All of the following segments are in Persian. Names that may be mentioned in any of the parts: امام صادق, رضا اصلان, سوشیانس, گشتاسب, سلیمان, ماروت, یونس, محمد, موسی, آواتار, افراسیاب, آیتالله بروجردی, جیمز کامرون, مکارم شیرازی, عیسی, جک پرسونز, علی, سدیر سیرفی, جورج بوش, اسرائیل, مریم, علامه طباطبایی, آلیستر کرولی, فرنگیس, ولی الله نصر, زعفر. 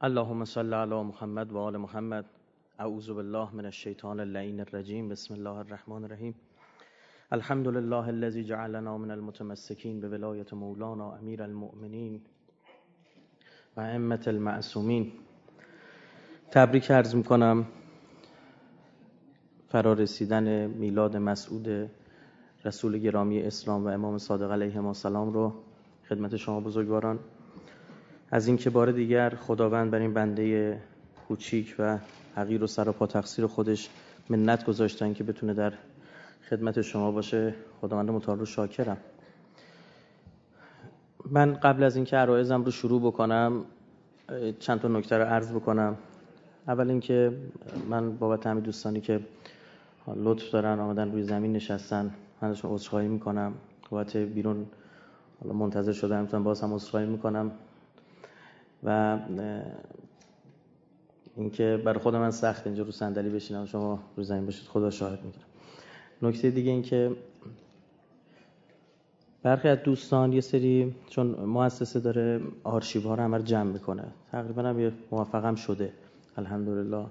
اللهم صل علی محمد و آل محمد. اعوذ بالله من الشیطان اللعین الرجیم. بسم الله الرحمن الرحیم. الحمد لله الذی جعلنا من المتمسکین به ولایت مولانا امیرالمومنین و ائمه المعصومین. تبریک عرض میکنم فرارسیدن میلاد مسعود رسول گرامی اسلام و امام صادق علیهم السلام رو خدمت شما بزرگواران. از این که بار دیگر خداوند بر این بنده کوچیک و حقیر و سراپا تقصیر خودش منت گذاشتن که بتونه در خدمت شما باشه، خداوند متعال رو شاکرم. من قبل از این که عرایزم رو شروع بکنم چند تا نکته رو عرض بکنم. اول این که من بابت همین دوستانی که لطف دارن آمدن روی زمین نشستن من ازشون عذرخواهی میکنم. بابت بیرون حالا منتظر شدم میتونم باز هم عذرخواهی میکنم و اینکه برای خود من سخت اینجا رو صندلی بشینم، شما رو زمین باشید، خدا شاهد میگیرم. نکته دیگه این که برخی از دوستان یه سری چون مؤسسه داره آرشیوها رو همه جمع میکنه، تقریبا هم موفقم شده الحمدلله.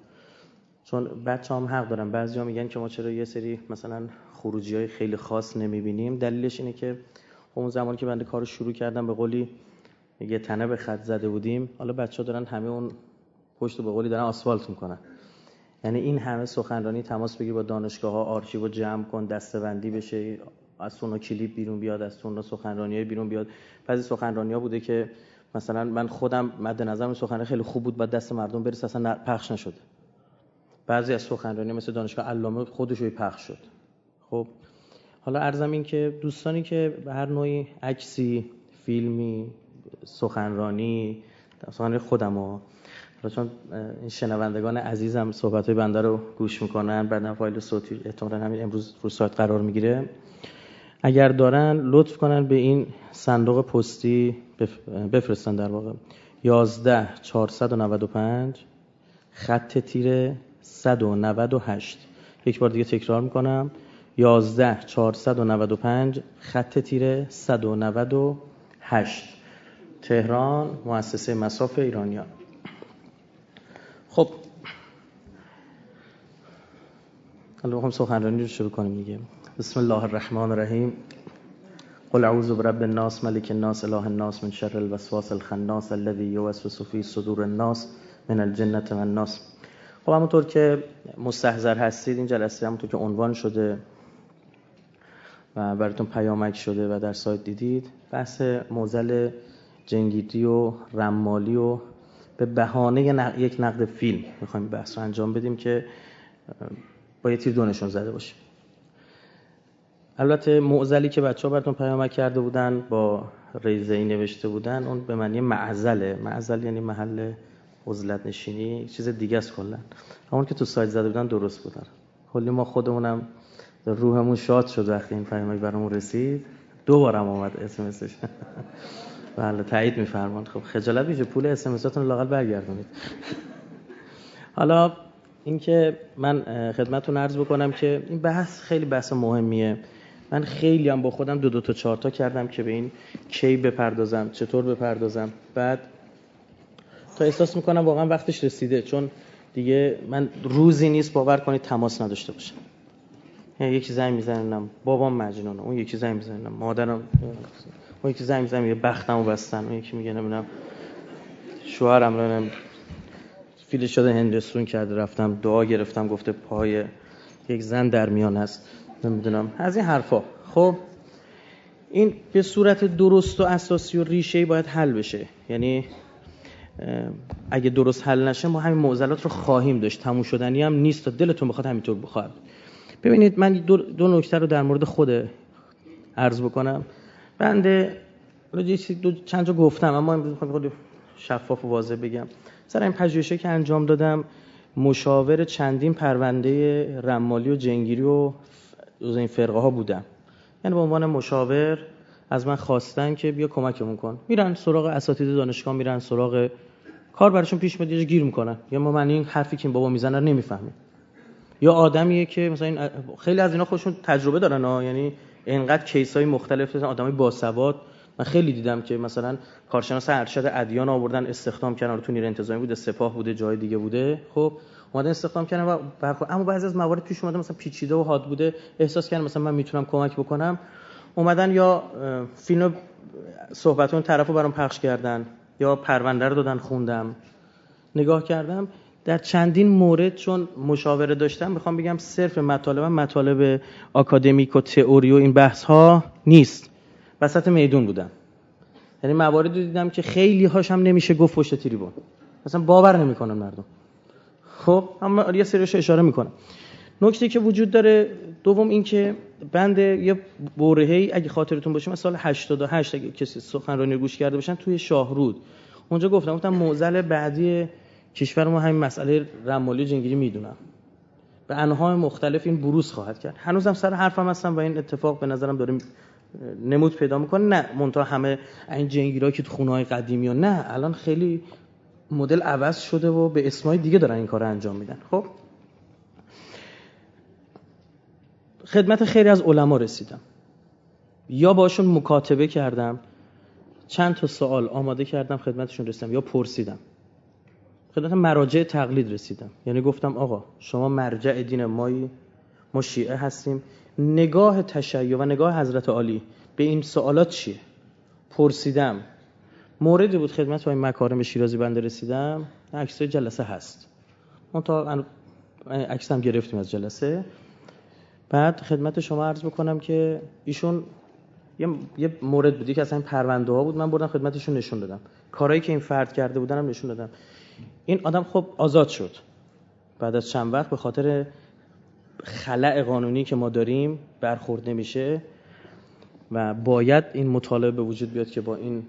چون بچه‌ام حق دارن، بعضیا میگن که ما چرا یه سری مثلا خروجی‌های خیلی خاص نمیبینیم. دلیلش اینه که اون زمانی که بنده کارو شروع کردم به قولی یه تنه به خط زده بودیم، حالا بچه‌ها دارن همه اون پشتو به قولی دارن آسفالت میکنن. یعنی این همه سخنرانی، تماس بگیر با دانشگاه‌ها، آرشیو جمع کن، دسته‌بندی بشه، از اونها کلیپ بیرون بیاد، از اونها سخنرانی‌های بیرون بیاد. بعضی سخنرانی‌ها بوده که مثلا من خودم مد نظرم سخنرانی خیلی خوب بود، بعد دست مردم برسه اصلا پخش نشد. بعضی از سخنرانی مثل دانشگاه علامه خودشوی پخش شد. خب حالا عرضم این که دوستانی که به هر نوعی عکسی، فیلمی، سخنرانی خودمو، چون این شنوندگان عزیزم صحبت‌های بنده رو گوش میکنن، بعدن فایل صوتی احتمالاً همین امروز رو سایت قرار میگیره. اگر دارن لطف کنن به این صندوق پستی بفرستن، در واقع 11495 -198. یک بار دیگه تکرار میکنم 11495 -198 تهران، مؤسسه مصاف ایرانیان. خب الان هم سخنرانی رو شروع کنیم دیگه. بسم الله الرحمن الرحیم. قل اعوذ برب الناس، ملک الناس، اله الناس، من شر الوسواس الخناس الذی یوسوس فی صدور الناس من الجنه والناس. خب همونطور که مستحضر هستید، این جلسه همونطور که عنوان شده و براتون پیامک شده و در سایت دیدید، بحث معضل جنگیدی و رمالی و به بهانه یک نقد فیلم میخوایم بحث رو انجام بدیم که با یه تیر دونشون زده باشیم. البته معضلی که بچه‌ها براتون پیامک کرده بودن با ریزه‌ای نوشته بودن، اون به معنی معزله. معزل یعنی محل عزلت نشینی، چیز دیگه است کلا. همون که تو سایت زده بودن درست بودن. کلی ما خودمونم روحمون شاد شد وقتی این پیامک برامون رسید. دوبارم اومد اس ام اسش. بله تایید می‌فرمایید. خب خجالت میشه پول اس ام اساتون لااقل برگردونید. حالا اینکه من خدمتتون عرض بکنم که این بحث خیلی بحث مهمیه. من خیلی هم با خودم دو تا چهار تا کردم که به این کی بپردازم، چطور بپردازم. بعد تا احساس می‌کنم واقعا وقتش رسیده، چون دیگه من روزی نیست باور کنید تماس نداشته باشم. یکی زنگ می‌زنم بابام مجنونه، اون یکی زنگ می‌زنم مادرم، اون یکی زنگ می‌زنه بختمو بستن، اون یکی میگه نمی‌دونم شوهرم الان فیلش شده هندستون کرده، رفتم دعا گرفتم گفته پای یک زن در میان هست، نمی‌دونم از این حرفا. خب این به صورت درست و اساسی و ریشه‌ای باید حل بشه. یعنی اگه درست حل نشه ما همین معضلات رو خواهیم داشت، تموم شدنی هم نیست تا دلتون بخواد همینطور بخواد. ببینید من دو نکته رو در مورد خود عرض بکنم. بنده چند جا گفتم اما امروز میخوام خیلی شفاف و واضح بگم. سر این پژوهشی که انجام دادم، مشاور چندین پرونده رمالی و جنگیری و از این فرقه ها بودم. یعنی به عنوان مشاور از من خواستن که بیا کمکمون کن. میرن سراغ اساتید دانشگاه، میرن سراغ کار براشون پیش میاد، گیر میکنن. یا ما من این حرفی که بابا میزنه رو نمیفهمیم. یا آدمیه که مثلا این خیلی از اینا خودشون تجربه دارن، یعنی اینقدر کیسای مختلف دارن، آدمای باسواد من خیلی دیدم که مثلا کارشناس ارشد ادیان آوردن استخدام کردن، تو نیروی انتظامی بوده، سپاه بوده، جای دیگه بوده، خب اومدن استخدام کردن و اما بعضی از موارد پیش اومده مثلا پیچیده و حاد بوده، احساس کردن مثلا من میتونم کمک بکنم، اومدن یا فیلم صحبت اون طرفو برام پخش کردن یا پرونده رو دادن خوندم، نگاه کردم. در چندین مورد چون مشاوره داشتم، میخوام بگم صرف مطالب آکادمیک و تئوری و این بحث ها نیست، وسط میدون بودم. یعنی مواردو دیدم که خیلی هاش هم نمیشه گفت پشت تریبون، مثلا باور نمیکنن مردم. خب اما یه سریش اشاره میکنم. نکته که وجود داره دوم این که بنده یه برهه‌ای اگه خاطرتون باشه، من سال 88 اگه کسی سخنرانی گوش کرده باشن توی شاهرود اونجا گفتم معضل بعدی کشور ما همین مسئله رمالی جنگیری میدونم، به انواع مختلف این بروز خواهد کرد. هنوزم سر حرفم هستم و این اتفاق به نظرم داره نمود پیدا میکنه. نه منتها همه این جنگیرا که تو خونه‌های قدیمی و نه الان خیلی مدل عوض شده و به اسمای دیگه دارن این کارو انجام میدن. خب خدمت خیلی از علما رسیدم یا باشون مکاتبه کردم، چند تا سوال آماده کردم خدمتشون رسیدم یا پرسیدم، خدمت مراجع تقلید رسیدم. یعنی گفتم آقا شما مرجع دین مایی، ما شیعه هستیم، نگاه تشیع و نگاه حضرت علی به این سوالات چیه؟ پرسیدم. موردی بود خدمت با این مکارم شیرازی بنده رسیدم، عکسای جلسه هست، ما تا عکس هم گرفتیم از جلسه. بعد خدمت شما عرض بکنم که ایشون یه مورد بودی که اصلا پرونده ها بود، من بردم خدمتشون نشون دادم، کارهایی که این فرد کرده بودن هم نشون دادم. این آدم خب آزاد شد بعد از چند وقت، به خاطر خلأ قانونی که ما داریم برخورد نمیشه و باید این مطالبه به وجود بیاد که با این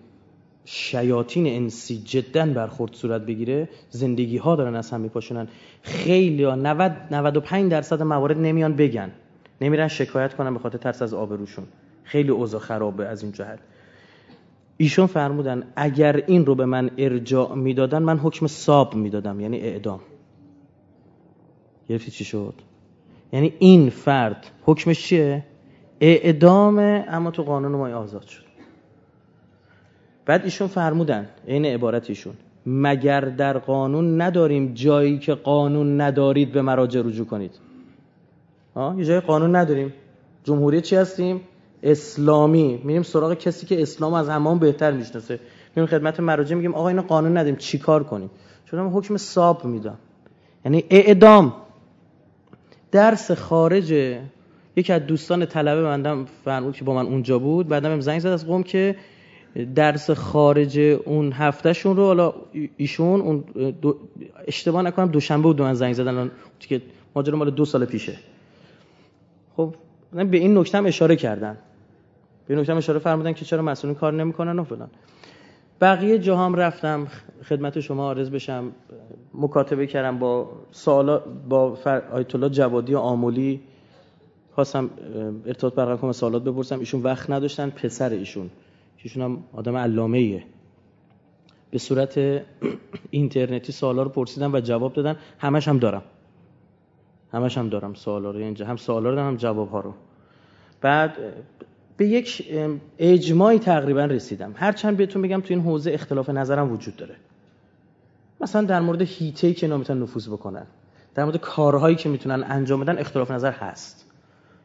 شیاطین انسی جداً برخورد صورت بگیره. زندگی ها دارن از هم میپاشونن، خیلی ها 90-95% موارد نمیان بگن، نمیرن شکایت کنن به خاطر ترس از آبروشون، خیلی اوضاع خرابه از این جهت. ایشون فرمودن اگر این رو به من ارجاع میدادن من حکم ساب میدادم، یعنی اعدام. گرفتی چی شد؟ یعنی این فرد حکمش چیه؟ اعدامه، اما تو قانون ما آزاد شد. بعد ایشون فرمودن این عبارت ایشون، مگر در قانون نداریم جایی که قانون ندارید به مراجع رجوع کنید؟ یه جای قانون نداریم، جمهوری چی هستیم؟ اسلامی، میریم سراغ کسی که اسلام از همون بهتر میشناسه، میریم خدمت مراجع میگیم آقا اینو قانون ندیم چیکار کنیم؟ چون من حکم ساب میدم، یعنی اعدام. درس خارجه یکی از دوستان طلبه بندم فرمود که با من اونجا بود، بعدم هم زنگ زد از قم که درس خارج اون هفته شون رو، حالا ایشون اون اشتباه نکنم دوشنبه بود من زنگ زدن، که ماجرا مال 2 سال پیشه. خب به این نکته هم اشاره کردن، به این نکته هم اشاره فرمودن که چرا مسئولین کار نمی‌کنن و فلان. بقیه جا هم رفتم خدمت شما عرض بشم، مکاتبه کردم با سوالا با آیتالله جوادی آملی، خواستم ارتباط برقرار کنم، سوالات بپرسم، ایشون وقت نداشتن. پسر ایشون که ایشون هم آدم علامه‌ایه، به صورت اینترنتی سوالا رو پرسیدم و جواب دادن، همش هم دارم سوالا رو، اینجا هم سوالا رو دارم هم جواب ها رو. بعد به یک اجماعی تقریبا رسیدم. هرچند بهتون بگم تو این حوزه اختلاف نظرم وجود داره، مثلا در مورد هیته‌ای که نمیتونن نفوذ بکنن، در مورد کارهایی که میتونن انجام بدن اختلاف نظر هست.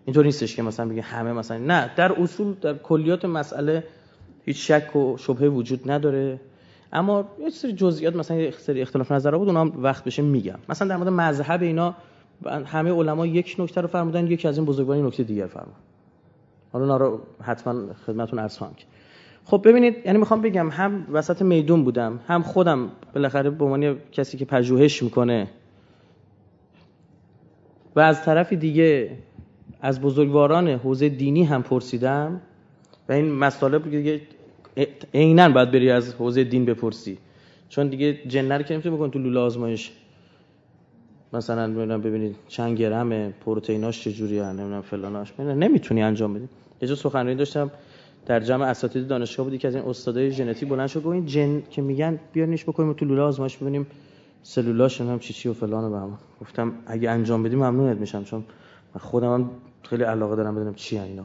اینطور نیستش که مثلا بگه همه مثلا، نه، در اصول در کلیات مسئله هیچ شک و شبهه وجود نداره، اما یه سری جزئیات مثلا یه سری اختلاف نظرها بود، اونم وقت بشه میگم. مثلا در مورد مذهب اینا همه علما یک نکته رو فرمودن، یکی از این بزرگواران یک نکته دیگر فرمود. حالا اونا رو حتما خدمتتون عرض خواهم کرد. خب ببینید، یعنی میخوام بگم هم وسط میدون بودم، هم خودم بالاخره به عنوان کسی که پژوهش میکنه و از طرف دیگه از بزرگواران حوزه دینی هم پرسیدم و این مطالب دیگه عیناً باید بری از حوزه دین بپرسی، چون دیگه جنر که نمیتونی بکنی تو لوله آزمایش، مثلا میگم ببینید چند گرم پروتئیناش چجوریه، نمیدونم فلاناش، نمیتونی انجام بدی. یه جو سخنرانی داشتم در جمع اساتید دانشگاه بود، یکی از این استادای ژنتیک بلند شد گفت این جن که میگن بیارینش بکنیم تو لوله آزمایش ببینیم سلولاش هم چی و فلان و بهمان. گفتم اگه انجام بدیم ممنونت میشم، چون من خودم هم خیلی علاقه دارم بدونم چی اینا.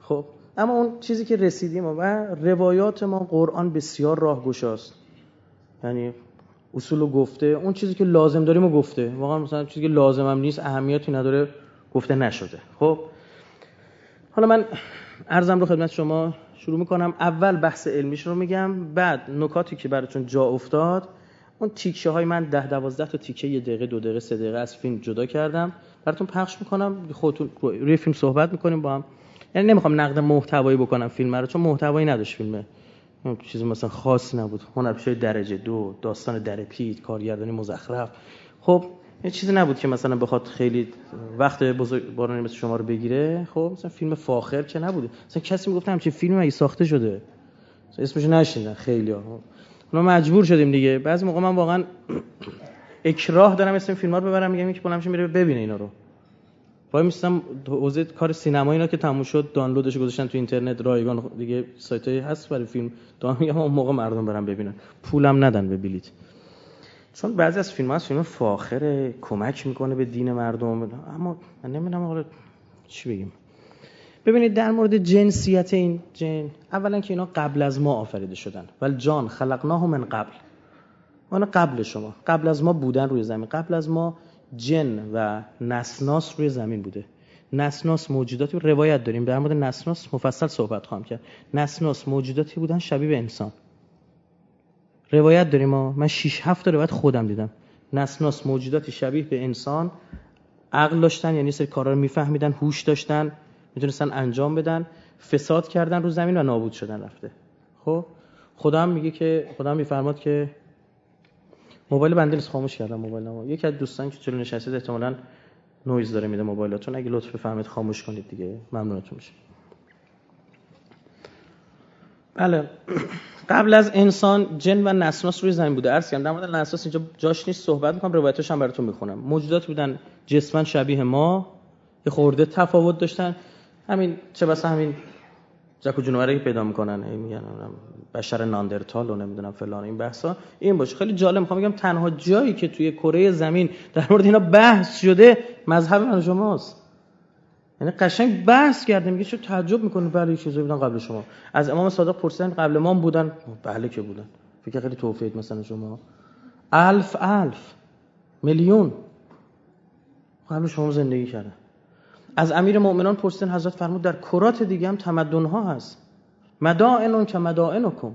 خب اما اون چیزی که رسیدیم و روایات ما، قرآن بسیار راهگشاست. یعنی اصولو گفته، اون چیزی که لازم داریم و گفته، واقعا مثلا چیزی که لازمم نیست اهمیتی نداره گفته نشده. خب حالا من عرضم رو خدمت شما شروع میکنم. اول بحث علمیش رو میگم، بعد نکاتی که براتون جا افتاد. اون تیکشه های من 10-12 تا تیکه 1 دقیقه 2 دقیقه 3 دقیقه از فیلم جدا کردم براتون پخش میکنم، خودتون روی فیلم صحبت میکنیم با هم. یعنی نمیخوام نقد محتوایی بکنم فیلم رو، چون محتوایی نداشت فیلمه، چیزی مثلا خاصی نبود، هنرپیشه درجه 2، داستان در پیچ، کارگردانی مزخرف. خب این چیزی نبود که مثلا بخواد خیلی وقت بزرگوارانی مثل شما رو بگیره. خب مثلا فیلم فاخر که نبود، مثلا کسی میگفت همچین فیلمی مگه ساخته شده، اسمش نشیندن خیلی‌ها. ما مجبور شدیم دیگه. بعضی موقع من واقعا اکراه دارم اسم فیلم‌ها رو ببرم، میگم یک پولمش میره ببینه اینا رو. وای میستم حوزه کار سینما اینا که تموم شد دانلودش گذاشتن تو اینترنت رایگان دیگه، سایت‌های هست برای فیلم دارم، میگم اون موقع مردم برن ببینن، پولم ندن به بلیت. چون بعضی از فیلم‌ها فیلم فاخره، کمک میکنه به دین مردم، اما من نمیدونم حالا چی بگیم. ببینید در مورد جنسیت این جن، اولا که اینا قبل از ما آفریده شدن، ولی جان خلقناه من قبل، اون قبل شما، قبل از ما بودن روی زمین، قبل از ما جن و نسناس روی زمین بوده. نسناس موجوداتی، روایت داریم در مورد نسناس مفصل صحبت خواهم کرد. نسناس موجوداتی بودن شبیه به انسان، روایت داریم ما. من 6-7 تا روایت خودم دیدم. نسناس موجوداتی شبیه به انسان، عقل داشتن، یعنی سری کارا رو میفهمیدن، هوش داشتن، میتونستن انجام بدن، فساد کردن رو زمین و نابود شدن رفته. خب خدا هم میگه که، خدا هم میفرماد که موبایل بنده نیست، خاموش کردم موبایلمو. یکی از دوستان که جلو نشسته احتمالاً نویز داره میده موبایلاتون، اگه لطف بفرمایید خاموش کنید دیگه، ممنونتون میشه. بله قبل از انسان جن و نسناس روی زمین بوده. عرض کردم در مورد نسناس اینجا جاش نیست صحبت میکنم، روایتش هم براتون میخونم. موجودات بودن جسماً شبیه ما، یه خورده تفاوت داشتن. همین چه بسا همین جک و جونوری پیدا میکنن، میگن بشر ناندرتال و نمیدونم فلان این بحثا. این باشه خیلی جالب، میخوام بگم تنها جایی که توی کره زمین در مورد اینا بحث شده مذهب من و شماست. یعنی قشنگ بحث کرده، میگه چه تعجب میکنه، بله چیزایی بودن قبل شما. از امام صادق پرسیدن قبل ما بودن، بله که بودن. فکر خیلی توفیق مثلا شما 1000 میلیون قبل شما زندگی کردن. از امیرالمومنین پرسیدن، حضرت فرمود در کرات دیگه هم تمدن‌ها هست، مدائن که مدائنکم،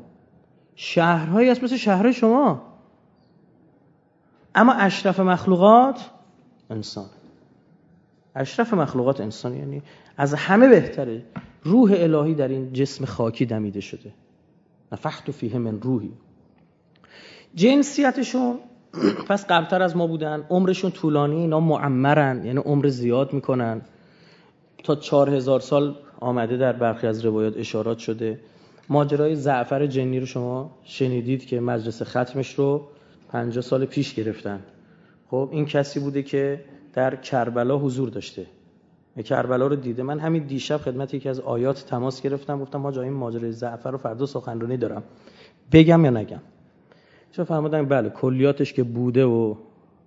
شهرهایی هست مثل شهرهای شما، اما اشرف مخلوقات انسان، اشرف مخلوقات انسان، یعنی از همه بهتره. روح الهی در این جسم خاکی دمیده شده، نفخت فیه من روحی. جنسیتشون پس قبلتر از ما بودن، عمرشون طولانی، اینا معمرن، یعنی عمر زیاد میکنن، تا 4000 سال آمده در برخی از روایات اشارات شده. ماجرای زعفر جنی رو شما شنیدید که مجلس ختمش رو 50 سال پیش گرفتن. خب این کسی بوده که در کربلا حضور داشته، کربلا رو دیده. من همین دیشب خدمت یکی از آیات تماس گرفتم، گفتم ما جای این ماجرای زعفر رو فردا سخنرانی دارم، بگم یا نگم؟ چون فهمیدن بله کلیاتش که بوده و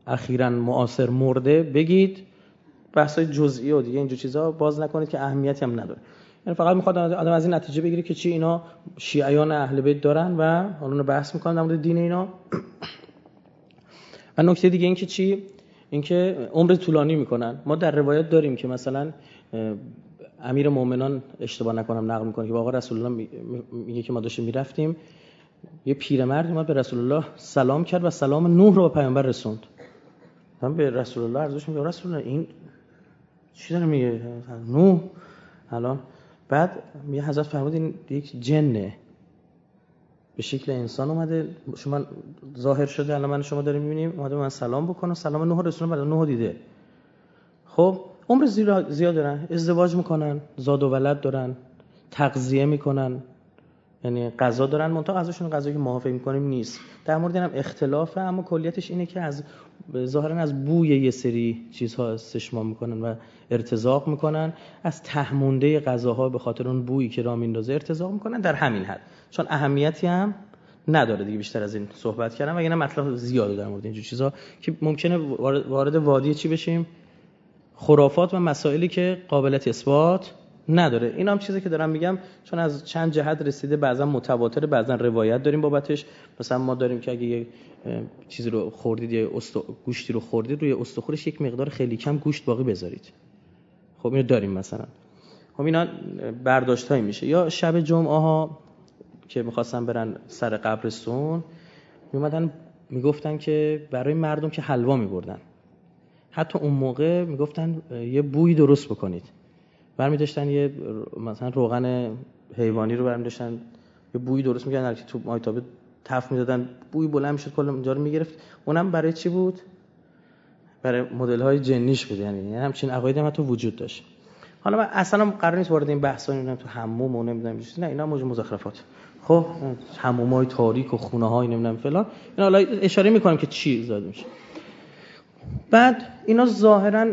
اخیراً معاصر مرده بگید، بحث‌های جزئی و دیگه اینجور چیزا باز نکنید که اهمیتی هم نداره. یعنی فقط می‌خواد آدم از این نتیجه بگیره که چی اینا شیعیان اهل بیت دارن و حالا بحث می‌کنن در مورد دین اینا. و نکته دیگه این که چی، اینکه عمر طولانی می‌کنن. ما در روایات داریم که مثلا امیرالمومنین اشتباه نکنم نقل می‌کنه که با آقا رسول الله میگه که ما داشتیم می‌رفتیم، یه پیرمرد اومد به رسول الله سلام کرد و سلام نوح رو به پیامبر رسوند. من به رسول الله عرضش می‌کنم رسول الله این چی داره میگه نوح الان؟ بعد میگه حضرت فرمود این یک جنه به شکل انسان اومده، شما ظاهر شده، الان من شما داریم می‌بینیم، اومده من سلام بکنه، سلام نوح رسول الله، بعد نوح دیده. خب عمر زیاد دارن، ازدواج میکنن، زاد و ولد دارن، تغذیه میکنن، یعنی غذا دارن، منتها غذاشون غذایی که ما فکر می‌کنیم نیست. در مورد اینم اختلافه، اما کلیتش اینه که از ظاهرا از بوی یه سری چیزها استشمام میکنن و ارتزاق میکنن، از تهمونده غذاها به خاطر اون بویی که راه میندازه ارتزاق میکنن. در همین حد، چون اهمیتی هم نداره دیگه، بیشتر از این صحبت کردم، وگرنه مطلب زیاده در مورد اینجور چیزها که ممکنه وارد وادی چی بشیم، خرافات و مسائلی که قابلیت اثبات نداره. این هم چیزی که دارم میگم چون از چند جهت رسیده، بعضا متواتر، بعضا روایت داریم بابتش. مثلا ما داریم که اگه یه چیزی رو خوردید، یه گوشتی رو خوردید، روی استخورش یک مقدار خیلی کم گوشت باقی بذارید. خب اینو داریم مثلا. خب اینا برداشتایی میشه. یا شب جمعه ها که می‌خواستن برن سر قبرستون، میومدن میگفتن که برای مردم که حلوا می‌بردن، حتی اون موقع میگفتن یه بوی درست بکنید. برمی داشتن یه مثلا روغن حیوانی رو برمی داشتن یه بوی درست می‌کردن، که تو مایتابه تف می‌دادن، بوی بلند می‌شد کل اونجا رو می‌گرفت. اونم برای چی بود؟ برای مدل‌های جنیش بود. یعنی همچین عقایدی هم تو وجود داشت. حالا من اصلا قرار نیست وارد این بحثا نمی‌شم، تو حموم و نمی‌دونم چیزی، نه اینا موضوع مزخرفات. خب حمومای تاریک و خونه‌های نمی‌دونم فلان، اینا حالا اشاره می‌کنم که چی زاده میشه. بعد اینا ظاهراً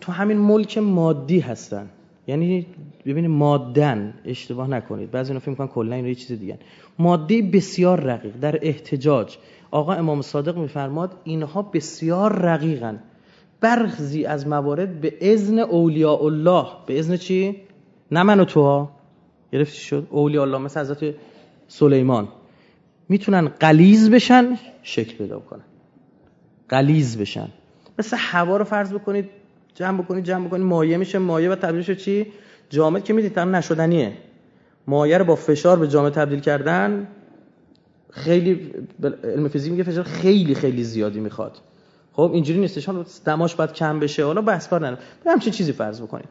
تو همین ملک مادی هستن. یعنی ببینید مادن، اشتباه نکنید، بعضی اینا فکر می‌کنن کلا اینا یه چیز دیگه. مادی بسیار رقیق در احتجاج. آقا امام صادق می‌فرماد اینها بسیار رقیقن. برخی از موارد به اذن اولیاء الله، به اذن چی؟ نه من و توها، گرفتی شد؟ اولیاء الله مثل حضرت سلیمان میتونن غلیظ بشن، شکل پیدا کنن، غلیظ بشن. مثل هوا رو فرض بکنید جمع بکنید مایع میشه، مایع و تبدیل شد چی؟ جامد، که میدید تمام نشدنیه. مایع رو با فشار به جامد تبدیل کردن خیلی، علم فیزیک میگه فشار خیلی خیلی زیادی میخواد. خب اینجوری نیستش، حالا دماش باید کم بشه. حالا بحث کار ندارم، بریم چه چیزی فرض بکنید.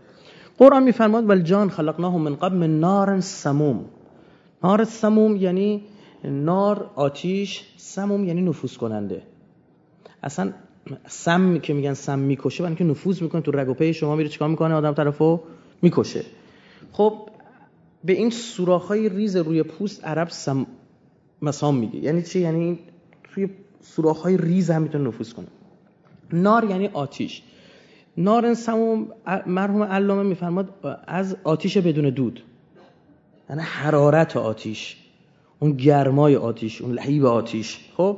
قرآن میفرماد ول جان خلقناهم من قبل من نار سموم. نار سموم یعنی نار، آتش. سموم یعنی نفوذ کننده. اصلا سم که میگن سم میکشه، یعنی که نفوذ میکنه تو رگ و پی شما، میره چیکار میکنه؟ آدم طرفو میکشه. خب به این سوراخ‌های ریز روی پوست عرب سم مسام میگه. یعنی چی؟ یعنی توی سوراخ‌های ریز هم میتونه نفوذ کنه. نار یعنی آتش. نار سموم، مرحوم علامه میفرماد از آتش بدون دود، یعنی حرارت آتش، اون گرمای آتش، اون لهیب آتش. خب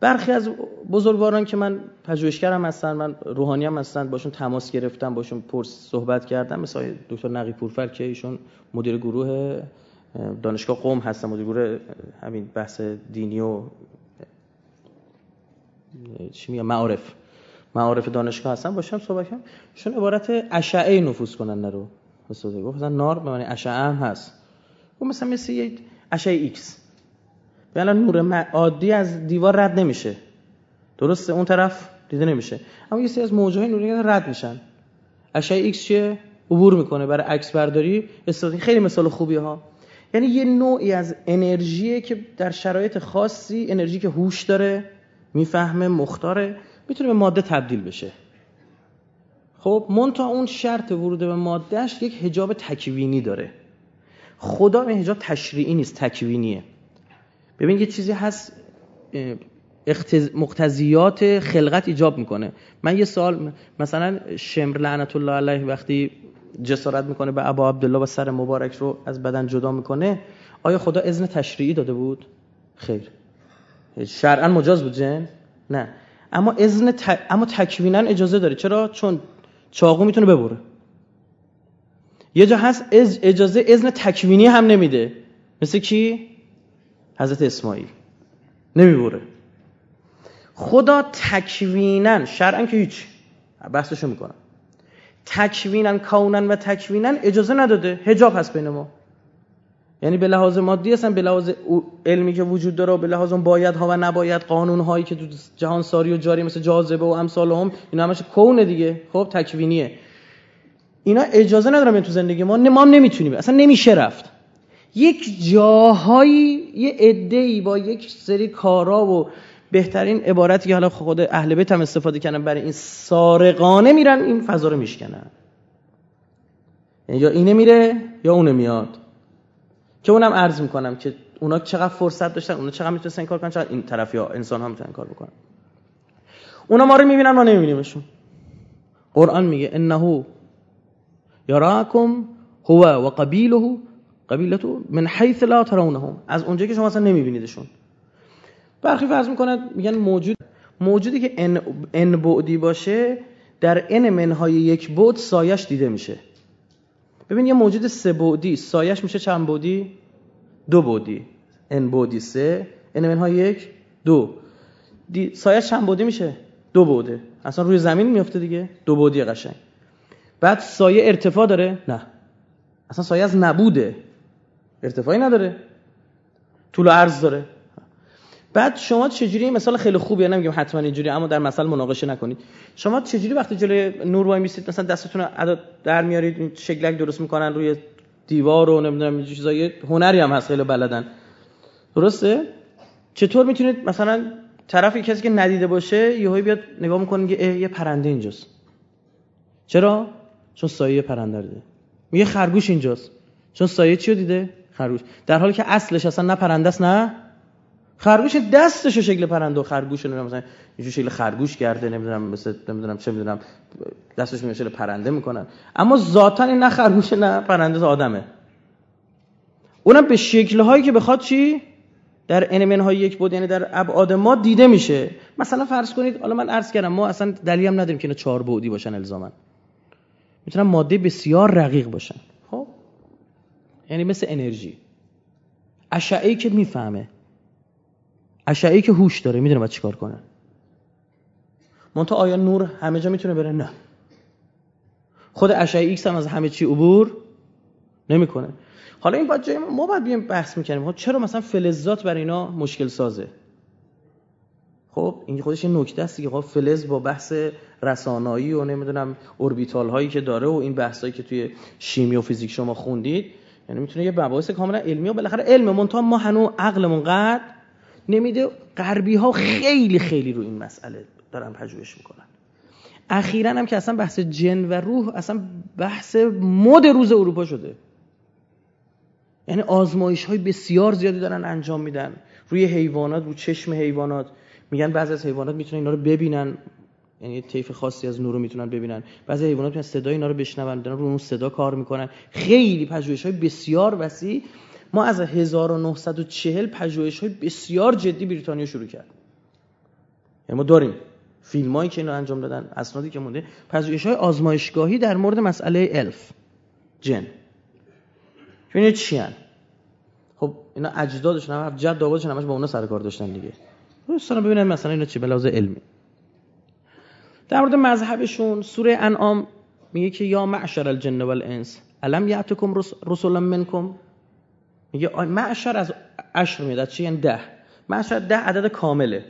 برخی از بزرگواران که من پژوهشگرم هستن، من روحانی هم هستن، باشون تماس گرفتم، باشون صحبت کردم، مثلا دکتر نقیپور فر که ایشون مدیر گروه دانشگاه قم هستن، مدیر گروه همین بحث دینی و چی میگم معارف دانشگاه هستن، باشم صحبت کنم. ایشون عبارت اشعه نفوذ کننده رو استفاده گفت. مثلا نار به معنی اشعه هم هست. اون مثلا یه اشعه ایکس، یعنی نور عادی از دیوار رد نمیشه، درسته؟ اون طرف دیده نمیشه، اما یه سری از موج‌های نوری رد میشن. اشعه ایکس چیه؟ عبور میکنه. برای عکس برداری استفاده. خیلی مثال خوبیه ها. یعنی یه نوعی از انرژیه که در شرایط خاصی، انرژی که هوش داره، میفهمه، مختاره، میتونه به ماده تبدیل بشه. خب منتها اون شرط ورود به مادهش یک حجاب تکوینی داره. خدا این حجاب تشریعی نیست، تکوینیه. ببین یه چیزی هست مقتضیات خلقت ایجاب میکنه. من یه سوال، مثلا شمر لعنت الله علیه وقتی جسارت میکنه به ابا عبدالله و سر مبارک رو از بدن جدا میکنه، آیا خدا اذن تشریعی داده بود؟ خیر. شرعاً مجاز بود جن؟ نه. اما اما تکویناً اجازه داره. چرا؟ چون چاقو میتونه ببره. یه جا هست اجازه اذن تکوینی هم نمیده. مثل کی؟ حضرت اسماعیل نمیبره. خدا تکویناً، شرعاً که هیچ، بحثشو میکنم، تکویناً، کوناً و تکویناً اجازه نداده. حجاب هست بین ما. یعنی به لحاظ مادی هستن، به لحاظ علمی که وجود داره، و به لحاظ اون بایدها و نباید، قانون هایی که تو جهان ساری و جاری مثل جاذبه و امثال هم، اینا همش کونه دیگه. خب تکوینیه. اینا اجازه ندارن تو زندگی ما، ما هم نمیتونیم، اصلا نمیشه رفت. یک جاهایی یه عده‌ای با یک سری کارا و بهترین عبارتی که حالا خود اهل بیت هم استفاده کردن برای این سارقانه، میرن این فضا رو میشکنن. یا اینه میره یا اونه میاد. که اونم عرض میکنم که اونا چقدر فرصت داشتن، اونا چقدر میتونستن کار کنن، چقدر این طرفی ها انسان ها میتونن کار بکنن. اونا ما رو میبینن، ما نمیبینیمشون. قرآن میگه انه یراکم هو و قبیله قبیلتو من حیث لا ترونهم، از اونجایی که شما اصلا نمیبینیدشون. برخی فرض میکنن میگن موجودی که ان بعدی باشه، در ان منهای یک بعد سایش دیده میشه. ببین یه موجود سه بعدی سایش میشه چند بعدی؟ دو بعدی. ان بعدی 3، ان منها 1، 2. سایش چند بعدی میشه؟ دو بعده. اصلا روی زمین میفته دیگه، دو بعدی قشنگ. بعد سایه ارتفاع داره؟ نه. اصلا سایه از نبوده. ارتفاعی نداره. طول و عرض داره. بعد شما چجوری، مثال خیلی خوبیه، نمیگم حتما اینجوری، اما در مثال مناقشه نکنید. شما چجوری وقتی جلوی نور وای میسید مثلا دستتون رو در میارید، شکلک درست میکنن روی دیوار و نمیدونم این چیزای هنری هم هست خیلی بلدن. درسته؟ چطور میتونید مثلا طرف کسی که ندیده باشه یهو بیاد نگاه میکنه میگه یه پرنده اینجاست. چرا؟ چون سایه پرنده رو دیده. میگه خرگوش اینجاست. چون سایه چی رو دیده؟ خرگوش. در حالی که اصلش اصلا نه پرنده است نه خرگوش، دستش شکل پرنده و خرگوش نمیدونم مثلا اینجوری شکل خرگوش کرده، نمیدونم مثلا نمیدونم چه میدونم دستش میشه پرنده میکنن، اما ذاتاً نه خرگوش نه پرنده، آدمه. اونم به شکل‌هایی که بخواد چی در انمن‌های یک بود، یعنی در ابعاد ما دیده میشه. مثلا فرض کنید، حالا من عرض کردم ما اصلا دلیلی هم نداریم که اینا چهار بعدی باشن الزاماً، میتونن ماده بسیار رقیق باشن. خب یعنی مثل انرژی، اشعه‌ای که میفهمه، اشعه‌ای که هوش داره، میدونه باید چیکار کنه. منتها آیا نور همه جا میتونه بره؟ نه. خود اشعه ایکس هم از همه چی عبور نمیکنه. حالا این باید جای ما باید بیایم بحث میکنیم چرا مثلا فلزات برای اینا مشکل سازه. خب این خودش یه نکته است دیگه. خب فلز با بحث رسانایی و نمیدونم اوربیتال هایی که داره و این بحث هایی که توی شیمی و فیزیک شما خوندید، یعنی میتونه یه مباحث کاملا علمی و بالاخره علم، منتها ما هنوز عقلمون قد نمیده. غربی ها خیلی خیلی رو این مسئله دارن پژوهش میکنن. اخیراً هم که اصلا بحث جن و روح اصلا بحث مد روز اروپا شده. یعنی آزمایش های بسیار زیادی دارن انجام میدن روی حیوانات، روی چشم حیوانات. میگن بعضی از حیوانات میتونن اینا رو ببینن، یعنی طیف خاصی از نور رو میتونن ببینن. بعضی حیوانات میتونن صدای اینا رو بشنون، دارن رو اون صدا کار میکنن. خیلی پژوهش های بسیار وسیع. ما از 1940 پژوهش‌های بسیار جدی بریتانیا شروع کرد. یعنی ما داریم فیلمایی که اینو انجام دادن، اسنادی که مونده، پژوهش‌های آزمایشگاهی در مورد مسئله الف جن. ببینید چی ان. خب اینا اجدادشون هم جد آبادشون همش با اونا سر کار داشتن دیگه. دوستان ببینید مثلا اینا چی به لحاظ علمی. در مورد مذهبشون سوره انعام میگه که یا معشر الجن والانس الم یاتکم رسولا منکم، میگه معشر از عشر میاد چی؟ یعنی 10. معشر 10 عدد کامله،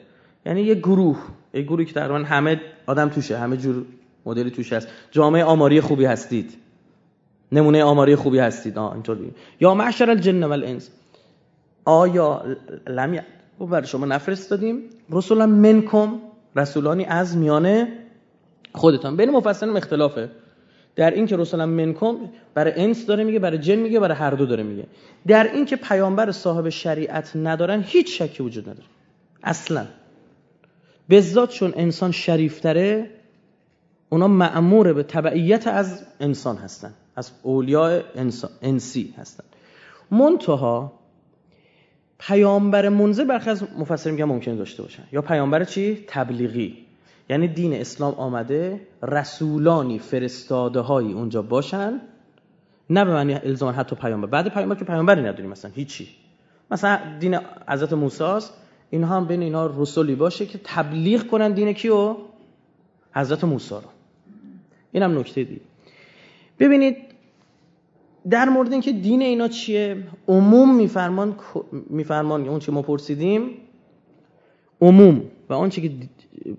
یعنی یه گروهی که تقریبا همه آدم توشه، همه جور مدلی توشه است. جامعه آماری خوبی هستید، نمونه آماری خوبی هستید. اینطوری یا معشر الجن والانس، آیا لم و بر شما نفرستادیم رسولا منکم، رسولانی از میان خودتان. بین مفصلین اختلافه در این که رسولا منکم برای انس داره میگه، برای جن میگه، برای هر دو داره میگه. در این که پیامبر صاحب شریعت ندارن هیچ شکی وجود نداره اصلا، به ذات چون انسان شریفتره، اونا مأمور به تبعیت از انسان هستن، از اولیاء انسان انسی هستن. منتها پیامبر منزل برخلاف مفسر میگه ممکنه داشته باشن، یا پیامبر چی؟ تبلیغی، یعنی دین اسلام آمده، رسولانی فرستاده هایی اونجا باشن، نه به معنی الزام حتی پیامبر. بعد پیامبر که پیامبری نداریم مثلا هیچی، مثلا دین حضرت موسی است، اینها هم بین اینا رسولی باشه که تبلیغ کنن دین کیو؟ حضرت موسی رو. اینم نکته دیگه. ببینید در مورد اینکه دین اینا چیه، عموم میفرمان اون چی ما پرسیدیم، عموم و اون چی که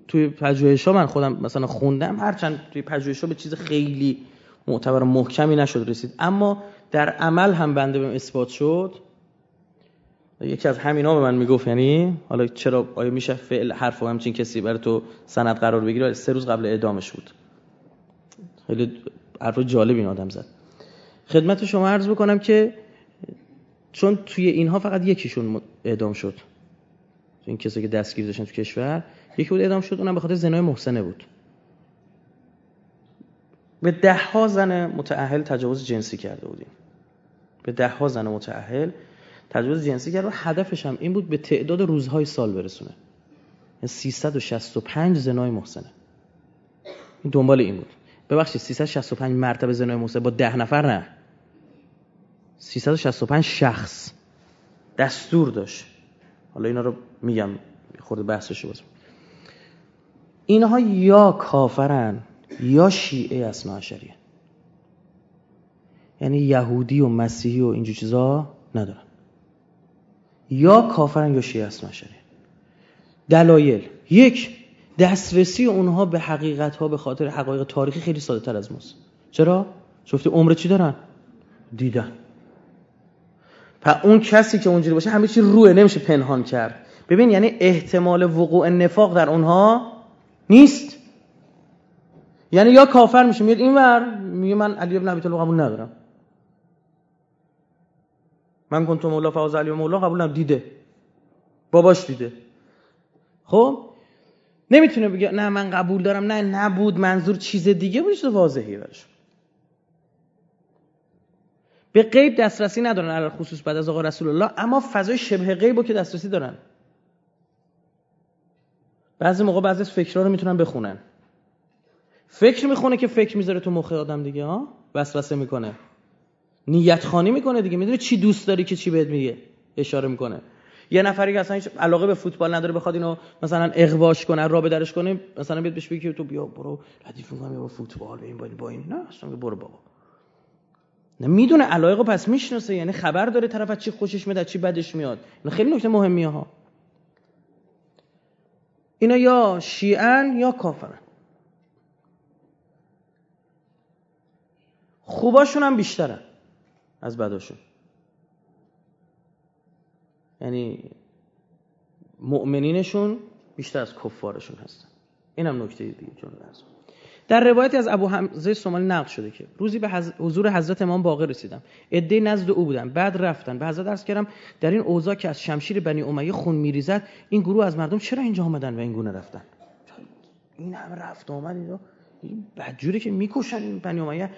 توی پژوهش‌ها من خودم مثلا خوندم، هرچند توی پژوهش‌ها به چیز خیلی معتبر محکمی نشد رسید، اما در عمل هم بنده بهم اثبات شد. یکی از همینا به من میگفت، یعنی حالا چرا آیا میشه فعل حرف و همچین کسی برای تو سند قرار بگیره؟ 3 روز قبل اعدامش بود. خیلی حرف جالب این آدم زد. خدمت شما عرض بکنم که چون توی اینها فقط یکیشون اعدام شد، این کسی که دستگیر داشتن تو کشور، یکی بود اعدام شد، اونم به خاطر زنای محسنه بود. به 10 زن متأهل تجاوز جنسی کرده بودیم. به 10 زن متأهل تجاوز جنسی کرد و هدفش هم این بود به تعداد روزهای سال برسونه. 365 زنای محسنه. این دنبال این بود. ببخشید 365 مرتبه زنای محسنه با 10 نفر نه. 365 شخص دستور داشت. حالا اینا رو میگم خورده بحثش باز. اینها یا کافرن یا شیعه اثنا عشریه، یعنی یهودی و مسیحی و اینجور چیزا ندارن، یا کافرن یا شیعه اثنا عشریه. دلایل: یک، دسترسی اونها به حقیقت ها به خاطر حقایق تاریخی خیلی ساده تر از ماست. چرا؟ شفته عمر چی دارن؟ دیدن. پس اون کسی که اونجوری باشه همه چی روئه، نمیشه پنهان کرد. ببین یعنی احتمال وقوع نفاق در اونها نیست. یعنی یا کافر میشه میاد اینور میگه من علی ابن ابی طالب قبول ندارم، من کنت مولا فاز علی و مولا قبول ندارم، دیده باباش دیده، خب نمیتونه بگه نه من قبول دارم، نه نبود منظور چیز دیگه بود، چیز واضحی برش. به غیب دسترسی ندارن، علی خصوص بعد از آقا رسول الله، اما فضای شبه غیبو که دسترسی دارن. بعضی موقع بعضی از فکرها رو میتونن بخونن. فکر میخونه که فکر میذاره تو مخ آدم دیگه، ها، وسوسه میکنه، نیت خانی میکنه دیگه، میدونه چی دوست داری که چی بهت میگه، اشاره میکنه. یه نفری که اصلا هیچ علاقه به فوتبال نداره بخواد اینو مثلا اغواش کنه، راه به درش کنه، مثلا بیاد بهش بگه تو بیا برو ردیف می‌کنم با فوتبال و این با این، نه اصلا برو بابا. نه میدونه علایقو پس میشناسه، یعنی خبر داره طرف از چی خوشش میاد، از چی بدش میاد. اینا خیلی نکته مهمیه ها. اینا یا شیعن یا کافرن. خوباشون هم بیشترن از بداشون. یعنی مؤمنینشون بیشتر از کفارشون هستن. این هم نکته دیگه جلو هست. در روایتی از ابو حمزه سومالی نقل شده که روزی به حضور حضرت امام باقر رسیدم، عده‌ای نزد او بودن، بعد رفتن. به حضرت عرض کردم در این اوضاع که از شمشیر بنی امیه خون میریزد، این گروه از مردم چرا اینجا آمدن و این گونه رفتن؟ این همه رفت آمد اینجا، این بدجوری که میکشن، این بنی امیه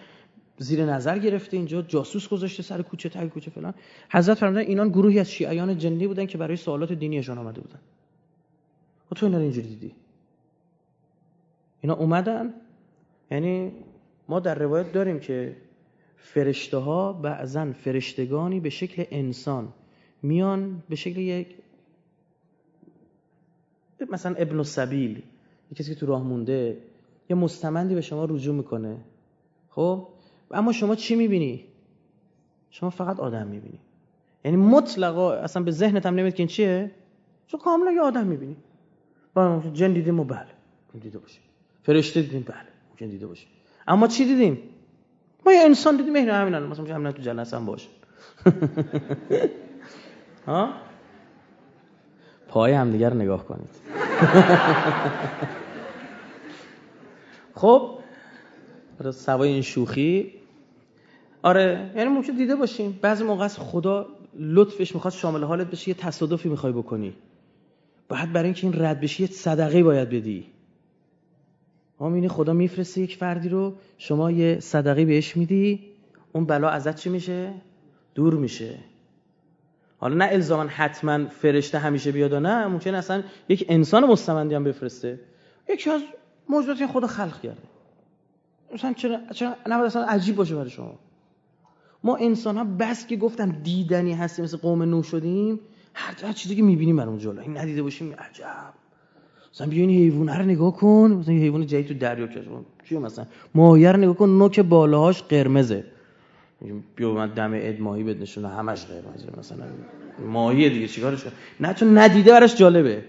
زیر نظر گرفته، اینجا جاسوس گذاشته سر کوچه تا کوچه فلان. حضرت فرمودند اینان گروهی از شیعیان جنی بودن که برای سوالات دینیشان آمده بودن. و تو اینا رو اینجوری دیدی؟ اینا اومدن. یعنی ما در روایت داریم که فرشته ها بعضن فرشتگانی به شکل انسان میان، به شکل یک مثلا ابن السبیل، کسی که تو راه مونده، یه مستمندی به شما رجوع میکنه. خب اما شما چی میبینی؟ شما فقط آدم میبینی. یعنی مطلقا اصلا به ذهنت هم نمیاد که این چیه؟ چون کاملا یه آدم میبینی. با جن دیدیم و بله دیده باشه، فرشته دیدیم بله جن دیده باشه، اما چی دیدیم؟ ما یه انسان دیدیم. این همین الان مثلا همین تو جلسه هم باشه ها، پای همدیگه رو نگاه کنید. خب برای سوای این شوخی، آره یعنی ممکن دیده باشیم. بعضی موقع از خدا لطفش میخواد شامل حالت بشه، یه تصادفی میخوای بکنی، بعد برای اینکه این رد بشه یه صدقه باید بدی. آمینه خدا میفرسته یک فردی رو، شما یه صدقه بهش میدی، اون بلا ازت چی میشه؟ دور میشه. حالا نه الزاما حتما فرشته همیشه بیاد، نه ممکن اصلا یک انسان مستمندی هم بفرسته، یکی از موجوداتی که خدا خلق کرده. مثلا چرا نباید اصلا عجیب باشه برای شما؟ ما انسان ها بس که گفتم دیدنی هستیم، مثل قوم نوح شدیم، هر چیزی که میبینیم برامون جالبه. این ندیده باشیم عجب. مثلا بیا این حیوانه رو نگاه کن، مثلا یه حیوان جدید تو دریا کشف شده، چیه مثلا ماهی رو نگاه کن، نوک بالاهاش قرمزه، بیا من دم ادماهی بد نشونه همش قرمزه، مثلا ماهی دیگه چیکارش کنه؟ نه چون ندیده براش جالبه.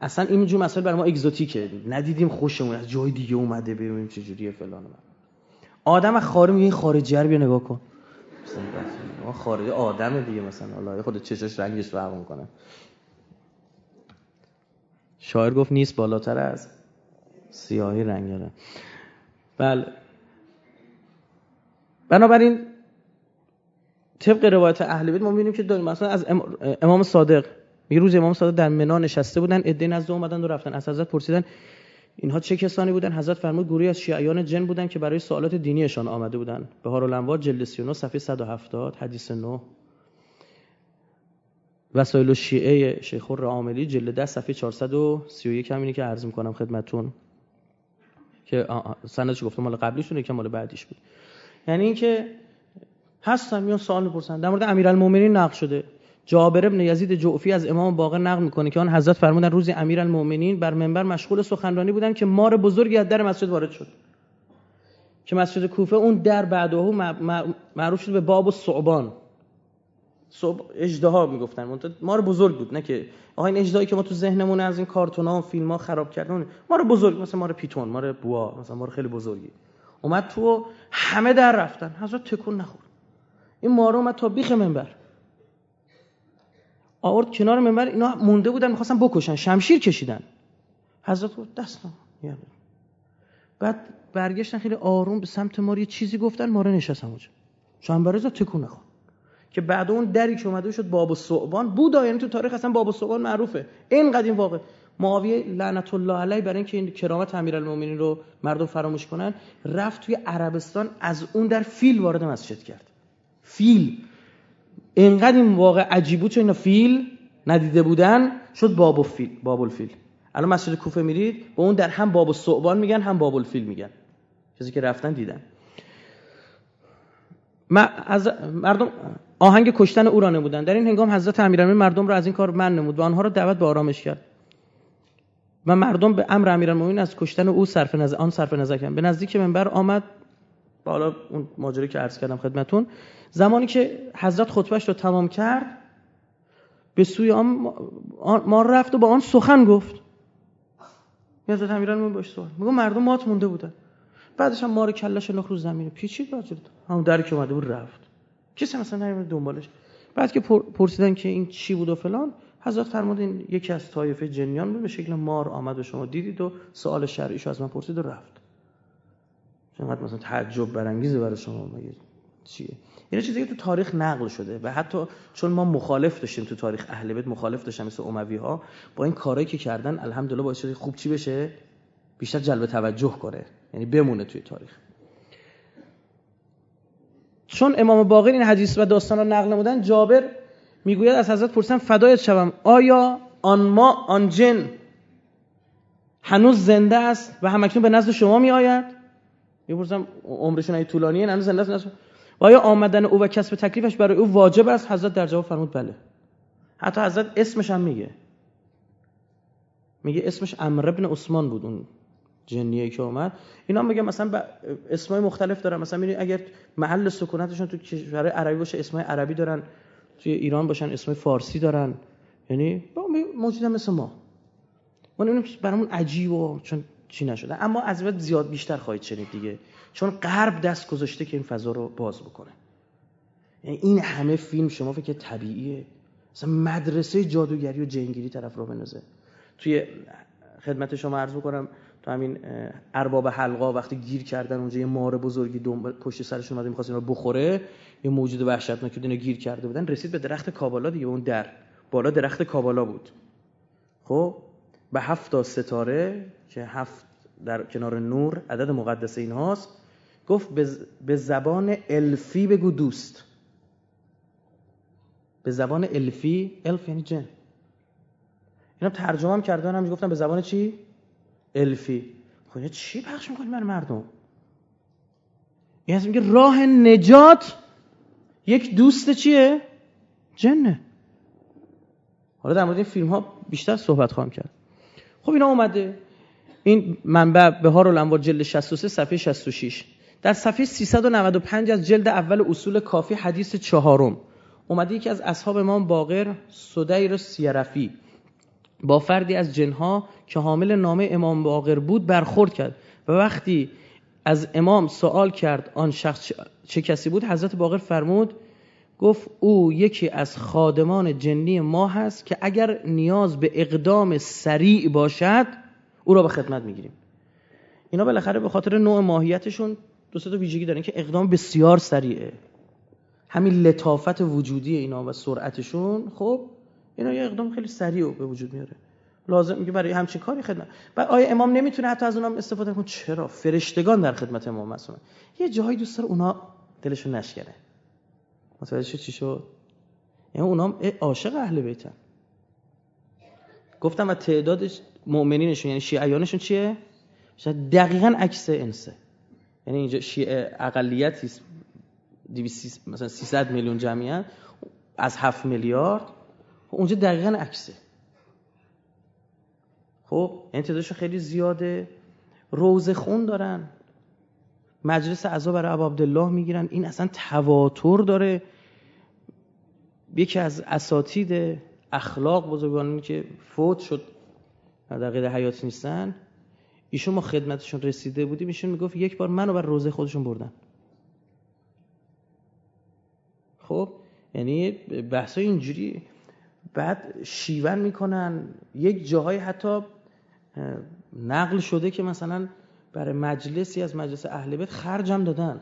اصلا این جور مسائل برای ما اگزوتیکه، ندیدیم خوشمون از جای دیگه اومده، ببینیم چه جوریه فلان. آدم خارج میگه خارجی رو بیا نگاه کن، مثلا خارجی آدمه دیگه، مثلا الله خود چشاش رنگش فرق میکنه. شاعر گفت نیست بالاتر از سیاهی رنگاره. بله، بنابراین طبق روایت اهل بیت ما می‌بینیم که داریم مثلا از امام صادق میگه روز امام صادق در منا نشسته بودن، عده‌ای نزد اومدن و رفتن. از حضرت پرسیدن اینها چه کسانی بودن؟ حضرت فرمود گروهی از شیعیان جن بودن که برای سوالات دینیشان آمده بودن. بهارالانوار جلد 39 صفحه 170 حدیث 9. وسایل شیعه شیخ الر عاملی جلد 10 صفحه 431 همینی که عرض می‌کنم خدمتتون که سندش گفتم مال قبلیشونه که مال بعدیش بود. یعنی اینکه هستم میان سوال می‌پرسن. در مورد امیرالمومنین نقل شده، جابر بن یزید جعفی از امام باقر نقل می‌کنه که آن حضرت فرمودند روزی امیرالمومنین بر منبر مشغول سخنرانی بودند که مار بزرگی از در مسجد وارد شد که مسجد کوفه اون در بعدها معروف شد به باب الثعبان. اژدها میگفتن، منتها مار بزرگ بود، نه که آقا این اژدهایی که ما تو ذهنمون از این کارتون‌ها و فیلم‌ها خراب کردن، مار بزرگ مثلا مار پیتون، مار بوا، مثلا مار خیلی بزرگی اومد تو، همه در رفتن، حضرت تکون نخورد. این مار اومد تا بیخ منبر، آورد کنار منبر، اینا مونده بودن می‌خواستن بکشن، شمشیر کشیدن، حضرت دست نمیاد. بعد برگشتن خیلی آروم به سمت مار، یه چیزی گفتن، مار نشست اونجا، چنبرزا تکون نخورد. که بعد اون دری که اومده شد باب الثعبان بود، یعنی تو تاریخ اصلا باب الثعبان معروفه. اینقدر این واقع معاویه لعنت الله علیه برای اینکه این کرامت امیرالمومنین رو مردم فراموش کنن، رفت توی عربستان از اون در فیل وارد مسجد کرد. فیل اینقدر این واقع عجیب بود چون اینا فیل ندیده بودن، شد باب الفیل، باب الفیل. الان مسجد کوفه میرید به اون در هم باب الثعبان میگن هم باب الفیل میگن، چیزی که رفتن دیدن. از مردم آهنگ کشتن او را نمودن. در این هنگام حضرت امیرالمومنین مردم را از این کار من نمود و آنها را دعوت به آرامش کرد و مردم به امر امیرالمومنین از کشتن او صرف نظر کردند. به نزدیک منبر آمد، بالا اون ماجرایی که عرض کردم خدمتتون، زمانی که حضرت خطبهش را تمام کرد به سوی ما رفت و با آن سخن گفت. حضرت امیرالمومنین باش سوال میگه، مردم مات مونده بودن. بعدش هم مار کلهش انداخت رو زمین، پیچید باجرد همون در که اومده بود رفت، کسی مثلا نمیاد دنبالش. بعد که پرسیدن که این چی بود و فلان، حضرت فرمود این یکی از طایفه جنیان بود، به شکل مار آمد و شما دیدید و سوال شرعیشو از من پرسید و رفت. شما مثلا تعجب برانگیزه برای شما مگه چیه؟ این چیزی که تو تاریخ نقل شده و حتی چون ما مخالف داشتیم تو تاریخ اهل بیت مخالف داشتن، مثل اموی‌ها با این کارهایی که کردن الحمدلله باعث شده خوب چی بشه، بیشتر جلب توجه کنه، یعنی بمونه توی تاریخ. چون امام باقر این حدیث و داستان را نقل نمودن، جابر میگوید از حضرت پرسیدم فدایت شوم آیا آن جن هنوز زنده است و همکنون به نزد شما می آید؟ میپرسم عمرشون ای طولانیه، هنوز زنده است و آیا آمدن او و کسب تکلیفش برای او واجب است؟ حضرت در جواب فرمود بله. حتی حضرت اسمش هم میگه اسمش عمرو بن عثمان بود اون جنیه که اومد. اینا میگن مثلا اسمای مختلف دارن، مثلا میگن اگر محل سکونتشون تو کشور عربی باشه اسمای عربی دارن، توی ایران باشن اسمای فارسی دارن، یعنی موجودن مثل ما. من اون برامون عجیب و چون چی نشده، اما از وقت زیاد بیشتر خواهید شنید دیگه، چون غرب دست گذاشته که این فضا رو باز بکنه. یعنی این همه فیلم شما فکر طبیعیه، مثلا مدرسه جادوگری و جنگیری طرف رو بنازه. توی خدمت شما عرض می‌کنم تو همین ارباب حلقا وقتی گیر کردن اونجا یه مار بزرگی پشت سرشون اومده می‌خواست اینا رو بخوره، یه موجود وحشتناکی بود، اینا گیر کرده بودن، رسید به درخت کابالا دیگه، اون در بالا درخت کابالا بود. خب به 7 ستاره که 7 در کنار نور عدد مقدس اینهاست، گفت به زبان الفی بگو دوست. به زبان الفی، الف یعنی جن، اینا ترجمه هم کردن، هم گفتن به زبان چی؟ الفی. خب چی پخش می‌کنی برای مردم؟ این هست میگه راه نجات یک دوست چیه؟ جنه. حالا در مورد این فیلم‌ها بیشتر صحبت خواهم کرد. خب اینا اومده، این منبع بهارالانوار جلد 63 صفحه 66، در صفحه 395 از جلد اول اصول کافی حدیث 4 اومده، یکی از اصحاب امام باقر سدیر سیرفی با فردی از جنها که حامل نامه امام باقر بود برخورد کرد و وقتی از امام سوال کرد آن شخص چه کسی بود، حضرت باقر فرمود گفت او یکی از خادمان جنی ما هست که اگر نیاز به اقدام سریع باشد او را به خدمت میگیریم. اینا بالاخره به خاطر نوع ماهیتشون دو سه تا ویژگی دارن که اقدام بسیار سریعه، همین لطافت وجودی اینا و سرعتشون، خب اینا یه اقدام خیلی سریع به وجود میاره، لازم میگه برای همچین کاری خدمت. بعد آیا امام نمیتونه حتی از اونام استفاده کنه؟ چرا؟ فرشتگان در خدمت امام معصومه، یه جایی دوست داره اونا دلشون نشکنه. متوجه شد چی شد؟ یعنی اونام عاشق اهل بیتن. گفتم و تعداد مؤمنینشون یعنی شیعیانشون چیه؟ دقیقاً عکس انسه، یعنی اینجا شیعه اقلیتی مثلا 300 میلیون جمعیت از 7 میلیارد اونجا دقیقاً عکسه. خب انتظارش خیلی زیاده، روزه خون دارن، مجلس عزا برای ابا عبدالله میگیرن، این اصلا تواتر داره. یکی از اساتید اخلاق بزرگانی که فوت شد در قید حیات نیستن، ایشون ما خدمتشون رسیده بودیم، ایشون میگفت یک بار منو بر روزه خودشون بردن. خب یعنی بحثای اینجوری بعد شیون میکنن. یک جاهای حتی نقل شده که مثلا برای مجلسی از مجلس اهل بیت خرج هم دادن،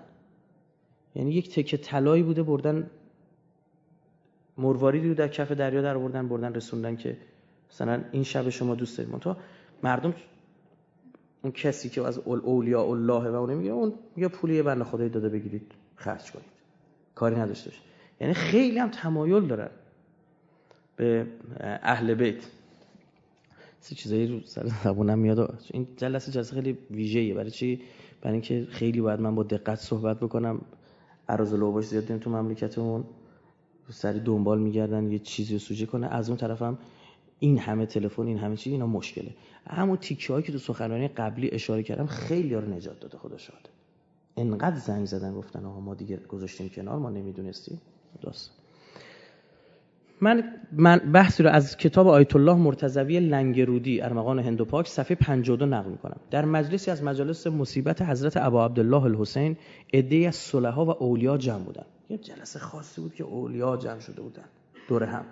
یعنی یک تکه طلایی بوده بردن مرواریدی رو در کف دریا در آوردن بردن رسوندن که مثلا این شب شما دوست دارید. منتها مردم اون کسی که از اولیاء الله و اون میگه، اون میگه پولی بنده خدایی داده بگیرید خرج کنید، کاری نداشته باشه. یعنی خیلی هم تمایل دارن به اهل بیت. سی چیزایی رو سر زبونم میاد. این جلسه خیلی ویژه‌ایه. برای چی؟ برای اینکه خیلی باید من با دقت صحبت بکنم. عرض و لوباش زیاد داریم تو مملکتمون، سری دنبال میگردن یه چیزی رو سوژه کنه. از اون طرفم هم این همه تلفن، این همه چیز، اینا مشکله. همون تیکه‌هایی که تو سخنرانی قبلی اشاره کردم خیلی‌ها رو نجات داده خدا شاده. انقدر زنگ زدن گفتن آها ما دیگه گذاشتیم کنار، ما نمیدونستیم. درست. من بحثی رو از کتاب آیت الله مرتضوی لنگرودی ارمغان هندوپاک صفحه 52 نقل می‌کنم. در مجلسی از مجالس مصیبت حضرت ابا عبدالله الحسین عده‌ای از صلحا و اولیا جمع بودند. یه جلسه خاصی بود که اولیا جمع شده بودند دور هم.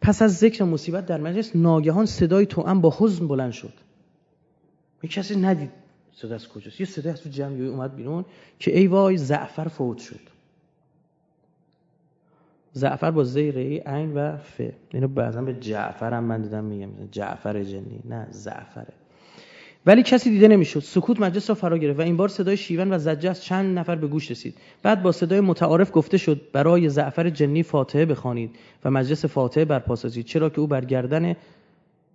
پس از ذکر مصیبت در مجلس ناگهان صدای توأم با حزن بلند شد. یک کسی ندید صدا از کجاست. یه صدای از تو جمعی اومد بیرون که ای وای زعفر فوت شد. زعفر با زیر ای عین و ف. اینو بعضا به جعفر هم من دیدم میگم جعفر جنی، نه زعفره. ولی کسی دیده نمیشد. سکوت مجلس را فرا گرفت و این بار صدای شیون و زجه از چند نفر به گوش رسید. بعد با صدای متعارف گفته شد برای زعفر جنی فاتحه بخوانید و مجلس فاتحه برپا سازید، چرا که او بر گردن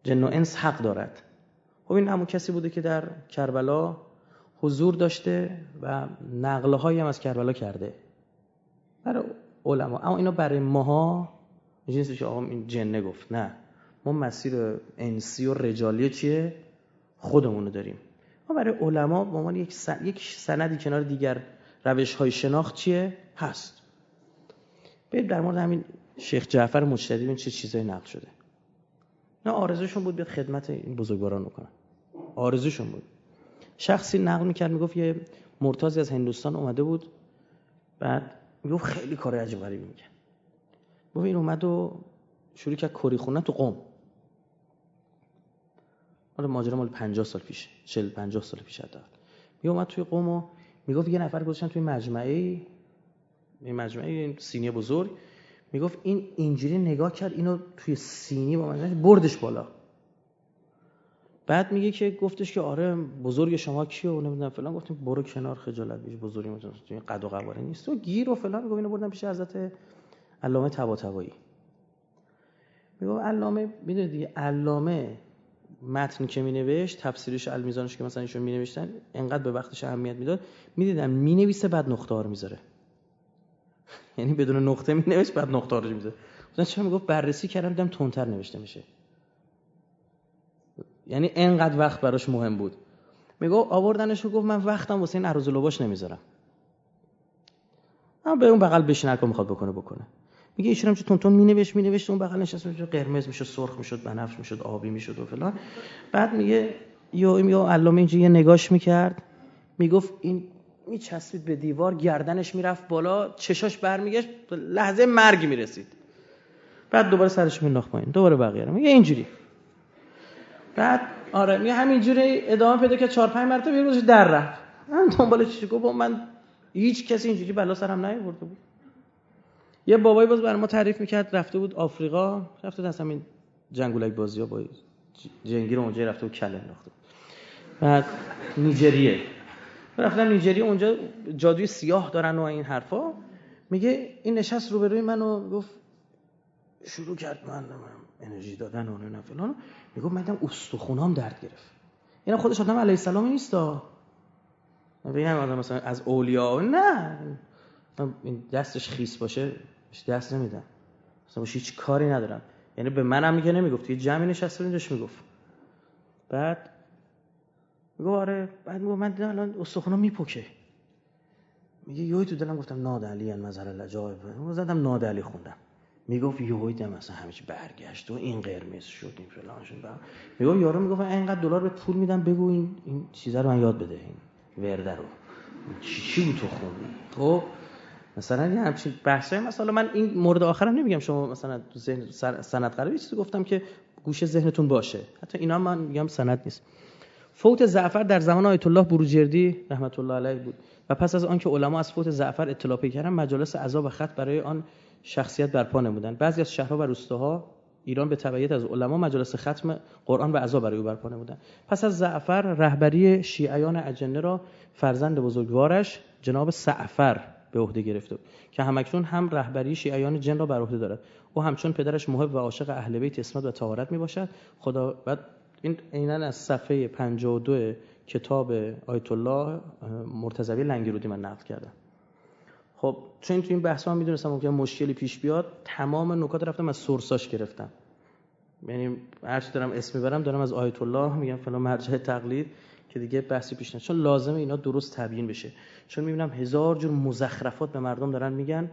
جن و انس حق دارد. خب این همون کسی بوده که در کربلا حضور داشته و نقل‌هایی هم از کربلا کرده برای علما. اما اینا برای ماها جنسش آقا این جنه گفت، نه ما مسیر انسی و رجالی چیه خودمونو داریم. ما برای علما به عنوان یک سندی کنار دیگر روش‌های شناخت چیه هست. برید در مورد همین شیخ جعفر مجتدی ببینید چه چیزایی نقل شده. نه آرزوشون بود بیاد خدمت این بزرگواران بکنن، آرزوشون بود. شخصی نقل می‌کرد میگفت یه مرتضی از هندوستان اومده بود، بعد میگفت خیلی کار عجیب غریبی میکنه. بابا این اومد و شروع کرد کری خوندن تو قم. حالا ماجرا مال 50 سال پیشه، 40 50 سال پیش حداقل. میومد توی قم و میگفت یه نفر گذاشتن توی مجمعه، این مجمعه این سینی بزرگ، میگفت این اینجوری نگاه کرد، اینو توی سینی با من بردش بالا. بعد میگه که گفتش که آره بزرگ شما کیه و نمیدونم فلان. گفتیم برو کنار خجالت بکش، بزرگی ما تو قد و قواره نیست و گیر و فلان. میگه اینو بردن پیش حضرت علامه طباطبایی. میگه علامه میدونید دیگه، علامه متن که مینوشت تفسیرش المیزانش که مثلا ایشون مینوشتن انقدر به وقتش اهمیت میداد، میدیدم مینویسه بعد نقطه‌ها میذاره، یعنی بدون نقطه مینوشت بعد نقطه‌ها رو میذاره. مثلا چرا میگفت بررسی کردم دیدم تندتر نوشته میشه، یعنی اینقدر وقت براش مهم بود. میگه آوردنش رو گفت من وقتم واسه این عروض لباش نمیذارم، اما به اون بغل بشینه که میخواد بکنه بکنه. میگه ایشون هم چه تون تون مینوشت اون بغل نشست، میشد قرمز میشد سرخ میشد بنفش میشد آبی میشد و فلان. بعد میگه یا علامه اینجوری یه نگاش میکرد، میگفت این میچسبید به دیوار، گردنش میرفت بالا، چشاش برمیگشت، لحظه مرگ میرسید. بعد دوباره سرش مینداخت پایین، دوباره بغیره. میگه اینجوری. بعد آره میگه همینجوری ادامه پیدا کرد 4-5 مرتبه یه روزش در رفت. من دنبال چی گفتم، من هیچ کسی اینجوری بلا سرم نیاورده بود. یه بابایی باز برام تعریف میکرد رفته بود آفریقا، رفته بود همین جنگولک بازی‌ها با جنگیر اونجا رفته بود کله انداخته. بعد نیجریه رفتن، نیجریه اونجا جادوی سیاه دارن و این حرفا. میگه این نشست روبروی منو گفت شروع کرد من انرژی دادن اون نه فلان. میگم من دیدم استخونام درد گرفت. اینا خودش آدم علیه السلام نیستا. ببینم آدم مثلا از اولیا، نه این دستش خیس باشه دست نمیدم، اصلا باشه هیچ کاری ندارم. یعنی به منم میگه نمیگفت، یه جمعی نشسته اینجاش میگفت. بعد میگه آره، بعد میگه من دیدم الان استخونا میپکه. میگه یوی تو دلم گفتم نادعلی ان مظهر العجایب، من زدم نادعلی خوندم. میگفت یوی دم اصلا همه چی برگشت و این قرمز شد این فلان شد. میگم یارو میگفت اینقدر دلار به پول میدم بگو این چیزا رو من یاد بده، این ورده رو چی تو خوندی. خب مثلا یه همچین بحثای، مثلا من این مورد آخرم نمیگم شما مثلا تو ذهن سند قربی چیزی گفتم که گوشه ذهنتون باشه، حتی اینا من میگم سند نیست. فوت زعفر در زمان آیتالله بروجردی رحمت الله علیه بود و پس از آنکه علما از فوت زعفر اطلاع پیدا کردند مجالس عزا و خط برای آن شخصیت برپا نمودند. بعضی از شهرها و روستاها ایران به تبعیت از علما مجالس ختم قرآن و عزا برای او برپا نمودند. پس از زعفر رهبری شیعیان اجنه را فرزند بزرگوارش جناب سعفر به عهده گرفته که همکنون هم رهبری شیعیان جن را بر عهده دارد. او همچون پدرش محب و عاشق اهل بیت اسمت و طهارت میباشد. خدا و این عیناً از صفحه 52 کتاب آیت الله مرتضوی لنگرودی من نقل کردم. خب چون تو این بحث من میدونستم ممکنه مشکلی پیش بیاد، تمام نکات رفتم از سورساش گرفتم. یعنی هر چی دارم اسم میبرم دارم از آیت الله میگم فلان مرجع تقلید که دیگه بحثی پیش نیاد، چون لازمه اینا درست تبیین بشه. چون میبینم هزار جور مزخرفات به مردم دارن میگن،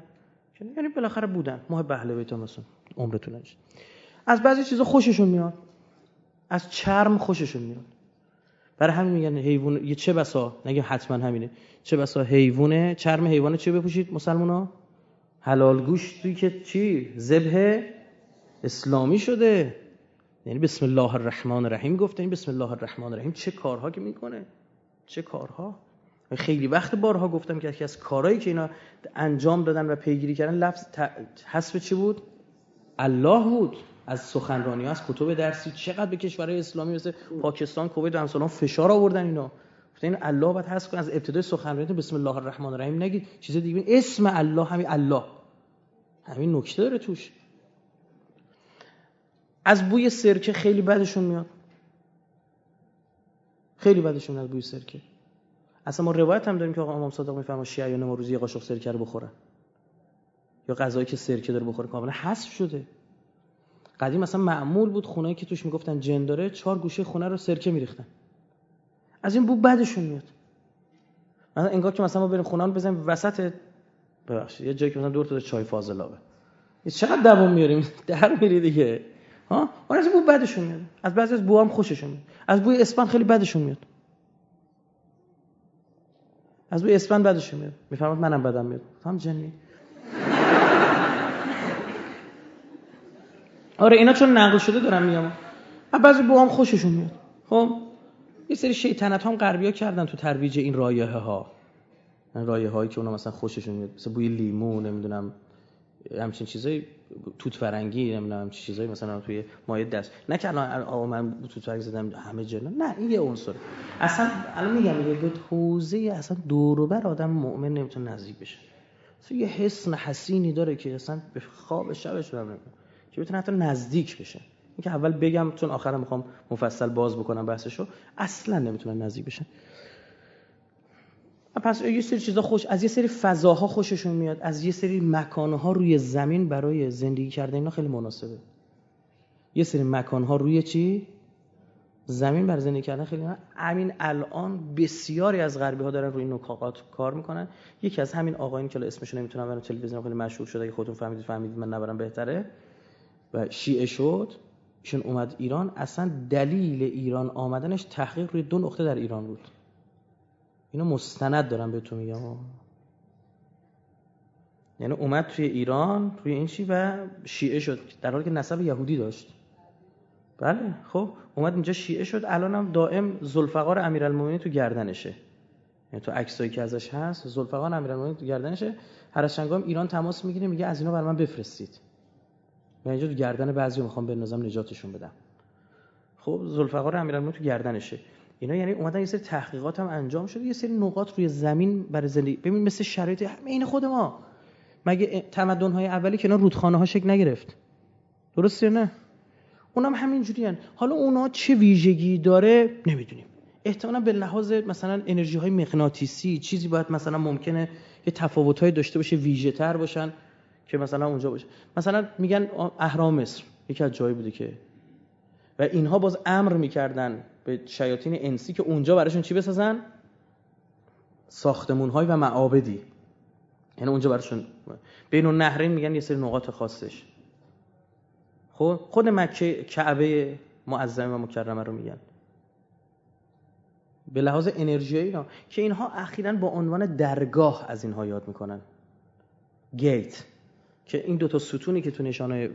یعنی بالاخره بودن محب اهل بیت مثلا عمرتون نشه. از بعضی چیزا خوششون میاد، از چرم خوششون میاد، برای همین میگن حیوان یه چه بسا، نگه حتما همینه، چه بسا حیوانه چرم حیوانه چه بپوشید مسلمونا؟ حلال گوشتی که چی ذبح اسلامی شده. یعنی بسم الله الرحمن الرحیم گفتن، بسم الله الرحمن الرحیم چه کارها که میکنه، چه کارها. خیلی وقت بارها گفتم که یکی از کارهایی که اینا انجام دادن و پیگیری کردن لفظ حسب چی بود؟ الله بود. از سخنرانی‌ها از کتب درسی چقدر به کشورهای اسلامی مثل پاکستان، کویت و همسالان فشار آوردن. اینا گفتن این الله باید حذف کن، از ابتدای سخنرانیتون بسم الله الرحمن الرحیم نگید، چیز دیگه، اسم الله، همین الله، همین نکته داره توش. از بوی سرکه خیلی بدشون میاد، خیلی بدشون از بوی سرکه. اصلا ما روایت هم داریم که آقا امام صادق میفرما شیعیان ما روزی قاشق سرکه رو بخورن، یا غذایی که سرکه داره بخوره کاملا حذف شده. قدیم مثلا معمول بود خونه‌ای که توش میگفتن جن داره 4 گوشه خونه رو سرکه میریختن. از این بو بدشون میاد. مثلا انگار که مثلا ما بریم خونه رو بزنیم وسط، ببخشید یه جایی که مثلا دور تا چای فاضلابه، چقدر دوام میاریم در میری دیگه. ها اون از بو بدشون میاد. از بعضی از بوام خوششون میاد. از بوی اسپند خیلی بدشون میاد. از بوی اسپند بدشون میاد. میفرماد منم بدم میاد. هم جنی. آره اینا چون نقل شده دارم میگم. بعضی بوام خوششون میاد. خب یه سری شیطنت هم غربیا کردن تو ترویج این رایحه ها. این رایحه هایی که اونا مثلا خوششون میاد، مثلا بوی لیمون، نمیدونم همچین چیزای توت فرنگی، نمیدونم چه چیزایی مثلا توی مایه دست. نه که الان آقا من توت فرنگ زدم همه جلو، نه این یه عنصره. اصلا الان میگم به حوزه اصلا دور و بر آدم مؤمن نمیتونه نزدیک بشه. اصلا یه حسن حسینی داره که اصلا به خواب شبش نمیره که بتونه حتی نزدیک بشه. این که اول بگم چون آخرم میخوام مفصل باز بکنم بحثشو، اصلا نمیتونن نزدیک بشن. پس یه سری چیزا خوش، از یه سری فضاها خوششون میاد، از یه سری مکانها روی زمین برای زندگی کردن اینا خیلی مناسبه. یه سری مکانها روی چی؟ زمین برای زندگی کردن خیلی مناسبه. همین الان بسیاری از غربی‌ها دارن روی این نکات کار میکنن. یکی از همین آقایون که اسمشون نمیتونم برام، تلویزیون خیلی مشهور شده، اگه خودتون فهمیدید من نبرم بهتره و شیعه شد. ایشون اومد ایران، اصلا دلیل ایران آمدنش تحقیق روی 2 نقطه در ایران بود. اینو مستند دارم بهتون میگم. یعنی اومد توی ایران توی این چی و شیعه شد، در حالی که نسب یهودی داشت. بله خب اومد اینجا شیعه شد، الانم دائم ذوالفقار امیرالمومنین تو گردنشه. یعنی تو عکسایی که ازش هست ذوالفقار امیرالمومنین تو گردنشه. هر از چند گاهی ایران تماس میگیره میگه از اینا برای من بفرستید، من اینجا تو گردن بعضیو میخوام بنازم نجاتشون بدم. خب ذوالفقار امیرالمومنین تو گردنشه اینا. یعنی اومدن یه سری تحقیقات هم انجام شده، یه سری نقاط روی زمین برای زندگی. ببین مثل شرایط این خود ما، مگه تمدن‌های اولی که اینا رودخانه‌ها شکل نگرفت، درسته؟ نه اونام همین جوریان. حالا اونا چه ویژگی داره نمیدونیم، احتمالاً به لحاظ مثلا انرژی‌های مغناطیسی چیزی باید مثلا ممکنه یه تفاوت‌هایی داشته باشه، ویژه‌تر باشن که مثلا اونجا باشه. مثلا میگن اهرام مصر یکی از جایی بوده که و اینها باز امر میکردن به شیاطین انسی که اونجا براشون چی بسازن؟ ساختمان‌های و معابدی. یعنی اونجا براشون بین النهرین میگن یه سری نقاط خاصش. خب خود مکه کعبه معظمه و مکرمه رو میگن. به لحاظ انرژی اینا که اینها اخیراً با عنوان درگاه از اینها یاد میکنن. گیت که این دو تا ستونی که تو نشانه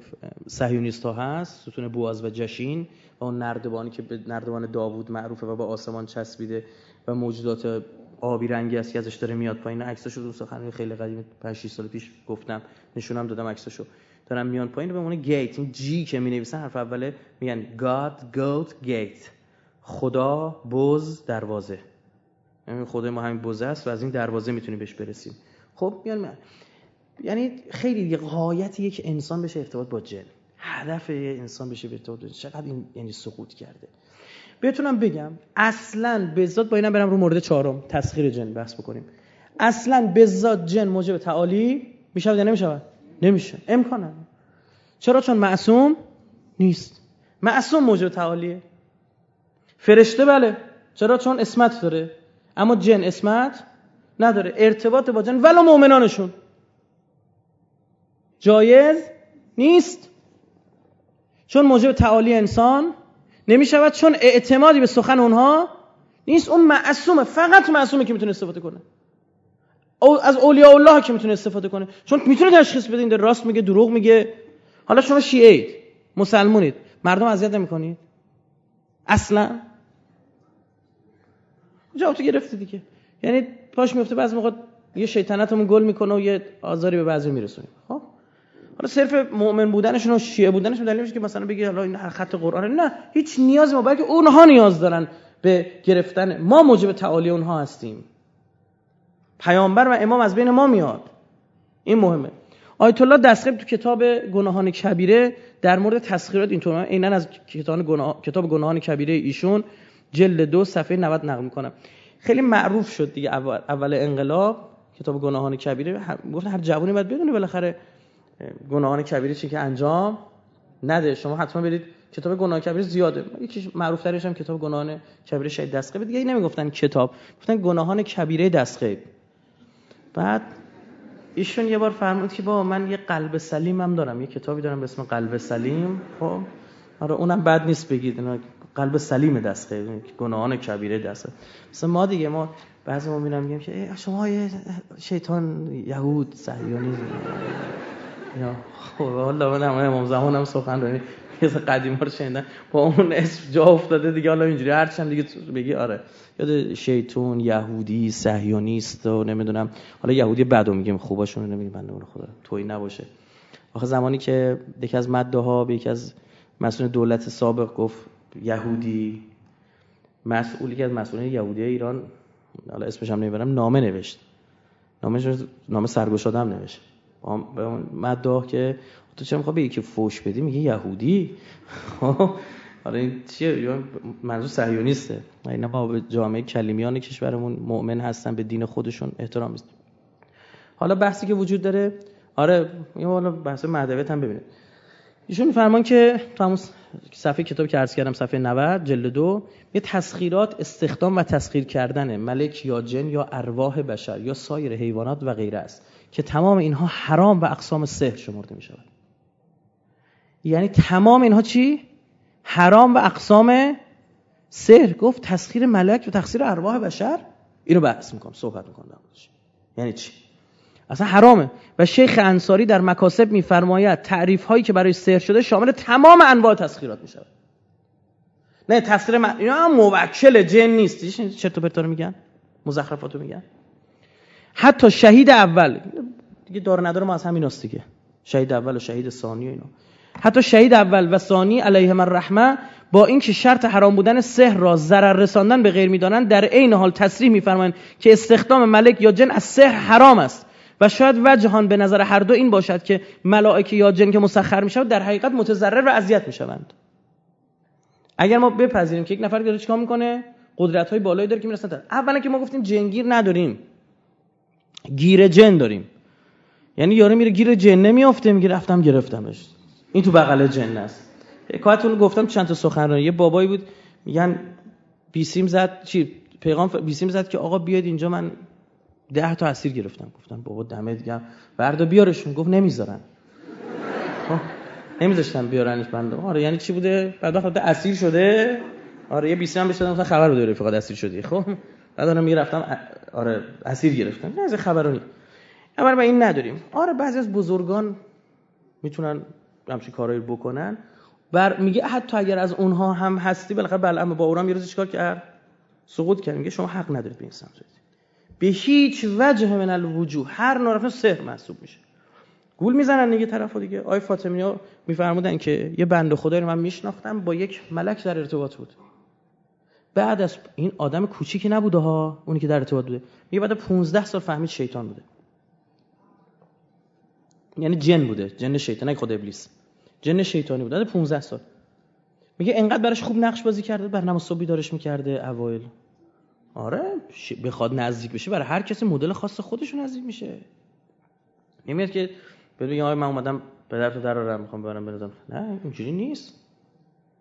صهیونیست‌ها هست، ستون بواز و جشین و اون نردبانی که به نردبان داوود معروفه و با آسمان چسبیده و موجودات آبی رنگی است که ازش داره میاد پایین. عکساشو تو سخنرانی خیلی قدیمی 5-6 سال پیش گفتم، نشونم دادم، عکساشو دارم میان پایین. به اون گیت، این جی که می‌نویسن حرف اوله میگن گاد، گوت، گیت. خدا، بز، دروازه. یعنی خدای ما همین بزه است و از این دروازه میتونیم بهش برسیم. خب میان یعنی خیلی دیگه غایت یک انسان بشه ارتباط با جن، هدف انسان بشه ارتباط با جن. چقدر این یعنی سقوط کرده. بتونم بگم اصلاً بذات با اینا برم رو مورد چهارم تسخیر جن بحث بکنیم. اصلاً بذات جن موجب تعالی میشه یا نمیشه؟ نمیشه، امکان نداره. چرا؟ چون معصوم نیست. معصوم موجب تعالیه. فرشته بله، چرا؟ چون اسمت داره. اما جن اسمت نداره. ارتباط با جن ولو مؤمنانشون جایز نیست، چون موجب تعالی انسان نمیشود، چون اعتمادی به سخن اونها نیست. اون معصومه، فقط معصومه که میتونه استفاده کنه، او از اولیاء الله که میتونه استفاده کنه، چون میتونه تشخیص بده این داره راست میگه دروغ میگه. حالا شما شیعه اید، مسلمونید، مردم اذیت نمیکنید اصلا؟ جواب تو گرفتی دیگه. یعنی پاش میفته بعضی موقع یه شیطنتمون گل میکنه و یه آزاری به بعضی میرسونیم. خب حالا صرف مؤمن بودنشون و شیعه بودنشون دلیل نمیشه که مثلا بگی حالا این خط قرآن. نه، هیچ نیازی ما، بلکه اونها نیاز دارن به گرفتن ما. موجب تعالی اونها هستیم. پیامبر و امام از بین ما میاد، این مهمه. آیت الله دستخیب تو کتاب گناهان کبیره در مورد تسخیرات اینطوره، عیناً از کتاب گناهان کبیره ایشون جلد 2 صفحه 90 نقل میکنم. خیلی معروف شد دیگه اول انقلاب کتاب گناهان کبیره. گفتن هر جوانی باید بدونه بالاخره گناهان کبیره چی که انجام نده. شما حتما برید کتاب گناهان کبیره زیاده. یکی معروف ترش هم کتاب گناهان کبیره شهید دستخیب. دیگه نمیگفتن کتاب، گفتن گناهان کبیره دستخیب. بعد ایشون یه بار فرمود که با من یه قلب سلیمم دارم، یه کتابی دارم به اسم قلب سلیم. خب آره اونم بد نیست بگید، اینا قلب سلیم دستخیل، گناهان کبیره دستخیل. مثلا ما دیگه ما بعضی ما میگیم که شما شیطان یهود صهیونیسم یا خب والله من امام زمانم سخنرانی یه قدیما رو شنیدم با اون اسم جا افتاده دیگه. حالا اینجوری هرچی هم دیگه بگی آره یاد شیطون، یهودی، صهیونیست و نمیدونم. حالا یهودی بدو میگیم، خوباشون رو نمیگیم. بنده خدا تویی نباشه. آخه زمانی که یکی از مدداها به یکی از مسئول دولت سابق گفت یهودی، مسئولی که از مسئولین یهودی ایران، حالا اسمش هم نمیبرم، نامه نوشت، نامه سرگشاد هم نوشت مدداها که تو چرا میخوای بگی که فوش بدی میگه یهودی. حالا این چیه؟ منظور صهیونیسته. اینا با جامعه کلیمیان کشورمون مؤمن هستن، به دین خودشون احترام میذارن. حالا بحثی که وجود داره، آره میگم حالا بحث مدویت هم ببینید. ایشون فرمان که تو همون صفحه کتاب که عرض کردم صفحه 90 جلد 2 یه تسخیرات استخدام و تسخیر کردن ملک یا جن یا ارواح بشر یا سایر حیوانات و غیره است که تمام اینها حرام و اقسام سحر شمرده میشود. یعنی تمام اینها چی؟ حرام و اقسام سحر. گفت تسخیر ملک و تسخیر ارواح بشر، اینو بحث میکنم، صحبت میکنم دربارش. یعنی چی؟ اصلا حرامه. و شیخ انصاری در مکاسب میفرماید تعریف هایی که برای سحر شده شامل تمام انواع تسخیرات میشود. نه تسخیر اینا موکل جن نیست، چرت و پرت میگن، مزخرفاتو میگن. حتی شهید اول دیگه دار نداره ما از همیناست دیگه، شهید اول و شهید ثانی و اینا. حتی شهید اول و ثانی علیهم الرحمه با اینکه شرط حرام بودن سحر را ضرر رساندن به غیر میدانند، در عین حال تصریح می‌فرمایند که استخدام ملک یا جن از سحر حرام است و شاید وجهان به نظر هر دو این باشد که ملائکه یا جن که مسخر می‌شوند در حقیقت متضرر و اذیت می‌شوند. اگر ما بپذیریم که یک نفر داره چیکار می‌کنه، قدرت‌های بالایی داره که میرسن، اولا که ما گفتیم جنگیر نداریم، گیر جن داریم، یعنی یارو میره گیر جن میافته، میگه رفتم گرفتمش، این تو بغل جن است. حکایتونو گفتم چند تا سخنرانی، یه بابایی بود میگن بیسیم زد، چی پیغام بیسیم زد که آقا بیاد اینجا من 10 تا اسیر گرفتم. گفتم بابا دمت گرم، بردا بیارشون. گفت نمیذارن. نمیذاشتن بیارنش بنده. آره یعنی چی بوده؟ بعد وقت اسیر شده. آره یه بیسیم هم بشدم، مثلا خبر بده رفیقات اسیر شدی. خب بعد اونم میرفتم آره اسیر گرفتم. نه از خبرونی. اما ما این نداریم. آره بعضی از بزرگان میتونن همچین کارایی بکنن. بر میگه حتی اگر از اونها هم هستی، بالاخره بلعم با اورام یه روز چیکار کرد؟ سقوط کرد. میگه شما حق ندارید به این سمت برید. به هیچ وجه من الوجوه، هر نارفه سحر محسوب میشه. گول میزنن دیگه طرفو دیگه. آی فاطمی‌ها میفرمودن که یه بنده خدایی رو من میشناختم با یک ملک در ارتباط بود. بعد از این آدم کوچیکی نبوده ها، اونی که در ارتباط بوده. میگه بعد 15 سال فهمید شیطان بوده. یعنی جن بوده، جن شیطان، نه خود ابلیس. جن شیطانی بوده. 15 سال. میگه انقدر براش خوب نقش بازی کرده، برنامه صبحی دارش می‌کرده اوایل. آره بخواد نزدیک بشه، برای هر کسی مدل خاص خودشون نزدیک میشه. نمیاد که بگم آقا من اومدم پدر تو درارم میخوام ببرم بنازم. نه اینجوری نیست.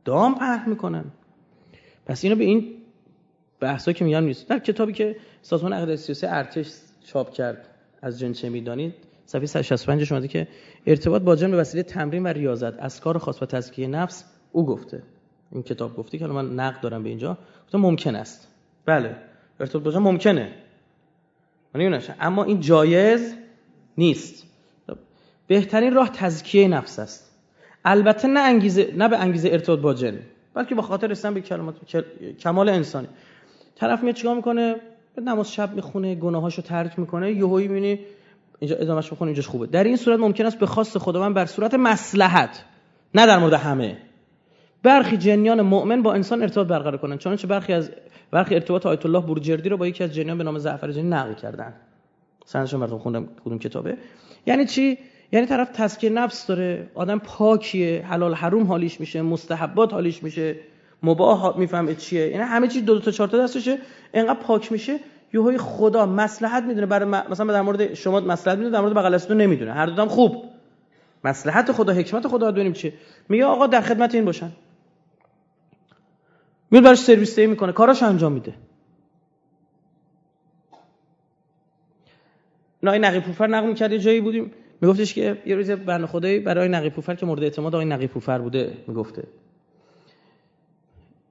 دام پهن میکنن. پس اینا به این بحثا که میگم نیست. در کتابی که سازمان عقاید سیاسی ارتش چاپ کرد از جن چه میدانید، صفحه 65 اومده که ارتباط با جن به وسیله تمرین و ریاضت، اذکار خاص و تزکیه نفس او گفته. این کتاب گفته که الان من نقد دارم به اینجا، گفتم ممکن است. بله ارتباط با جن ممکنه، اما این جایز نیست. بهترین راه تزکیه نفس است، البته نه به انگیزه ارتباط با جن، بلکه به خاطر رسیدن به کمال انسانی. طرف میاد چیکار میکنه؟ نماز شب میخونه، گناهاشو ترک میکنه، یهویی میبینی اینجا ادامهش میخونه، اینجاش خوبه. در این صورت ممکن است به خواست خداوند بر صورت مصلحت، نه در مورد همه، برخی جنیان مؤمن با انسان ارتباط برقرار کنند. چنانچه برخی ارتباط آیتالله بروجردی رو با یکی از جنیان به نام زعفر جنی نقل کردن. سندشون براتون خوندم کدوم کتابه. یعنی چی؟ یعنی طرف تزکیه نفس داره، آدم پاکیه، حلال حروم حالیش میشه، مستحبات حالیش میشه، مباح میفهمه چیه. یعنی همه چی 2 تا 4 تا دستشه، انقدر پاک میشه یهوی خدا مصلحت میدونه برای مثلا در مورد شما مصلحت میدونه، در مورد بغلستون نمیدونه. هر دو هم خوب. مصلحت خدا، حکمت خدا دونیم چیه. میگه آقا در خدمت این باشن. میاد براش سرویس دهی میکنه، کاراش انجام میده. آقای نقیپور فر نقل میکرد یه جایی بودیم، میگفتش که یه روز بنده خدایی برای نقیپور فر که مورد اعتماد آقای نقیپور فر بوده میگفته.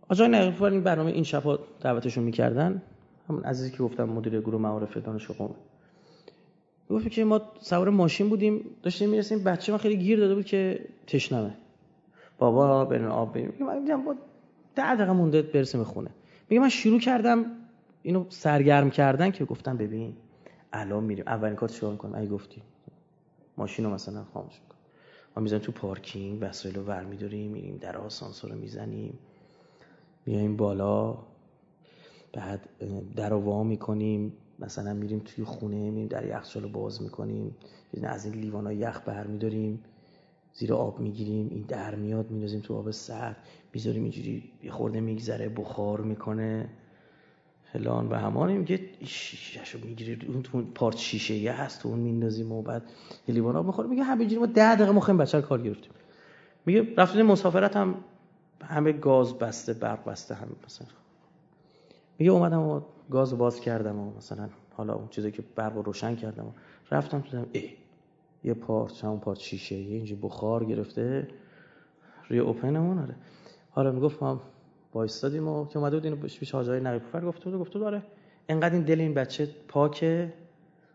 آقای نقیپور فر این برنامه این شب‌ها دعوتشون میکردن، همون عزیزی که گفتم مدیر گروه معارف دانشگاه قم. میگفت که ما سوار ماشین بودیم، داشتیم میرسیم، بچه ما خیلی گیر داده بود که تشنمه. بابا بریم آب بریم. میگم 10 دقیقه مونده برسیم خونه. میگه من شروع کردم اینو سرگرم کردن که گفتم ببین الان میریم، اولین کار چیکار می‌کنم؟ اگه گفتی ماشینو مثلا خاموش می‌کنم، ما می‌ذاریم تو پارکینگ، وسایلو ور می‌داریم، میریم در آسانسور رو می‌زنیم، میایم بالا، بعد درو وا می‌کنیم، مثلا میریم توی خونه، میریم در یخچالو باز می‌کنیم، از این لیوانای یخ برمی‌داریم، زیر آب می‌گیریم، این در میاد، می‌ندازیم تو آب سرد، می‌ذاریم اینجوری یه خورده می‌گذره، بخار می‌کنه فلان و همانیم. میگه شیشه‌شو می‌گیری، اون تو پارت شیشه هست، تو اون می‌ندازیم و بعد یه لیوان آب می‌خوره. میگه همینجوری ما 10 دقیقه مخیم بچه‌ها کار گرفتیم. میگه رفتیم مسافرت، هم همه گاز بسته، برق بسته، هم مثلا. میگه اومدم و گازو باز کردم و مثلا حالا اون چیزی که برق روشن کردم و رفتم تو دیدم یه پارچه، اون پارچه شیشه اینجوری بخار گرفته روی اوپنمون. آره حالا میگفت ما وایسادیم و که اومده بود اینو پیش حاجی نقیپور فر گفت آره انقدر این دل این بچه پاکه،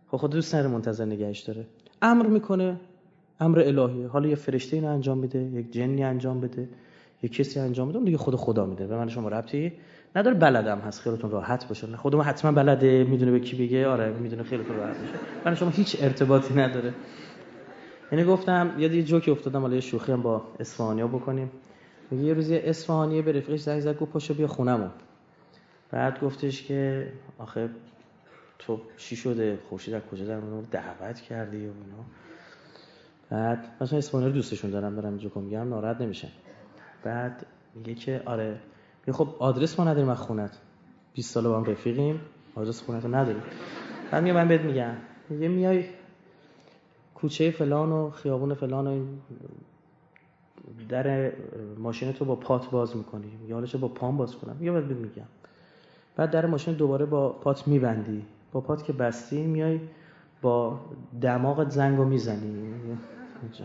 خود دوست نره منتظر نگهش داره، امر میکنه، امر الهیه. حالا یه فرشته اینو انجام میده، یک جنی انجام بده، یک کسی انجام بده، دیگه خود خدا میده، به من شما ربطی نداره. بلدم هست، خیالتون راحت باشه، خودم حتما بلده، میدونه به کی بگه. آره میدونه، خیالتون راحت باشه، من شما هیچ ارتباطی نداره. یعنی گفتم یاد یه جوکی افتادم، حالا یه شوخی هم با اصفهانی‌ها بکنیم. میگه یه روز اصفهانی به رفیقش زنگ زد، گفت پاشو بیا خونمون. بعد گفتش که آخه تو چی شده؟ خورشید از کجا در اومد؟ دعوت کردی و اینا. بعد مثلا اصفهانی دوستشون دارم، برام اینجا کم میگم ناراحت نمیشن. بعد میگه که آره، میگه خب آدرس ما نداریم از خونت، 20 ساله با هم رفیقیم، آدرس خونت رو نداریم. بعد میگه من بهت میگم. میگه میای کوچه فلان و خیابون فلان و در ماشین تو با پات باز میکنی. میگه حالا چه با پام باز کنم؟ میگه بعد میگم. بعد در ماشین دوباره با پات میبندی. با پات که بستی میای با دماغت زنگو میزنی. چه؟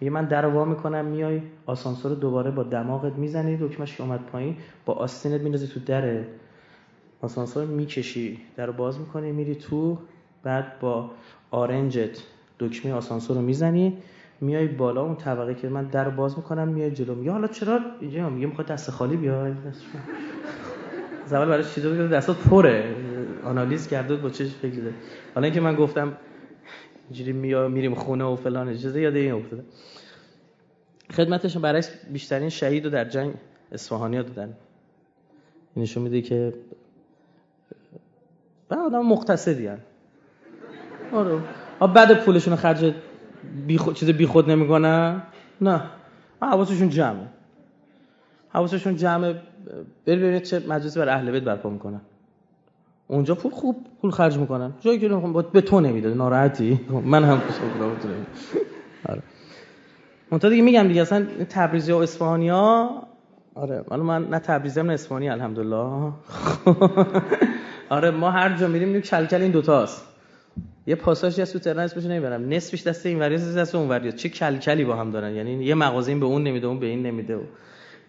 میگه من در وا میکنم میای آسانسور رو دوباره با دماغت میزنی، دکمه‌اش اومد پایین، با آستینت میندازی تو در آسانسور، میکشی در رو باز میکنی میری تو، بعد با آرنجت دکمه آسانسور رو میزنی میای بالا اون طبقه که من در رو باز میکنم میای جلو. میگه حالا چرا اینجا؟ میگه میخواد دست خالی بیای. زبال برای چیزا بگه دستات پره، آنالیز کرده با چش فکر داره. حالا اینکه من گفتم اینجوری میریم خونه و فلان اجازه یاد این افتاده. خدمتشون برای بیشترین شهید رو در جنگ اصفهانی‌ها دادن. نشون میده که با آدم مقتصدی ان. آره. بعد پولشون رو خرج چیز بیخود نمی‌کنن. نه. حواسشون جمعه. حواسشون جمعه. ببینید چه مجلسی برای اهل بیت برپا می‌کنن. اونجا پول خوب پول خرج می‌کنن. جایی که به تو نمیده، ناراحتی. من هم خوشحالم تو. آره. منتها دیگه میگم دیگه اصلا تبریزی‌ها و اصفهانی‌ها، آره، حالا من نه تبریزم نه اصفهانی الحمدلله. آره ما هر جا میریم میگیم کلکل این دوتاست. یه پاساژی از تو ترنس بشه نمیبرم، نصفش دست این وریاس دست اون وریاس، چه کلکلی با هم دارن. یعنی یه مغازه این به اون نمیده اون به این نمیده و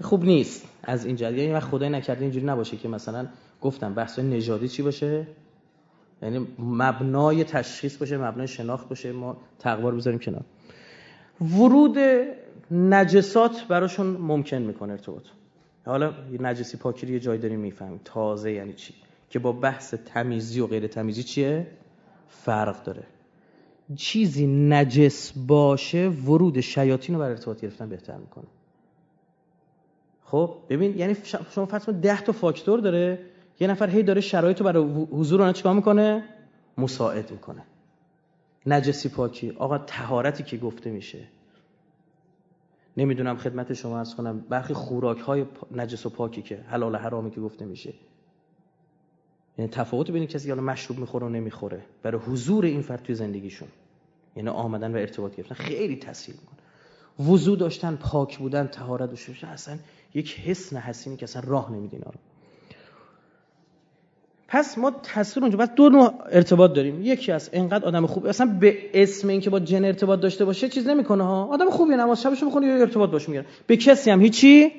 خوب نیست از این جهت. یعنی من خدای نکرده اینجوری نباشه که مثلا گفتم بحث نژادی چی باشه، یعنی مبنای تشخیص باشه، مبنای شناخت باشه، ما تقوا رو بذاریم کنار. ورود نجسات براشون ممکن میکنه ارتباط. حالا نجسی پاکی یه جای داریم میفهمیم تازه یعنی چی، که با بحث تمیزی و غیر تمیزی چیه؟ فرق داره. چیزی نجس باشه ورود شیاطین رو بر ارتباط گرفتن بهتر میکنه. خب ببین یعنی شما فرض کن 10 تا فاکتور داره، یه نفر هی داره شرایطو برای حضور اون چیکار میکنه؟ مساعد میکنه. نجسی پاکی، آقا طهارتی که گفته میشه، نمیدونم خدمت شما عرض کنم برخی خوراک‌های نجس و پاکی که حلال و حرامی که گفته میشه، یعنی تفاوت بین کسی که حالا مشروب میخوره و نمیخوره برای حضور این فرد توی زندگیشون، یعنی آمدن و ارتباط گرفتن خیلی تاثیر میکنه. وضو داشتن، پاک بودن، طهارت داشتن، اصلا یک حس حسینی که اصلا راه نمیدین آره. پس ما تاثیر اونجا. بعد دو نوع ارتباط داریم، یکی از اینقدر آدم خوب اصلا به اسم اینکه با جن ارتباط داشته باشه چیز نمیکنه ها، آدم خوبی نماز شبشو میخونه یا ارتباط باشه میگیره، به کسی هم هیچی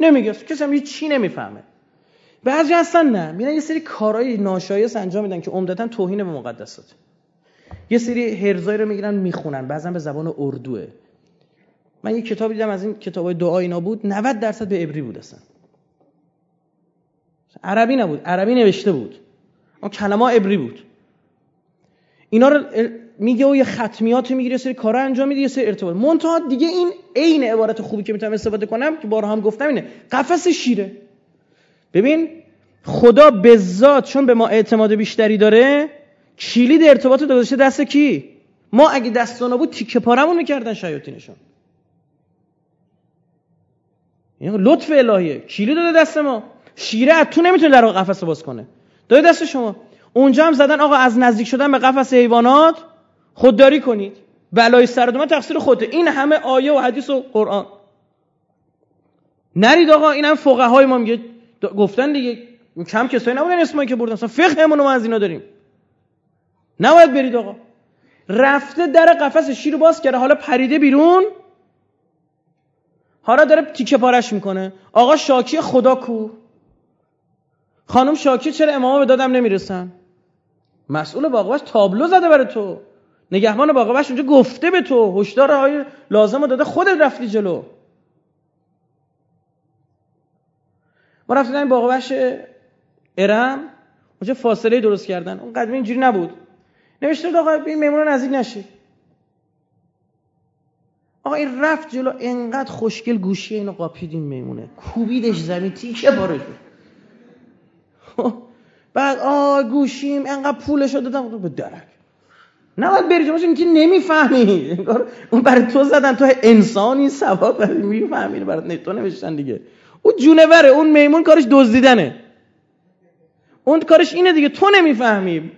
نمیگه، کسی هم هیچی نمیفهمه. بعضی اصلا نه، میرن یه سری کارهای ناشایست انجام میدن که عمدتاً توهین به مقدسات، یه سری هرزایی رو میگیرن میخونن، بعضی هم به زبان اردوئه. من یه کتاب دیدم از این کتابای دعا اینا بود 90% به عبری بود، اصلا عربی نبود، عربی نوشته بود اما کلمه‌ها عبری بود. اینا رو میگه و یه ختمیات میگیره، یه سری کارا انجام میده، یه سری ارتباط منتها دیگه. این عین عبارت خوبی که میتونم استفاده کنم که بارها هم گفتم اینه، قفس شیره. ببین خدا به ذات چون به ما اعتماد بیشتری داره، کلید ارتباط رو گذاشته دست کی؟ ما اگه دستونا بود تیکه پارمون میکردن شیاطینشون. این لطف الهیه، کلید داده دست ما، شیره از تو نمیتونه در قفس باز کنه، داده دست شما. اونجا هم زدن آقا از نزدیک شدن به قفس حیوانات خودداری کنید، بلای سرت ما تقصیر خوده. این همه آیه و حدیث و قرآن نرید آقا، اینم فقهای ما میگه گفتن دیگه، کم کسایی نبودن اسمایی که بردن، اصلا فقهمون ما از اینا داریم، نباید برید آقا. رفته در قفس شیر باز کرده، حالا پریده بیرون، حالا داره تیکه پارش میکنه. آقا شاکی خدا کو؟ خانم شاکی چرا اماما به دادم نمیرسن؟ مسئول باغبش تابلو زده برای تو، نگهبان باغبش اونجا گفته به تو، هشدارهای لازمو داده، خودت رفتی جلو. ما رفتیم باغبش ارم، اونجا فاصله درست کردن، اون قدمی اینجوری نبود، نوشته آقا این میمون نزدیک نشه. آقا این رفت جلو، انقدر خوشگل گوشی اینو قاپید، این میمونه کوبیدش زمین تیکه پاره شد. بعد گوشیم انقدر پولشو دادم به درک. نباید بری جمعش، اینکه نمیفهمی اون برای تو زدن، تو انسانی ثواب برای میفهمی برای تو نوشتن دیگه. اون جونوره، اون میمون کارش دزدیدنه، اون کارش اینه دیگه، تو نمیفهمی.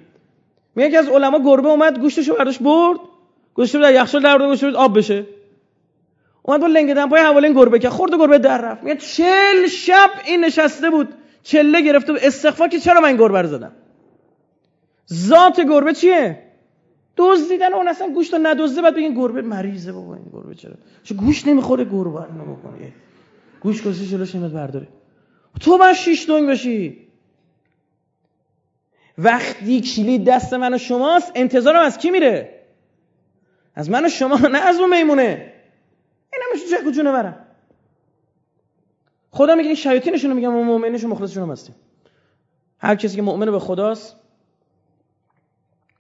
میگه که از علما گربه اومد گوشتشو برداشت برد، گوشتشو در یخچال در آورد گوشتشو آب بشه. اومد با لنگه دمپای حوالین گربه که خورد گربه در رفت. میگه 40 شب این نشسته بود چله گرفته بود استغفار که چرا من گربه رو زدم. ذات گربه چیه؟ دزدیدن اون. اصلا گوشتو ندزده بعد بگین گربه مریضه بابا این گربه چرا؟ چه گوش نمیخوره گربه رو بکنه. گوش گوشی جلوش نمیاد برداره. تو باید شیش دنگ بشی. وقتی کلید دست من و شماست انتظارم از کی میره؟ از من و شما، نه از اون میمونه. این همشون جهک و جونه برم. خدا میگه این شیاطینشون رو میگم و مؤمنش و مخلصشون هم هستیم. هر کسی که مؤمن به خداست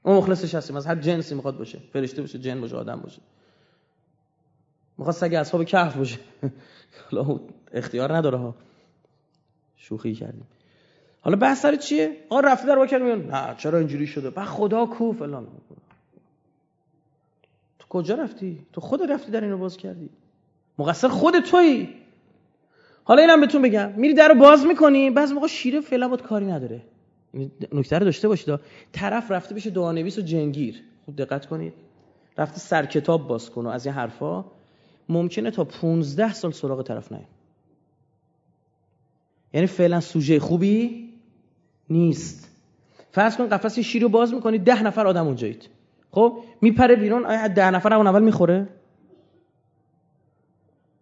و مخلصش هستیم. از هر جنسی میخواد باشه، فرشته باشه، جن باشه، آدم باشه. میخواد سگ اصحاب کهف باشه. حالا اختیار نداره ها. شوخی کردیم. حالا بحث سر چیه؟ آن رفته در واقع میگن نه چرا اینجوری شده؟ بعد خدا کو فلان. تو کجا رفتی؟ تو خود رفتی در اینو باز کردی. مقصر خود تویی. حالا اینم بهتون بگم، میری درو باز میکنی، بعضی موقع شیره فعلا باد کاری نداره. این نکته رو داشته باشید. طرف رفته بشه دعانویس و جنگیر. خوب دقت کنید. رفته سر کتاب باز کنه از این حرفا، ممکنه تا 15 سال سراغ طرف نیای. یعنی فعلا سوژه خوبی نیست. فرض کن قفس شیر رو باز می‌کنی 10 نفر آدم اونجایید. خب میپره بیرون، آیا 10 نفر اون اول میخوره؟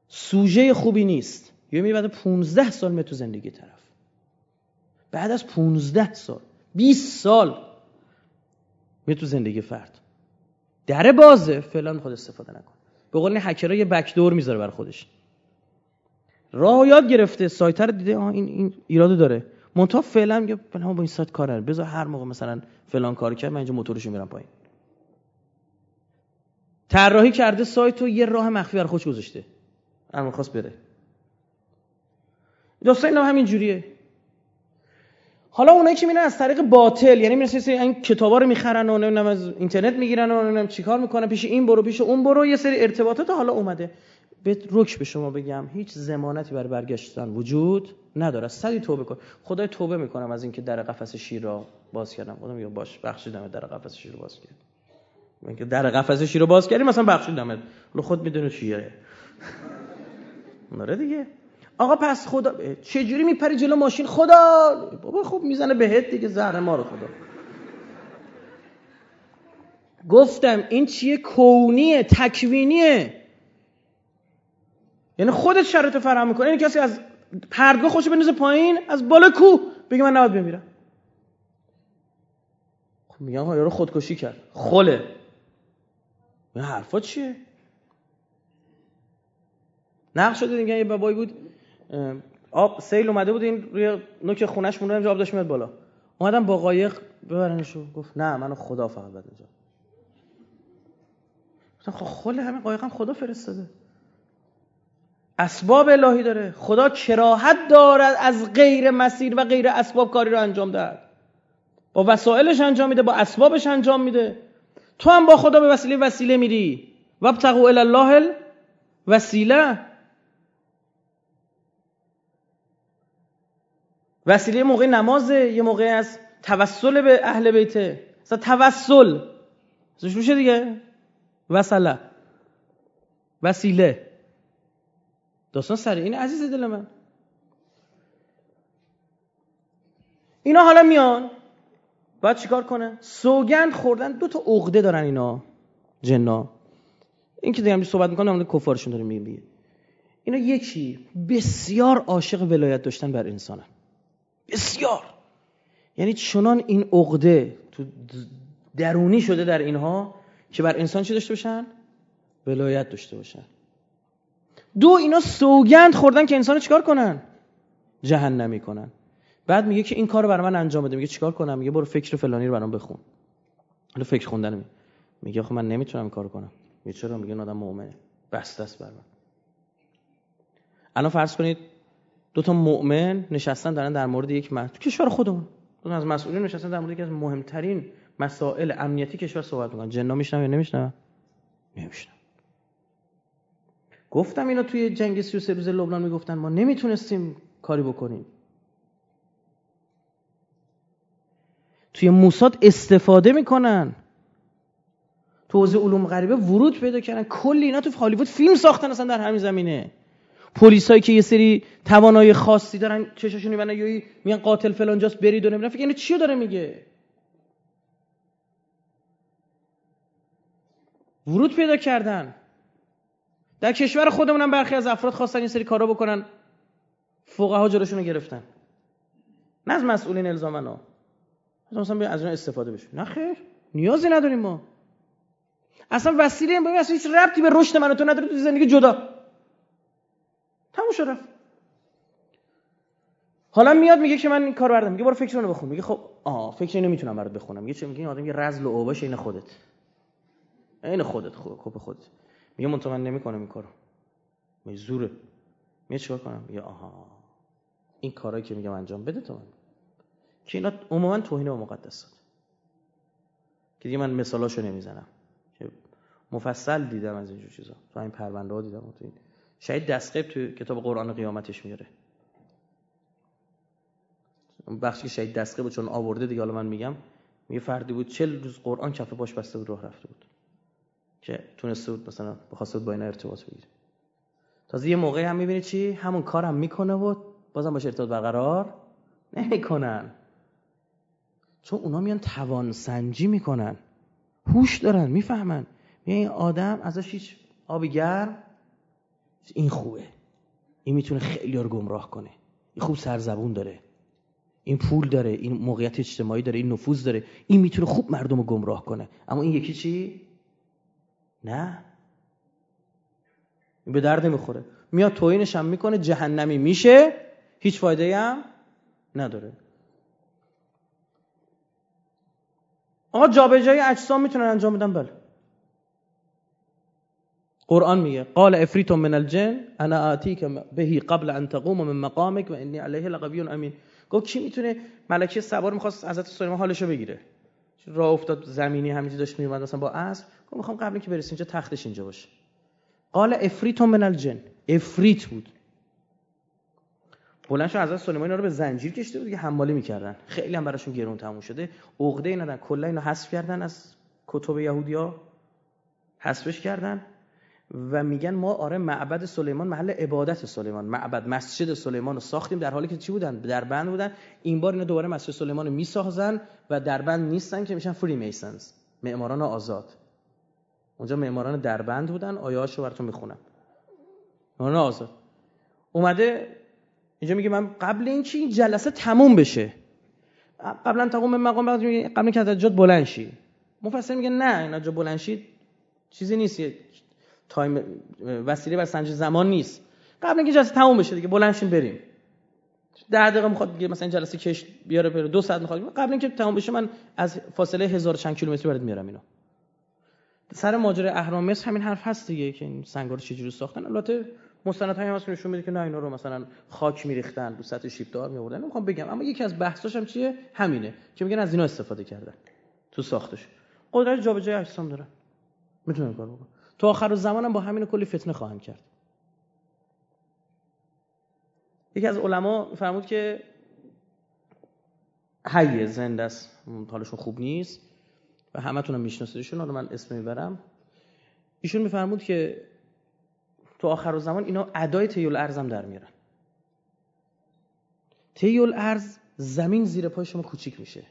سوژه خوبی نیست. یعنی بعد 15 سال می تو زندگی طرف. بعد از 15 سال، 20 سال می تو زندگی فرد. در بازه فعلا میخواد استفاده نکن. به قول این هکرها یه بک دور میذاره برای خودش. راه یاد گرفته سایت رو دیده این ایرادو داره منتها فعلا میگه فعلا با این سایت کار ندارم بذار هر موقع مثلا فلان کار کرد من اینجا موتورشو میرم پایین. طراحی کرده سایتو یه راه مخفی برای خودش گذاشته اما خواست بره. دوستان همین جوریه. حالا اونایی که میرن از طریق باطل یعنی میرن این کتابا رو میخرن و نمیدونم از اینترنت میگیرن و نمیدونم چیکار میکنن پیش این برو پیش اون برو یه سری ارتباطات حالا اومده. به شما بگم هیچ ضمانتی برای برگشتن وجود نداره. سعی توبه کن. خدای توبه میکنم از اینکه در قفس شیر را باز کردم. خدا میگه باش بخشیدمت در قفس شیر رو باز کرد. من که در قفس شیر رو باز کردی مثلا بخشیدمت. حالا خود میدونه چیه. نره دیگه. آقا پس خدا چه جوری میپری جلو ماشین خدا بابا خوب میزنه بهت دیگه زهر ما رو خدا. گفتم این چیه کونیه تکوینیه. یعنی خودت شرط فراهم میکنه. یعنی کسی از پردگاه خوش بنوزه پایین از بالا کو بگه من نباید بمیرم. خب میگم ها یارو خودکشی کرد خله. این حرفا چیه؟ نقل شده دیگه یه بابایی بود آب سیل اومده بود این روی نوک خونش مونده اینجا آب داشت میاد بالا. اومدن با قایق ببرنش گفت نه منو خدا فقط بده اینجا. گفتم خب خله همین قایقم هم خدا فرستاده. اسباب الهی داره. خدا کراهت دارد از غیر مسیر و غیر اسباب کاری رو انجام دهد. با وسایلش انجام میده، با اسبابش انجام میده. تو هم با خدا به وسیله میری. وابتغوا الی الله الوسیله. وسیله موقع نمازه، یه موقع از توسل به اهل بیته. مثلا توسل. چی میشه دیگه؟ وسله. وسیله. دوستان سر این عزیز دل من اینا حالا میان باید چیکار کنه؟ سوگند خوردن. دو تا عقده دارن اینا جننا. این که داریم صحبت میکنم نمونه کفارشون داریم میگیم اینا یکی بسیار عاشق ولایت داشتن بر انسانن. بسیار یعنی چنان این عقده تو درونی شده در اینها که بر انسان چی داشته باشن؟ ولایت داشته باشن. دو اینا سوگند خوردن که انسانو چیکار کنن؟ جهنمی کنن. بعد میگه که این کارو برام انجام بده. میگه چیکار کنم؟ میگه برو فکر فلانی رو برام بخون. حالا فکر خوندن میگه آخه من نمیتونم این کارو کنم. میگه چرا؟ میگه آدم مؤمنه. بس دست برام. الان فرض کنید دو تا مؤمن نشستن دارن در مورد یک تو کشور خودمون دو از مسئولین نشستن در مورد یکی از مهمترین مسائل امنیتی کشور صحبت میکنن. جننا میشنن یا نمیشنن؟ نمیشنن. گفتم اینا توی جنگ 33 روزه لبنان میگفتن ما نمیتونستیم کاری بکنیم. توی موساد استفاده میکنن، تو حوزه علوم غریبه ورود پیدا کردن، کلی اینا تو هالیوود فیلم ساختن اصلا در همین زمینه. پلیسایی که یه سری توانایی خاصی دارن چشاشون میبندن یهو میگن قاتل فلانجاست برید و نمیدونم فکر اینو چی داره میگه. ورود پیدا کردن. در کشور خودمون هم برخی از افراد خواستن این سری کارا بکنن، فقها جلوشون رو گرفتن. نه از مسئولین الزامنا، مثلا بیا از اون استفاده بشه. نه خیر، نیازی نداریم ما. اصلا وسیله این ببین اصلا هیچ ربطی به رشد من و تو نداره، تو زندگی جدا. تموم شد. حالا میاد میگه که من این کار بردم، میگه برو فکرشونو بخون، میگه خب فکر اینو میتونم برات بخونم، میگه چه میگه این آدم میگه رذل و اوباش این خودت. این خودت خوب خودت. میگه من تو من نمیکنم این کارو. میگه زوره. میگه چیکار کنم؟ میگه آها. این کارایی که میگم انجام بده تو من. که اینا عموما توهین به مقدسات. که دیگه من مثالاشو نمیزنم. که مفصل دیدم از اینجور چیزا. تو این پرونده ها دیدم، تو این شهید دستقیب تو کتاب قرآن قیامتش میاره. اون بخشی که شهید دستقیب چون آورده دیگه حالا من میگم، میگه فردی بود 40 روز قرآن کف پاش بسته بود راه رفته بود. که تونسته بود مثلا بخواسته بود با اینا ارتباط بگیره. تازه یه موقعی هم میبینی چی؟ همون کارم هم میکنه و بازم باشه ارتباط برقرار نمیکنن. چون اونا میان توان سنجی میکنن. هوش دارن، میفهمن. میگن این آدم ازش هیچ آب گرم، این خوبه، این میتونه خیلی ها رو گمراه کنه، این خوب سرزبون داره، این پول داره، این موقعیت اجتماعی داره، این نفوذ داره، این میتونه خوب مردم رو گمراه کنه. اما این یکی چی؟ نه، این به درد نمیخوره. میاد توهینش هم میکنه، جهنمی میشه، هیچ فایده‌ای هم نداره. آقا جابجایی اجسام میتونن انجام بدن؟ بله. قرآن میگه قال عفریت من الجن انا آتیک بهی قبل ان تقوم من مقامک و انی علیه لقوی امین. گفت کی میتونه؟ ملکه سوار میخواست حضرت سلیمان حالشو بگیره، راه افتاد زمینی همینجوری داشت میومد مثلا با اسب، گفت میخوام قبل اینکه برسی اینجا تختش اینجا باشه. قال عفریت من الجن، عفریت بود. بلند شد حضرت سلیمان اینا رو به زنجیر کشیده بود که حماله میکردن، خیلی هم براشون گرون تموم شده، عقده ای ندن، کلا اینو حذف کردن از کتب یهودیا، حذفش کردن و میگن ما آره معبد سلیمان، محل عبادت سلیمان، معبد مسجد سلیمان رو ساختیم، در حالی که چی بودن؟ در بند بودن. این بار اینا دوباره مسجد سلیمان رو میسازن و در بند نیستن که میشن فری میسنز، معماران آزاد. اونجا معماران در بند بودن، آیه‌هاشو براتون میخونم. معماران آزاد اومده اینجا میگه من قبل اینکه این جلسه تموم بشه، قبلا تقوم مقام، قبل اینکه از جات بلند شی. مفسر میگه نه اینا جا بلند شید چیزی نیست، تایم وسیله بر سنج زمان نیست، قبل اینکه جلسه تموم بشه دیگه بلند شین بریم. 10 دقیقه میخواد مثلا این جلسه کش بیاره، پر 2 ساعت میخواد، قبل اینکه تموم بشه من از فاصله 1000 چند کیلومتری برات میارم. اینو سر ماجرای اهرام مصر همین حرف هست دیگه، که این سنگا رو چجوری ساختن. البته مستندهای هم هست نشون میده که نه اینا رو مثلا خاک میریختن رو سطح شیبدار میآوردن. نمیخوام بگم، اما یکی از بحثاش هم چیه؟ همینه که میگن از اینا استفاده کردن تو ساختش. قدرت جابجایی اجسام دارن، میتونن کار بکنن. تو آخر زمان هم با همین کلی فتنه خواهند کرد. یکی از علما فرمود که حی زنده است، حالشون خوب نیست و همتون هم میشناسیدشون، حالا من اسم میبرم. ایشون میفرمود که تو آخر زمان اینا ادای طی الارض هم در میارن. طی الارض زمین زیر پای شما کوچیک میشه،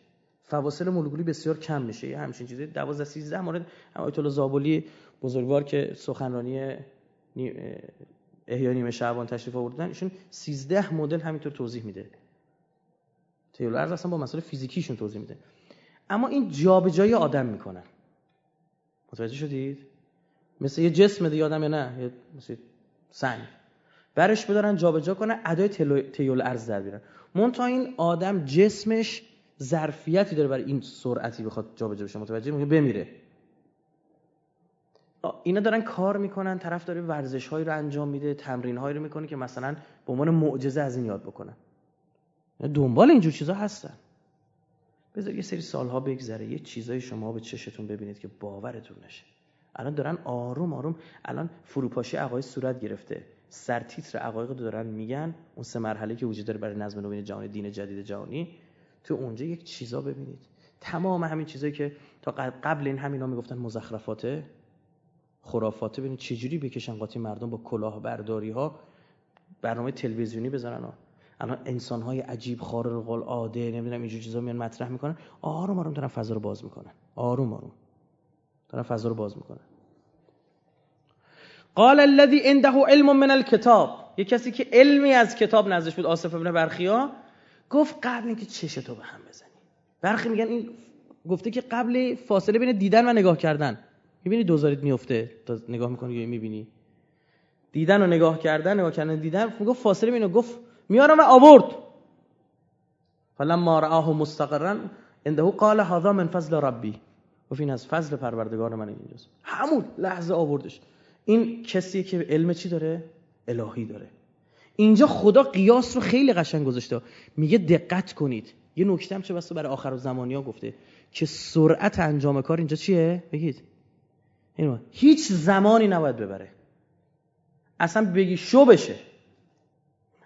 فواصل مولکولی بسیار کم میشه، یه همچین چیزی 12-13 مورد. آیتالله زابلی بزرگوار که سخنرانی احیای نیمه شعبان تشریف آوردن، ایشون 13 مدل همینطور توضیح میده طی الارض، اصلا با مسائل فیزیکیشون توضیح میده. اما این جابجایی آدم میکنن، متوجه شدید؟ مثل یه جسم دیگه آدم، یا نه یه مثل سنگ برش بدارن جابجا کنن، ادای طی الارض در بیارن. منتها این آدم جسمش ظرفیتی داره برای این سرعتی بخواد جابجا بشه، متوجه میشه؟ بمیره. اینا دارن کار میکنن، طرف داره ورزش‌هایی رو انجام میده، تمرین‌هایی رو میکنه که مثلا به عنوان معجزه از این یاد بکنه. دنبال اینجور چیزا هستن. بذار یه سری سالها بگذره، یه چیزای شما به چشتون ببینید که باورتون نشه. الان دارن آروم آروم، الان فروپاشی عقاید صورت گرفته، سرتیتر عقاید رو دارن میگن. اون سه مرحله که وجود داره برای نظم نوین جهانی، دین جدید جهانی، تو اونجا یک چیزا ببینید. تمام همین چیزایی که تا قبل این همینا میگفتن مزخرفاته، خرافاته، ببین چه جوری بکشن قاطی مردم با کلاهبرداری‌ها، برنامه تلویزیونی بزنن. الان انسان‌های عجیب خارق العاده نمیدونم اینجور چیزا میان مطرح میکنن، آروم آروم دارن فضا رو باز میکنن، آروم آروم دارن فضا رو باز میکنن. قال الذي عنده علم من الكتاب، یه کسی که علمی از کتاب نزدش بود، آصف ابن برخیا، گفت قبل اینکه چشتو به هم بزنی. برخی میگن این گفته که قبل فاصله بین دیدن و نگاه کردن، میبینی دوزاریت میفته تا نگاه میکنی یا میبینی، دیدن و نگاه کردن، نگاه کردن دیدن، گفت فاصله بینو گفت میارم و آورد. فلما رآه مستقرا عنده قال هذا من فضل ربی، گفت این از فضل پروردگار من اینجاست. همون لحظه آوردش. این کسی که علم چی داره؟ الهی داره. اینجا خدا قیاس رو خیلی قشنگ گذاشته، میگه دقت کنید. یه نکته هم چه بسا برای آخرالزمانی‌ها گفته که سرعت انجام کار اینجا چیه؟ بگید. اینو هیچ زمانی نباید ببره. اصلا بگی شو بشه.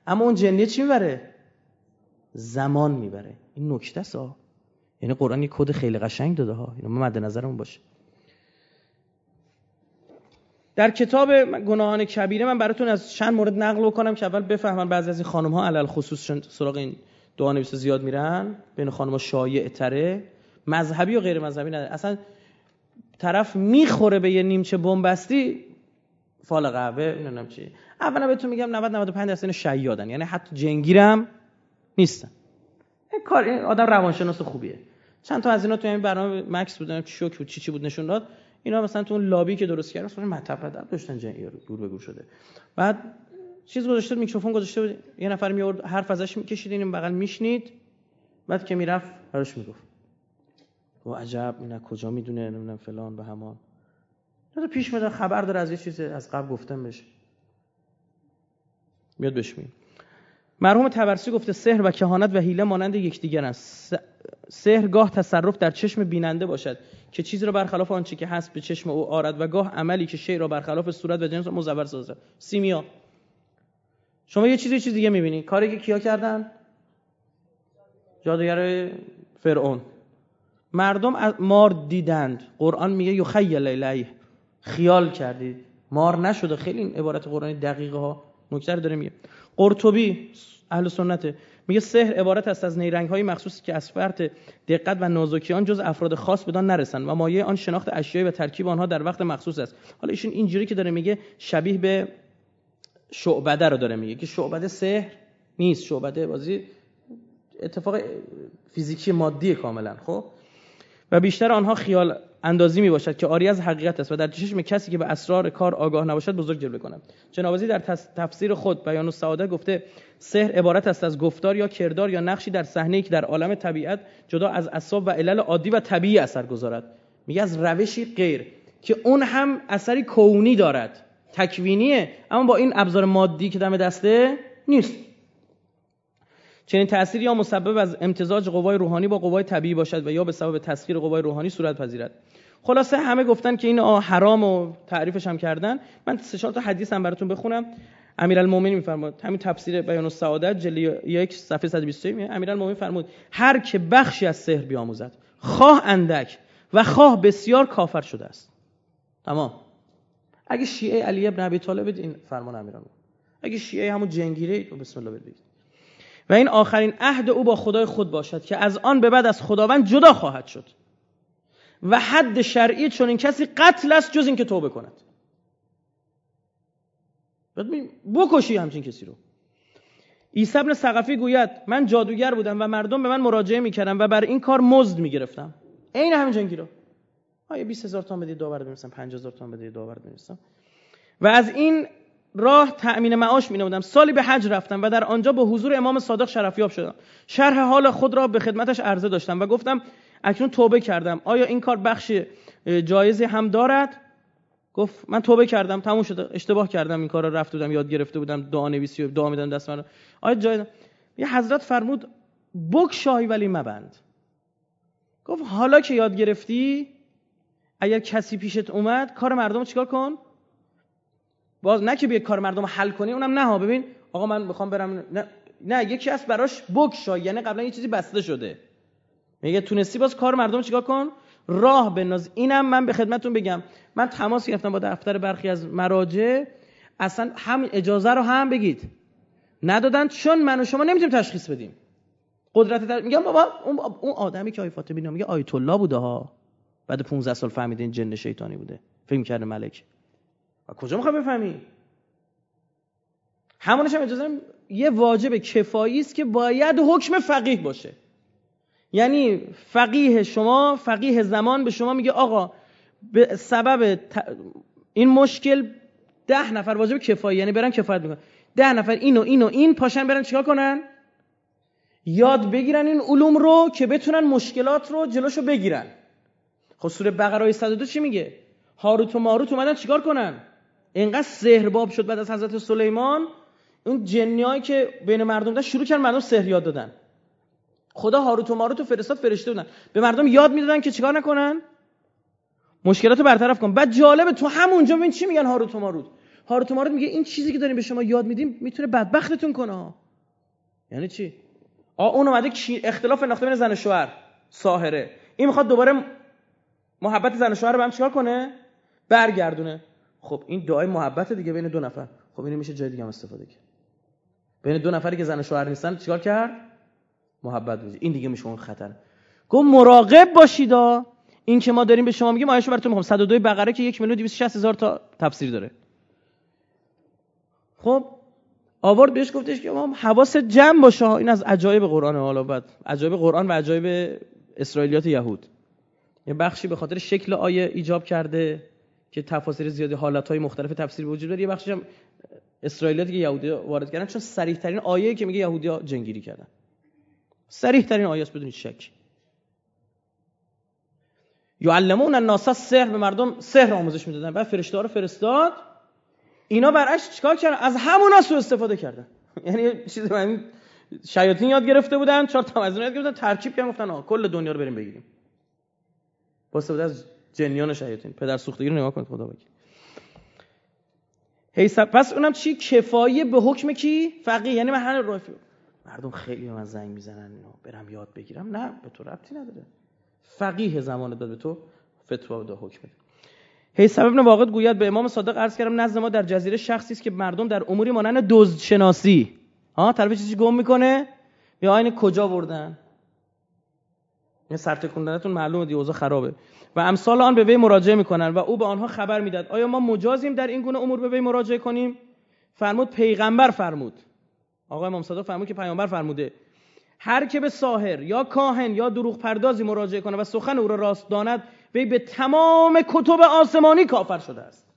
اما اون جنیه چی میبره؟ زمان میبره. این نکته است ها. یعنی قرآن یک کد خیلی قشنگ داده ها. اینو مد نظرمون باشه. در کتاب گناهان کبیره من براتون از چند مورد نقل بکنم که اول بفهمن بعضی از این خانم ها علل خصوص سراغ این دعانویسا زیاد میرن، بین خانم ها شایع تره، مذهبی و غیر مذهبی نداره. اصلا طرف میخوره به یه نیمچه بمبستی فال قهوه اینم چی. اولا بهتون میگم 90-95% اینا شیادن، یعنی حتی جنگیرم نیستن. این کار این آدم روانشناس خوبیه. چند تا از اینا تو این برنامه مکس بودن، شوک بود چی بود نشون داد. اینا مثلا تو اون لابی که درست کردن اصلا متفقد داشتن، جنگیرو دور به گور شده. بعد چیز گذاشته، میکروفون گذاشته بود، یه نفر میورد حرف ازش میکشید، اینم بغل میشنید، بعد که میرفت براش میگفت و عجب اینا کجا میدونه نمیدونم فلان به همان. نه پیش میاد خبر داره از یه چیز از قبل گفتم بهش میاد بهش میگه. مرحوم طبرسی گفته سحر و کهانت و حیله مانند یکدیگر است. سحر گاه تصرف در چشم بیننده باشد که چیزی را برخلاف آنچه که هست به چشم او آرد و گاه عملی که شیء را برخلاف صورت و جنس مزور سازد. سیمیا شما یه چیزی چیز دیگه می‌بینی. کاری که کیا کردن؟ جادوگر فرعون. مردم مار دیدند، قرآن میگه یخیل الیه، خیال کردید مار نشده. خیلی این عبارت قرآنی دقیقه ها نکته داره میگه. قرطبی اهل سنت میگه سحر عبارت است از نیرنگ های مخصوصی که از فرط دقت و نازکی آن جز افراد خاص بدان نرسند و مایه آن شناخت اشیاء و ترکیب آنها در وقت مخصوص است. حالا ایشون اینجوری که داره میگه شبیه به شعبده رو داره میگه که شعبده سحر نیست، شعبده بازی اتفاق فیزیکی مادی کاملا. خب و بیشتر آنها خیال اندازی می باشد که آری از حقیقت است و در چشم کسی که به اسرار کار آگاه نباشد بزرگ جلوه کند. جنابازی در تفسیر خود بیان السعاده گفته سحر عبارت است از گفتار یا کردار یا نقشی در صحنه‌ای که در عالم طبیعت جدا از اسباب و علل عادی و طبیعی اثر گذارد. میگه از روشی غیر که اون هم اثری کونی دارد، تکوینیه، اما با این ابزار مادی که دم دسته نیست. چنین تأثیر یا مسبب از امتزاج قوای روحانی با قوای طبیعی باشد و یا به سبب تسخیر قوای روحانی صورت پذیرد. خلاصه همه گفتن که این حرام و تعریفش هم کردن. من 3-4 تا حدیث هم براتون بخونم. امیرالمومنین میفرماد، همین تفسیر بیان السعادت جلد 1 صفحه 120، امیرالمومنین فرمود هر که بخشی از سحر بیاموزد خواه اندک و خواه بسیار کافر شده است. تمام. اگه شیعه علی ابن ابی طالب این فرمان امیرالمومنین، اگه شیعه همون جنگیره تو بسم الله بگید. و این آخرین عهد او با خدای خود باشد که از آن به بعد از خداوند جدا خواهد شد و حد شرعی چون این کسی قتل است جز این که توبه کند. بکشی همچین کسی رو. عیسی بن ثقفی گوید من جادوگر بودم و مردم به من مراجعه میکردم و بر این کار مزد میگرفتم. این همین جنگی رو آیا 20,000 تومان بدید داورد بنویسم، 50,000 تومان بدید داورد بنویسم و از این راه تأمین معاش می‌نمودم. سالی به حج رفتم و در آنجا به حضور امام صادق شرفیاب شدم. شرح حال خود را به خدمتش عرضه داشتم و گفتم اکنون توبه کردم، آیا این کار بخش جایزی هم دارد؟ گفت من توبه کردم، تموم شده، اشتباه کردم، این کار را رفته بودم یاد گرفته بودم، دعا نویسی دعا می‌دادم دست من. آیا جایز؟ یه حضرت فرمود بگشای ولی مبند. گفت حالا که یاد گرفتی اگر کسی پیشت اومد کار مردم چیکار کن؟ باز نه که بیای کار مردم حل کنی، اونم نه ها ببین آقا من میخوام برم، نه یکی از براش بگشا، یعنی قبلا یه چیزی بسته شده میگه تونستی باز کار مردم چیکار کن؟ راه بناز. اینم من به خدمتتون بگم، من تماس گرفتم با دفتر برخی از مراجع، اصلا همین اجازه رو هم بگید ندادن، چون من و شما نمیتونیم تشخیص بدیم قدرت میگم بابا اون آدمی که آی فاطمه نامیگه آیت الله بوده ها، بعد 15 سال فهمیده این جن شیطانی بوده، فکر کرده ملک. و کجا میخوای بفهمی؟ همونش هم اجازه یه واجب کفایی است که باید حکم فقیه باشه. یعنی فقیه شما، فقیه زمان به شما میگه آقا به سبب این مشکل 10 نفر واجب کفایی، یعنی برن کفایت میکنن، 10 نفر اینو اینو این پاشن برن چیکار کنن؟ یاد بگیرن این علوم رو که بتونن مشکلات رو جلوشو بگیرن. خب سوره بقره 102 چی میگه؟ هاروت و ماروت اومدن چیکار کنن؟ اینقدر سحرباب شد بعد از حضرت سلیمان، اون جنیایی که بین مردم داشت شروع کردن مردم سحر یاد دادن. خدا هاروت و ماروت و فرستاد، فرشته بودن به مردم یاد میدادن که چیکار نکنن، مشکلاتو برطرف کن. بعد جالبه تو همونجا ببین چی میگن هاروت و ماروت. هاروت و ماروت میگه این چیزی که داریم به شما یاد میدیم میتونه بدبختتون کنه. یعنی چی؟ اون اومده اختلاف انداخته بین زن و شوهر، ساحره. این میخواد دوباره محبت زن و شوهر رو به هم چیکار کنه؟ برگردونه. خب این دعای محبت دیگه بین دو نفر. خب این میشه جای دیگه هم استفاده کرد. بین دو نفری که زن و شوهر نیستن چیکار کرد؟ محبت بود. این دیگه میشه اون خطر. گفت مراقب باشید ها. این که ما داریم به شما میگیم آیه‌شو براتون میخونم. 102 بقره که 1,260,000 تا تفسیر داره. خب آورد بهش گفتش که امام حواست جمع باشه، این از عجایب قرآن، حالا بعد عجایب قرآن و عجایب اسرائیلیات یهود. یه بخشی به خاطر شکل آیه ایجاب کرده که تفاسیر زیادی حالت‌های مختلف تفسیر وجود داره، یه بخشی هم اسرائیلیاتی که یهودی وارد کردن، چون صریح‌ترین آیه‌ای که میگه یهودی‌ها جنگیری کردن، صریح‌ترین آیه است بدون هیچ شک. یعلمون الناس السحر، به مردم سحر آموزش میدادن. بعد فرشته‌ها رو فرستاد، اینا برعکس چیکار کردن؟ از همونا سوء استفاده کردن. یعنی چیز همین شیاطین یاد گرفته بودن، 4 تا از اون یاد گرفتن، ترکیب کردن، گفتن آها کل دنیا رو بریم بگیریم. واسه بود از جنیان و شیاطین، پدر سوختگی رو نگاه کنید خدا بگی. پس اونم چی؟ کفایه به حکم کی؟ فقیه. یعنی من هر رافیو مردم خیلی به من زنگ میزنن اینو برم یاد بگیرم، نه به تو ربطی نداره. فقیه زمانت داد به تو فتوا و حکم بده. سبب واقعیت گویید به امام صادق عرض کردم نزد ما در جزیره شخصی است که مردم در اموری مانند دزد شناسی ها طرف چیزی گم میکنه، یا این کجا بردن، این سرتکوندنتون معلومه دی اوضاع خرابه، و امثال آن به وی مراجعه میکنن و او به آنها خبر میداد. آیا ما مجازیم در این گونه امور به وی مراجعه کنیم؟ فرمود پیغمبر فرمود، آقا امام صادق فرمود که پیامبر فرموده، هر که به ساحر یا کاهن یا دروغ پردازی مراجعه کنه و سخن او را راست داند وی به تمام کتب آسمانی کافر شده است.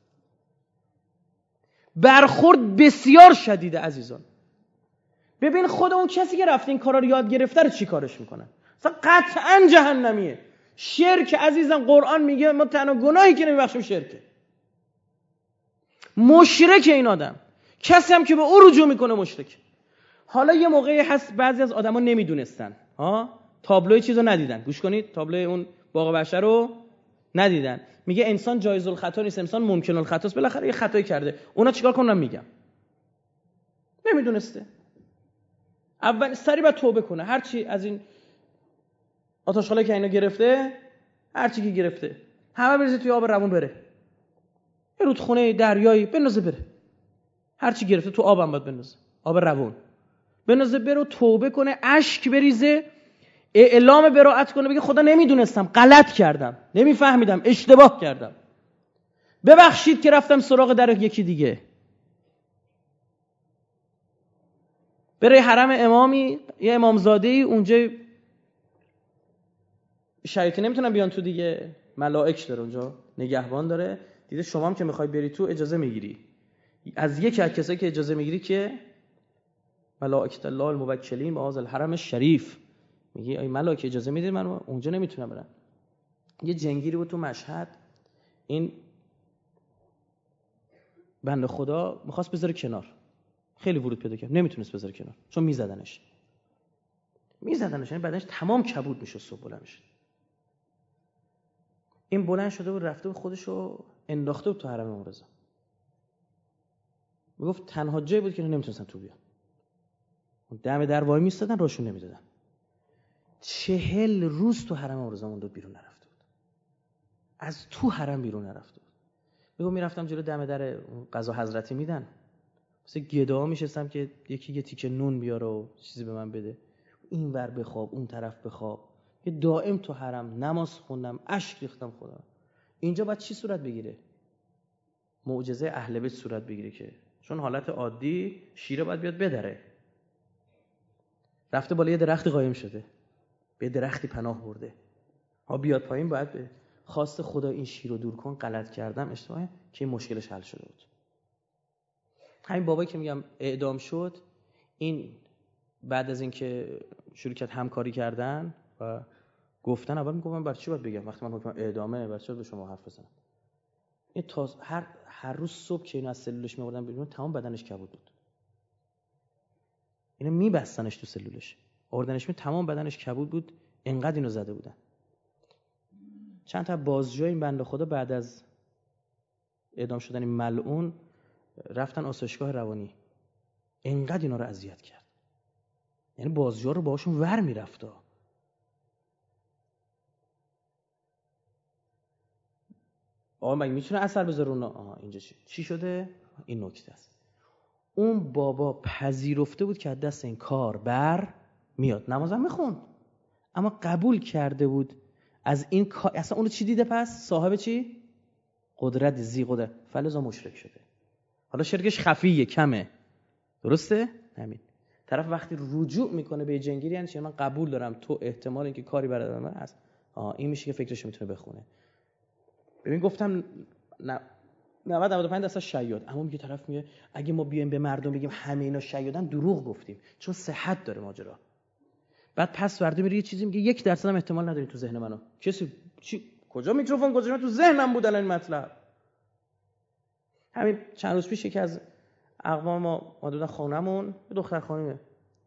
برخورد بسیار شدیده عزیزان. ببین خود اون کسی که رفت این کارا رو یاد گرفته رو چی کارش میکنه؟ اصلا قطعا جهنمیه. شرک عزیزان، قرآن میگه ما تنها گناهی که نمیبخشیم شرکه. مشرک این آدم، کسی هم که به او رجوع میکنه مشرک. حالا یه موقعی هست بعضی از آدما نمیدونستن، ها تابلوی چیزو ندیدن، گوش کنید، تابلوی اون باغ بشر رو ندیدن، میگه انسان جایز الخطا نیست، انسان ممکن الخطا است، بالاخره یه خطایی کرده. اونا چیکار کنن؟ میگم نمیدونسته، اول سریع باید توبه کنه، هر چی از این آتشخاله که اینا گرفته، هر چی که گرفته همه بریزه توی آب روون، بره یه رودخونه دریایی بنازه بره، هر چی گرفته تو آبم باید بنازه، آب روون بنازه بره، توبه کنه، اشک بریزه، اعلام براءت کنه، بگه خدا نمیدونستم، غلط کردم، نمیفهمیدم، اشتباه کردم، ببخشید که رفتم سراغ در یکی دیگه. بره حرم امامی، یه امامزاده‌ای اونجا، شیاطین نمیتونن بیان تو دیگه، ملائک داره اونجا، نگهبان داره، دیده شما هم که میخوای بری تو اجازه میگیری، از یکی از کسایی که اجازه میگیری که ملائکه الله الموکلین باز الحرم شریف، میگه ای ملاک اجازه میدید من اونجا نمیتونم برم. یه جنگیری بود تو مشهد، این بنده خدا میخواست بذاره کنار، خیلی ورود پیدا کرد، نمیتونست بذاره کنار چون میزدنش، یعنی بدنش تمام کبود میشد. صبح بلند میشد، این بلند شده بود رفته بود خودشو انداخته بود تو حرم امام رضا، میگفت تنها جایی بود که نمیتونستن تو بیان، دم در وای میستادن، راهشون نمیدادن. 40 روز تو حرم آرزو مونده بود، بیرون نرفته بود. از تو حرم بیرون نرفته بود. میگم میرفتم جلو دم در قضا حضرتی میدن. مثل گدا میشستم که یکی یه تیکه نون بیاره و چیزی به من بده. این ور بخواب، اون طرف بخواب. که دائم تو حرم نماز خوندم، اشک ریختم خدا. اینجا باید چی صورت بگیره؟ معجزه اهل بیت صورت بگیره، که چون حالت عادی شیره باید بیاد بدره. رفته بالا یه درختی قایم شده، به درختی پناه برده، ها بیاد پایین باید به خواست خدا این شیر رو دور کن، غلط کردم، اشتباهه، که این مشکلش حل شده بود. همین بابایی که میگم اعدام شد، این بعد از اینکه شروع کرد همکاری کردن و گفتن، اول میگم من برای چی باید بگم وقتی من حکم اعدامه، برای چی به شما حرف بزنم؟ این تا هر روز صبح که اینو از سلولش می‌آوردن بیرون، تمام بدنش کبود بود. اینو می‌بستنش تو سلولش، آوردنش می، تمام بدنش کبود بود، انقدر اینو زده بودن. چند تا بازجوی این بنده خدا بعد از اعدام شدن ملعون رفتن آسایشگاه روانی، انقدر اینا رو اذیت کرد، یعنی بازجوها رو باهاشون ور می‌رفت. آقا مگه میتونه اثر بذاره اونا؟ آها اینجا چی شده؟ این نکته است. اون بابا پذیرفته بود که از دست این کار بر میاد، نمازم میخوند، اما قبول کرده بود از این کار. اصلا اونو چی دیده پس؟ صاحب چی؟ قدرت، زی قدرت، فلزا مشرک شده. حالا شرکش خفیه، کمه، درسته؟ همین. طرف وقتی رجوع میکنه به جنگیری، یعنی من قبول دارم تو احتمال اینکه کاری برادرم هست، این میشه که فکرش میتونه بخونه. ببین گفتم 95 درصد شیاد، اما میگه طرف میگه اگه ما بیایم به مردم بگیم همه اینا شیادن، دروغ گفتیم، چون صحت داره ماجرا. بعد پس ورده میره یه چیزی میگه 1% هم احتمال نداره تو ذهن منو. کسی چی کجا میکروفون گذاشتم تو ذهنم بود الان مطلب. همین چند روز پیش یکی از اقوام ما اومد خونمون، دختر خانمه،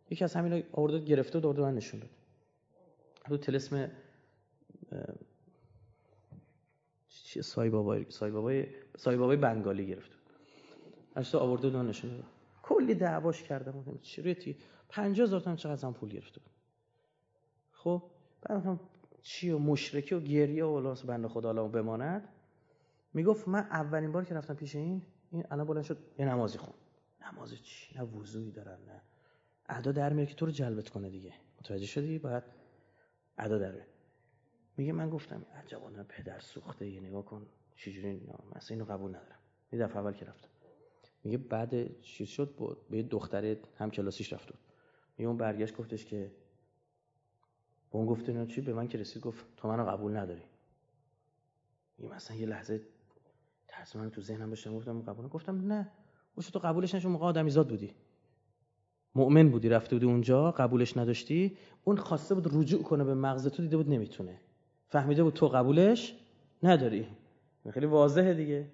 یکی از همینا آورده گرفته و من نشون داد. تو طلسم سای بابای بنگالی گرفت. اشتا آورده دون نشون داد. کلی دعواش کرده بودم. چرا تی 50,000 تا چقدر هم پول گرفته بود. خب بعدم چی و مشرکی و گریه و ولاس بنده خدا الان بماند. میگفت من اولین بار که رفتم پیش این الان بلند شد یه نمازی خون. نماز چی؟ نه وضوئی دارن، نه ادا در میاره که تو رو جلبت کنه دیگه. متوجه شدی؟ بعد ادا در میاره. میگه من گفتم عجبانه پدر سوخته، یه نگاه کن چجوری اینا، مثلا اینو قبول ندارم. یه دفعه اول که رفتم، میگه بعد چیز شد بود به یه دختره هم کلاسیش رفت بود. میگه اون برگشت گفتش که اون گفت اینا چی، به من که رسید گفت تو منو قبول نداری. میگه مثلا یه لحظه ترس من تو ذهنم بشم، گفتم قبول، گفتم نه واسه تو قبولش نشون، موقع آدمیزاد بودی، مؤمن بودی، رفته بودی اونجا قبولش نداشتی، اون خواسته بود رجوع کنه به مغز تو، دیده بود نمیتونه، فهمیده بود تو قبولش نداری. خیلی واضحه دیگه،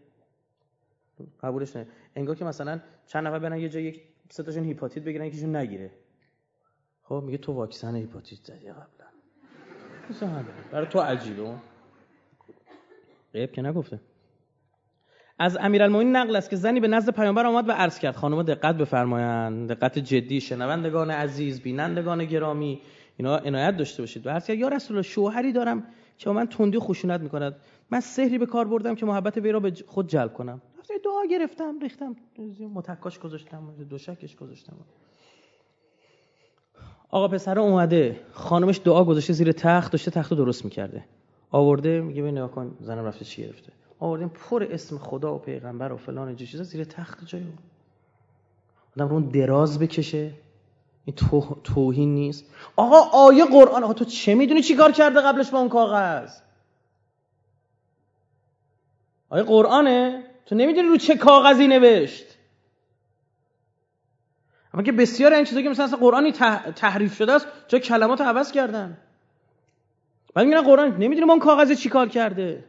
قبولش نه. انگار که مثلا چند نفر برن یه جای یک سه تاشون هیپاتیت بگیرن، یکیشون نگیره. خب میگه تو واکسن هیپاتیت زدی قبلا. مثلا برای تو عجیبه اون. غیب که نگفته. از امیرالمومنین نقل است که زنی به نزد پیامبر آمد و عرض کرد: خانم دقت بفرمایند، دقت جدی، شنوندگان عزیز، بینندگان گرامی، اینا عنایت داشته باشید. و عرض کرد: یا رسول الله، شوهری دارم که من تندی خشونت می‌کند، من سحری به کار بردم که محبت وی را به خود جلب کنم. رفتم دعا گرفتم، ریختم، متکاش گذاشتم، دوشکش گذاشتم. آقا پسر اومده، خانمش دعا گذاشته زیر تخت، داشته تختو درست می‌کرده. آورده میگه ببین نگاه کن زنم رفته چی گرفته. آوردیم پر اسم خدا و پیغمبر و فلان چیزا زیر تخت جایی بود. آدم رو دراز بکشه، این توهین نیست؟ آقا آیه قرآن، آقا تو چه میدونی چی کار کرده قبلش با اون کاغذ؟ آیه قرآنه، تو نمیدونی رو چه کاغذی نوشت. اما که بسیار این چیزا که مثلا قرآنی تحریف شده است، جا کلمات عوض کردن. بعد میگن قرآن، نمیدونی با اون کاغذ چی کار کرده.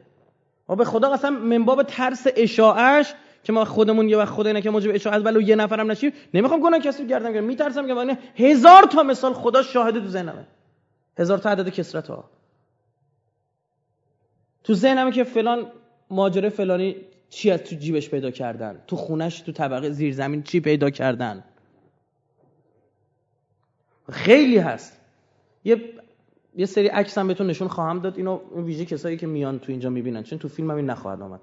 ما به خدا قسم من باب ترس اشاعش که ما خودمون یه وقت خداینا که موجب اشاعت ولو یه نفرم نشیم، نمیخوام گناه کسی گردن بگیرم، میترسم که من 1000 تا مثال خدا شاهد تو ذهنمه، 1000 تا عدد کسرت ها تو ذهنمه که فلان ماجره فلانی چی از تو جیبش پیدا کردن، تو خونش، تو طبقه زیر زمین چی پیدا کردن. خیلی هست. یه یه سری عکس هم بهتون نشون خواهم داد، اینو ویژه کسایی که میان تو اینجا میبینن، چون تو فیلم هم این نخواهد آمد.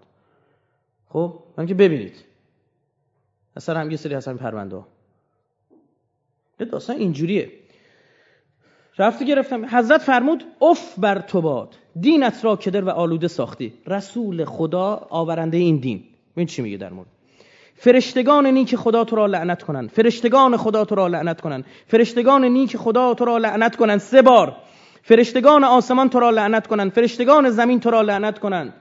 خب من که ببینید اثر هم یه سری هستن پرونده ها. یه داستان اینجوریه. رفتی گرفتم. حضرت فرمود اف بر تو باد، دینت را کدر و آلوده ساختی. رسول خدا آورنده این دین. ببین چی میگه در مورد فرشتگان نیک خدا تو را لعنت کنن، فرشتگان خدا تو را لعنت کنن، فرشتگان نیک خدا تو را لعنت کنن 3 بار، فرشتگان آسمان تو را لعنت کنن، فرشتگان زمین تو را لعنت کنن.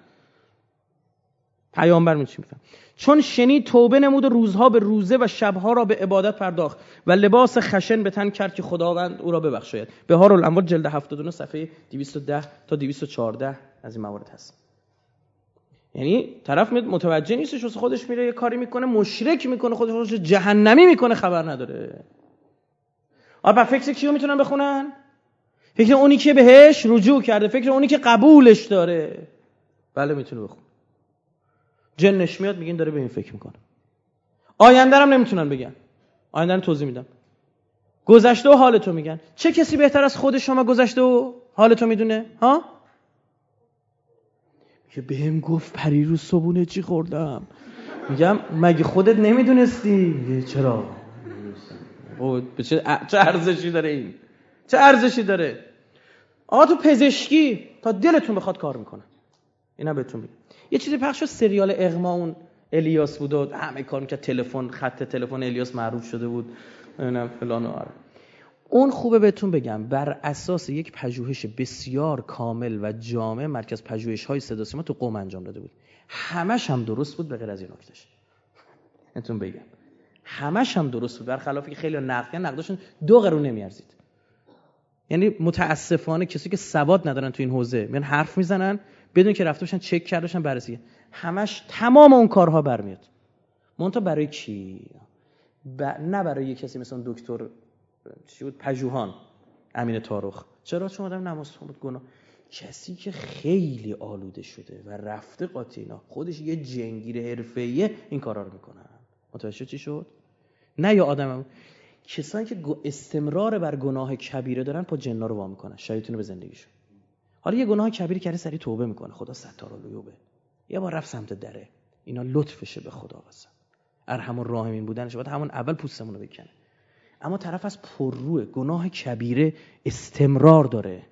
پیامبر می چی میفهم؟ چون شنید توبه نمود و روزها به روزه و شبها را به عبادت پرداخت و لباس خشن به تن کرد که خداوند او را ببخشاید. بهار الانوار جلد 79 صفحه 210 تا 214 از این موارد هست. یعنی طرف متوجه نیستش، واسه خودش میره یه کاری میکنه، مشرک میکنه، خودش جهنمی میکنه، خبر نداره. آره فکر کیو میتونن بخونن؟ فکر اونی که بهش رجوع کرده، فکر اونی که قبولش داره. بله میتونه بخونه. جنش میاد میگن داره به این فکر میکنه. آینده رو نمیتونن بگن. آینده رو توضیح میدم. گذشته و حالتو میگن. چه کسی بهتر از خود شما گذشته و حالتو میدونه؟ ها؟ میگه بهم گفت پریروز صبحونه چی خوردم. میگم مگه خودت نمیدونستی؟ میگه چرا؟ چه ارزشی داره این؟ چه ارزشی داره؟ آقا تو پزشکی تا دلتون بخواد کار میکنه. اینا بهتون میگم. یه چیزی پخش شد، سریال اغما اون الیاس بود و همه کار میکرد، تلفن، خط تلفن الیاس معروف شده بود، نمیدونم فلان و آره. اون خوبه بهتون بگم بر اساس یک پژوهش بسیار کامل و جامع مرکز پژوهش‌های صدا و سیما تو قم انجام داده بود. همش هم درست بود به غیر از این نکتهش. بهتون بگم همش هم درست بود، برخلاف که خیلی نقدشون 2 قرون نمیارزید. یعنی متاسفانه کسی که سواد ندارن تو این حوزه میان حرف میزنن بدون که رفته باشن چک کرده باشن بررسی. همش تمام اون کارها برمیاد. منتها برای کی؟ نه برای یه کسی مثلا دکتر چی بود؟ پژوهان امین تارخ. چرا؟ چون آدم نماز خون بود گناه. کسی که خیلی آلوده شده و رفته قاتینا، خودش یه جنگیر حرفه‌ایه، این کارا رو میکنه. متوجه چی شد؟ نه یا آدمم کسایی که استمرار بر گناه کبیره دارن پا جنا رو وا میکنن، شیطون به زندگیشون. حالا یه گناه کبیری کرده سری توبه میکنه، خدا ستارالعیوبه، یه بار رفت سمت دره، اینا لطفشه به خدا واسه ارحم الراحمین بودنش، باید همون اول پوستمون رو بکنه. اما طرف از پرروه گناه کبیره استمرار داره.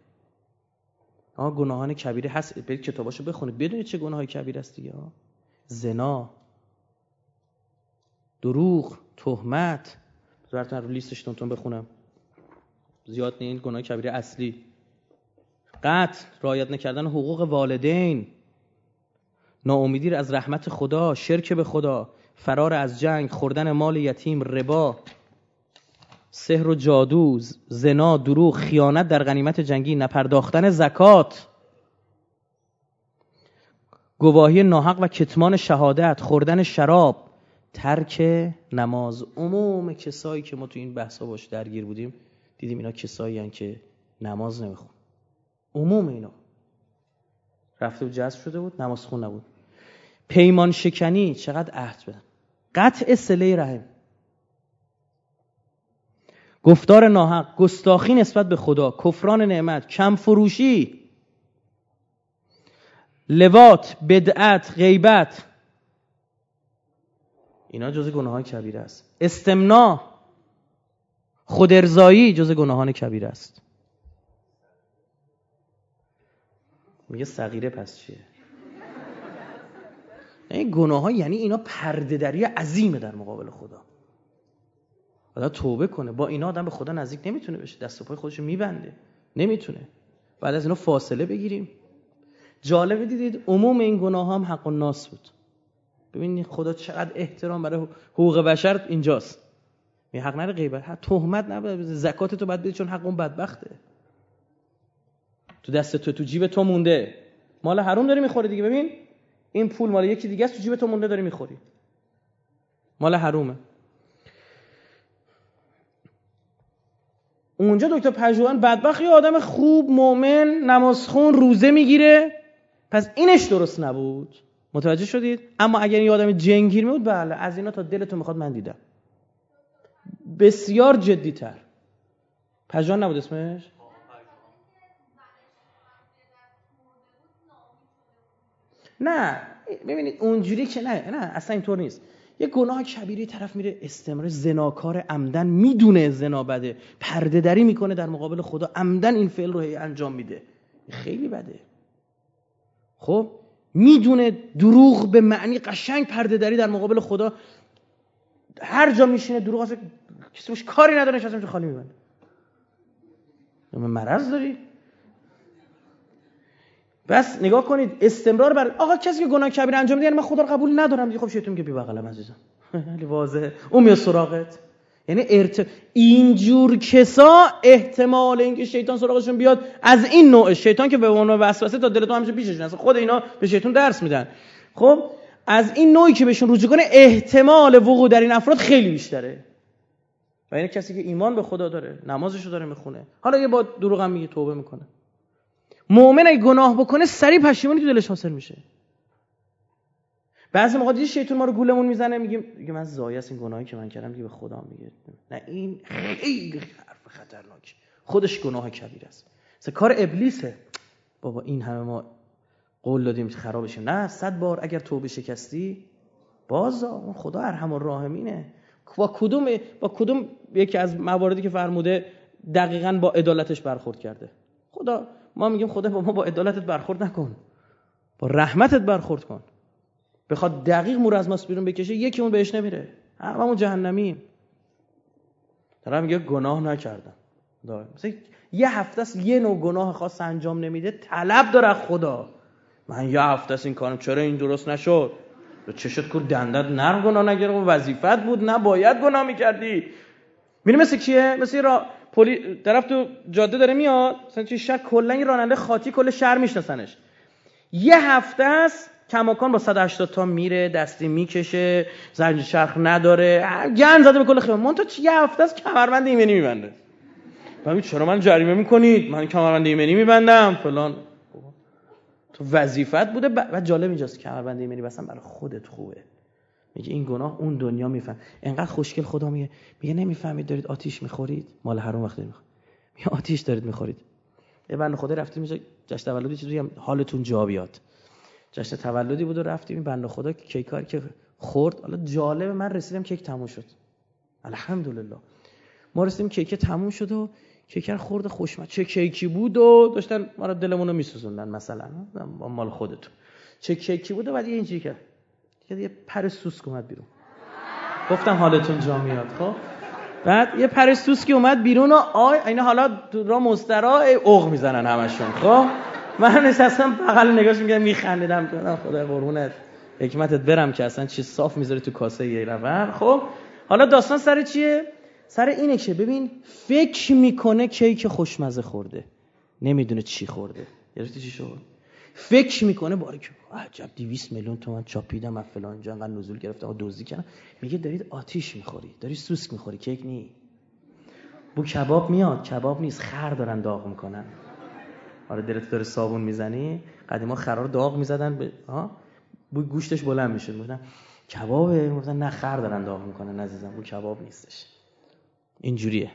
آها گناهان کبیره هست، برید کتاباشو بخونید بدونید چه گناهی کبیره است دیگه. زنا، دروغ، تهمت. بذارتون رو لیستشتون بخونم، زیاد نین. گناه کبیره اصلی قتل، رعایت نکردن حقوق والدین، ناامیدی از رحمت خدا، شرک به خدا، فرار از جنگ، خوردن مال یتیم، ربا، سحر و جادو، زنا، دروغ، خیانت در غنیمت جنگی، نپرداختن زکات، گواهی ناحق و کتمان شهادت، خوردن شراب، ترک نماز. عموم کسایی که ما تو این بحثا باش درگیر بودیم دیدیم اینا کسایی هستن که نماز نمیخونن. عموم اینا رفته بود جذب شده بود، نماز خون نبود. پیمان شکنی، چقدر عهد بدن. قطع صله رحم، گفتار ناحق، گستاخی نسبت به خدا، کفران نعمت، کم فروشی، لواط، بدعت، غیبت، اینا جزء گناهان کبیره است. استمناء، خودارضایی جزء گناهان کبیره است. میگه صغیره پس چیه؟ این گناه‌ها یعنی اینا پرده دری عظیمه در مقابل خدا. آدم توبه کنه، با اینا آدم به خدا نزدیک نمیتونه بشه، دست و پای خودش میبنده، نمیتونه. بعد از اینا فاصله بگیریم. جالب دیدید عموم این گناه‌ها هم حق الناس بود. ببینید خدا چقدر احترام برای حقوق بشر اینجاست. می حق نره غیبت، تهمت نبره، زکات تو باید بدی چون حق اون بدبخته. تو دست تو جیب تو مونده، مال حرام داری میخوری دیگه. ببین این پول مال یکی دیگه است، تو جیب تو مونده داری میخوری، مال حرامه. اونجا دکتر پژوهان بدبخت یه آدم خوب مؤمن نمازخون روزه میگیره، پس اینش درست نبود. متوجه شدید؟ اما اگر یه آدم جنگیر میبود، بله از اینا تا دلتون میخواد من دیدم. بسیار جدی‌تر. پژوهان نبود اسمش؟ نه ببینید اونجوری که نه اصلا اینطور نیست. یه گناه کبیره طرف میره استمر زناکار عمدن، میدونه زنا بده، پرده دری میکنه در مقابل خدا، عمدن این فعل رو انجام میده، خیلی بده. خب میدونه دروغ به معنی قشنگ پرده دری در مقابل خدا، هر جا میشینه دروغ واسه کسی روش کاری نداره، نشسته میشه خالی میبنده. مرض داری؟ بس نگاه کنید استمرار بر آقا کسی که گناه کبیره انجام میده، یعنی من خدا رو قبول ندارم دیگه. خب شیطون میگه بی بغلم عزیزم، خیلی واضحه، اون میاد سراغت. یعنی اینجور کسا احتمال اینکه شیطان سراغشون بیاد از این نوع، شیطان که به عنوان وسوسه تا دلتون همیشه پیششون هست، خود اینا به شیطان درس میدن. خب از این نوعی که بهشون رجوع کنه احتمال وقوع در این افراد خیلی بیشتره. و این کسی که ایمان به خدا داره، نمازشو داره میخونه، حالا یه با دروغ هم میگه توبه میکنه. مؤمن اگه گناه بکنه سریع پشیمونی تو دلش حاصل میشه. بعضی موقع دیگه شیطان ما رو گولمون میزنه، میگه من زایه است این گناهی که من کردم، دیگه به خدا میگه نه، این خیلی حرف خطرناکه، خودش گناه کبیره است، مثل کار ابلیسه. بابا این همه ما قول دادیم خرابش، نه 100 بار اگر توبه شکستی بازا، اون خدا ارحم الراحمینه. با کدوم یکی از مواردی که فرموده دقیقاً با عدالتش برخورد کرده خدا؟ ما میگیم خدا با ما با عدالتت برخورد نکن، با رحمتت برخورد کن. بخواد دقیق مور از ماست بیرون بکشه، یکی اون بهش نمیره، هممون جهنمیم. طرف میگه گناه نکردم، مثلا یه هفته است یه نوع گناه خاص انجام نمیده، طلب داره خدا من یه هفته است این کارم، چرا این درست نشد؟ چشت کور دندت نرم، گناه نگرم و وظیفت بود، نباید گناه میکردی. میریم مثل کیه؟ مثل را پلی طرف تو جاده داره میاد، مثلا چی شهر کلا این راننده خاطی کل شهر میشناسنش. یه هفته است کماکان با 180 تا میره، دستی میکشه، زنج چرخ نداره، گند زده به کل خیابون. من تو یه هفته است کمربند ایمنی میبنده. ببین چرا من جریمه میکنید؟ من کمربند ایمنی میبندم فلان. تو وظیفت بوده. و جالب اینجاست کمربند ایمنی بسن برای خودت خوبه. میگه این گناه اون دنیا میفهم. انقدر خوشگل خدا میگه نمیفهمید دارید آتیش میخورید، مال حرام وقت دارید میخورید، میگه آتیش دارید میخورید. یه بنده خدا رفتیم اینجا جشن تولدی، چیزی هم حالتون جا بیاد، جشن تولدی بود و رفتیم این بنده خدا کیک کاری که خورد. حالا جالب من رسیدم کیک تموم شد، الحمدلله. ما رسیدیم کیک تموم شد و کیکر خورد، خوشمزه چه کیکی بود و داشتن ما رو دلمون رو میسوزوندن، مثلا مال خودتون چه کیکی بود. و بعد اینجوری کرد یه پر سوسک اومد بیرون، گفتم حالتون جا میاد. خب بعد یه پر سوسکی اومد بیرون و اینا حالا را مسترا عق میزنن همشون. خب من نشستم بغل نگاش میگم میخندیدم، گفتم خدا قربونت حکمتت برم که اصلا چی صاف میذاری تو کاسه یه ربر. خب حالا داستان سر چیه؟ سر اینه که ببین فکر میکنه کیک خوشمزه خورده، نمیدونه چی خورده. گرفتی چی شد؟ فکر میکنه باره که عجب 200 میلیون تومان چاپیدم، از فلان جا انقدر نزول گرفتم و دزدی کردم. میگه دارید آتیش میخوری، داری سوسک میخوری، کیک نی. بو کباب میاد، کباب نیست، خر دارن داغ میکنن. آره دلت داره صابون میزنی، قدیما خرا رو داغ میزدن بو گوشتش بلند میشد. میگفتن کبابه، میگفتن نه خر دارن داغ میکنن عزیزم، بو کباب نیستش. اینجوریه.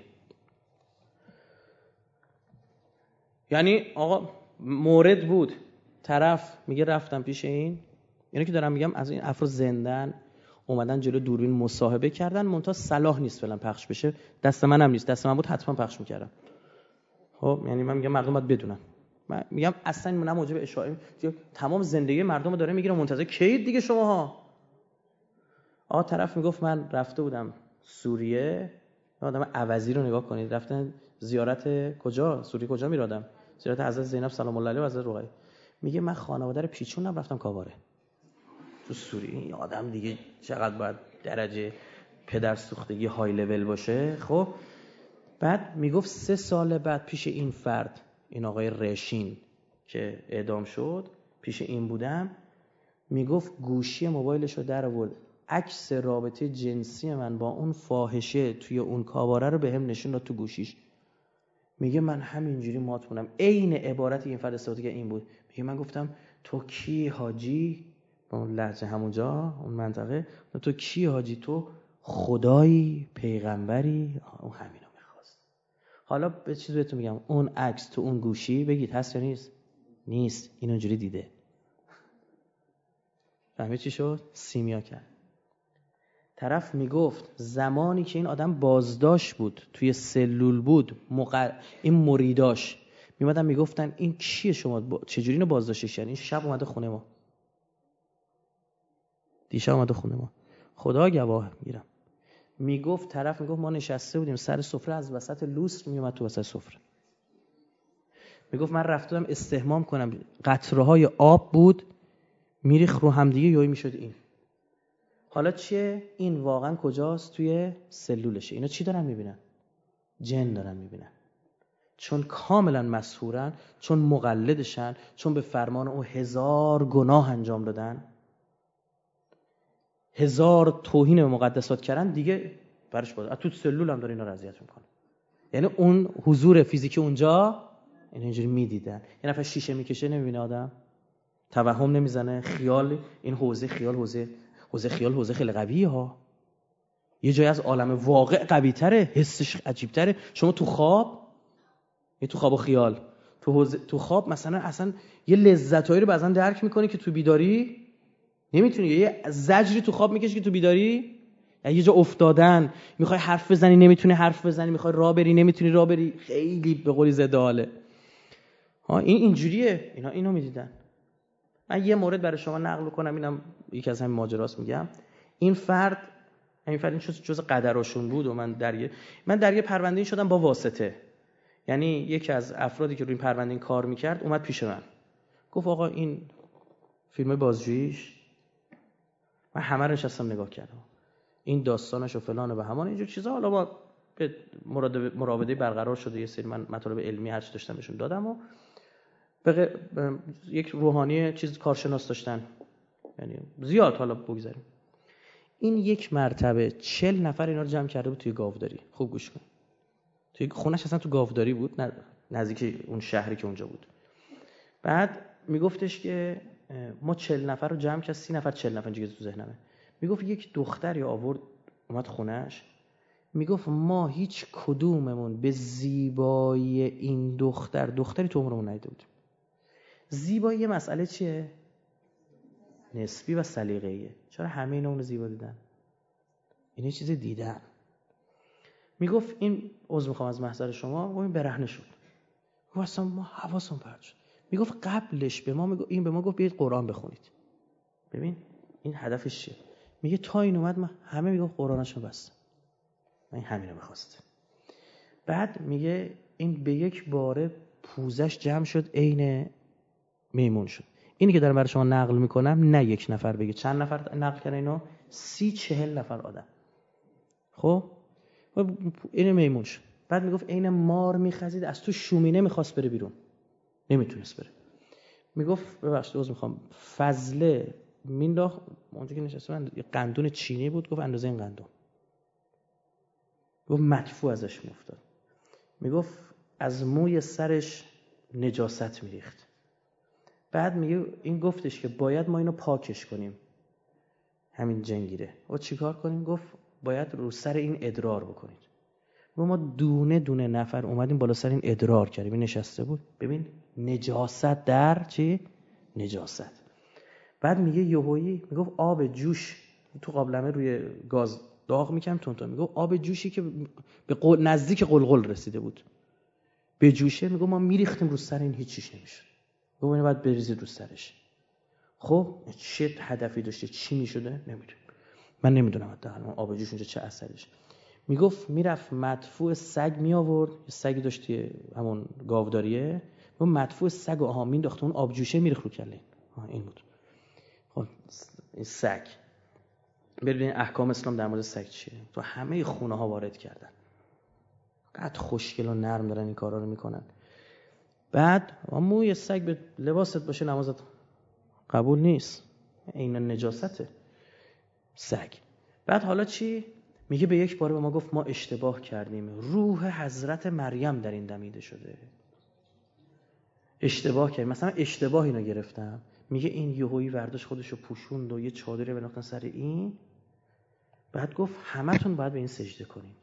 یعنی آقا مورد بود، طرف میگه رفتم پیش این، یعنی که دارم میگم از این افراد زندن اومدن جلو دوربین مصاحبه کردن، منتها صلاح نیست فعلا پخش بشه، دست منم نیست، دست من بود حتما پخش میکردم. خب یعنی من میگم مردم باید بدونن، من میگم اصلا من موجب اشاعه تمام زندگی مردم رو داره میگیره، منتظر کید دیگه شماها. آقا طرف میگفت من رفته بودم سوریه، آدم عوضی رو نگاه کنید، رفتن زیارت کجا؟ سوریه کجا میرادم؟ زیارت حضرت زینب سلام الله علیها و حضرت رقیه. میگه من خانواده رو پیچونم رفتم کاباره تو سوریه. این آدم دیگه چقدر باید درجه پدر سوختگی های لول باشه. خب بعد میگفت 3 سال بعد پیش این فرد، این آقای رشین که اعدام شد، پیش این بودم. میگفت گوشی موبایلش رو در آورد، عکس رابطه جنسی من با اون فاحشه توی اون کاباره رو بهم نشون داد تو گوشیش. میگه من همینجوری مات موندم. عین عبارتی این فرد استفاده کرد این بود، میگه من گفتم تو کی حاجی، با اون لهجه همونجا اون منطقه، تو کی حاجی، تو خدایی پیغمبری. اون همینو میخواست. حالا به چیز بهتون میگم، اون عکس تو اون گوشی بگید هست یا نیست؟ نیست، این اونجوری دیده. فهمید چی شد؟ سیمیا کرد. طرف میگفت زمانی که این آدم بازداشت بود، توی سلول بود، این مریداش میمدن میگفتن این کیه شما؟ چجوری اینو بازداشتش کردین؟ شب اومده خونه ما. دیشب اومده خونه ما. خدا گواه میرم. میگفت طرف میگفت ما نشسته بودیم سر سفره، از وسط لوس میومد تو وسط سفره. میگفت من رفتم استحمام کنم، قطره های آب بود میریخ رو هم دیگه، یوی میشد این. حالا چیه؟ این واقعا کجاست؟ توی سلولشه. اینا چی دارن میبینن؟ جن دارن میبینن. چون کاملا مسحورن، چون مقلدشن، چون به فرمان او 1000 گناه انجام دادن، 1000 توهین به مقدسات کردن، دیگه برش بود. تو سلول هم داره اینا رو اذیت میکنه. یعنی اون حضور فیزیکی اونجا اینا اینجوری میدیدن. یعنی نفر شیشه میکشه نمیبینه آدم، توهم نمیزنه، خیال، این حوزه خیال، حوزه خیال، حوزه خیلی قویه ها. یه جایی از عالم واقع قوی تره، حسش عجیب تره. شما تو خواب، یه تو خواب و خیال، تو خواب مثلا اصلا یه لذتایی رو بعضن درک میکنی که تو بیداری نمیتونی، یه زجری تو خواب میکشی که تو بیداری، یعنی یه جا افتادن، میخوای حرف بزنی نمیتونی حرف بزنی، میخوای راه بری نمیتونی راه بری، خیلی به قولی زده حاله ها. این اینجوریه، اینا اینو میدیدن. من یه مورد برای شما نقل کنم، اینم یکی از همین ماجراست میگم. این فرد جز قدرشون بود و من درگیر پرونده این شدم با واسطه. یعنی یکی از افرادی که روی این پرونده این کار میکرد اومد پیش من گفت آقا این فیلم بازجوییش، من همه رو نشستم نگاه کردم، این داستانش و فلان و به همان اینجور چیزا. حالا با مراوده برقرار شده، یه سری من مطالب علمی هر چی داشتم بهشون دادم و یک روحانی چیز کارشناس داشتن، یعنی زیاد حالا بگذاریم. این یک مرتبه 40 نفر اینا رو جمع کرده بود توی گاوداری. خوب گوش کن، توی خونش اصلا تو گاوداری بود، نزدیک اون شهری که اونجا بود. بعد میگفتش که ما 40 نفر رو جمع کرد، 30 نفر 40 نفر اینجوری تو ذهنمه. میگفت یک دختری آورد اومد خونش، میگفت ما هیچ کدوممون به زیبایی این دختری تو عمرمون ندیده بودیم. زیبایی مسئله چیه؟ نسبی و سلیقه‌ایه. چرا همه اینا اون رو زیبا دیدن؟ این یه چیز دیدن. میگفت این عذر میخوام از محضر شما، میگم این برهنه شد. واسه ما حواسم پرت شد. میگفت قبلش به ما این به ما گفت بیاید قرآن بخونید. ببین این هدفش چیه؟ میگه تا این اومد من همه میگفت قرآنشو بستم. من همینو می‌خواستم. بعد میگه این به یک باره پوزش جمع شد، عین میمون شد. اینی که دارم برای شما نقل میکنم نه یک نفر بگه، چند نفر نقل کردن اینو؟ 30-40 نفر آدم. خب این میمون شد. بعد میگفت عین مار میخزید، از تو شومینه میخواست بره بیرون نمیتونست بره. میگفت ببخشید عذر میخوام، فضله مینداخت اونجا که نشسته بود، یه قندون چینی بود، گفت اندازه این قندون، گفت مدفوع ازش میافتاد. میگفت از موی سرش نجاست میریخت. بعد میگه این گفتش که باید ما اینو پاکش کنیم، همین جنگیره. و چیکار کنیم؟ گفت باید رو سر این ادرار بکنید. ما دونه دونه نفر اومدیم بالا سر این ادرار کردیم. این نشسته بود، ببین نجاست در چی؟ نجاست. بعد میگه یهویی میگفت آب جوش تو قابلمه روی گاز داغ میکنم تونتا، میگفت آب جوشی که به نزدیک قلقل رسیده بود به جوشه، میگفت ما میریختیم رو سر این، هیچیش نمیشد. ببینید بعد بریزید رو سرش. خب چه هدفی داشته؟ چی میشده؟ نمیدونم. من نمیدونم حداقل آب جوش اونجا چه اثرش. میگفت میرفت مدفوع سگ می آورد، سگی داشتی همون گاوداریه، و مدفوع سگ آها مینداخت اون آب جوشه میریخت رو کله. این بود. خب این سگ. ببینید احکام اسلام در مورد سگ چیه؟ تو همه خونه ها وارد کردن. قد خوشگل و نرم دارن این کارا رو میکنن. بعد موی سگ به لباست باشه نمازت قبول نیست، این نجاسته سگ. بعد حالا چی؟ میگه به یک باره به ما گفت ما اشتباه کردیم، روح حضرت مریم در این دمیده شده، اشتباه کردیم، مثلا اشتباه اینو گرفتم. میگه این یهویی ورداش خودشو پوشوند و یه چادری بناختن سر این. بعد گفت همتون باید به این سجده کنید.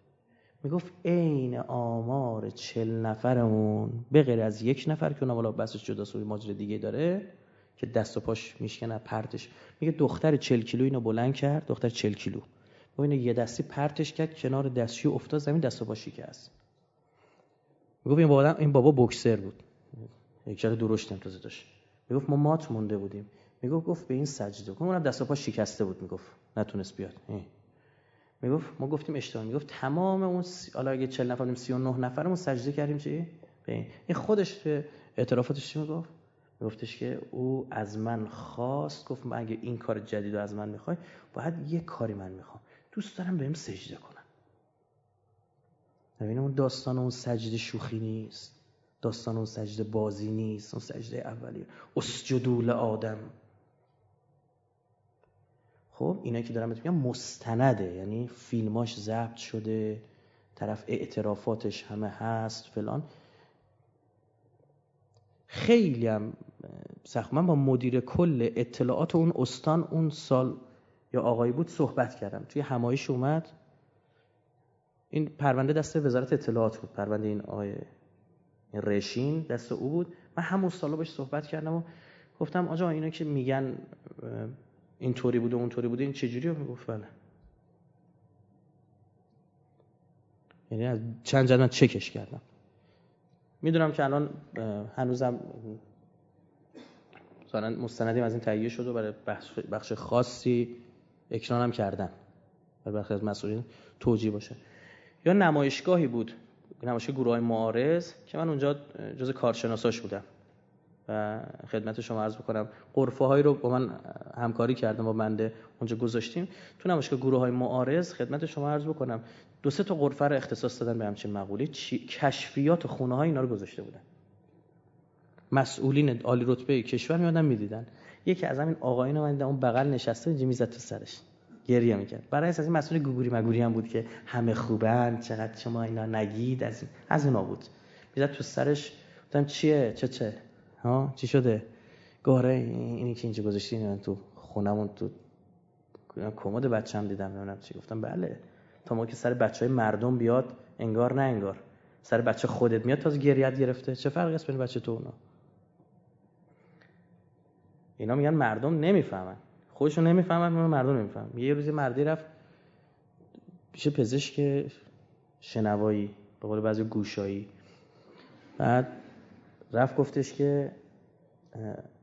میگفت عین آمار 40 نفرمون به غیر از یک نفر که اونم والا بسش جدا سوی ماجرا دیگه داره که دست و پاش میشکنه پرتش. میگه دختر 40 کیلو اینو بلند کرد، دختر 40 کیلو. و اینو یه دستی پرتش کرد کنار دستشویی، افتاد زمین، دست و پاش شکست. میگفت این بابا بوکسر بود. یک جوری درشت امتازه داشت. میگفت ما مات مونده بودیم. میگفت به این سجده کن. اونم دست و پاش شکسته بود، میگفت نتونست بیاد. میگفت ما گفتیم اشتباه. میگفت تمام اون حالا اگه 40 نفریم 39 نفرمون سجده کردیم چی؟ به این خودش اعترافاتش چی میگفت؟ میگفتش که او از من خواست، گفت من اگه این کار جدید رو از من میخوای باید یه کاری من میخوام، دوست دارم بهم سجده کنم. ببینم اون داستان اون سجده شوخی نیست، داستان اون سجده بازی نیست، اون سجده اولیه اسجدوا لآدم. خب اینا که دارم میگم مستنده، یعنی فیلماش ضبط شده، طرف اعترافاتش همه هست فلان. خیلی هم سخت، من با مدیر کل اطلاعات اون استان اون سال یا آقایی بود صحبت کردم، توی همایش اومد. این پرونده دست وزارت اطلاعات بود، پرونده این آیه این رشین دست او بود. من همون سالا باش صحبت کردم و گفتم آجا اینا که میگن این طوری بوده اون طوری بوده این چجوری؟ میگفت بله، یعنی از چند جد من چکش کردم. میدونم که الان هنوزم مثلا مستندیم از این تهیه شد و برای بخش خاصی اکران هم کردن، برای بخش از مسئولین توجیه باشه. یا نمایشگاهی بود، نمایشگاه گروه معارض که من اونجا جز کارشناساش بودم و خدمت شما عرض بکنم غرفه هایی رو با من همکاری کردم، با بنده اونجا گذاشتیم. تو نمایشگاه گروه های معارض خدمت شما عرض بکنم 2-3 تا غرفه رو اختصاص دادن به همچین مقوله. کشفیات خونه های اینا رو گذاشته بودن، مسئولین عالی رتبه کشور میادن میدیدن. یکی از همین آقایون من دیدم اون بغل نشسته اینجا میزد تو سرش گریه میکرد. برای اساس این مسئول گوگوری مگوری هم بود که همه خوبن چقدر شما اینا نگید، از اونا بود. میزد تو سرش، گفتم چیه چه ها چی شده؟ گاره اینی که اینجا گذاشتی من تو خونمون تو کمد بچه‌م دیدم، نمیدونم چی. گفتم بله، تا ما که سر بچهای مردم بیاد انگار نه انگار، سر بچه خودت میاد تازه گریت گرفته. چه فرقی است بین بچه تو اونا؟ اینا میگن مردم نمیفهمن، خودشون نمیفهمن، مردم نمیفهمن. یه روزی مردی رفت پیش پزشک شنوایی، به قول بعضی گوشایی. بعد رفت گفتش که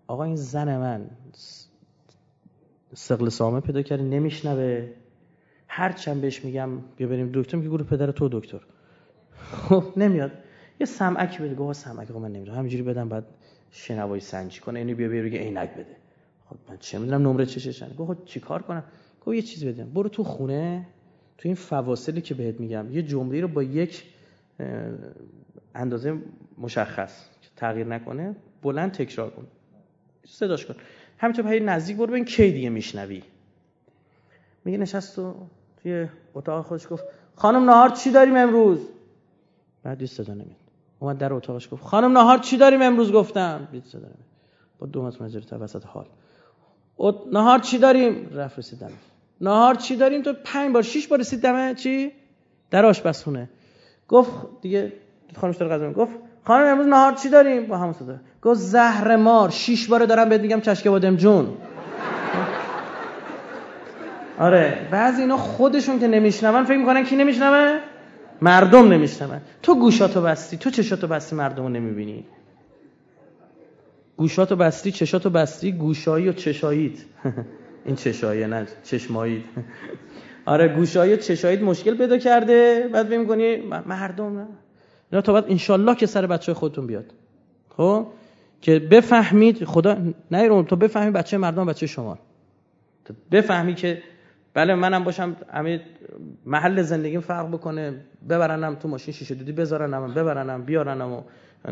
آقا این زن من ثقل سامه پیدا کرده، نمیشنوه، هر چند بهش میگم بیا بریم دکتر میگه گور پدر تو دکتر. خب نمیاد. یه سمعکی بده. گوه سمعک من نمیدونم همینجوری بدم، بعد شنوایی سنجی کنه، اینو بیا بگه عینک بده. خب من چه میدونم نمره چششن. گوه چیکار کنم؟ گوه یه چیز بدم، برو تو خونه تو این فواصلی که بهت میگم یه جمله رو با یک اندازه مشخص تغییر نکنه بلند تکرار کن، صداش کن، همینطور پای نزدیک برو ببین کی دیگه میشنوی. میگه نشست و توی اتاق خودش گفت خانم نهار چی داریم امروز؟ بعد دیگه صدا نمیاد. اومد در اتاقش گفت خانم نهار چی داریم امروز؟ گفتم دیگه صدا نمیاد. با دو متر مجری تا وسط حال نهار چی داریم؟ رفت رسید دم نهار چی داریم تو 5 بار 6 بار رسید دم چی در آشپزخونه. گفت دیگه خانمش داره غذا، گفت خانم امروز نهار چی داریم؟ با همون صدا گفت زهر مار 6 بار دارم بهت میگم چشکه بادم جون. آره بعضی اینا خودشون که نمیشنون فکر میکنن کی نمیشنوه؟ مردم نمیشنون. تو گوشاتو بستی، تو چشاتو بستی، مردمو نمیبینی. گوشاتو بستی، چشاتو بستی، گوشایی و چشاییت این چشاییه نه چشماییت. آره گوشایی و چشاییت مشکل پیدا کرده. بعد فکر میکنی مردم نه اینا. تا بعد انشالله که سر بچه خودتون بیاد، خب که بفهمید خدا نیرون تو بفهمی بچه مردم بچه شما، تو بفهمی که بله منم باشم همین محل زندگیم فرق بکنه، ببرنم تو ماشین شیشه دودی بذارنم ببرنم بیارنم و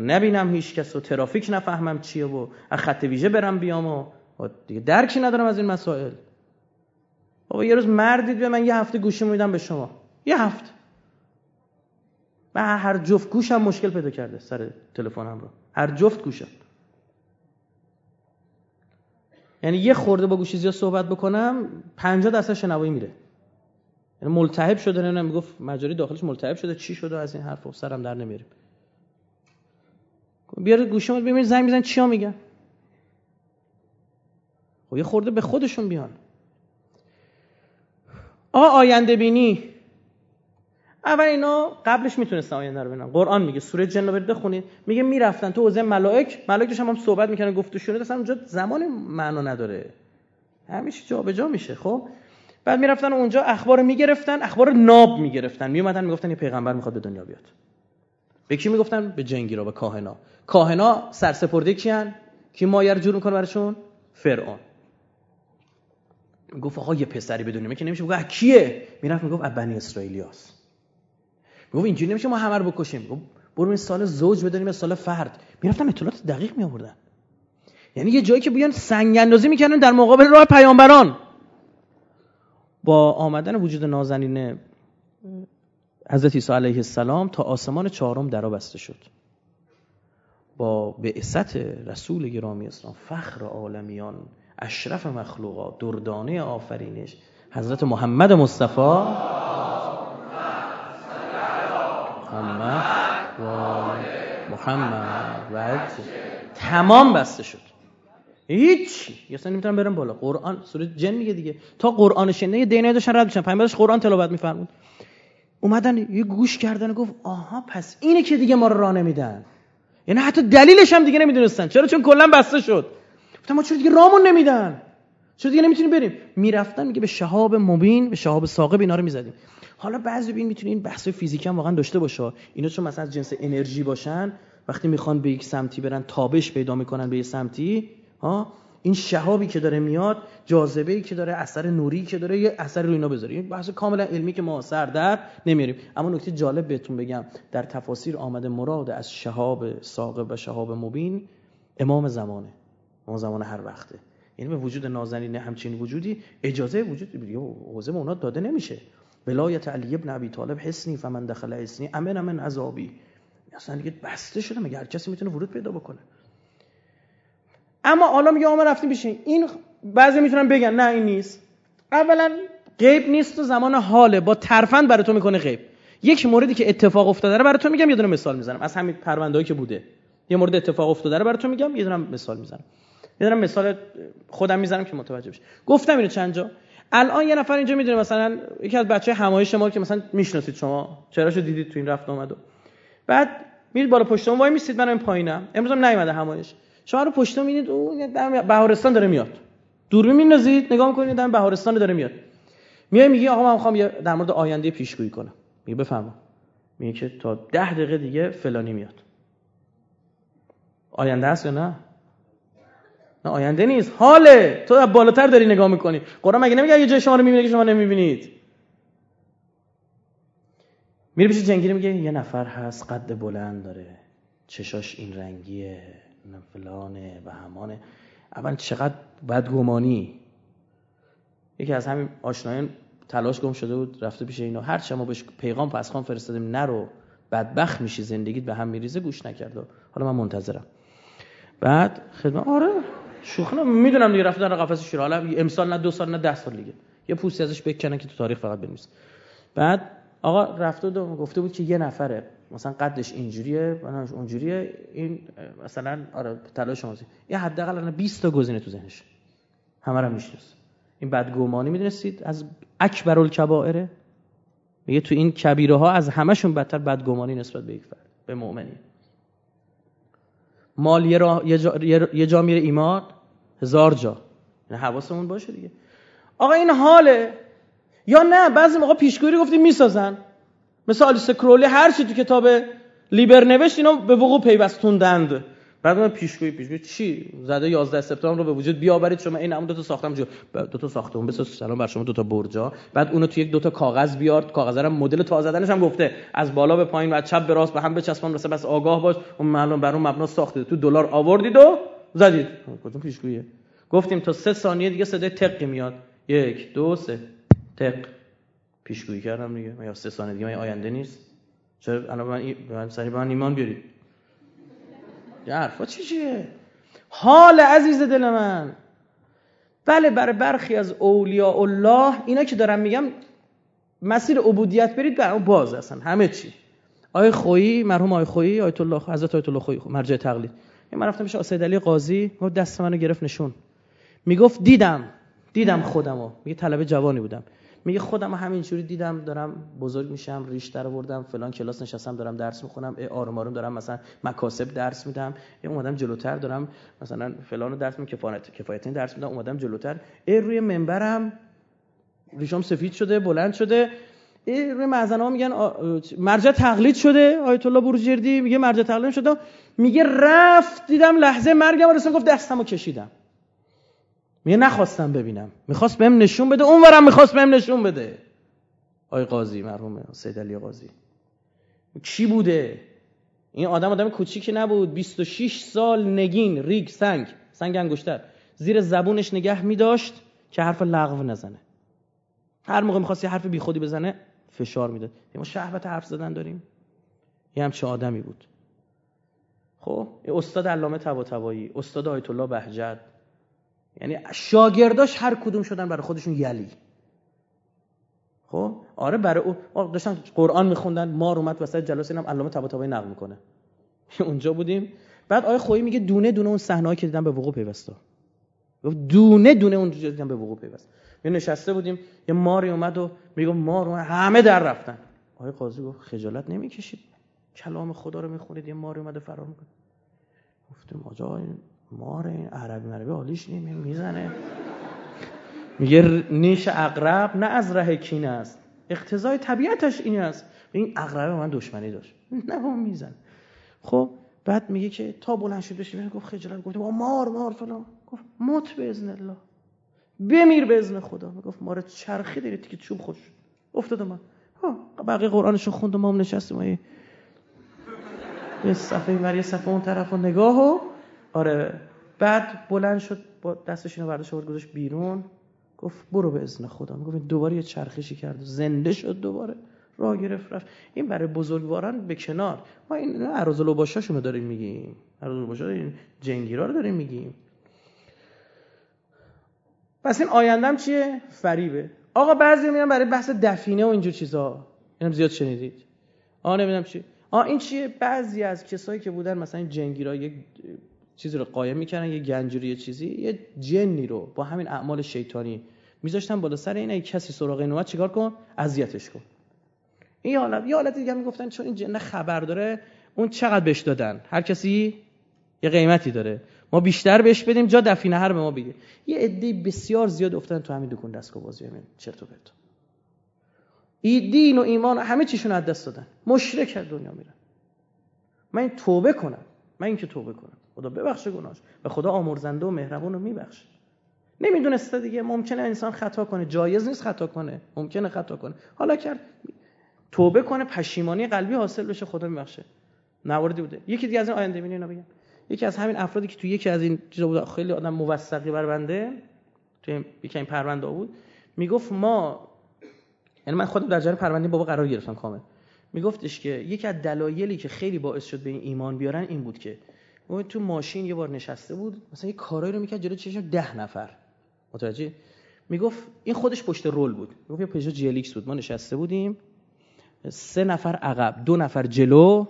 نبینم هیچ کس و ترافیک نفهمم چیه و از خط ویژه برم بیام و دیگه درکی ندارم از این مسائل. بابا یه روز مردید به من یه هفته گوشی میدم به شما، یه هفته من هر جفت گوشم مشکل پیدا کرده سر تلفنم رو، هر جفت گوشم، یعنی یه خورده با گوشی زیاد صحبت بکنم 50% شنوایی میره، یعنی ملتهب شده. نه میگفت مجاری داخلش ملتهب شده چی شده از این حرفا سرم در نمیاریم. بیار گوشیمو ببین زنگ میزنن چیا میگن. خب یه خورده به خودشون بیان. آینده بینی. اول اینا قبلش میتونستن آینده رو ببینن. قرآن میگه سوره جن رو برید بخونید، میگه میرفتن تو حوضه ملائکه هم صحبت میکنن، گفتشونه اصلا اونجا زمان معنا نداره، همه چی جابجا میشه. خب بعد میرفتن اونجا اخبار میگرفتن، اخبار ناب میگرفتن، میومدن میگفتن یه پیغمبر میخواد به دنیا بیاد. به کی میگفتن؟ به جنگیرا، به کاهنا. کاهنا سرسپرده کیان؟ کی مایه رو جور میکنه براشون؟ فرعون. میگفت آقا یه پسری بدونیم که نمیشه، میگفت کیه؟ میرفت میگفت از بنی اسرائیلیاس. میگفت اینجوری نمیشه ما همه رو بکشیم، میگفت برو این سال زوج بدونیم، سال فرد. میرفتن اطلاعات دقیق میآوردن، یعنی یه جایی که بیان سنگ اندازی میکردن در مقابل راه پیامبران. با آمدن وجود نازنین حضرت عیسی علیه السلام تا آسمان چهارم درا بسته شد. با بعثت رسول گرامی اسلام فخر عالمیان، اشرف مخلوقات، دردانه آفرینش، حضرت محمد مصطفی محمد و تمام بسته شد. هیچ اصلا نمیتونم برم بالا. قرآن سوره جن میگه دیگه، تا قرآن شنیده دینای داشتن رد میشن. پیامبرش قرآن تلاوت میفرمود، اومدن یه گوش کردن و گفت آها پس اینه که دیگه ما رو راه نمیدن. یعنی حتی دلیلش هم دیگه نمیدونستان. چرا؟ چون کلا بسته شد. گفتم ما چرا دیگه رامون نمیدن، چرا دیگه نمیتونیم بریم؟ میرفتن میگه به شهاب مبین، به شهاب ثاقب اینا رو میزدیم. حالا بعضی ببین میتونه این بحث فیزیکی هم واقعا داشته باشه، اینا چون مثلا جنس انرژی باشن، وقتی میخوان به یک سمتی برن تابش پیدا میکنن به یک سمتی. این شهابی که داره میاد، جاذبه‌ای که داره، اثر نوری که داره، یه اثر روی اینا بذاره. این بحث کاملا علمی که ما سر در نمیاریم. اما نکته جالب بهتون بگم، در تفاسیر آمده مراد از شهاب ثاقب و شهاب مبین امام زمانه، امام زمانه هر وقته. یعنی به وجود نازنین همچین وجودی اجازه وجود حوزه به اونا داده نمیشه. ولایت علی ابن ابی طالب حسنی فمن دخل حسنی امن من عذابی. اصلا دیگه بسته شده، مگر هر کسی میتونه ورود پیدا بکنه. اما حالا میگه ما رفتیم پیش این. بعضی میتونن بگن نه این نیست. اولا غیب نیست، تو زمان حاله، با ترفند برای تو میکنه غیب. یک موردی که اتفاق افتاده رو برای تو میگم، یه دونه مثال میزنم از همین پرونده‌ای که بوده. یه مورد اتفاق افتاده رو برای تو میگم، یه دونه مثال میزنم. یه دونه مثال خودم میزنم که متوجه بشی. گفتم اینو چند جا. الان یه نفر اینجا میدونه، مثلا یکی از بچه‌های همایش ما که مثلا میشناسید شما، چهره‌شو دیدید تو این رفت اومد. بعد میرید بالا پشتم وای میسید، منم پایینم. امروزم نیومده همایش. شما رو پشتو میبینید اون دم بهارستان داره میاد. دوربین میندازید نگاه میکنید دم بهارستان داره میاد. میای میگی آقا من میخوام در مورد آینده پیشگویی کنم. میگه بفرما. میگه که تا 10 دقیقه دیگه فلانی میاد. آینده است یا نه؟ نه آینده نیست، حاله. تو بالاتر داری نگاه میکنی. قرآن مگه نمیگه یه جای شما رو میبینه که شما نمیبینید؟ میره پیش جنگیری میگه یه نفر هست قد بلند داره، چشاش این رنگیه، فلانه و همانه. اول چقدر بدگمانی. یکی از همین آشنایان تلاش گم شده بود، رفته پیش اینا، هر چه ما بهش پیغام پسخان فرستادیم نرو بدبخت میشی زندگیت به هم میریزه، گوش نکرد. حالا من منتظرم. بعد خدمت آره شوخ نم میدونم دیگه، رفته در قفس شیر. حالا امسال نه 2 سال نه 10 سال دیگه یه پوستی ازش بکنن که تو تاریخ فقط بنویسن. بعد آقا رفته و گفته بود که یه نفره مثلا قدش اینجوریه، منش اونجوریه، این مثلا آره تلاش شماست. یه حداقل الان 20 تا گزینه تو ذهنش، همه رو میشناسه. این بدگمانی میدونستید از اکبرالکبائره؟ میگه تو این کبیره ها از همشون بدتر بدگمانی نسبت به یک فرد، به مؤمنی. مال یه جا میره ایمان 1000 جا. این حواسمون باشه دیگه. آقا این حاله یا نه؟ بعضی موقع پیشگویی گفتیم میسازن، مثل آلیستر کرولی هر چی تو کتاب لیبر نوشت اینا به وقوع پیوستوندند. بعد من پیشگویی چی زده 11 سپتامبر رو به وجود بیاورید شما، این همون دو تا ساختم جو دو تا ساختمون بس سلام بر شما 2 تا برجا. بعد اونو تو 1-2 تا کاغذ بیارد، کاغذ رو مدل تازه زدنش هم گفته، از بالا به پایین و از چپ به راست به هم بچسبون، رسه بس آگاه باش. اون معلوم بر اون مبنا ساختید، تو دلار آوردید و زدید. کدوم پیشگوییه؟ گفتیم تا 3 ثانیه دیگه صدای تق میاد، 1 2 3 تق پیشگویی کردم دیگه. من 3 ثانیه دیگه من آینده نیست. چرا الان من سری به من ایمان بیارید؟ یه حرفا چیه؟ حال عزیز دل من. بله برای برخی از اولیاء الله اینا که دارم میگم مسیر عبودیت برید، برای اون باز هستن همه چی. آیه خویی، مرحوم آیه خویی، آیتالله حضرت آیتالله خویی مرجع تقلید، من رفتم پیش سید علی قاضی، گفت دست منو گرفت نشون. میگفت دیدم خودمو. میگه طلبه جوانی بودم، میگه خودمو همینجوری دیدم دارم بزرگ میشم، ریش در آوردم، فلان کلاس نشستم دارم درس میخونم، آروم آروم دارم مثلا مکاسب درس میدم، اومدم جلوتر دارم مثلا فلانو درس میدم، کفایتین درس میدم، اومدم جلوتر روی منبرم ریشام سفید شده، بلند شده، روی معزنا میگن مرجع تقلید شده، آیتالله بروجردی میگه مرجع تقلید شده، میگه رفت دیدم لحظه مرگم رسون، گفت دستمو کشیدم، میگه نخواستم ببینم، میخواست بهم نشون بده، اونورم میخواست بهم نشون بده. آی قاضی مرحوم سید علی قاضی کی بوده؟ این آدم کوچیکی نبود، 26 سال نگین، ریگ، سنگ انگشتر زیر زبونش نگه میداشت که حرف لغو نزنه، هر موقع میخواست یه حرف بی خودی بزنه فشار میداد. ما شهوت حرف زدن داریم؟ یه همچه آدمی بود. خب استاد علامه طباطبایی، استاد آیتالله بهجت، یعنی شاگرداش هر کدوم شدن برای خودشون یلی. خب آره برای اون داشتن قرآن میخوندن، مار اومد وسط جلسه، اینم علامه طباطبایی نقل میکنه. اونجا بودیم. بعد آیه خویی میگه دونه دونه اون صحنه‌ای که دیدم به وقوع پیوسته. دونه دونه اون دیدم به وقوع پیوسته. می نشسته بودیم، یه ماری اومد و میگه مار اومد، همه در رفتن. آقای قاضی گفت خجالت نمیکشید کلام خدا رو میخونید، یه ماری اومد فرار میکنه. گفتم آقا این مار این عربی مربی عالیش نمیه، میزنه میگه نیش عقرب نه از ره کین است، اقتضای طبیعتش این است، این عقرب من دشمنی داشت نه اون میزنه. خب بعد میگه که تا بلند شد بشه، گفت خجالت، گفتم مار فلان، گفت موت به اذن الله، بمیر به اذن خدا. میگفت ماره چرخی داری تیک چوب خوش افتاد. من بقیه قرآنشو خوند و ما هم نشستیم به صفحه این ور، یه صفحه اون طرف رو نگاه و آره. بعد بلند شد با دستش اینو برداشت آورد گذاشت بیرون، گفت برو به اذن خدا. میگفت دوباره یه چرخشی کرد زنده شد، دوباره راه گرفت رفت. این برای بزرگواران به کنار، ما این عرض لوباشاشونو داریم میگیم، عرض لوباشا این جنگیرا رو داریم میگیم. پس این آیندم چیه؟ فریبه. آقا بعضی میگن برای بحث دفینه و اینجور چیزها، اینم زیاد شنیدید. نمیدونم چی. این چیه؟ بعضی از کسایی که بودن مثلا جنگیرا یک چیزی رو قایم میکردن، یه گنجوری یه چیزی، یه جنی رو با همین اعمال شیطانی میذاشتن بالا سر این، اگه کسی سراغ این اومد چیکار کن؟ اذیتش کن. این حالت، یه حالت دیگه میگفتن چون این جن خبر داره، اون چقدر بهش دادن، هر کسی یه قیمتی داره، ما بیشتر بهش بدیم جا دفینه هر به ما بگه. یه عده بسیار زیاد افتادن تو همین دکون دستگاه بازی، همین چرت و پرت. دین و ایمان همه چیشون از دست دادن، مشرک از دنیا میرن. من اینکه توبه کنم خدا ببخشه گناهش و خدا آمرزنده و مهربون و میبخشه. نمیدونسته دیگه، ممکنه انسان خطا کنه، جایز نیست خطا کنه، ممکنه خطا کنه، حالا کرد توبه کنه، پشیمانی قلبی حاصل بشه، خدا میبخشه. نواردی بوده. یکی دیگه از این آینده بینی اینا بگم، یکی از همین افرادی که تو یکی از این چیزا بود، خیلی آدم موثقی بر بنده تو یکی این پرونده بود، میگفت ما، یعنی من خودم در جریان پرونده بابا قرار گرفتم کامل، میگفتش که یکی از دلایلی که خیلی باعث شد به این ایمان بیارن این بود که اون تو ماشین یه بار نشسته بود، مثلا یه کارایی رو میکرد جلوی چشم 10 نفر، متوجه؟ میگفت این خودش پشت رول بود، میگفت یه پژو جیلیکس بود، ما نشسته بودیم 3 نفر عقب 2 نفر جلو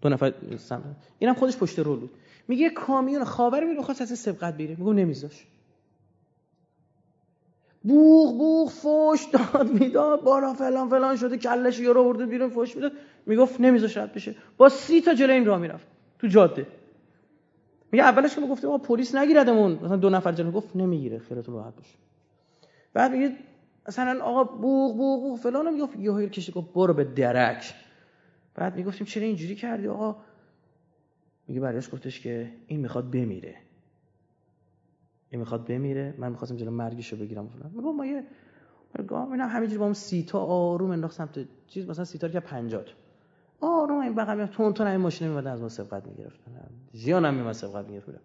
2 نفر سمت، اینم خودش پشت رول بود. میگه کامیون خاور میره می‌خواست از سبقت بگیره، میگه نمیذاش، بوغ فوش داد میداد، بالا فلان شده، کلش یورو آورده بیرون فوش میداد، میگفت نمیذاش رد بشه، با 30 تا جلو این راه میرفت تو جاده. میگه اولش که میگفتم ما پلیس نگیردمون، مثلا 2 نفر جلو، گفت نمیگیره خیرتون راحت باشه. بعد میگه مثلا آقا بوغ فلان، میگفت یهو کشید گفت برو به درک. بعد میگفتیم چرا اینجوری کردی آقا؟ میگه برایش گفتش که این میخواد بمیره، من میخواستم جلو مرگشو بگیرم فلان. میگم ما یه گام اینا همینجوری با اون 30 تا آروم انداخت سمت چیز، مثلا 30 تا که 50 آروم این بغل تون این ماشین میومد از ما سبقت میگرفتن، زیان هم میومد سبقت میگرفتن.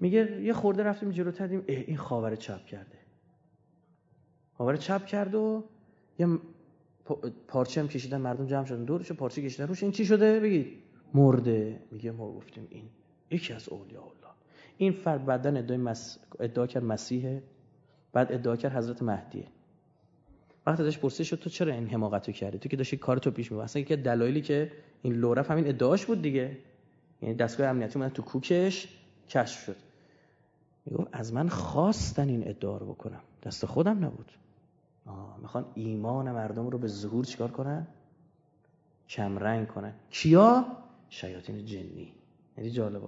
میگه یه خورده رفتیم جلوتر دیدیم این خاور چپ کرده، خاور چپ کرد و یه پارچه هم کشیدن، مردم جمع شدن دورش پارچه کشیدن روش، این چی شده بگید؟ مرده. میگه ما گفتیم این یکی از اولیاء الله، این فرد بدن ادعا کرد مسیحه، بعد ادعا کرد حضرت مهدیه. وقتی ازش پرسیدش تو چرا این حماقتو کردی، تو که داشتی کار تو پیش می‌برد، اصلا یکی از دلایلی که این لورف همین ادعاش بود دیگه، یعنی دستگاه امنیتی اومدن تو کوکش کشف شد. میگفت از من خواستن این ادعا رو بکنم، دست خودم نبود. میخوان ایمان مردم رو به ظهور چیکار کنن؟ کمرنگ کنن. کیا؟ شیاطین جنی. یعنی جالبه.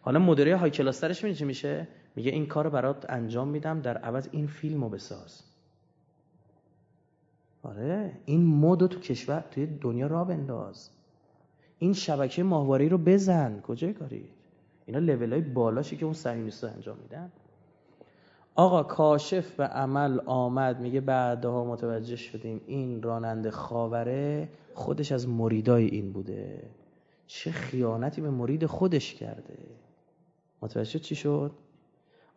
حالا مدیره های کلاسترش میگه چی میشه؟ میگه این کار رو برات انجام میدم، در عوض این فیلم رو بساز. آره، این مود رو تو کشور، توی دنیا راه بنداز. این شبکه ماهواره‌ای رو بزن. کجای کاری؟ اینا لول‌های بالاشی که اون صهیونیست‌ها انجام میدن. آقا کاشف به عمل آمد. میگه بعدها متوجه شدیم این راننده خاوره خودش از مریدای این بوده. چه خیانتی به مرید خودش کرده. متوجه چی شد؟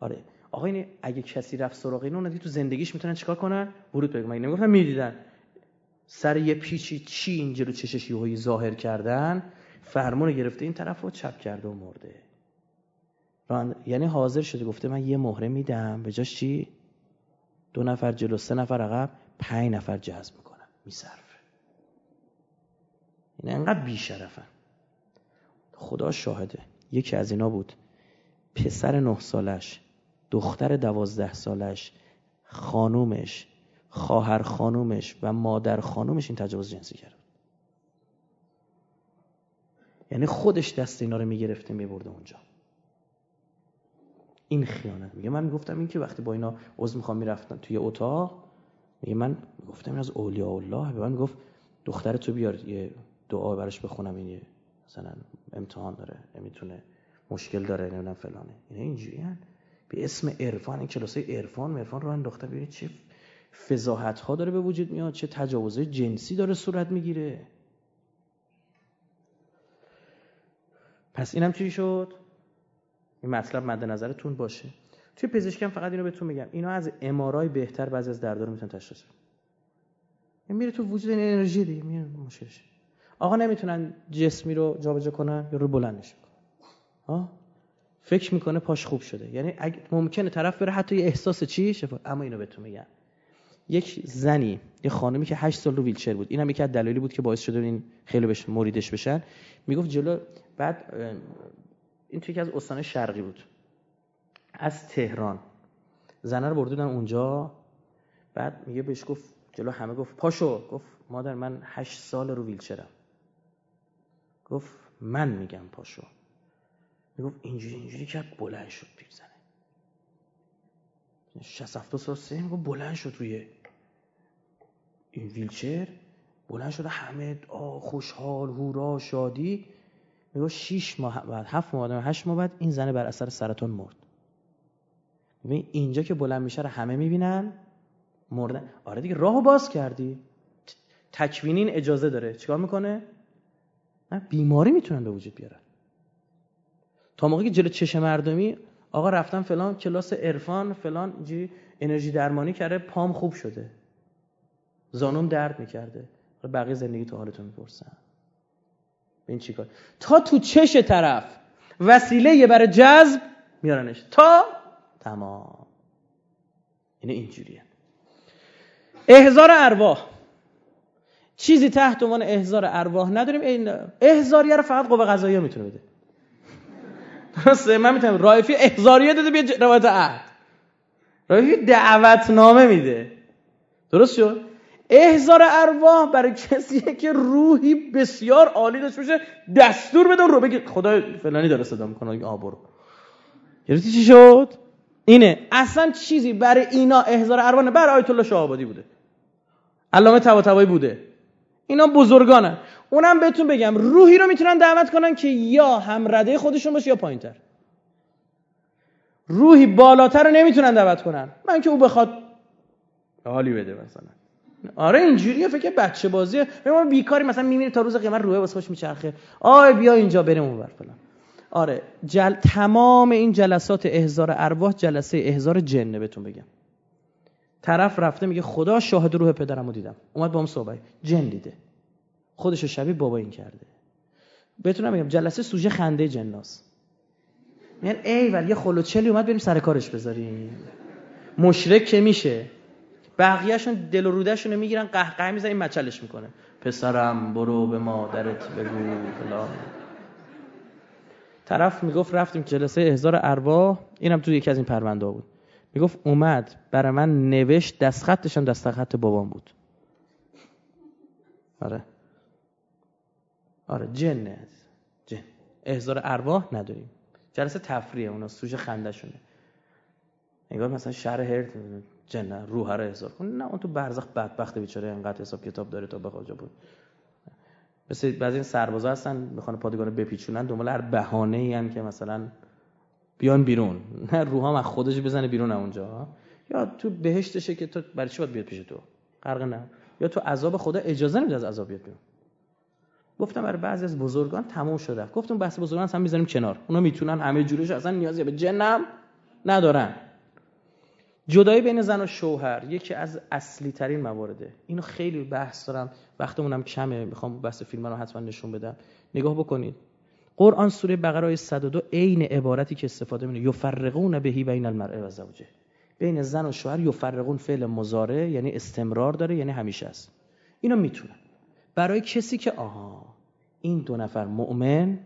آره آقا، این اگه کسی رفت سراغ اینو، اونا تو زندگیش میتونن چیکار کنن؟ ورود بگم. مگه نمیگفتن میدیدن سر یه پیچی چی اینجا رو چشش یهویی ظاهر کردن، فرمان رو گرفته این طرفو چپ کرده و مرده. یعنی حاضر شده گفته من یه مهره میدم، به جاش چی؟ 2 نفر جلو، 3 نفر عقب، 5 نفر جذب میکنم، میصرفه. این انقدر بی‌شرفن. خدا شاهده. یکی از اینا بود پسر 9 سالش، دختر 12 سالش، خانومش، خواهر خانومش و مادر خانومش این تجاوز جنسی کرد. یعنی خودش دست اینا رو میگرفته میبرده اونجا. این خیانت. میگه من میگفتم این که وقتی با اینا عزم میخوام میرفتن توی اتاق، میگه من میگفتم این از اولیاء الله. به من میگفت دختر تو بیار یه دعا براش بخونم، این مثلا امتحان داره، نمیتونه، مشکل داره، نمیدونم فلانه. اینا اینجوریان به اسم عرفان، این کلاسای عرفان رو انداخته. ببینید چه فضاحت ها داره به وجود میاد، چه تجاوزهای جنسی داره صورت میگیره. پس اینم چی شد؟ این مطلب مد نظرتون باشه. توی پزشکی هم فقط اینو بهتون میگم، اینا از MRI بهتر بعضی از دردا رو میتونن تشخیص بدن. این میره تو وجود، این انرژی دیگه میره مشکلش. آقا نمیتونن جسمی رو جابجا کنن یا رو بلندش کنن. ها؟ فکر میکنه پاش خوب شده. یعنی اگه ممکنه طرف بره حتی یه احساس چی شفا. اما اینو بهتون میگم، یک زنی، یه خانمی که 8 سال رو ویلچر بود، اینم یکی از دلایلی بود که باعث شد این خیلی بهش مریدش بشن. میگفت جلو، بعد این توی یکی از استان شرقی بود از تهران، زنه رو برده بودن اونجا. بعد میگه بهش گفت جلو همه، گفت پاشو. گفت مادر من 8 سال رو ویلچرم. گفت من میگم پاشو. میگفت اینجوری که بلند شد پیش زنه، 67 سال سن. میگفت بلند شد روی این ویلچر، بلند شد همه خوشحال، هورا، شادی. میگه 6 ماه بعد، 7 ماه بعد، 8 ماه بعد این زنه بر اثر سرطان مرد. ببین اینجا که بلند میشه رو همه میبینن مردن. آره دیگه، راهو باز کردی. تکوینین اجازه داره چیکار میکنه؟ نه، بیماری میتونن به وجود بیارن. تا موقعی که جلو چش مردمی آقا رفتن فلان کلاس عرفان، فلان جی انرژی درمانی کرده، پام خوب شده، زانوم درد میکرده، بقیه زندگی تو حالتون میپرسن. این چیکار؟ تا تو چش طرف وسیله برای جذب میارنش تا تمام. یعنی اینجوریه. احضار ارواح، چیزی تحت عنوان احضار ارواح نداریم. این احضاریه رو فقط قوه قضاییه میتونه بده. درسته؟ من میتونم رایفی احضاریه داده به روایت عهد، رایفی دعوتنامه میده. درست شد؟ احضار ارواح برای کسیه که روحی بسیار عالی داشته باشه، دستور بده رو بگه خدای فلانی داره صدا میکنه آ برو. گرفتی چی شد؟ اینه. اصلا چیزی برای اینا احضار ارواح نه. برای آیت الله شاه آبادی بوده، علامه طباطبایی بوده، اینا بزرگانن. اونم بهتون بگم روحی رو میتونن دعوت کنن که یا هم رده خودشون باشه یا پایینتر. روحی بالاتر رو نمیتونن دعوت کنن. من که او بخواد حالی بده مثلا. آره اینجوریه، فکر بچه بازیه. ما بیکاری مثلا میمیره تا روز قیامت روحه واسه خوش میچرخه، آی بیا اینجا بریم اونور فلان. آره تمام این جلسات احضار ارواح جلسه احضار جنه. بهتون بگم طرف رفته میگه خدا شاهد روح پدرمو دیدم، اومد باهم صحبت، جن دیده، خودشو شبیه بابا این کرده. بهتونم بگم جلسه سوژه خنده جناس. میگن ای ولی یه خلوچلی اومد بریم سر کارش بذاریم. مشرک که میشه بقیه‌شون دل و روده‌شون رو میگیرن، قهقه میزنن، این مچلش میکنه پسرم برو به مادرت بگو فلان. طرف میگفت رفتیم جلسه احضار ارواح، اینم تو یکی از این پرونده بود، میگفت اومد برای من نوشت، دست خطش هم دست خط بابام بود. آره جنه جن. احضار ارواح نداریم، جلسه تفریحه، اونا سوژه خنده‌شونه. انگار مثلا شهر هرت جنه روح رو احضار کن، نه اون تو برزخ بدبخت بیچاره انقدر حساب کتاب داره تا بخواد جا بود. مثل بعضی این سربازا هستن میخوان پادگانو بپیچونن، دنبال هر بهانه‌ای ان که مثلا بیان بیرون، نه روحام از خودش بزنه بیرون اونجا، یا تو بهشتشه که تو برای چی باید بیاد پیش تو، غرق نه، یا تو عذاب خدا اجازه نمیده از عذاب بیاد بیرون. گفتم برای بعضی از بزرگان تموم شده، گفتم بحث بزرگان اصلا میذاریم کنار، اونا میتونن همه جورش، اصلا نیازی به جنم ندارن. جدایی بین زن و شوهر یکی از اصلی ترین موارده. اینو خیلی بحث دارم، وقتمونم کمه، میخوام بحث فیلم رو حتما نشون بدم. نگاه بکنید قرآن سوره بقره آیه 102 عین عبارتی که استفاده می‌کنه یفرقون بهی بین المرء و زوجه، بین زن و شوهر. یفرقون فعل مضارع یعنی استمرار داره، یعنی همیشه است. اینو میتونن برای کسی که این دو نفر مؤمن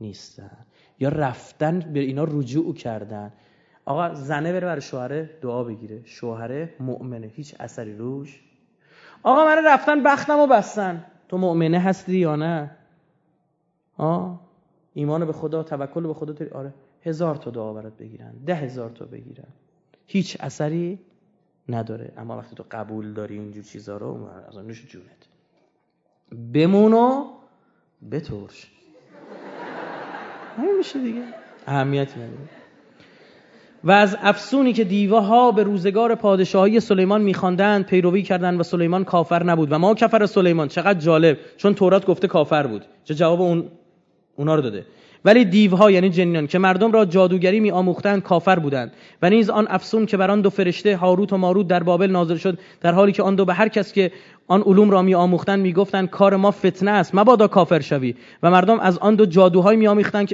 نیستن یا رفتن به اینا رجوع کردن. آقا زنه بره برای شوهره دعا بگیره، شوهره مؤمنه، هیچ اثری روش. آقا من رفتن بختمو بستن، تو مؤمنه هستی یا نه؟ ایمان به خدا، توکل به خدا داری؟ آره. 1000 تا دعا برات بگیرن، 10,000 تا بگیرن، هیچ اثری نداره. اما وقتی تو قبول داری اینجور چیزا رو، از نوش جونت بمونو بترش. همین میشه دیگه، اهمیتی نداره. و از افسونی که دیوها به روزگار پادشاهی سلیمان می‌خواندند پیروی کردند و سلیمان کافر نبود و ما کفر سلیمان. چقدر جالب، چون تورات گفته کافر بود، چه جواب اونا رو داده. ولی دیوها یعنی جنیان که مردم را جادوگری می‌آموختند کافر بودند. و نیز آن افسون که بر آن دو فرشته هاروت و ماروت در بابل نازل شد، در حالی که آن دو به هر کس که آن علوم را می‌آموختند می‌گفتند کار ما فتنه است، مبادا کافر شوی. و مردم از آن دو جادوهای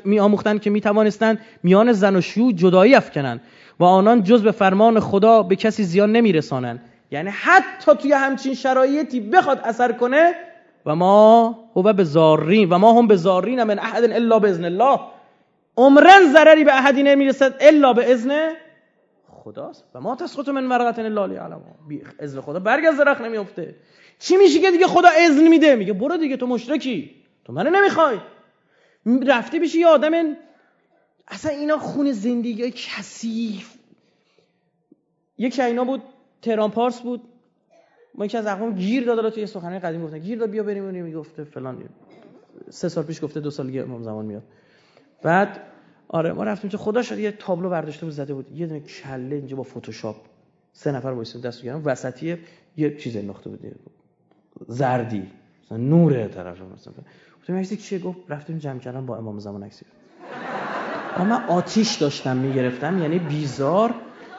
می‌آموختند که می‌توانستند میان زن و شوی جدایی افکنند و آنان جز به فرمان خدا به کسی زیان نمی‌رسانند. یعنی حتی توی همچین شرایطی بخواد اثر کنه، و ما هم بزارین من احد الا باذن الله، عمرن ضرری به احدی نمیرسد الا به اذن خداست. و ما تسقط من ورقه الا لعلم، بی اذن خدا برگ درخت نمیفته. چی میشه که دیگه خدا اذن میده، میگه برو دیگه، تو مشرکی، تو منو نمیخوای، رفتی بشی یه آدم. اصلا اینا خون زندگی کثیف. یکی اینا بود، تهران پارس بود، ما یکی از اقوام گیر داد، الان توی سخنرانی قدیم گفتن گیر داد بیا بریم اون، میگفته فلان 3 سال پیش گفته 2 سال دیگه امام زمان میاد. بعد آره ما رفتیم، چه خدا شد یه تابلو برداشته بود زده بود، یه دونه کله اینجا با فتوشاپ 3 نفر وایسیم دستو گرفتن وسطی یه چیز انداخته بود زردی مثلا نور طرفه، مثلا گفتم عکس چیه، گفت رفتیم جمع کردن با امام زمان عکس. من آتیش داشتم میگرفتم، یعنی بیزار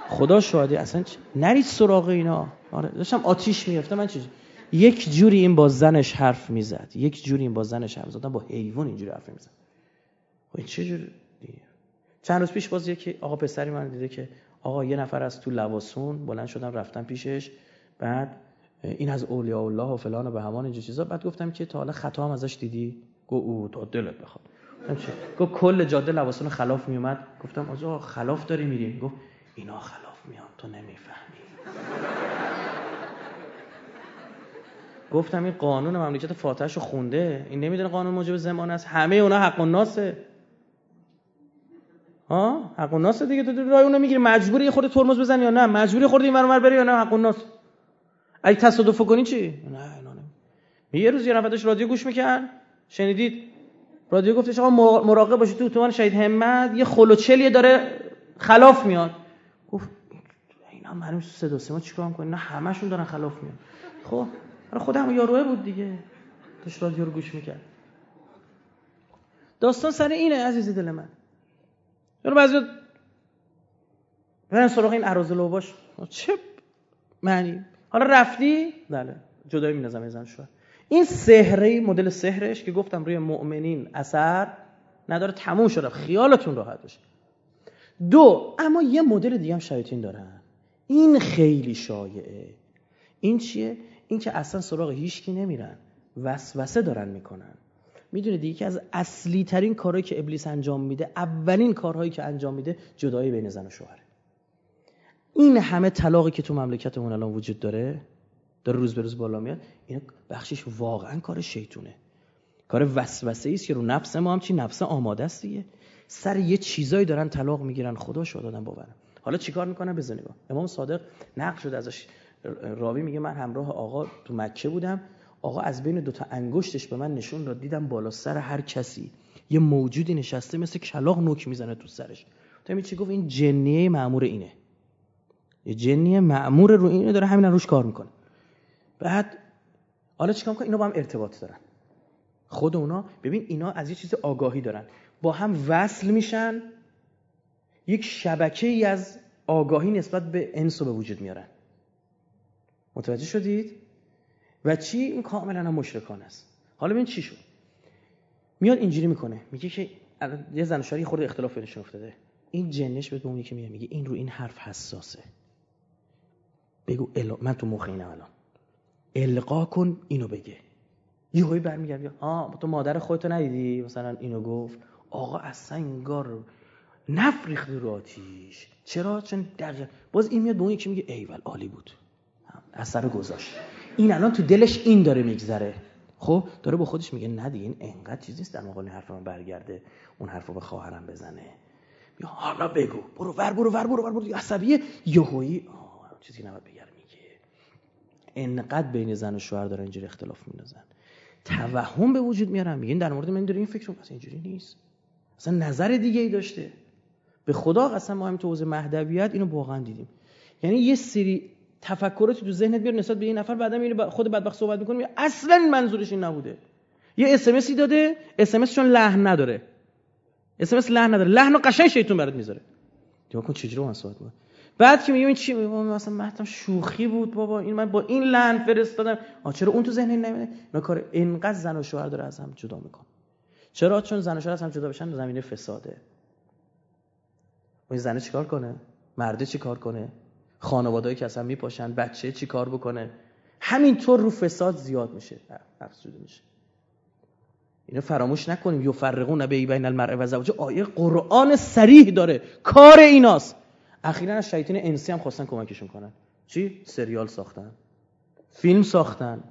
خدا شاهده، اصلا نرید سراغ اینا. آره داشتم آتیش می‌افتاد. من چیزی یک جوری این با زنش حرف میزد، با حیوان اینجوری حرف میزد. این چه جوری؟ چند روز پیش باز یکی آقا پسری من دیده که آقا یه نفر از تو لواسون بلند شدم رفتم پیشش، بعد این از اولیاء الله و فلان و به همان این چیزا. بعد گفتم که تا حالا خطا هم ازش دیدی؟ گفت او تا دلت بخواد. گفت کل جاده لواسون خلاف میومد. گفتم آقا خلاف داری میریم؟ گفت اینا خلاف میان تو نمیفهمی. گفتم این قانون مملکت فاتحه‌شو خونده، این نمیدونه قانون موجب زمان است، همه اونا حق الناسه. حق الناسه دیگه، تو راه اونو میگیری، مجبوری یه خورده ترمز بزنی یا نه، مجبوری خورده این ورانور بری یا نه، حق الناس. اگه تصادف کنی چی؟ نه اینا نه. یه روز یه نفر داشت رادیو گوش میکرد، شنیدید رادیو گفتش آقا مراقب باشید تو اتوبان شهید همت یه خلوچلی داره خلاف میاد. گفت اینا معلوم صدا سیما چیکار کنن، نه همشون دارن خلاف میان. خب خودم یاروه بود دیگه، داشت رادیو رو گوش میکرد. داستان سر اینه عزیزی دل من، یارو بعضی برن سراغ این عراض لوباش، چه معنی؟ حالا رفتی؟ بله جدایی می‌نازم زن شوهر. این سحری مدل سحرش که گفتم روی مؤمنین اثر نداره، تموم شده، خیالتون راحت باشه. اما یه مدل دیگه هم شیاطین دارن، این خیلی شایعه. این چیه؟ این که اصلا سراغ هیچکی نمیرن، وسوسه دارن میکنن. میدونه دیگه که از اصلی ترین کارهایی که ابلیس انجام میده، اولین کارهایی که انجام میده جدایی بین زن و شوهره. این همه طلاقی که تو مملکتمون الان وجود داره روز به روز بالا میاد، اینا بخشش واقعا کار شیطونه، کار وسوسه ایست که رو نفس ما هم چی نفس آماده است دیگه. سر یه چیزایی دارن طلاق میگیرن، خدا شو دادن باورم. حالا چیکار میکنن؟ بزن نگاه. امام صادق نقل شده ازش، راوی میگه من همراه آقا تو مکه بودم، آقا از بین دوتا انگشتش به من نشون داد، دیدم بالا سر هر کسی یه موجودی نشسته مثل کلاغ نوک میزنه تو سرش. تا چی گفت؟ این جنیه مأمور اینه، یه جنیه مأمور رو اینه، داره همین روش کار میکنه. بعد حالا چیکار میکنن؟ اینا با هم ارتباط دارن، خود اونا ببین اینا از یه چیز آگاهی دارن، با هم وصل میشن، یک شبکه‌ای از آگاهی نسبت به انسو به وجود میارن. متوجه شدید؟ و چی؟ این کاملا هم مشرکان است. حالا ببین چی شد؟ میاد اینجوری میکنه، میگه که یه زن و شوهر خورده اختلاف بینشون افتاده، این جنش بهت اون یکی میگه این رو این حرف حساسه، بگو من تو مخ اینم الان، القا کن اینو بگه. یهویی برمیگرده، تو مادر خودت ندیدی مثلا اینو گفت؟ آقا اصلا انگار نفریختی رو آتیش. چرا؟ چون دقیقا باز این میاد به اون یکی میگه ایول عالی بود، اثر گذاشت. این الان تو دلش این داره میگذره، خب داره با خودش میگه نه دیگه این انقدر چیز نیست در مقابل حرف من برگرده اون حرفو به خواهرم بزنه. بیا حالا بگو، برو عصبیه. یهویی چیزی نباید بگم، انقدر بین زن و شوهر دارن اینجوری اختلاف میندازن، توهم به وجود میارن، میگن در مورد من داره این فکر اصلا اینجوری نیست، اصلا نظر دیگه‌ای داشته. به خدا قسم ما هم تو حوزه مهدویت اینو واقعا دیدیم، یعنی یه سری تفکرات تو ذهنت بیار نسبت به این نفر، بعدم اینو خود بدبخت صحبت میکنه اصلا منظورش این نبوده. یه اس ام اسی داده، اس ام اس چون لحن نداره، اس ام اس لحن نداره، لحن قشنگ شیطون برات میذاره. دیگه کن چجوری من صحبت میکنم؟ بعد که میگم این چی، مثلا متن شوخی بود بابا، این من با این لحن فرستادم. چرا اون تو ذهن نمیاد؟ اینا کار انقدر زن و شوهر داره از هم جدا میکنه. چرا؟ چون زن و شوهر از هم جدا بشن زمینه فساده. اون زنه چیکار کنه؟ مرده چیکار کنه؟ خانواده‌ای که اصلا میپاشن، بچه چیکار بکنه؟ همینطور رو فساد زیاد میشه، افسوده میشه. اینو فراموش نکنیم، یفرقون بین المرء و زوجه، آیه قرآن صریح داره کار ایناست. اخیراً از شیاطین انسی هم خواستن کمکشون کنن، چی؟ سریال ساختن، فیلم ساختن.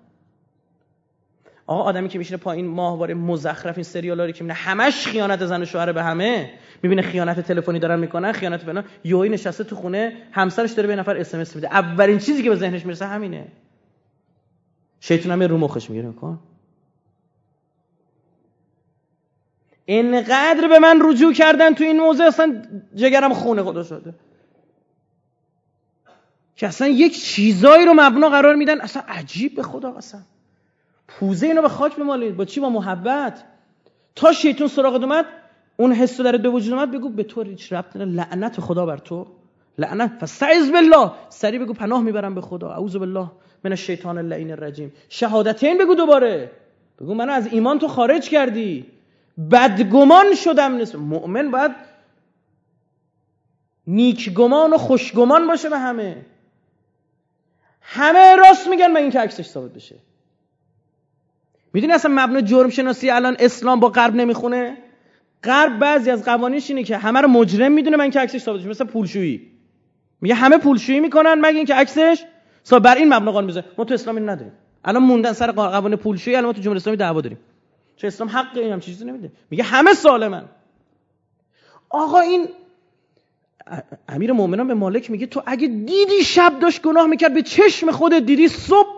آقا آدمی که میشینه پایین ماهواره مزخرف این سریالا رو که میبینه همش خیانت زن و شوهر به همه، میبینه خیانت تلفنی دارن میکنن، خیانت بنا، یوی نشسته تو خونه همسرش داره به نفر اس ام اس میده، اولین چیزی که به ذهنش میرسه همینه. شیطان هم رو مخش میگیره، میگه اینقدر به من رجوع کردن تو این موضوع اصلا جگرم خون خدا شده، که اصلا یک چیزایی رو مبنا قرار میدن، اصلا عجیب به خدا قسم، پوزه اینو به خاک بمالید. با چی؟ با محبت. تا شیطان سراغت اومد، اون حسو در دو وجود اومد، بگو به تو هیچ ربطی نداره، لعنت خدا بر تو، لعنت، فاستعذ بالله، سری بگو پناه میبرم به خدا، اعوذ بالله من الشیطان اللعین الرجیم. شهادتین بگو دوباره، بگو منو از ایمان تو خارج کردی، بدگمان شدم. نیست مؤمن باید نیکگمان و خوشگمان باشه به همه، همه راست میگن و این که عکسش ثابت بشه. میدونی اصلا مبنای جرم شناسی الان اسلام با غرب نمیخونه؟ غرب بعضی از قوانینش اینه که همه رو مجرم میدونه من که عکسش ثابت بشه، مثلا پولشویی، میگه همه پولشویی میکنن مگه اینکه عکسش ثابت، بر این مبنا قانون میذاره. ما تو اسلام اینو نداریم، الان موندن سر قوانین پولشویی، الان ما تو جمهوری اسلامی دعوا داریم، چه اسلام حق این هم چیزی نمیده، میگه همه سالمن. آقا این امیر مومنان به مالک میگه تو اگه دیدی شب داشت گناه میکرد، به چشم خودت دیدی، صبح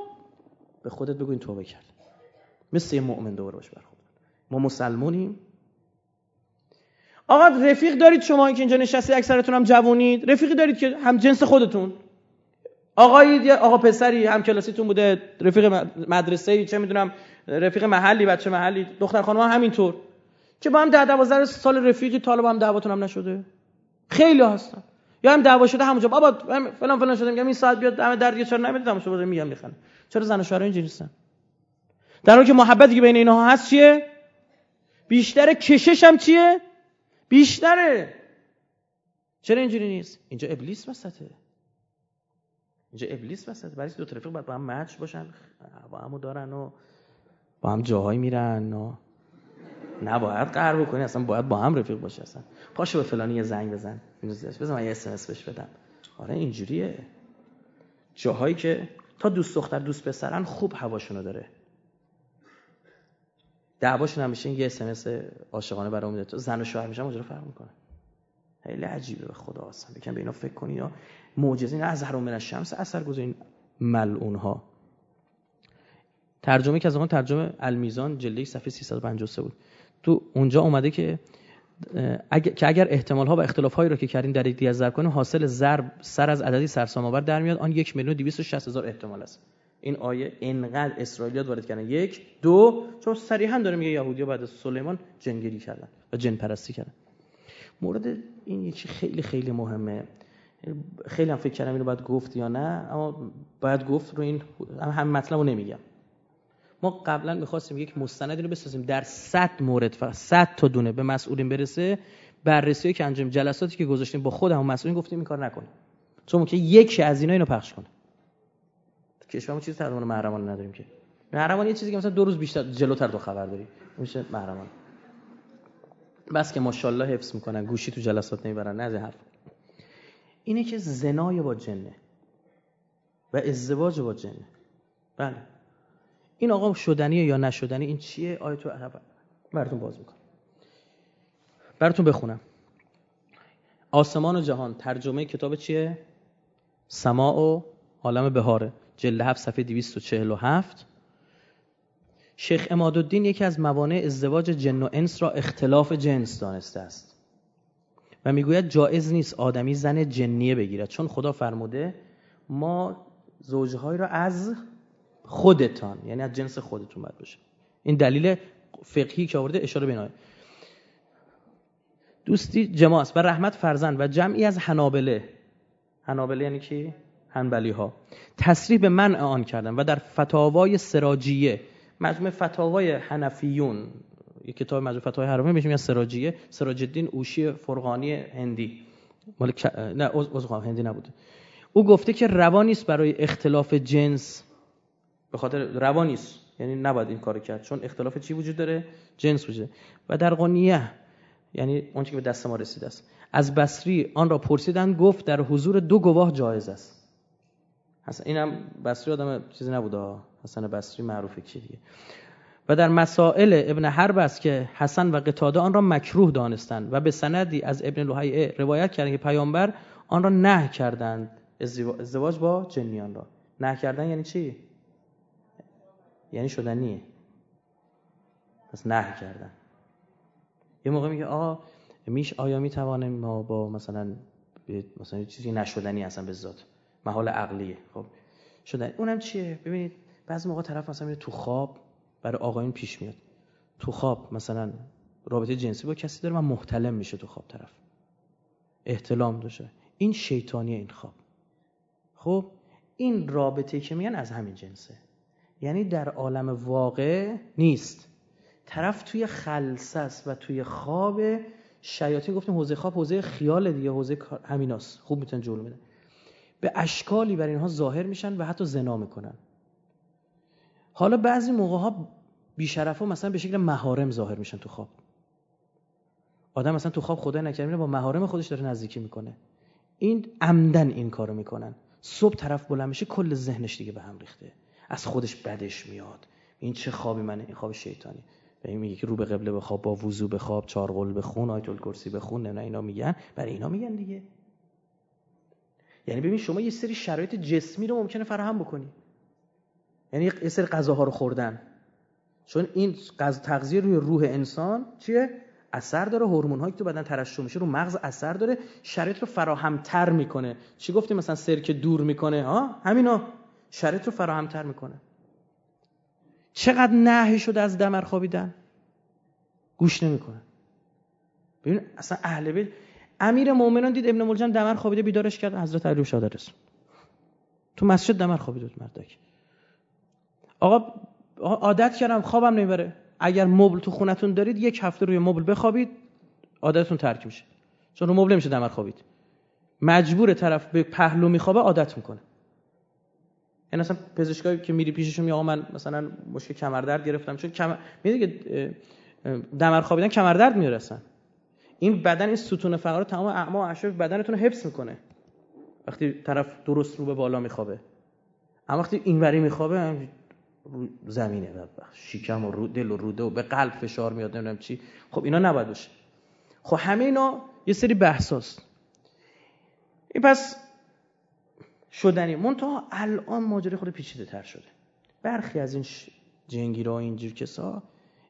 به خودت بگو این توبه کرد، مثل یه مؤمن دوباره باش برخورد. ما مسلمانیم. آقا رفیق دارید شما این که اینجا نشستی، اکثرتون هم جوونید، رفیقی دارید که هم جنس خودتون، آقایید یا آقا پسری هم کلاسیتون بوده، رفیق مدرسه‌ای، چه میدونم رفیق محلی، بچه محلی، دختر خانم همینطور، که با هم 10-12 سال رفیقی، تا الان با هم دعواتون هم نشده، خیلی هستن، یا هم دعوا شده همونجا، بابا فلان فلان شده، میگم این ساعت بیاد دم در دیگه، چرا نمیدید تماشا بذارید، میگم میخنه. چرا زن و شوهر اینجوری هستن؟ در حالی که محبتی که بین اینها هست چیه؟ بیشتره. کشش هم چیه؟ بیشتره. چرا اینجوری نیست؟ اینجا ابلیس وسطه، اینجا ابلیس وسطه. برای دو رفیق باید با هم مچ باشن، با همو دارن و با هم جاهایی میرن، نباید قهر بکنی، اصلا باید با هم رفیق باشی، اصلا پاشو به فلانی یه زنگ بزن، می‌نویسیش بزن من یه اس ام اس بهش بدم. آره اینجوریه. جاهایی که تا دوست دختر دوست پسرن خوب هواشونو داره، دعواشون همیشه یه اس ام اس عاشقانه برام میده، تو زن و شوهر میشن اونجوری فرق میکنه. خیلی عجیبه به خدا، اصلا یکم به اینا فکر کنین، اینا معجزه، اینا از هر من الشمس اثر گذارین ملعونها. ترجمه که از اون ترجمه المیزان جلد صفحه 353 بود، تو اونجا اومده که اگر احتمال ها و اختلاف هایی رو که کردین در یک دیگر ضرب کنیم، حاصل ضرب سر از عددی سرسام آور در میاد، آن 1,260,000 احتمال است. این آیه انقدر اسرائیلیات وارد کردن، 1 2 چون صریحا داره میگه یهودیا بعد از سلیمان جنگیری کردن و جن پرستی کردن. مورد این یکی خیلی خیلی مهمه، خیلی هم فکر کردم اینو باید گفت یا نه، اما باید گفت رو این هم مطلبو نمیگم. ما قبلا می‌خواستیم یک مستندی رو بسازیم در 100 مورد فقط 100 تا دونه به مسئولین برسه، بررسی‌ای که انجام جلساتی که گذاشتیم با خود هم مسئولین گفتیم این کار نکنیم، چون که یکی از اینا اینو پخش کنه. کشورمون چیز ترجمان محرمانه نداریم که، محرمانه یه چیزی که مثلا 2 روز بیشتر جلوتر تو خبر داری میشه محرمانه. بس که ماشاءالله حفظ میکنن، گوشی تو جلسات نمیبرن، نه از حرف. اینه که زنای با جنه و ازدواج با جنه. بله این آقا شدنیه یا نشدنی؟ این چیه؟ آیتو براتون باز میکنم، براتون بخونم. آسمان و جهان، ترجمه کتاب چیه؟ سماع و عالم بهاره، جلد 7 صفحه 247. شیخ عمادالدین یکی از موانع ازدواج جن و انس را اختلاف جنس دانسته است و میگوید جایز نیست آدمی زن جنیه بگیرد، چون خدا فرموده ما زوجهایی را از خودتان، یعنی از جنس خودتون باید باشه. این دلیل فقهی که آورده اشاره به اینه. دوستی جماع است و رحمت فرزند و جمعی از حنابله، حنابله یعنی کی؟ حنبلی ها، تصریح به منع آن کردن و در فتاوای سراجیه، مجموع فتاوای حنفیون، یک کتاب مجموع فتاوای حرامه بهش میگن سراجیه، سراج الدین اوشی فرغانی هندی، مال نه عذرخواهم هندی نبوده، او گفته که روا نیست برای اختلاف جنس، به خاطر روا نیست یعنی نباید این کارو کرد، چون اختلاف چی وجود داره؟ جنس وجود داره. و در قنیه یعنی اون چیزی که به دست ما رسیده است، از بصری آن را پرسیدن گفت در حضور 2 گواه جایز است. حسن اینم بصری آدم چیزی نبوده، حسن بصری معروفه کی دیگه. و در مسائل ابن حرب است که حسن و قتاده آن را مکروه دانستند و به سندی از ابن لهیعه روایت کردند که پیامبر آن را نهی کردند، ازدواج با جنیان را نهی کردند. یعنی چی؟ یعنی شدنیه، پس نهی کردن. یه موقع میگه آقا میش آیا میتوانیم ما با مثلا چیزی نشدنی اصلا به ذات محال عقلیه، خب شدن اونم چیه؟ ببینید بعضی موقع طرف مثلا میره تو خواب، برای آقایون پیش میاد تو خواب مثلا رابطه جنسی با کسی داره و محتلم میشه تو خواب، طرف احتلام داشته، این شیطانیه این خواب. خب این رابطه که میگن از همین جنسه، یعنی در عالم واقع نیست، طرف توی خلسه است و توی خواب شیاطین. گفتیم حوزه خواب حوزه خیال دیگه، حوزه همیناست، خوب میتونن جلو بدن، به اشکالی بر اینها ظاهر میشن و حتی زنا میکنن. حالا بعضی موقع ها بیشرفا مثلا به شکل محارم ظاهر میشن تو خواب، آدم مثلا تو خواب خدای نکرده با محارم خودش داره نزدیکی میکنه، این عمدن این کارو میکنن. صبح طرف بلند میشه کل ذهنش دیگه به هم ریخته، از خودش بدش میاد، این چه خوابی منه، این خواب شیطانی. به این میگه که رو به قبله بخواب، با وضو بخواب، 4 قول بخون، آیت الکرسی بخون، نه اینا میگن، برای اینا میگن دیگه. یعنی ببین شما یه سری شرایط جسمی رو ممکنه فراهم بکنی، یعنی یه سری غذاها رو خوردن، چون این تغذیه روی روح انسان چیه؟ اثر داره، هورمون‌هایی که تو بدن ترشح میشه رو مغز اثر داره، شرایط رو فراهم‌تر میکنه. چی گفتیم مثلا سرکه دور میکنه، ها همینا شرایط رو فراهم‌تر میکنه. چقدر نهی شده از دمر خوابیدن، گوش نمیکنه. ببین اصلا اهل بیت، امیرالمومنین دید ابن ملجم دمر خوابیده بیدارش کرد، حضرت علی شهادت رسون تو مسجد دمر خوابیده بود مردک. آقا عادت کردم خوابم نمیبره، اگر مبل تو خونتون دارید 1 هفته روی مبل بخوابید عادتتون ترک میشه، چون رو مبل نمیشه دمر خوابید، مجبور طرف به پهلو میخوابه عادت میکنه. این اصلا پزشکایی که میری پیششون میگه آقا من مثلا مشکل کمر درد گرفتم، چون کمر میگه دمر خوابیدن کمر درد میرسن. این بدن، این ستون فقرات تمام اعما و اعشاب بدنتون رو حفظ میکنه وقتی طرف درست رو به بالا میخوابه. اما وقتی اینوری میخوابه زمینه و شکم و دل و روده و به قلب فشار میاد، نمیدونم چی. خب اینا نباید باشه. خب همه اینا یه سری بحثاست. این پس شدنی منتها الان ماجرا خود پیچیده تر شده. برخی از این جنگیرا اینجور کسا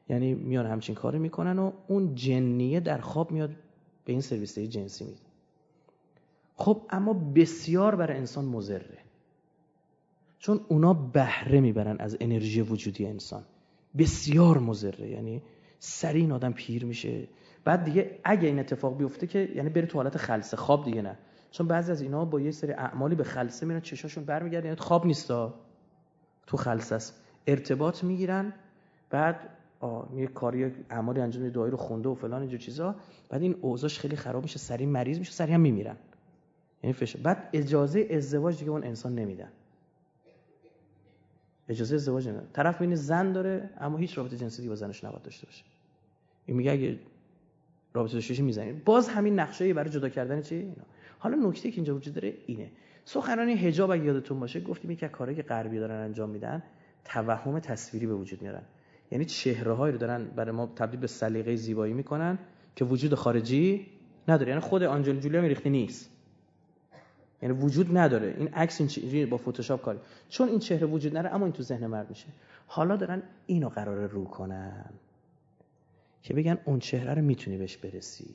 یعنی میان همچین کاری میکنن و اون جنیه در خواب میاد به این سرویس های جنسی میده. خب اما بسیار برای انسان مضره، چون اونا بهره میبرن از انرژی وجودی انسان. بسیار مضره، یعنی سریع این آدم پیر میشه. بعد دیگه اگه این اتفاق بیفته که یعنی بره تو حالت خلسه، خواب دیگه نه، چون بعضی از اینا با یه سری اعمالی به خلسه میرن، چشاشون برمیگرده، یعنی خواب نیستا، تو خلسه است، ارتباط میگیرن. بعد یه کاری اعمالی انجام میده، دعایی رو خونده و فلان اینجور چیزا. بعد این اوضاعش خیلی خراب میشه، سریع مریض میشه، سریع هم میمیرن. یعنی فش. بعد اجازه ازدواج دیگه اون انسان نمیدن، اجازه ازدواج نمیدن. طرف ببینه زن داره اما هیچ رابطه جنسی دیگه با زنش نباید داشته باشه، این میگه اگه رابطه داشته باشی میزنین. باز همین نقشه برای جدا کردن چی اینا. حالا نکته که اینجا وجود داره اینه، سخنرانی حجاب اگه یادتون باشه گفتیم این که کارهایی که غربی دارن انجام میدن توهم تصویری به وجود میارن، یعنی چهره‌هایی رو دارن برای ما تبدیل به سلیقه زیبایی میکنن که وجود خارجی نداره. یعنی خود آنجل جولیا میریختی نیست، یعنی وجود نداره. این عکس این با فتوشاپ کاری، چون این چهره وجود نداره اما این تو ذهن مرد میشه. حالا دارن اینو قراره رو کنن که بگن اون چهره رو میتونی بهش برسی.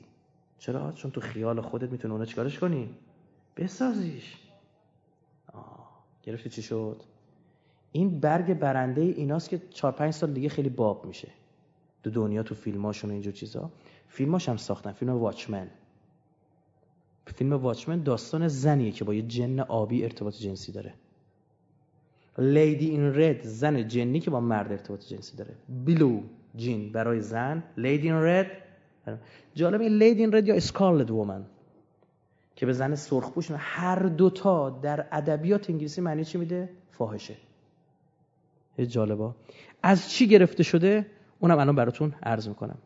چرا؟ چون تو خیال خودت میتونی اون رو چیکارش کنی؟ بسازیش. گرفتی چی شد؟ این برگ برنده ایناست که 4-5 سال دیگه خیلی باب میشه تو دنیا، تو فیلماشون و اینجور چیزا. فیلماش هم ساختن، فیلم واچمن. فیلم واچمن داستان زنیه که با یه جن آبی ارتباط جنسی داره. لیدی این رد، زن جنی که با مرد ارتباط جنسی داره. بلو جین برای زن، لیدی این رد. جالب این لیدی این رد یا اسکارلت وومن که به زن سرخپوش، هر دوتا در ادبیات انگلیسی معنی چی میده؟ فاحشه. جالبا از چی گرفته شده اونم الان براتون عرض میکنم.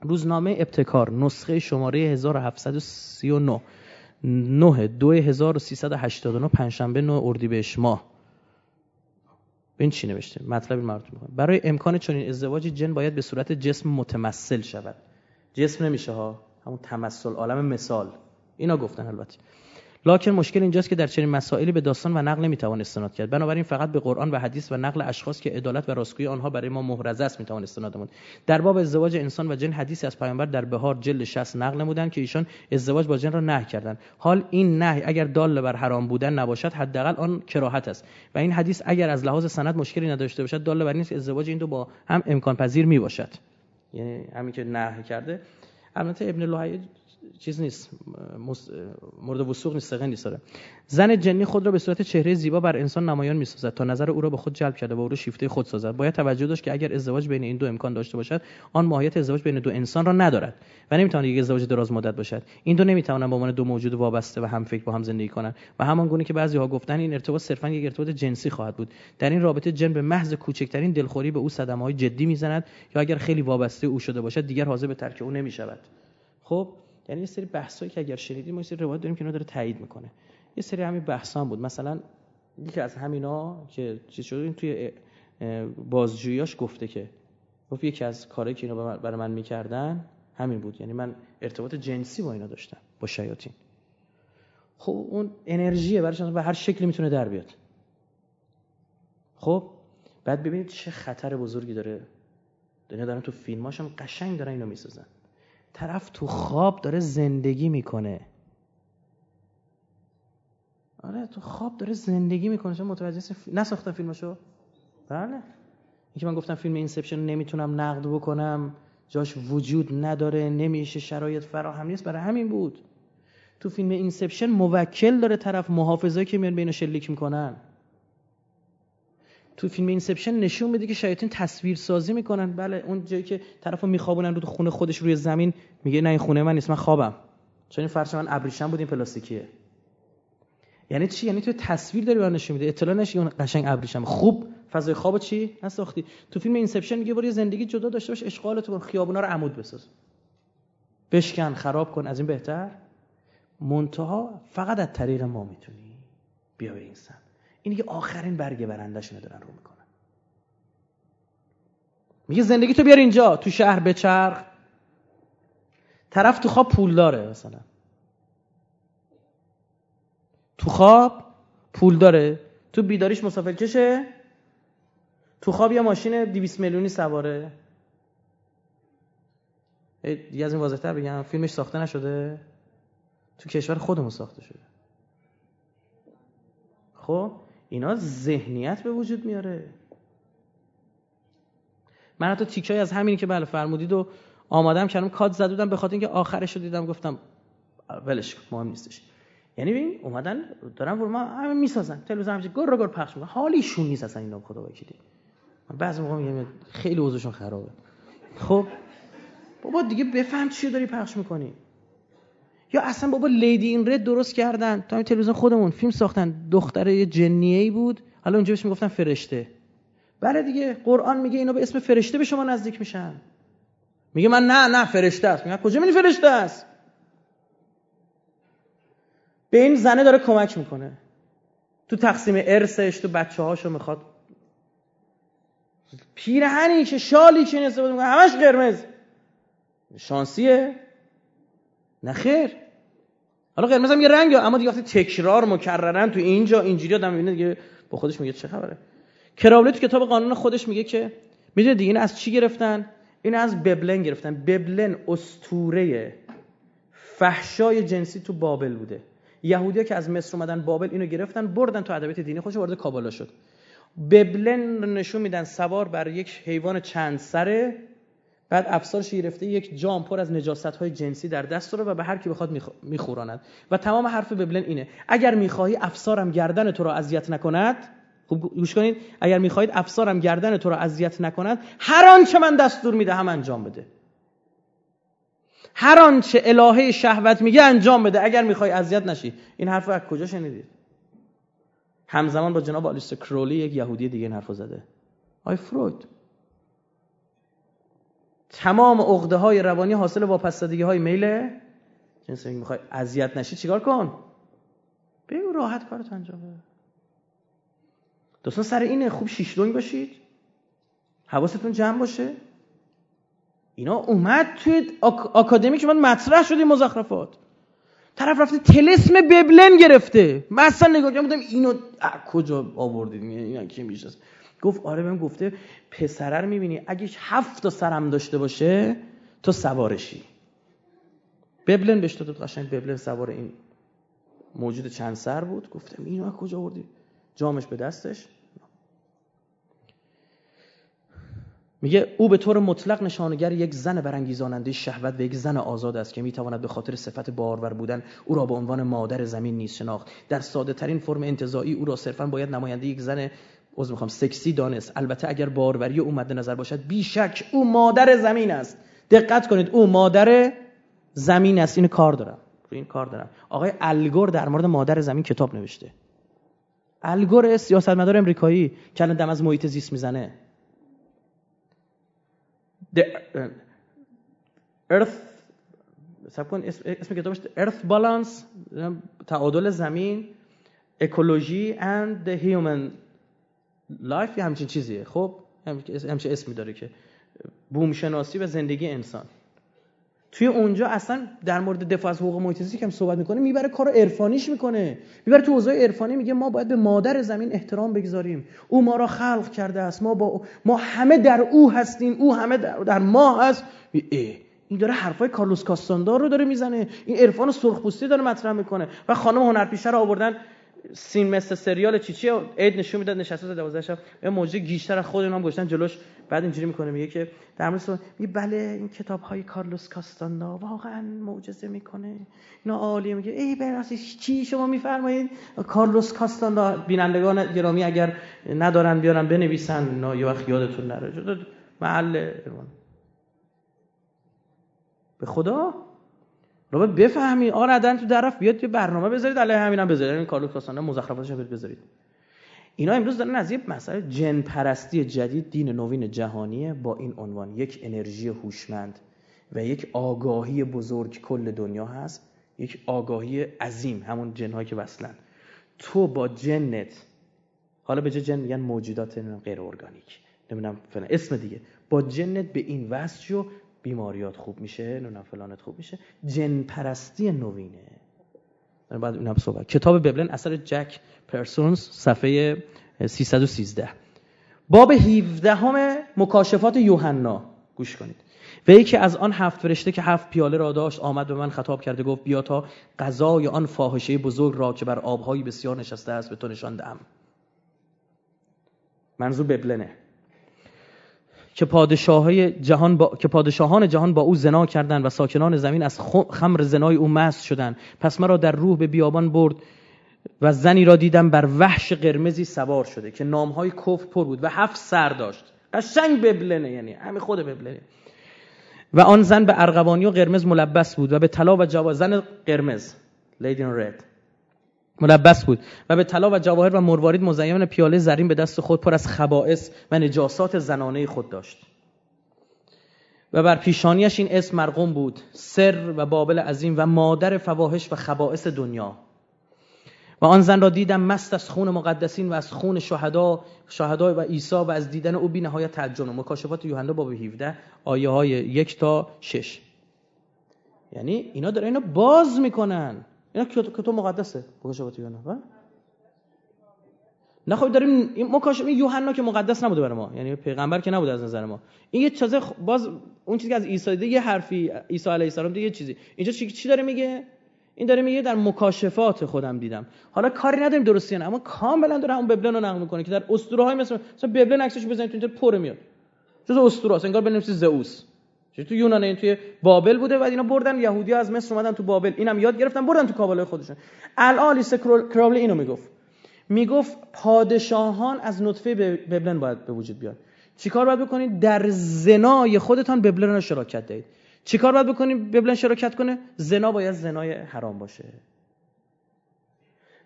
روزنامه ابتکار نسخه شماره 1739 9/2389 پنجشنبه 9 اردیبهشت ماه این چی نوشته؟ مطلب این مربوط میکنه. برای امکان چنین ازدواجی جن باید به صورت جسم متمثل شود. جسم نمیشه ها، همون تمثل، عالم مثال اینا گفتن. البته لکن مشکل اینجاست که در چنین مسائلی به داستان و نقل نمیتوان استناد کرد. بنابراین فقط به قرآن و حدیث و نقل اشخاص که عدالت و راستگویی آنها برای ما محرزه است میتوان استناد نمود. در باب ازدواج انسان و جن حدیثی از پیامبر در بهار جلد 60 نقل نمودند که ایشان ازدواج با جن را نهی کردند. حال این نهی اگر دال بر حرام بودن نباشد حداقل آن کراهت است و این حدیث اگر از لحاظ سند مشکلی نداشته باشد دال بر این است ازدواج این دو با هم امکان پذیر می باشد. یعنی همین که نهی کرده. البته ابن لهیع چیز نیست، مورد وسوق نیست، سقه نیست. زن جنی خود را به صورت چهره زیبا بر انسان نمایان می‌سازد تا نظر او را به خود جلب کرده و او را شیفته خود سازد. باید توجه داشت که اگر ازدواج بین این دو امکان داشته باشد آن ماهیت ازدواج بین دو انسان را ندارد و نمی‌تواند یک ازدواج دراز مدت باشد. این دو نمی‌توانند به عنوان دو موجود وابسته و هم فکر با هم زندگی کنند و همان گونه که بعضی‌ها گفتند این ارتباط صرفاً یک ارتباط جنسی خواهد بود. در این رابطه جن به محض کوچکترین دلخوری به او صدمه‌های جدی می‌زند یا اگر خیلی وابسته او شده باشد دیگر حاضر به ترک او نمی‌شود. خب یعنی یه سری بحثایی که اگر شنیدیم ما یه سری روایت داریم که اینا داره تایید میکنه. یه سری همین بحثا هم بود. مثلا یکی از همینا که چیز شده توی بازجوییاش گفته که گفت یکی از کارهایی که اینا برای من میکردن همین بود، یعنی من ارتباط جنسی با اینا داشتم، با شیاطین. خب اون انرژیه برایش به هر شکلی میتونه در بیاد. خب بعد ببینید چه خطر بزرگی داره. دنیا دارن تو فیلماش هم قشنگ دارن اینو میسازن. طرف تو خواب داره زندگی میکنه. آره تو خواب داره زندگی میکنه. چون متوجه نساختم فیلمشو. بله. این که من گفتم فیلم اینسپشن نمیتونم نقد بکنم، جاش وجود نداره، نمیشه، شرایط فراهم نیست، برای همین بود. تو فیلم اینسپشن موکل داره طرف، محافظایی که میان بینو شلیک میکنن. تو فیلم اینسپشن نشون میده که شیاطین تصویر سازی میکنن. بله اون جایی که طرفو میخوابونن رو خونه خودش روی زمین، میگه نه این خونه من نیست، من خوابم، چون این فرش من ابریشم بود، این پلاستیکیه. یعنی چی؟ یعنی تو تصویر داری برام نشون میده، اطلاع نشه اون قشنگ ابریشم. خوب فضای خوابو چی نساختی؟ تو فیلم اینسپشن میگه برو زندگی جدا داشته باش، اشغالت کن، خیابونا رو عمود بساز، بشکن، خراب کن، از این بهتر؟ منتها فقط از طریق ما میتونی بیا به این سمت. این دیگه آخرین برگ برنده‌شون دارن رو میکنن. میگه زندگی تو بیار اینجا، تو شهر بچرخ. طرف تو خواب پول داره، مثلا تو خواب پول داره، تو بیداریش مسافرکشه، تو خواب یه ماشین 200 میلیونی سواره. دیگه از این واضح‌تر بگم فیلمش ساخته نشده، تو کشور خودمون ساخته شده. خب اینا ذهنیت به وجود میاره. من حتی تیکایی از همینی که بله فرمودید و آمادم کردم کات زده بودم، به خاطر اینکه آخرش رو دیدم گفتم ولش مهم نیستش. یعنی ببین اومدن دارن ورما همه میسازن، تلویزیون همش گر گر پخش میکنه، حالیشون نیست اصلا اینا، خدا وکیلی. من بعضی موقع میگم خیلی وضعشون خرابه. خب بابا دیگه بفهم چی داری پخش میکنی. یا اصلا بابا لیدی این رد درست کردن، تو تلویزیون خودمون فیلم ساختن، دختره یه جنیه‌ای بود، حالا اونجا بهش میگفتن فرشته. بله دیگه قرآن میگه اینا به اسم فرشته به شما نزدیک میشن. میگه من نه فرشته است. میگه کجا میگی فرشته است؟ به این زنه داره کمک میکنه تو تقسیم ارثش، تو بچه‌هاشو میخواد، پیرهنی که شالی که استفاده میکنه همش قرمز، شانسیه؟ نه خیر. حالا قرمز هم یه رنگه، اما دیگه وقتی تکرار مکررن تو اینجا اینجوری آدم میبینه دیگه با خودش میگه چه خبره. کراولی تو کتاب قانون خودش میگه که میدونه دیگه این از چی گرفتن؟ این از ببلن گرفتن. ببلن اسطوره فحشای جنسی تو بابل بوده. یهودی‌ها که از مصر اومدن بابل اینو گرفتن، بردن تو ادبیات دینی خودش، وارد کابالا شد. ببلن نشون میدن سوار بر یک حیوان چند سره، بعد افسارش گرفته یک جام پر از نجاست‌های جنسی در دست داره و به هر کی بخواد میخوراند. و تمام حرف ببلن اینه اگر می‌خواهی افسارم گردن تو را اذیت نکند، خوب گوش کنید، اگر می‌خواهید افسارم گردن تو را اذیت نکند، هر آنچه من دستور میدهم انجام بده. هر آنچه الهه شهوت میگه انجام بده اگر میخوای اذیت نشی. این حرفو از کجا شنیدید؟ همزمان با جناب آلیستر کرولی یک یهودی دیگه این حرفو زده. آی فروید تمام عقده های روانی حاصل وابستگی های میل جنس. میخوای اذیت نشی چیکار کن؟ بیا راحت کارت انجام بده. دوستان سر اینه خوب شیشلونگ باشید، حواستون جمع باشه. اینا اومد توی آکادمیک من مطرح شد این مزخرفات. طرف رفته طلسم ببلن گرفته. من اصلا نگاه کردم بودم اینو کجا آوردید؟ اینا کی میشه؟ گفت آره بهم گفته پسره رو میبینی اگه 7 تا سرم داشته باشه تو سوارشی. ببلن بهش داد قشنگ، ببلن سوار این موجود چند سر بود. گفتم اینو کجا آوردی؟ جامش به دستش. میگه او به طور مطلق نشانگر یک زن برانگیزاننده شهوت و یک زن آزاد است که میتواند به خاطر صفت بارور بودن او را به عنوان مادر زمین نیز شناخت. در ساده ترین فرم انتزاعی او را صرفاً باید نماینده یک زن سکسی دانست. البته اگر باروری او مد نظر باشد بیشک او مادر زمین است. دقت کنید او مادر زمین است. اینو کار دارم، این کار دارم. آقای ال گور در مورد مادر زمین کتاب نوشته. ال گور سیاستمدار آمریکایی که الان دم از محیط زیست میزنه. The Earth اسم کتابش Earth Balance، تعادل زمین، Ecology and the Human Life، یه همچین چیزیه. خب همچین اسمی داره که بومشناسی و زندگی انسان. توی اونجا اصلا در مورد دفاع از حقوق محیط زیست که هم صحبت میکنه، میبره کارو عرفانیش میکنه، میبره تو حوزه عرفانی. میگه ما باید به مادر زمین احترام بگذاریم، او ما را خلق کرده است، ما همه در او هستیم، او همه در ما هست. این داره حرفای کارلوس کاستانیدا رو داره میزنه، این عرفان سرخپوستی داره مطرح میکنه. و خانم هنرپیشه رو آوردن سین مثل سریال چیچی عید نشون میداد، نشسته 12 شب یه موجی گیشتر از خود اونام گشتن جلوش. بعد اینجوری میکنه میگه که در مورد میگه بله این کتاب‌های کارلوس کاستانیدا واقعا معجزه میکنه، اینا عالیه. میگه ای براش چی شما میفرمایید؟ کارلوس کاستانیدا بینندگان گرامی اگر ندارن بیارن بنویسن، یه وقت یادتون نره جدا محل ایران. به خدا رو بفهمی آره دادن تو درف بیاد یه برنامه بذارید علی همینم بذارید، این کارلوس کاستانیدا مزخرفاتش رو بذارید. اینا امروز دارن از یه مسئله جن پرستی جدید، دین نوین جهانیه با این عنوان، یک انرژی هوشمند و یک آگاهی بزرگ کل دنیا هست، یک آگاهی عظیم، همون جن‌هایی که وصلن تو با جنت، حالا به جن میگن موجودات غیر ارگانیک، نمیدونم فلان اسم دیگه، با جنت به این وصل شو بیماریات خوب میشه، نمیدونم فلانت خوب میشه، جن پرستی نوینه. بعد اونم صحبت کتاب ببلن اثر جک پرسونز صفحه 313 باب 17 همه مکاشفات یوحنا. گوش کنید. وی که از آن 7 فرشته که 7 پیاله را داشت آمد به من خطاب کرده گفت بیا تا غذای آن فاحشه بزرگ را که بر آب‌های بسیار نشسته است به تو نشان دهم. منظور ببلنه که پادشاهان جهان با او زنا کردند و ساکنان زمین از خمر زنای او مست شدند. پس مرا در روح به بیابان برد و زنی را دیدم بر وحش قرمزی سوار شده که نامهای کفر پر بود و 7 سر داشت. قشنگ ببلنه، یعنی همین خود ببلنه. و آن زن به ارغوانی و قرمز ملبس بود و به طلا و جواهر، زن قرمز لیدی این رد ملبس بود و به طلا و جواهر و مروارید مزین، پیاله زرین به دست خود پر از خبائث و نجاسات زنانه خود داشت و بر پیشانیش این اسم مرقوم بود، سر و بابل عظیم و مادر فواحش و خبائث دنیا. و آن زن را دیدم مست از خون مقدسین و از خون شهدا و عیسی و از دیدن او بی‌نهایت تعجب. مکاشفات یوحنا باب 17 آیه های 1 تا 6. یعنی اینا داره اینو باز میکنن، اینا کتاب مقدسه مکاشفات یوحنا. نه خب داریم مکاشفه یوحنا که مقدس نبوده برای ما، یعنی پیغمبر که نبوده از نظر ما. این یه چیزه باز اون چیزی که از عیسی دیگه، یه حرفی عیسی علیه السلام دیگه، یه چیزی اینجا چی داره میگه؟ این داره میگه در مکاشفات خودم دیدم. حالا کاری نداریم درستی یا نه، اما کاملا داره همون ببلن رو نقل میکنه که در اسطوره‌های مثلا ببلن عکسش بزنید تو اینترنت پر میاد، جزء اسطوره‌است، انگار بنویسید زئوس. تو یونان این توی بابل بوده، بعد اینا بردن یهودی‌ها از مصر اومدن تو بابل، اینم یاد گرفتن بردن تو کابالای خودشون. آلیستر کرولی اینو میگفت پادشاهان از نطفه ببلن باید به وجود بیان. چیکار باید بکنید؟ در زنای خودتان ببلن رو شراکت دهید. چیکار باید بکنیم ببلن شراکت کنه؟ زنا باید زنای حرام باشه.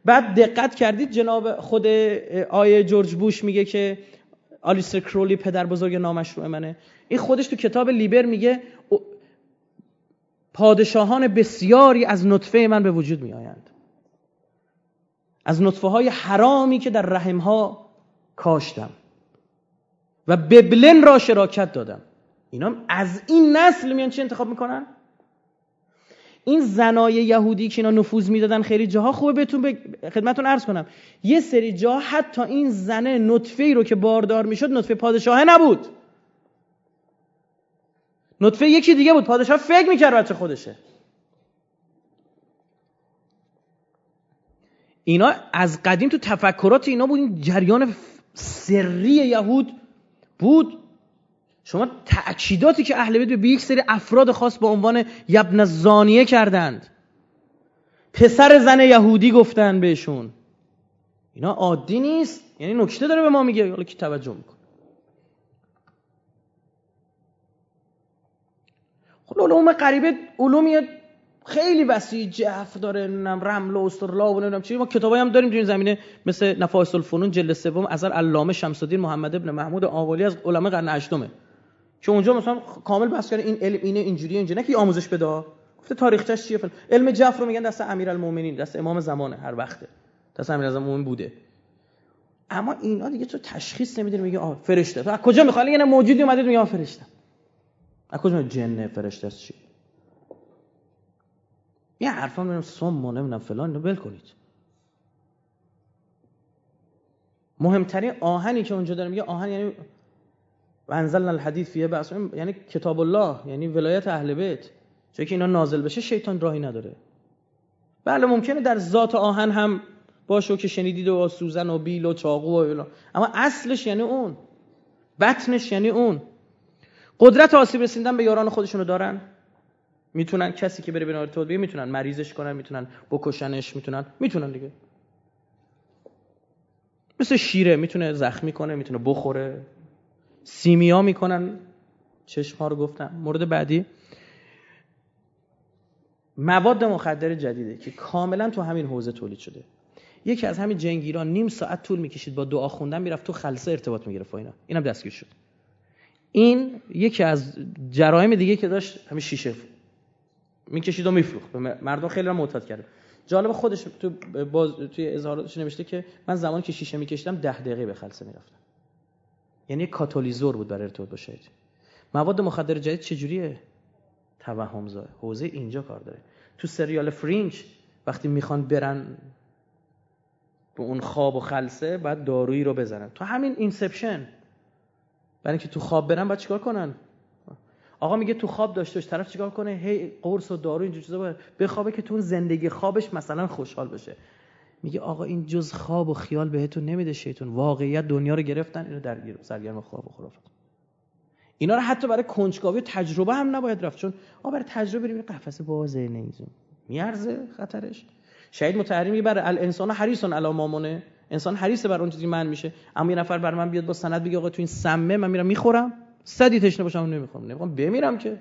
بعد دقت کردید جناب خود آیه جورج بوش میگه که آلیستر کرولی پدر بزرگ نامشروع منه. این خودش تو کتاب لیبر میگه پادشاهان بسیاری از نطفه من به وجود میآیند، از نطفه های حرامی که در رحم ها کاشتم و ببلن را شراکت دادم. اینا از این نسل میان چی انتخاب میکنن؟ این زنای یهودی که اینا نفوذ میدادن خیلی جاها، خوبه بهتون خدمتتون عرض کنم، یه سری جا حتی این زنه نطفه‌ای رو که باردار میشد نطفه پادشاه نبود، نطفه یکی دیگه بود. پادشاه فکر میکرد بچه خودشه. اینا از قدیم تو تفکرات اینا بود، این جریان سری یهود بود. شما تأکیداتی که اهل بیت به یک سری افراد خاص با عنوان یبن زانیه کردند، پسر زن یهودی گفتن بهشون، اینا عادی نیست، یعنی نکته داره به ما میگه. حالا کی توجه میکنه؟ خب علوم غریبه، علومیه خیلی وسیع جف داره، نم رمل و استرلاب و نمیدونم چی. ما کتابایی هم داریم تو این زمینه مثل نفائس الفنون جلد 3 اثر علامه شمس‌الدین محمد ابن محمود آملی از علمای قرن 8 که اونجا مثلا کامل بحث کرده این علم اینه اینجوریه اینجوریه، نه که آموزش بده، گفته تاریخچش چیه. علم جف رو میگن دست امیرالمومنین، دست امام زمانه، هر وقته دست امیرالمومنین بوده. اما اینا دیگه تو تشخیص نمیدین، میگه آ فرشته. تو از کجا میخواد؟ یعنی موجودی اومده میگه آ فرشته. از کجا جن فرشته است چی؟ یه حرفا میگم سمم نمیدونم فلان، اینو بل کنید. مهمترین آهنی که اونجا داره میگه آهن، یعنی انزلنا الحدیث فیه بأس، یعنی کتاب الله، یعنی ولایت اهل بیت، چون که اینا نازل بشه شیطان راهی نداره. بله ممکنه در ذات آهن هم باشه که شنیدید و سوزن و بیل و چاقو و اینا، اما اصلش یعنی اون، بطنش یعنی اون. قدرت آسیب رسیدن به یاران خودشونو دارن، میتونن کسی که بره به نارتود بگه میتونن مریضش کنن، میتونن بکشنش، میتونن دیگه. مثل شیره میتونه زخمی کنه، میتونه بخوره، سیمیا میکنن چشم ها رو. گفتم مورد بعدی مواد مخدر جدیده که کاملا تو همین حوزه تولید شده. یکی از همین جنگیران نیم ساعت طول میکشید با دعا خوندن میرفت تو خلسه ارتباط میگرفت با اینا، اینم دستگیر شد. این یکی از جرایم دیگه که داشت همین شیشه میکشید و میفروخت، مردم خیلی را معتاد کرد. جالب خودش توی اظهاراتش نوشته که من زمانی که شیشه میکشیدم 10 دقیقه به خلسه میرفتم. یعنی کاتالیزور بود برای ارتباط با شیطان. مواد مخدر جدید چجوریه؟ توهم زا. حوزه اینجا کار داره. تو سریال فرینج وقتی میخوان برن به اون خواب و خلسه بعد دارویی رو بزنن. تو همین اینسپشن برای اینکه تو خواب برن بعد چیکار کنن؟ آقا میگه تو خواب داشتهش طرف چیکار کنه؟ هی قرص و دارو اینجور چیزا بخوابه که تو اون زندگی خوابش مثلا خوشحال بشه. میگه آقا این جز خواب و خیال بهتون نمیده شیطان، واقعیت دنیا رو گرفتن، اینو درگیر سرگرم خواب و خرافات. اینا رو حتی برای کنجکاوی و تجربه هم نباید رفت، چون آقا برای تجربه بریم قفسه بازه نمیزون، میارزه خطرش. شاید متحریم میگه برای الانسان حریصون علی مامونه، انسان حریصه بر اون چیزی من میشه. اما یه نفر بر من بیاد با سند بگه آقا تو این سمه من میرم میخورم، صدی تشنه باشم نمیخوام بمیرم که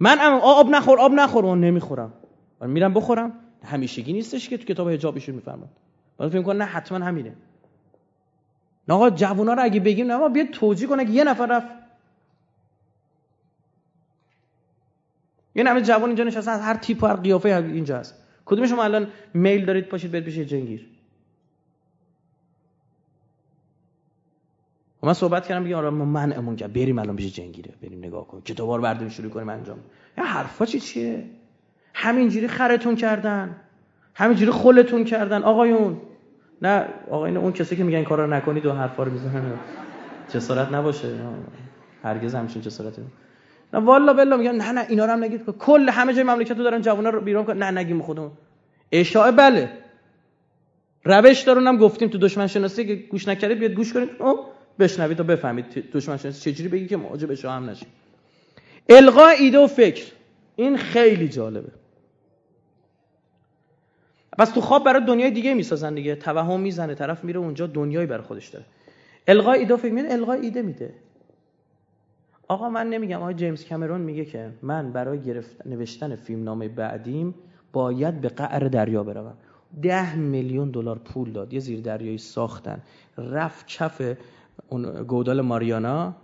من آب نخور اون نمیخورم، من میرم بخورم. همیشگی نیستش که تو کتاب حجاب ایشون میفرماد. باید فکر کنه نه حتما همینه. نه آقا جوونا رو اگه بگیم نه ما بیاد توجیه کنه که یه نفر رفت. یه همه جوان اینجا نشسته از هر تیپ و هر قیافه اینجا هست. کدوم شما الان میل دارید پاشید برید بشه جنگیر؟ و من صحبت کردم بگم آره ما منعمون کرد بریم الان بشه جنگیره، بریم نگاه کنیم کتابا رو برداریم شروع کنیم انجام. این حرفا چیه؟ همینجوری خرتون کردن، همینجوری خلتون کردن آقایون. نه آقایون اون کسی که میگن این کارا رو نکنید و حرفا رو میزنن جسارت نباشه، هرگز همچین جسارتی نه والله بالله. میگن نه اینا رو هم نگید، کل همه جای مملکت رو دارن جوونا رو بیرون کردن. نه نگیم خودمون اشاعه بله روش دارون هم گفتیم تو دشمن شناسی که گوش نکردید بیاد گوش کنید بشنوید تا بفهمید دشمن شناسی چجوری بگی که موجب اشاعه هم نشه. القا ایده و فکر، این خیلی جالبه. پس تو خواب برای دنیای دیگه میسازن دیگه، توهم میزنه طرف میره اونجا دنیایی برای خودش داره. القای ایده فکر میده، القای ایده میده. آقا من نمیگم، آقا جیمز کامرون میگه که من برای نوشتن فیلمنامه بعدیم باید به قعر دریا بروم. 10 میلیون دلار پول داد، یه زیر دریایی ساختن، رفت کف اون گودال ماریانا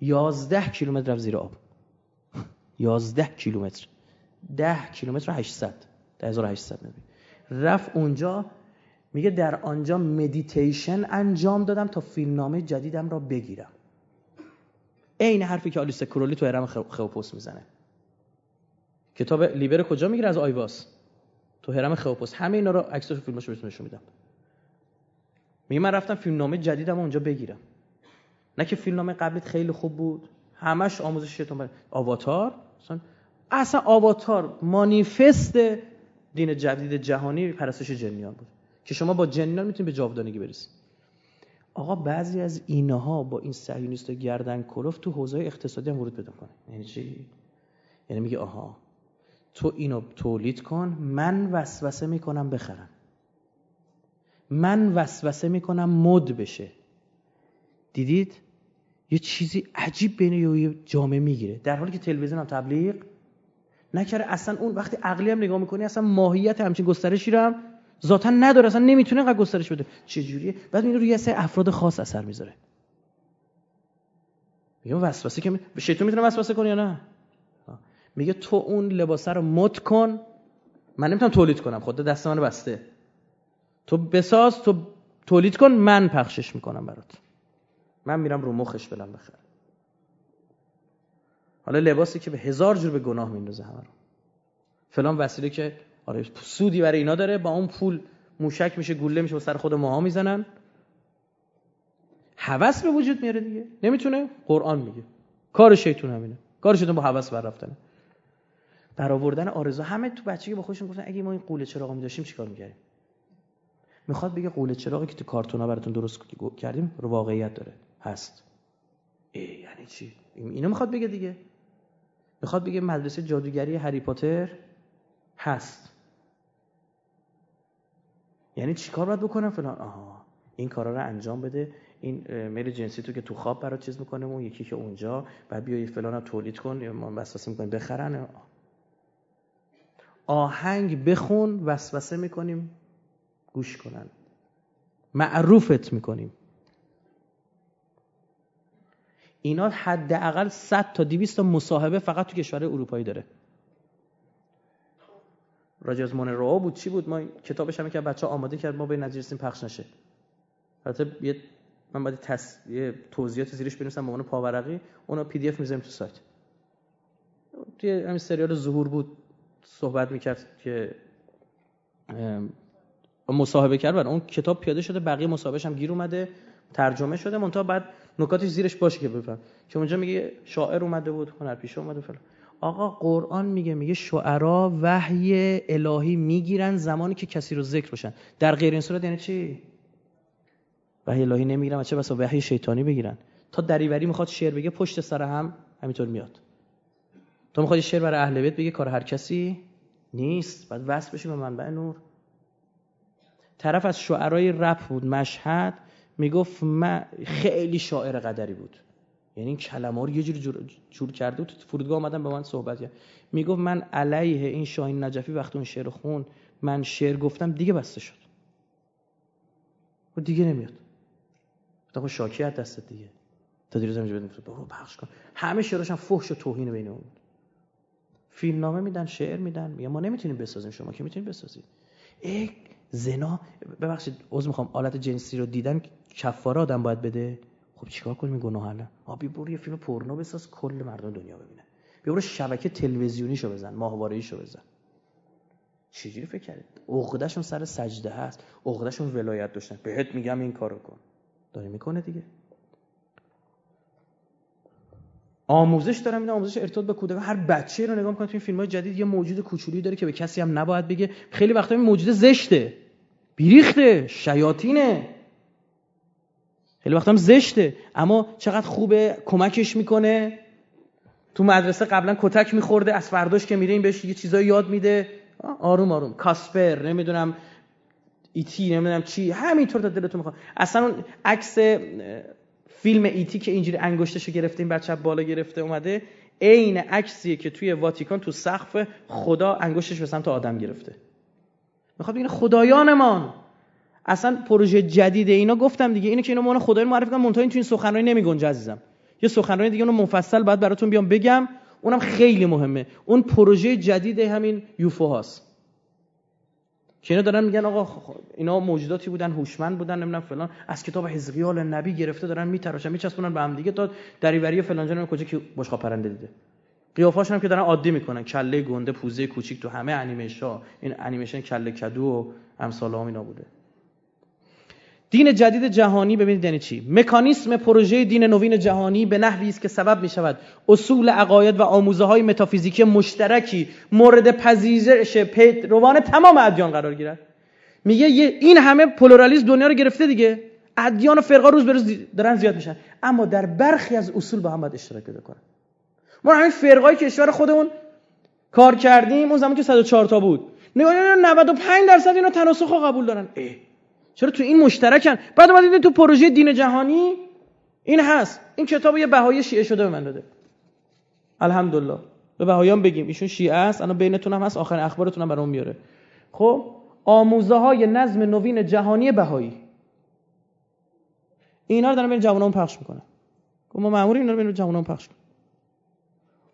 11 کیلومتر رفت زیر آب. 11 کیلومتر 10 کیلومتر 800 میگه رفت اونجا. میگه در آنجا مدیتیشن انجام دادم تا فیلمنامه جدیدم را بگیرم. این حرفی که آلیستر کرولی تو هرم خئوپوس میزنه. کتاب لیبر کجا میگیره؟ از آیواس تو هرم خئوپوس. همه اینا رو عکساشو فیلماشو بهتون نشون میدم. میگه من رفتم فیلمنامه جدیدم اونجا بگیرم، نه که فیلمنامه قبلیت خیلی خوب بود همش آموزش شیطان. آواتار اصلا آواتار مانیفست دین جدید جهانی پرستش جنیان بود که شما با جنیان میتونید به جاودانگی برسید. آقا بعضی از اینها با این صهیونیست گردن کلفت تو حوزه اقتصادی هم ورود پیدا کنه. یعنی چی؟ یعنی میگه آها تو اینو تولید کن، من وسوسه میکنم بخرم، من وسوسه میکنم مد بشه. دیدید یه چیزی عجیب بین یه جامعه میگیره، در حالی که تلویزیون هم تبلیغ نکره اصلا. اون وقتی عقلی هم نگاه میکنی اصلا ماهیت همچین گسترشی رو هم ذاتاً نداره، اصلا نمیتونه اینقدر گسترش بده. چه جوریه؟ بعد این روی سه افراد خاص اثر میذاره. میگه وسوسه که شیطان میتونه وسوسه کنه یا نه؟ میگه تو اون لباسه رو مد کن، من نمیتونم تولید کنم، خود دست منو بسته، تو بساز، تو تولید کن، من پخشش میکنم برات، من میرم رو مخش بلم بخرم. حالا لباسی که به 1000 جور به گناه میندازه همه رو، فلان وسیله که آره سودی برای اینا داره، با اون پول موشک میشه، گوله میشه، با سر خود ماها میزنن. هوس به وجود میاره دیگه، نمیتونه. قرآن میگه کار شیطان همینه، کار شیطان با هوس بر رفتنه، برآوردن آرزو. همه تو بچگی با خودشون گفتن اگه ما این قوله چراغو می‌داشتیم چیکار می‌کردیم. میخواد بگه قوله چراغی که تو کارتونا براتون درست کردیم رو واقعیت داره هست. یعنی چی؟ اینو میخواد بگه دیگه. میخواد بگه مدرسه جادوگری هری پاتر هست. یعنی چیکار باید بکنم فلان؟ آها این کارا رو انجام بده، این میل جنسی تو که تو خواب برات چیز میکنه، اون یکی که اونجا، بعد بیای فلانو تولید کن یا ما وسوسه میکنیم بخرن. آهنگ بخون وسوسه میکنیم گوش کنند. معروفت میکنیم. اینا حداقل 100 تا 200 تا مصاحبه فقط تو کشور اروپایی داره. راجزمون راه بود چی بود، ما کتابش هم که بچه‌ها آماده کرد ما به نجرسین پخش نشه. البته من بعد یه توضیحات زیرش بنویسم به عنوان پاورقی، اونا پی دی اف می‌ذاریم تو سایت. توی همین سریال ظهور بود صحبت می‌کرد که مصاحبه کرد، بعد اون کتاب پیاده شده، بقیه مصاحبه‌ش هم گیر اومده، ترجمه شده، منتها بعد نکاتش زیرش باشه که بفهم که اونجا میگه شاعر اومده بود، هنرپیشه اومده فلان. آقا قرآن میگه شعرا وحی الهی میگیرن زمانی که کسی رو ذکر باشن، در غیر این صورت یعنی چی؟ وحی الهی نمیگیرن و چه بسا وحی شیطانی بگیرن. تا دریوری میخواد شعر بگه پشت سر هم همینطور میاد، تا میخواد شعر برای اهل بیت بگه کار هر کسی نیست، بعد وصل بشیم به منبع نور. طرف از شعرای رپ بود مشهد، میگفت من خیلی شاعر قدری بود، یعنی این کلمه رو یه جور کرده بود. تو فرودگاه آمدن به من صحبت کرد، میگفت من علیه این شاهین نجفی وقتی اون شعر خون من شعر گفتم دیگه بسته شد و دیگه نمیاد. گفتم شاکی از دستت دیگه، تا دیروز همینجا بدم برو پخش کن. همه شعراش هم فحش و توهین بین اون بود. فیلمنامه میدن، شعر میدن، میگن ما نمیتونیم بسازیم، شما که میتونید بسازید. یک زنا، ببخشید عذر میخوام، آلت جنسی رو دیدن کفاره آدم باید بده. خب چیکار کنیم گناهانه؟ آبی برو یه فیلم پورنو بساز کل مردم دنیا ببینه. بیا برو شبکه تلویزیونیشو بزن، ماهواره‌ایشو بزن. چه جوری فکر کردید؟ عقده‌شون سر سجده هست، عقده‌شون ولایت داشتن. بهت میگم این کارو کن. داره میکنه دیگه. آموزش دارم، این آموزش ارتباط به کودکان. هر بچه‌ای رو نگاه می‌کنه تو این فیلم‌های جدید یه موجود کوچولی داره که به کسی هم نباید بگه. خیلی وقتا این موجود زشته، بیریخته، شیاطینه. خیلی وقتا هم زشته، اما چقدر خوبه، کمکش میکنه. تو مدرسه قبلا کتک میخورده، از فرداش که میره این بهش یه چیزایی یاد میده، آروم آروم. کاسپر، نمیدونم ایتی، نمیدونم چی، همینطور تا دلتون میخواد. اصلا اون عکس فیلم ایتی که اینجوری انگشتشو گرفته این بچه بالا گرفته اومده، عین عکسیه که توی واتیکان تو سقف خدا انگشتش به سمت آدم گرفته. میخواد بگه خدایانمان. اصلا پروژه جدید اینا، گفتم دیگه اینو که اینو مون خدای معرفی کردم، مونتا این تو این سخنرانی نمیگنجه عزیزم. یه سخنرانی دیگه اونو مفصل بعد براتون بیام بگم، اونم خیلی مهمه. اون پروژه جدید همین یوفوهاست که اینا دارن میگن آقا اینا موجوداتی بودن، هوشمند بودن، نمیدونم فلان، از کتاب حزقیال نبی گرفته دارن میتراشن میچسبونن به هم دیگه تا دریوری فلان جا کجا که بشقا پرنده دیده. قیافاشون هم که دارن عادی میکنن، کله گنده، پوزه کوچیک، تو همه انیمیشن‌ها این انیمیشن کله کدو امسالام اینا بوده. دین جدید جهانی ببینید یعنی چی؟ مکانیسم پروژه دین نوین جهانی به نحوی است که سبب می شود اصول عقاید و آموزه‌های متافیزیکی مشترکی مورد پذیرش پیروان تمام ادیان قرار گیرد. میگه این همه پلورالیسم دنیا رو گرفته دیگه، ادیان و فرقا روز به روز دارن زیاد میشن، اما در برخی از اصول با هم اشتراک پیدا کنن. ما همین فرقایی که کشور خودمون کار کردیم اون زمان که 104 تا بود، 95% اینا تناسخ رو قبول دارن. چرا تو این مشترکن؟ بعد اومد دیدین تو پروژه دین جهانی این هست. این کتابو یه بهایی شیعه شده به من داده. الحمدلله. به بهاییان بگیم ایشون شیعه است، الان بینتون هم هست، آخرین اخبارتون هم برام میاره. خب آموزه‌های نظم نوین جهانی بهایی. اینا رو دارن بین جوانان پخش میکنن. ما مأموریم اینا رو بین جوانان پخش کنیم.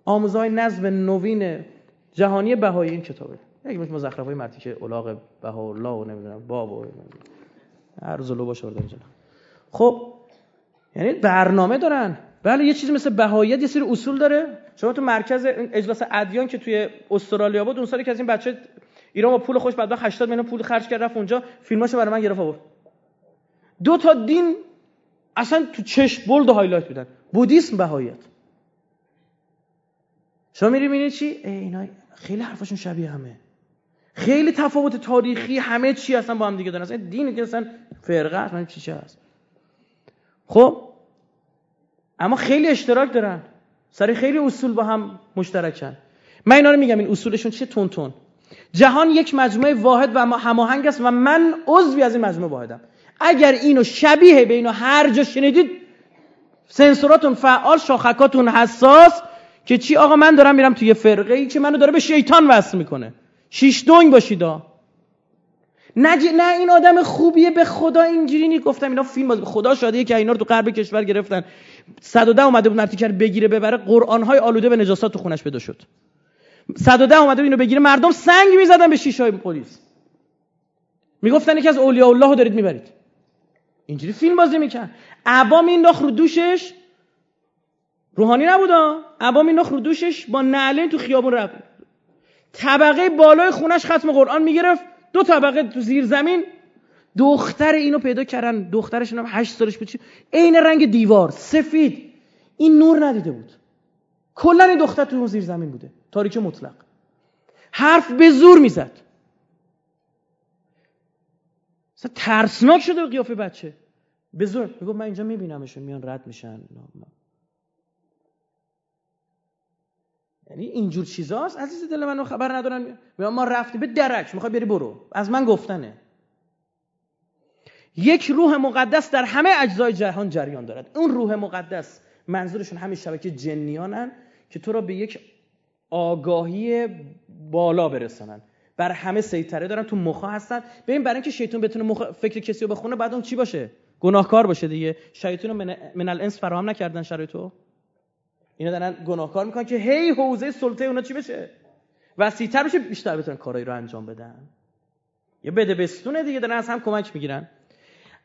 آموزه‌های نظم نوین جهانی بهایی این کتابه. یک مش مزخرفای مرتیکه الاغ بهاءالله و نمیدونم باب و هر زلو باشه بردن جلو. خب یعنی برنامه دارن. بله یه چیز مثل بهاییت یه سری اصول داره. شما تو مرکز اجلاس ادیان که توی استرالیا بود، اون سالی که از این بچه ایران با پول خوش بعد 80 میلیون پول خرج کرد رفت اونجا، فیلماشو برای من گرفت آورد. دو تا دین اصلا تو چش بولد هایلایت بودن، بودیسم، بهاییت. شما می‌بینید چی؟ اینا خیلی حرفاشون شبیه همه. خیلی تفاوت تاریخی همه چی اصلا با هم دیگه دارن. اصلا دینی که اصلا فرقه اصلا چی هست. خب اما خیلی اشتراک دارن. سر خیلی اصول با هم مشترکن. من اینا رو میگم این اصولشون چیه تون. جهان یک مجموعه واحد و هماهنگ است و من عضوی از این مجموعه واحدم. اگر اینو شبیه به اینو هر جا شنیدید سنسوراتون فعال، شاخکاتون حساس، که چی؟ آقا من دارم میرم توی فرقه ای که منو داره به شیطان وصل میکنه. شیش دنگ باشیدا. نه این آدم خوبیه، به خدا اینجوری نی. گفتم اینا فیلم باز، خدا شاده که اینا رو تو غرب کشور گرفتن 110 اومده بود نرتی کرد بگیره ببره، قرآن های آلوده به نجاست تو خونش پیدا شد. 110 اومده اینو بگیره، مردم سنگ می‌زدن به شیشه های پلیس، میگفتن یکی از اولیاء الله رو دارید میبرید. اینجوری فیلم بازی می‌کرد. عبا مینداخت رو دوشش، روحانی نبودا، عبا مینداخت رو دوشش با نعلین تو خیابون رفت. طبقه بالای خونش ختم قرآن میگرفت، دو طبقه تو زیر زمین. دختر اینو پیدا کردن، دخترش هم 8 سالش بود، عین رنگ دیوار، سفید. این نور ندیده بود. کلا این دختر تو زیر زمین بوده، تاریکی مطلق. حرف به زور میزد. اصلا ترسناک شده قیافه بچه. به زور میگفت من اینجا میبینمشون میان رد میشن. یعنی اینجور چیزاست عزیز دل منو خبر ندارن. ما رفتیم به درک، میخوای بری برو، از من گفتنه. یک روح مقدس در همه اجزای جهان جریان دارد. اون روح مقدس منظورشون همین شبکه جنیانن که تو را به یک آگاهی بالا برسانن، بر همه سیطره دارن، تو مخا هستن. ببین برای اینکه شیطان بتونه فکر کسی رو بخونه بعد اون چی باشه؟ گناهکار باشه دیگه. شیطان رو من الانس فراهم نکردن شرایطو. اینا دارن گناهکار میکنن که هی حوزه سلطه اونا چی بشه؟ وسیع‌تر بشه، بیشتر بتونن کارایی رو انجام بدن. یا بده بستونه دیگه، دارن از هم کمک میگیرن.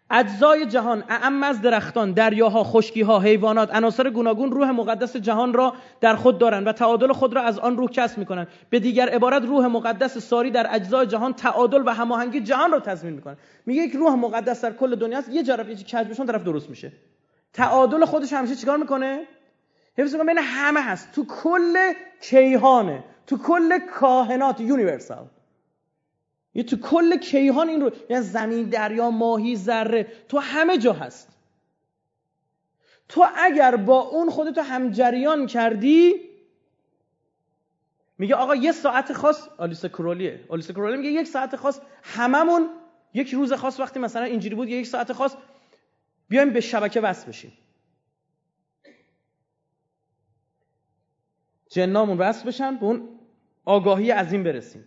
اجزای جهان، اعم از درختان، دریاها، خشکیها، حیوانات، عناصر گوناگون روح مقدس جهان را در خود دارند و تعادل خود را از آن روح کسب میکنند. به دیگر عبارت روح مقدس ساری در اجزای جهان تعادل و هماهنگی جهان را تضمین میکنه. میگه یک روح مقدس در کل دنیا است، یه جرب یه کجبشون طرف درست میشه. تعادل خودش همیشه چیکار میکنه؟ حفظ میکنه، بین همه هست، تو کل کیهانه، تو کل کاهنات، یونیورسال. یه تو کل کیهان این رو، یعنی زمین، دریا، ماهی، ذره، تو همه جا هست. تو اگر با اون خودتو همجریان کردی، میگه آقا یه ساعت خاص، آلیستر کرولیه، آلیستر کرولی میگه یک ساعت خاص هممون یک روز خاص، وقتی مثلا اینجوری بود یک ساعت خاص بیایم به شبکه وصل بشیم، جنامون وصل بشن، به اون آگاهی عظیم برسیم.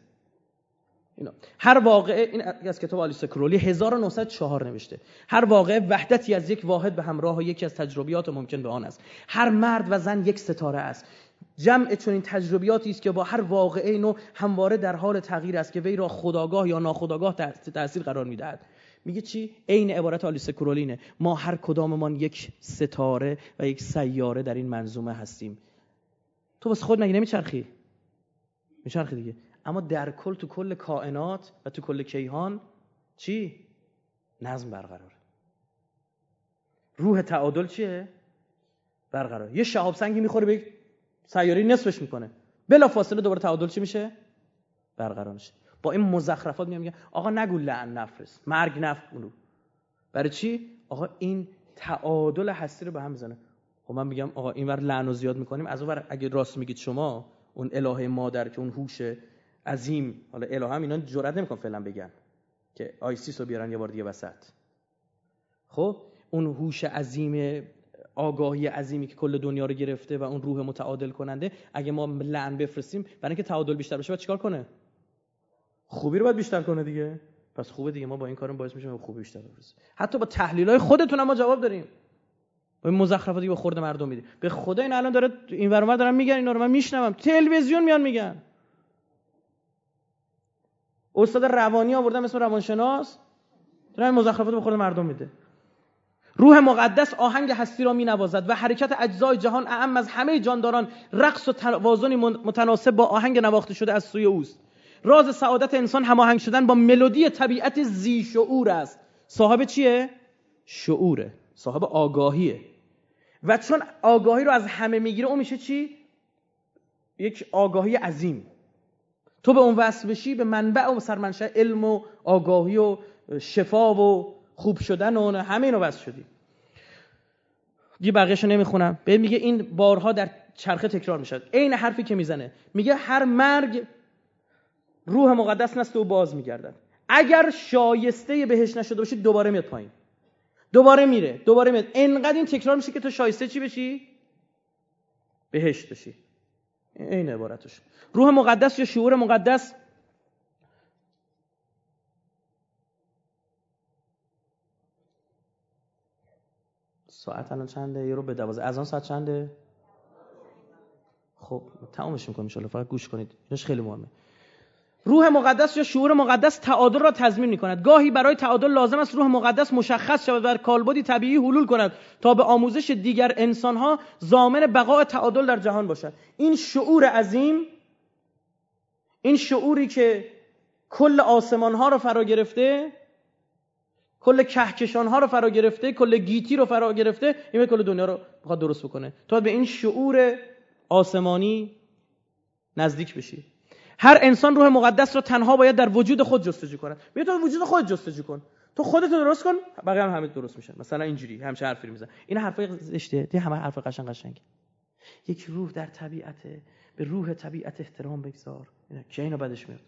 اینا. هر واقعه، این از کتاب آلیستر کرولی 1904 نوشته، هر واقعه وحدتی از یک واحد به همراه یکی از تجربیات ممکن به آن است. هر مرد و زن یک ستاره است. جمع چنین تجربیاتی است که با هر واقعه نو همواره در حال تغییر است که وی را خودآگاه یا ناخودآگاه تحت تاثیر قرار می‌دهد. میگه چی؟ عین عبارت آلیستر کرولینه. ما هر کداممان یک ستاره و یک سیاره در این منظومه هستیم. تو بس خود مگه نمیچرخی؟ میچرخی دیگه. اما در کل، تو کل کائنات و تو کل کیهان چی؟ نظم برقراره. روح تعادل چیه؟ برقراره. یه شهاب سنگی میخوره به یک سیاره، نصفش میکنه، بلا فاصله دوباره تعادل چی میشه؟ برقرار میشه. با این مزخرفات میگن آقا نگو لعن نفرست، مرگ نفرست. برای چی؟ آقا این تعادل هستی رو به هم میزنه. خب من میگم آقا اینور لعن رو زیاد میکنیم، از اونور اگه راست میگید شما اون الهه مادر که اون هوشه عظیم، حالا اله هم اینا جرئت نمیکنن فعلا بگن که آیسیس رو بیارن یه بار دیگه وسط. خب اون هوش عظیم، آگاهی عظیمی که کل دنیا رو گرفته و اون روح متعادل کننده، اگه ما لعن بفرستیم برای اینکه تعادل بیشتر بشه باید چیکار کنه؟ خوبی رو باید بیشتر کنه دیگه. پس خوبه دیگه، ما با این کارم باعث میشیم خوبی بیشتر بفرستیم. حتی با تحلیل‌های خودتون هم ما جواب داریم. با مزخرفاتی که خورد مردم میدید. به خدا این الان داره این ور اون ور دارن میگن، اینا رو من میشنوم، تلویزیون میان میگن. استاد روانی آوردم اسم روانشناس، دارن مزخرفات به خود مردم میده. روح مقدس آهنگ هستی را مینوازد و حرکت اجزای جهان اعم از همه جانداران رقص و توازنی متناسب با آهنگ نواخته شده از سوی اوست. راز سعادت انسان هماهنگ شدن با ملودی طبیعت ذی شعور است. صاحب چیه؟ شعوره، صاحب آگاهیه. و چون آگاهی رو از همه میگیره، اون میشه چی؟ یک آگاهی عظیم. تو به اون وصل بشی، به منبع و سرمنشأ علم و آگاهی و شفا و خوب شدن و همه اینا وصل شدی. دیگه بقیه‌شو نمیخونم. به میگه این بارها در چرخه تکرار میشه. عین حرفی که میزنه. میگه هر مرگ روح مقدس نست و باز میگردد. اگر شایسته بهش نشده باشی دوباره میاد پایین. دوباره میره، دوباره میاد. انقدر این تکرار میشه که تو شایسته چی بشی؟ بهشت بشی. این عبارتش. روح مقدس یا شعور مقدس ساعت الان چنده؟ یه رو به 12. از آن ساعت چنده؟ خب تمامش میکنم ان شاء الله، فقط گوش کنید، اینش خیلی مهمه. روح مقدس یا شعور مقدس تعادل را تضمین میکند. گاهی برای تعادل لازم است روح مقدس مشخص شود و در کالبدی طبیعی حلول کند تا به آموزش دیگر انسانها ضامن بقای تعادل در جهان باشد. این شعور عظیم، این شعوری که کل آسمانها را فرا گرفته، کل کهکشانها را فرا گرفته، کل گیتی را فرا گرفته، این کل دنیا را بخواد درست بکنه تا به این شعور آسمانی نزدیک بشی. هر انسان روح مقدس را تنها باید در وجود خود جستجو کند. بیا تو وجود خود جستجو کن، تو خودت درست کن، بقیه هم همه درست میشن. مثلا اینجوری همش حرفی میزنن، این حرفای زشته، دی همه حرف قشنگ. یک روح در طبیعت، به روح طبیعت احترام بگذار، اینا که اینو بدش میاد.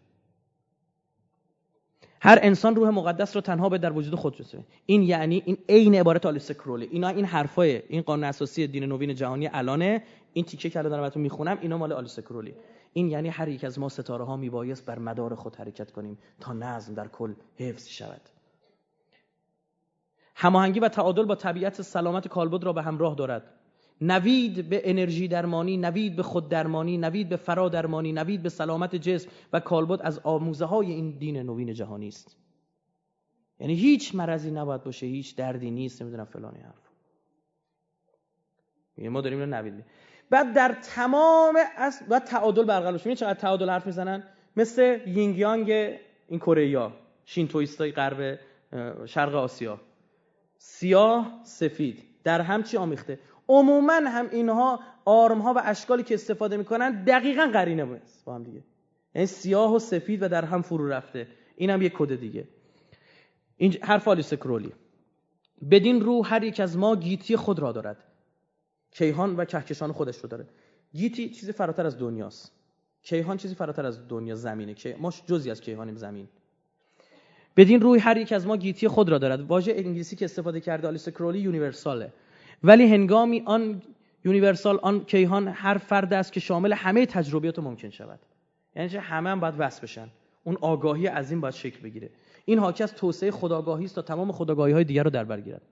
هر انسان روح مقدس را تنها به در وجود خود جستجو. این یعنی این عین عبارت آلیستر کرولی، اینا این حرفای این قانون اساسی دین نوین جهانی الانه، این تیکه که الان دارم براتون میخونم اینا مال آلیستر کرولی. این یعنی هر یک از ما ستاره ها میبایست بر مدار خود حرکت کنیم تا نظم در کل حفظ شود. هماهنگی و تعادل با طبیعت سلامت کالبد را به همراه دارد. نوید به انرژی درمانی، نوید به خود درمانی، نوید به فرا درمانی، نوید به سلامت جسم و کالبد از آموزه های این دین نوین جهانی است. یعنی هیچ مرضی نباید باشه، هیچ دردی نیست، نمیدونم فلانی حرف. ما داریم اینو نوید. بعد در تمام و تعادل برقرار شد. چقدر تعادل حرف میزنن؟ مثل یینگ یانگ این کره‌ای‌ها، شینتوئیستای غرب شرق آسیا، سیاه سفید در هم چی آمیخته. عموما هم اینها آرم‌ها و اشکالی که استفاده میکنن دقیقاً قرینه با هم دیگه، یعنی سیاه و سفید و در هم فرو رفته، اینم یک کد دیگه. این حرف آلیستر کرولی. بدین رو هر یک از ما گیتی خود را دارد، کیهان و کهکشان خودش رو داره. گیتی چیزی فراتر از دنیاست، کیهان چیزی فراتر از دنیا، زمینه. ما جزئی از کیهانیم، زمین. بدین روی هر یک از ما گیتی خود را دارد. واژه انگلیسی که استفاده کرده آلیستر کرولی یونیورساله، ولی هنگامی آن یونیورسال، آن کیهان هر فرد است که شامل همه تجربیات ممکن شود. یعنی چه؟ همه هم باید وصل بشن، اون آگاهی عظیم باید شکل بگیره. این حاکی از توسعه خودآگاهی است تا تمام خودآگاهی‌های دیگر رو در بر گیرد.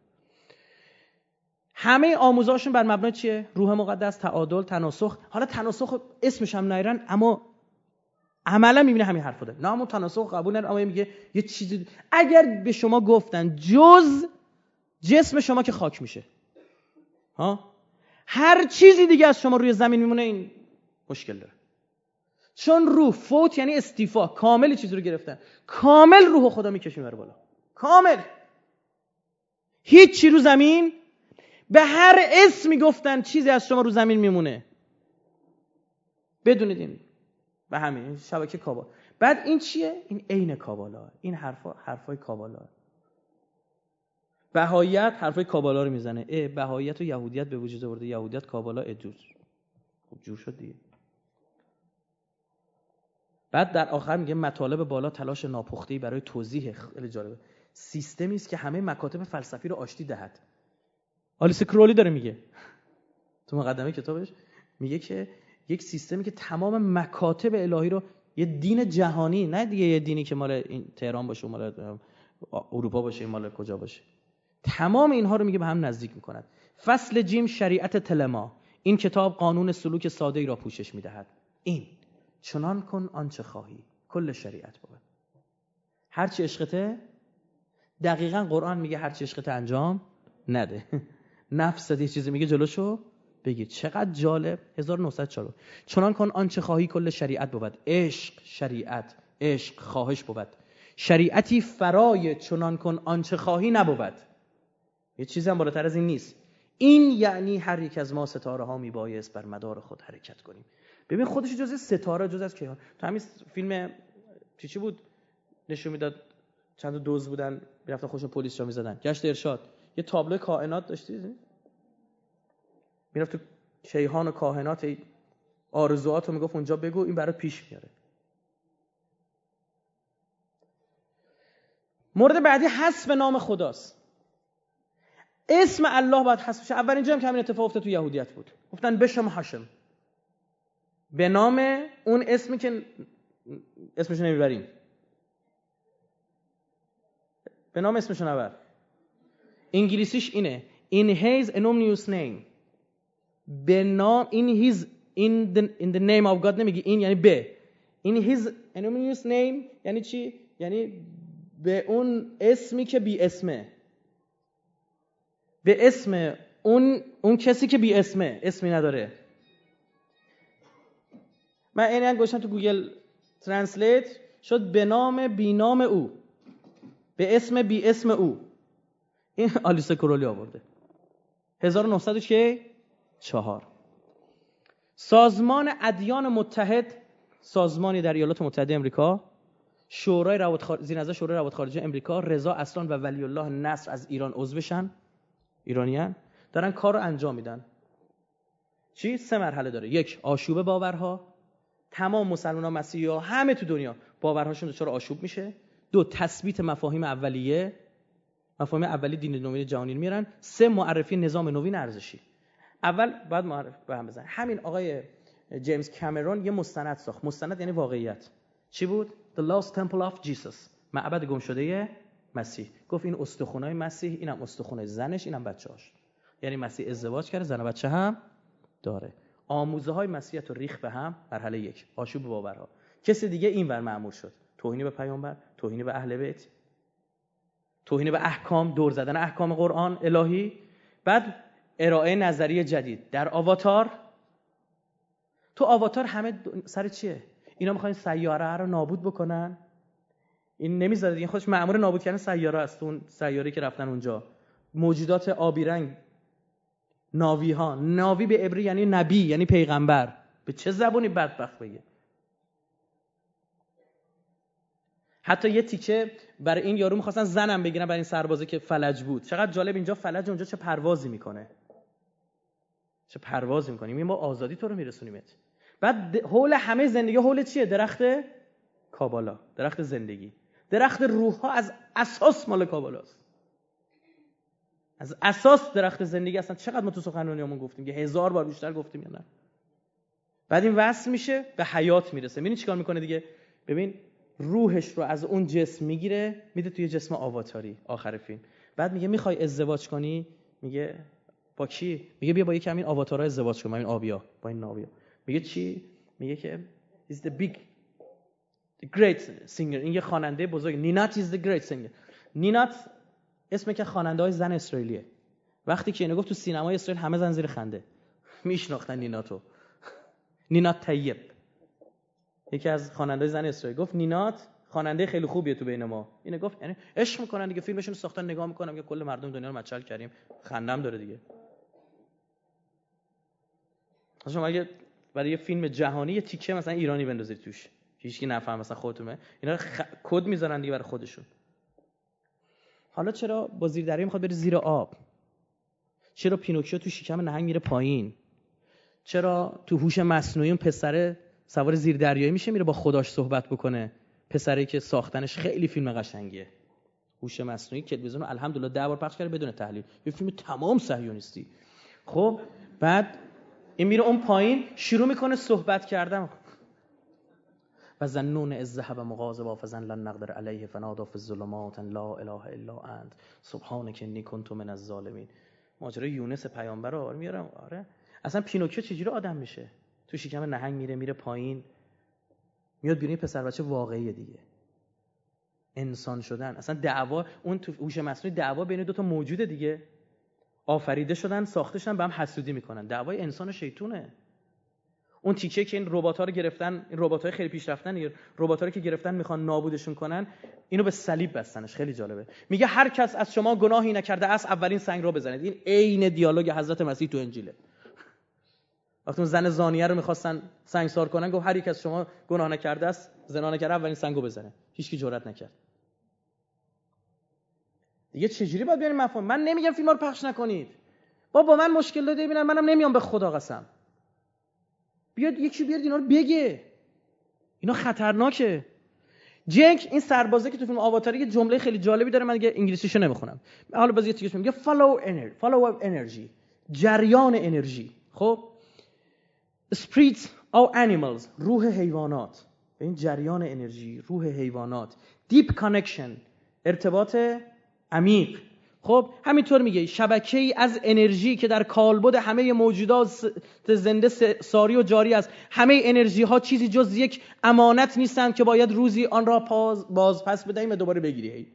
همه آموزه‌هاشون بر مبنای چیه؟ روح مقدس، تعادل، تناسخ. حالا تناسخ اسمش هم نیرن، اما عملا می‌بینه همین حرفو داره. نامو تناسخ قبول نداره، اما میگه یه چیزی اگر به شما گفتن جز جسم شما که خاک میشه، ها، هر چیزی دیگه از شما روی زمین میمونه، این مشکل داره. چون روح فوت یعنی استیفا، کامل چیز رو گرفتن، کامل روح خدا میکشیم بر بالا، کامل هیچ چیز رو زمین. به هر اسمی گفتن چیزی از شما رو زمین میمونه، بدونید. این به همین شبکه کابالا. بعد این چیه؟ این عین کابالا، این حرفای کابالا. بهاییت حرفای کابالا رو میزنه. بهاییت و یهودیت به وجود آورده، یهودیت کابالا ادوز. خب جور شد دیگه. بعد در آخر میگه مطالب بالا تلاش ناپخته‌ای برای توضیح، خیلی جالبه، سیستمی است که همه مکاتب فلسفی رو آشتی دهد. آلیستر کرولی داره میگه تو مقدمه کتابش، میگه که یک سیستمی که تمام مکاتب الهی رو، یه دین جهانی، نه دیگه یه دینی که مال این تهران باشه، مال اروپا باشه، مال کجا باشه، تمام اینها رو میگه به هم نزدیک میکند. فصل جیم، شریعت تلما. این کتاب قانون سلوک ساده ای را پوشش میدهد. این چنان کن آنچه خواهی، کل شریعت بود. هر چی عشقته، دقیقاً قرآن میگه هر چی عشقته انجام نده. نفس یه چیزی میگه جلوشو بگی. چقدر جالب. 1940 چنان کن آنچه خواهی کل شریعت بود. عشق شریعت، عشق خواهش بود. شریعتی فرای چنان کن آنچه خواهی نبود، یه چیزی هم بالاتر از این نیست. این یعنی هر یک از ما ستاره ها میبایست بر مدار خود حرکت کنیم. ببین خودش جزء ستاره، جزء از کیهان. تو همین فیلم چی بود نشون میداد، چند تا دزد بودن میرفتن خوشون پلیس را میزدن، گشت ارشاد، یه تابلو کائنات داشتید؟ میرفت تو کیهان و کائنات، آرزوهات رو میگفت اونجا بگو، این برات پیش میاره. مورد بعدی حذف نام خداست. اسم الله باید حذف شه. اولین جا هم که همین اتفاق افتاد تو یهودیت بود، گفتن بشم هاشم، به نام اون اسمی که اسمشو نمیبریم، به نام اسمشو نبر. انگلیسیش اینه in his anonymous name. به نام in the name of God نمیگی این یعنی به. In his anonymous name یعنی چی؟ یعنی به اون اسمی که بی اسمه. به اسم اون کسی که بی اسمه، اسمی نداره. من اینم گوشتم تو گوگل ترنسلیت شد به نام بی نام او، به اسم بی اسم او. این آلیستر کرولی آورده 1904. سازمان ادیان متحد، سازمانی در ایالات متحده آمریکا، شورای روابط خارجه، شورای روابط خارجه آمریکا رضا اصلان و ولی الله نصر از ایران عضو بشن. ایرانیان دارن کار رو انجام میدن. چی؟ 3 مرحله داره. 1 آشوب باورها، تمام مسلمانان، مسیحی‌ها، همه تو دنیا باورهاشون دچار آشوب میشه. 2 تثبیت مفاهیم اولیه، مفاهیم اولی دین نوین جهانی میرن. 3 معرفی نظام نوین ارزشی. اول بعد معرف به هم بزنن. همین آقای جیمز کامرون یه مستند ساخت. مستند یعنی واقعیت. چی بود؟ The Lost Temple of Jesus. معبد گم شده مسیح. گفت این استخونای مسیح، اینم استخونای زنش، اینم بچه‌اش. یعنی مسیح ازدواج کرده، زن و بچه هم داره. آموزه های مسیحیت رو ریخ به هم. مرحله 1 آشوب باورها. کسی دیگه اینور مأمور شد. توهین به پیامبر، توهین به اهل بیت، توهین به احکام، دور زدن احکام قرآن الهی. بعد ارائه نظریه جدید در آواتار. تو آواتار همه سر چیه؟ اینا میخواین سیاره رو نابود بکنن. این نمیذاره، این خودش مأمور نابود کردن سیاره است. اون سیاره‌ای که رفتن اونجا موجودات آبی رنگ، ناوی ها. ناوی به عبری یعنی نبی، یعنی پیغمبر. به چه زبونی بدبخت بگه؟ حتی یه تیکه برای این یارو می‌خواستن زنم بگیرن، برای این سربازه که فلج بود. چقدر جالب، اینجا فلج، اونجا چه پروازی میکنه، چه پروازی میکنیم. این ما آزادی تو رو میرسونیمت. بعد حول همه زندگی، حول چیه؟ درخت کابالا، درخت زندگی، درخت روح ها. از اساس مال کابالاست، از اساس درخت زندگی. اصلا چقدر ما تو سخنرانیامون گفتیم که 1000 بار بیشتر گفتیم یا نه. بعد این وصل میشه به حیات میرسه. ببین چیکار میکنه دیگه. ببین روحش رو از اون جسم میگیره، میده توی جسم آواتاری آخر فیلم. بعد میگه میخوای ازدواج کنی؟ میگه با کی؟ میگه بیا با یکی همین آواتارها ازدواج کنم، همین آبیا، با این ناویا. میگه چی؟ میگه که is the big the great singer. این یه خواننده بزرگ. نینات is the great singer. نینات اسم که خواننده‌های زن اسرائیلیه. وقتی که اینو گفت تو سینمای اسرائیل همه زن زیر خنده میشناختن نیناتو. نینات طیب، یکی از خواننده‌های زن اسرائیل، گفت نینات خواننده خیلی خوبیه تو بین ما. اینو گفت، یعنی عشق می‌کنن دیگه. فیلمشون ساختن، نگاه می‌کنم که کل مردم دنیا رو مچل کردیم، خندم داره دیگه. شما اگه برای یه فیلم جهانی یه تیکه مثلا ایرانی بندازید توش که هیچکی نفهمه، مثلا خودتونه، اینا کد می‌ذارن دیگه برای خودشون. حالا چرا با زیر دریا میخواد بره زیر آب؟ چرا پینوکیو تو شکم نهنگ میره پایین؟ چرا تو هوش مصنوعی اون پسره سوار زیر دریایی میشه، میره با خداش صحبت بکنه؟ پسری که ساختنش خیلی فیلم قشنگیه. هوش مصنوعی که تلویزیون الحمدلله 10 بار پخش کرده بدون تحلیل. یه فیلم تمام صهیونیستی. خب بعد این میره اون پایین، شروع میکنه صحبت کردن. فظنون الذهب مغاظبا فظن لن نقدر علیه فنادى في الظلمات لا اله الا انت سبحانك انی کنت من الظالمین. ماجرای یونس پیامبر رو میارم. آره اصلا پینوکیو چجوری آدم میشه؟ تو شکم نهنگ میره پایین، میاد بیرون. پسر بچه واقعیه دیگه، انسان شدن. اصلا دعوا اون تو هوش مصنوعی، دعوا بین دو تا موجوده دیگه، آفریده شدن، ساخته شدن، به هم حسودی میکنن. دعوای انسان و شیطونه. اون تیکه که این ربات‌ها رو گرفتن، این ربات‌های خیلی پیشرفتن، ربات‌هایی که گرفتن میخوان نابودشون کنن، اینو به صلیب بستنش. خیلی جالبه. میگه هر کس از شما گناهی نکرده است اولین سنگ رو بزنید. این عین دیالوگ حضرت مسیح تو انجیله. وقتی اون زن زانیه رو میخواستن سنگسار کنن، گفت هر یک از شما گناه نکرده است، زنا نکرده، اولین سنگ رو بزنه. هیچ کی جرئت نکرد. دیگه چجوری باید بیان مفهوم؟ من نمیگم فیلم‌ها رو پخش نکنید. بابا من مشکل داده ببینن، منم نمیام به خدا قسم. بیاد یکی بیاد اینا رو بگه. اینا خطرناکه. جنگ این سربازه که تو فیلم آواتار یه جمله خیلی جالبی داره، من دیگه انگلیسیشو نمیخونم. حالا باز یه تیکش میگه follow energy، جریان انرژی. خب spirits of animals، روح حیوانات. این جریان انرژی، روح حیوانات. deep connection، ارتباط عمیق. خب همینطور میگه شبکه‌ای از انرژی که در کالبد همه موجودات زنده ساری و جاری است. همه انرژی ها چیزی جز یک امانت نیستند که باید روزی آن را باز پس بدهیم و دوباره بگیری.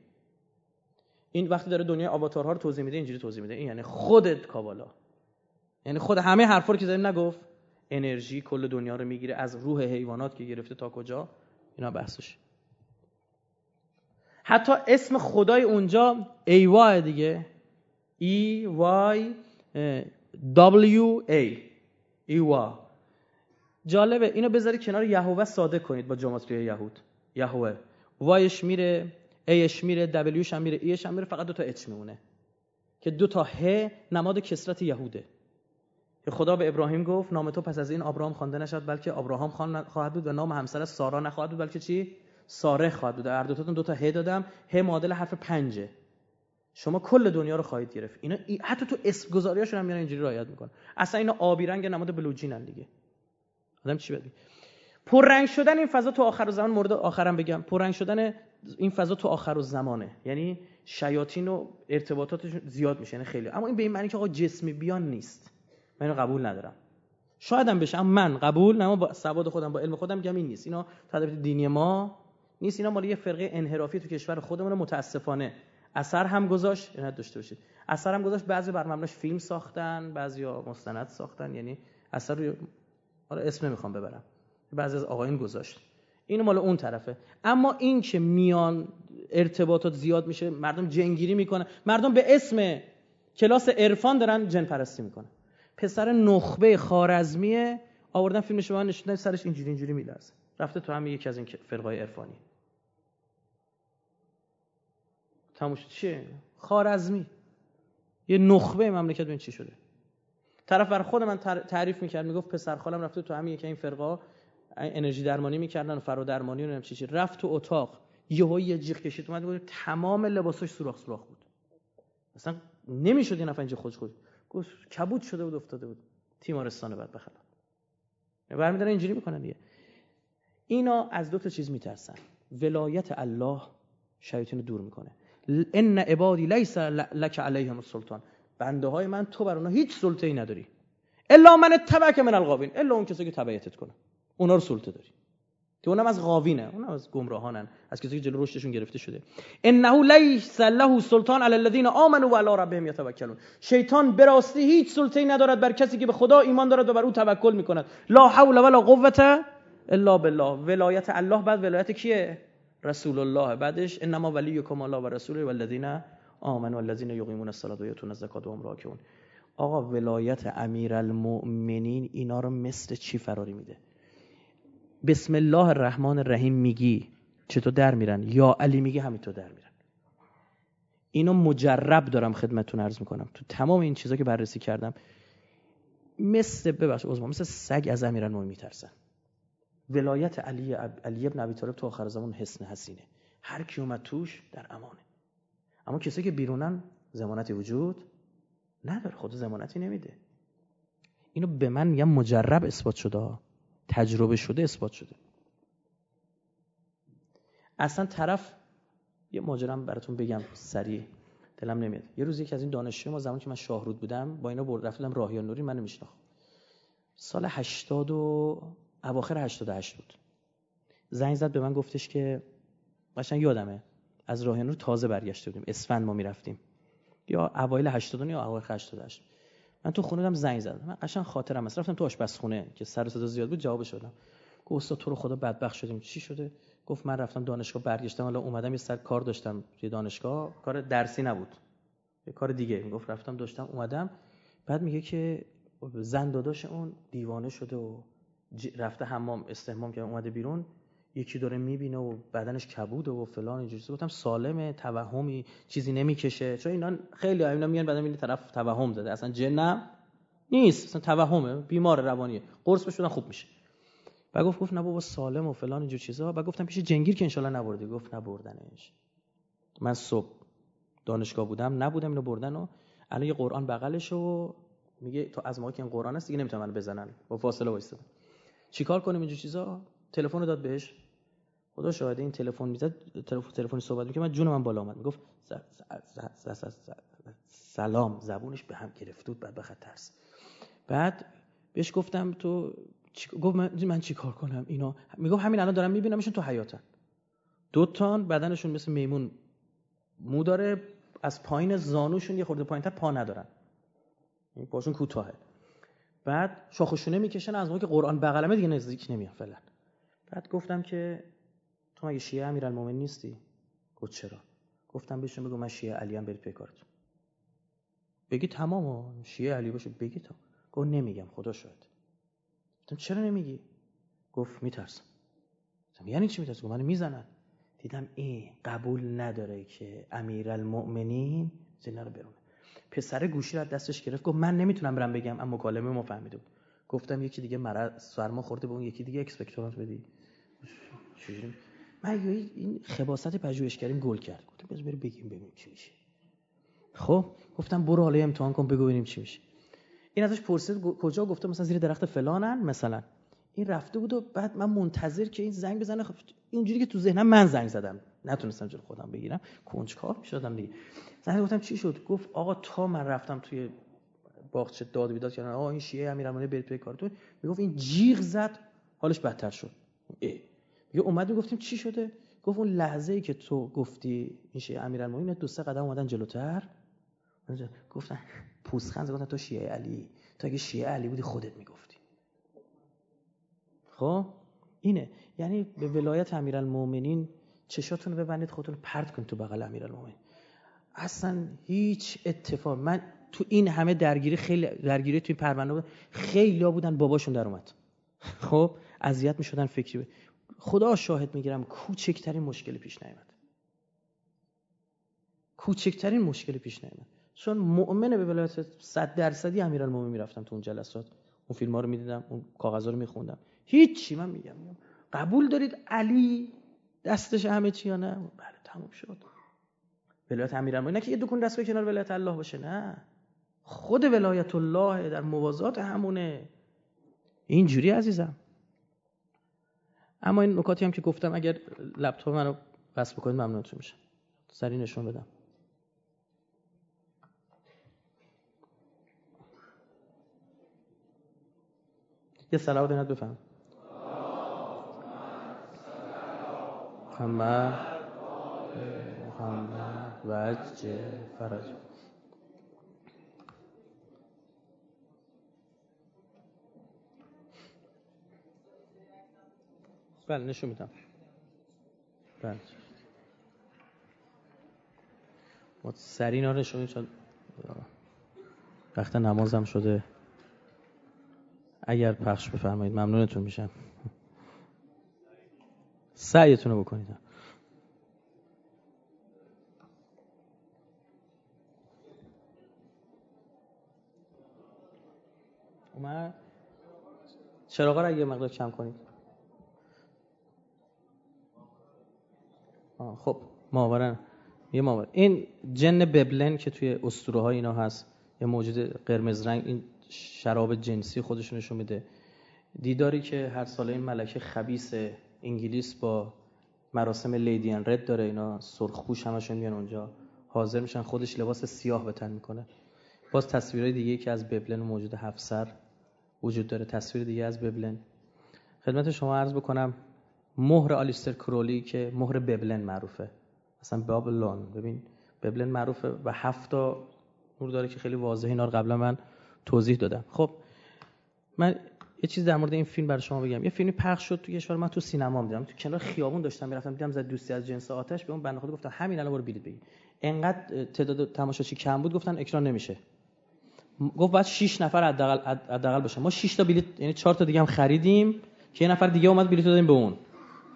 این وقتی داره دنیای آواتارها رو توضیح میده اینجوری توضیح میده، این یعنی خودت کابالا، یعنی خود همه حرفا رو که زدیم نگفت انرژی کل دنیا رو میگیره از روح حیوانات که گرفته تا کجا، اینا بحثش. حتی اسم خدای اونجا ایوا دیگه، ای وای دبلیو ای ایوا. جالبه اینو بذاری کنار یهوه ساده کنید با جماعت یهود، یهوه وایش میره، ایش میره، دبلیوش هم میره، ایش هم میره، فقط دوتا اچ میمونه که دوتا ه نماد کسرت یهوده. خدا به ابراهیم گفت نام تو پس از این ابراهام خوانده نشد بلکه ابراهام خواهد بود و نام همسر سارا نخواهد بود بلکه چی؟ ساره خواهد بود. هر دوتاتون دوتا ه دادم، ه معادل حرف پنجه، شما کل دنیا رو خواهید گرفت. اینا حتی تو اسم گذاریاشون هم میان اینجوری رعایت میکنن. اصلا اینا آبی رنگ نماد بلوجینن دیگه. آدم چی بگه؟ پررنگ شدن این فضا تو آخر زمان، مورد آخرام بگم، پررنگ شدن این فضا تو آخر زمانه، یعنی شیاطین و ارتباطاتشون زیاد میشه، یعنی خیلی. اما این به این معنی که آقا جسمی بیان نیست، من اینو قبول ندارم، شایدم بشه، اما من قبول، اما با سواد خودم با علم خودم میگم این نیست، اینا تدبیر دینی ما نیست، اینا مال یه فرقه انحرافی تو کشور خودمون، متاسفانه اثر هم گذاشت، اینو داشته باشید، اثر هم گذاشت. بعضی بر مبناش فیلم ساختن، بعضیا مستند ساختن، یعنی اثر رو حالا اسم نمیخوام ببرم، بعضی از آقایون گذاشت، اینو مال اون طرفه. اما این که میان ارتباطات زیاد میشه، مردم جنگیری میکنن، مردم به اسم کلاس عرفان دارن جن پرستی میکنن. پسر نخبه خوارزمیه آوردن فیلمش رو نشوندن، سرش اینجوری اینجوری میلرزه، رفته تو هم یکی از این فرقای عرفانی. تموش چیه؟ خوارزمی یه نخبه مملکت. ببین چی شده. طرف بر خود من تعریف میکرد، میگفت پسر خالم رفته تو هم یکی این فرقا انرژی درمانی میکردن و فرادرمانی و نمیدونم چی. رفت تو اتاق یهو یه جیغ کشید اومد گفت تمام لباساش سوراخ بود، اصلا نمیشد این نفر اینجا خودش گفت کبود شده بود افتاده بود تیمارستانه بعد بخلا برمیدارن اینجوری میکنن دیگه. اینا از دو تا چیز میترسن، ولایت الله شیاطین رو دور میکنه، ان عبادی لیس لک علیهم السلطان، بنده های من تو بر اونها هیچ سلطه‌ای نداری، الا من تبعک من الغاوین، الا اون کسی که تبعیتت کنه اونا رو سلطه داری، که اونم از غاوینه، اونم از گمراهانن، از کسی که جلو رشدشون گرفته شده. انه لیس له سلطان علی الذین آمنوا و علی ربهم یتوکلون، شیطان به راستی هیچ سلطه‌ای ندارد بر کسی که به خدا ایمان دارد و بر او توکل میکند. لا حول ولا قوه الا بالله. ولایت الله، بعد ولایت کیه؟ رسول الله، بعدش انما ولیکم الله و رسوله و الذین آمنوا الذین یقیمون الصلاة و یؤتون الزکاة و هم راکعون. آقا ولایت امیرالمومنین اینا رو مثل چی فراری میده؟ بسم الله الرحمن الرحیم میگی چطور در میرن، یا علی میگی همینطور در میرن. اینو مجرب دارم خدمتتون عرض میکنم، تو تمام این چیزا که بررسی کردم مثل سگ از امیرالمومنین میترسن. ولایت علی ابن ابی طالب تو آخر زمان حسن حسینه، هر کی اومد توش در امانه، اما کسی که بیرونن ضمانتی وجود نداره، خود ضمانتی نمیده. اینو به من میگم مجرب اثبات شده، تجربه شده اثبات شده. اصلا طرف یه ماجرام براتون بگم سریع، دلم نمیاد. یه روز یکی از این دانشجوی ما زمانی که من شاهرود بودم با اینا رفتم راهیان نوری، منو میشناخت، سال 80 و اواخر 88 بود، زنگ زد به من گفتش که قشنگ یادمه از راهیان نور تازه برگشته بودیم، اسفند ما میرفتیم یا اوایل 80 یا اواخر 88، من تو خونه بودم زنگ زد، من قشنگ خاطرم هست رفتم تو آشپزخونه که سر و صدا زیاد بود جواب شدم، گفت استاد تو رو خدا بدبخت شدیم، چی شده؟ گفت من رفتم دانشگاه برگشتم، حالا اومدم یه سر کار داشتم توی دانشگاه، کار درسی نبود یه کار دیگه، میگفت رفتم داشتم اومدم. بعد میگه که زن داداش اون دیوانه شده و رفته حمام استحمام که اومده بیرون یکی داره میبینه و بدنش کبوده و فلان اینجوری. گفتم سالمه، توهمی چیزی نمیکشه، چون اینا خیلی اینا میان بعدم این طرف توهم زده، اصلا جنم نیست، اصلا توهمه، بیمار روانیه، قرص بهش بدن خوب میشه. و گفت نه بابا سالم و فلان اینجور چیزا. و گفتم پیش جنگیر که ان شاءالله نبردی. گفت نبردنش، من صبح دانشگاه بودم نبودم، اینو بردن و الان یه قرآن بغلشه و میگه تو از ما که این قرآن است دیگه نمیتونن منو بزنن، با فاصله وایسادم. چیکار کنیم اینجور چیزا؟ تلفن رو داد بهش، خدا شاهد این تلفن میزد، تلفنی صحبت میکرد، من جون من بالا اومد. میگفت سلام، زبونش به هم گرفت بود. بعد بخاطر ترس بعد بهش گفتم تو گفت من چیکار کنم اینا؟ میگم همین الان دارم میبینمشون تو حیاتن، دو تان بدنشون مثل میمون مو داره، از پایین زانوشون یه خورده پایینتر پا ندارن، این پاشون کوتاهه. بعد شاخشونه میکشن، از اون که قرآن بغلمه دیگه نزدیک نمیان فعلا. بعد گفتم که تو مگه شیعه امیرالمومنین نیستی؟ گفت چرا؟ گفتم بهشون بگو من شیعه علی ام، برید پی کارتون. بگی تمامو شیعه علی باشه بگی تمام. گفت نمیگم خدا شاهد. گفتم چرا نمیگی؟ گفت میترسم. گفتم یعنی چی میترسی؟ گفت منو میزنن. دیدم این قبول نداره که امیرالمومنین زنا رو برونه. پسر گوشی رو از دستش گرفت، گفت من نمیتونم برم بگم، اما مکالمه ما فهمیدم. گفتم یکی دیگه مرض سرما خورده، به اون یکی دیگه اکسپکتورانت بدی. چجوری؟ من این خباثت پژوهشگریم گل کرد. گفتم بذار بگیم ببینیم چی میشه. خب گفتم برو حالا امتحان کن بگو ببینیم چی میشه. این ازش پرسید کجا، گفتم مثلا زیر درخت فلانن مثلا. این رفته بود و بعد من منتظر که این زنگ بزنه. خب اینجوری که تو ذهنم من زنگ زدم، نتونستم جلو خودم بگیرم، کنجکاو می‌شدم دیگه. زنگ گفتم چی شد؟ گفت آقا تا من رفتم توی باغچه داد بیداد کردن، آقا این شیعه امیرالمومنین برید توی کارتون. میگفت این جیغ زد حالش بدتر شد. میگه اومد گفتیم چی شده؟ گفت اون لحظه‌ای که تو گفتی این شیعه امیرالمومنین، دو سه قدم اومدن جلوتر، گفتن پوزخند، گفتن تو شیعه علی، تو اگه شیعه علی بودی خودت میگفتی. خب اینه، یعنی به ولایت امیرالمومنین چشاتون رو ببندید، خودتون پرت کنید تو بغل امیرالمومنین. اصلا هیچ اتفاق، من تو این همه درگیری، خیلی درگیری تو این پرونده بود، خیلی‌ها بودن باباشون در اومد، خب اذیت می‌شدن فکری بود. خدا شاهد میگیرم کوچکترین مشکل پیش نیامد، کوچکترین مشکل پیش نیامد، چون مؤمن به ولایت 100% امیرالمومنین میرفتم تو اون جلسات، اون فیلم‌ها رو می‌دیدم، اون کاغذا رو می‌خوندم. هیچی من میگم قبول دارید علی دستش همه چی یا نه؟ بله تموم شد. ولایت امیرالمومنین نه که یه دو کون دست به کنار ولایت الله باشه، نه، خود ولایت الله در موازات همونه. اینجوری عزیزم. اما این نکاتی هم که گفتم اگر لپتاپ منو وصل بکنید ممنونتون میشم. سری نشون بدم. یه صلوات اینات بفهم. محمد محمد وجه فرج. بله نشون میدم. بله ما سریع اینا رو نشون میدیم چون وقت نمازم شده. اگر پخش بفرمایید ممنونتون میشم. سعیتون رو بکنید. اومد؟ چراغا رو یه مقدار کم کنید. خب ماورن یه ماور. این جن ببلن که توی اسطوره های اینا هست، یه موجود قرمز رنگ، این شراب جنسی خودشونشون میده. دیداری که هر ساله این ملکه خبیث انگلیس با مراسم لیدی این رد داره، اینا سرخپوش همشون میان اونجا حاضر میشن، خودش لباس سیاه به تن میکنه. باز تصویرهای دیگه که از ببلن موجود هفت سر وجود داره، تصویر دیگه از ببلن. خدمت شما عرض بکنم مهر آلیستر کرولی که مهر ببلن معروفه، اصلا بابلون، ببین ببلن معروفه و 7 مور داره که خیلی واضحه، اینا رو قبلا من توضیح دادم. خب من یه چیز در مورد این فیلم برای شما بگم. یه فیلمی پخش شد تو یه شهر، من تو سینما دیدم، تو کنار خیابون داشتم میرفتم، دیدم زد دوستی از جنس آتش. به اون بنده خدا گفتن همین الان برو بلیط بگیر. انقدر تعداد تماشاچی کم بود گفتن اکران نمیشه. گفت بعد 6 نفر حداقل باشه. ما 6 تا بلیط، یعنی 4 تا دیگه هم خریدیم که یه نفر دیگه اومد بلیط دادیم به اون.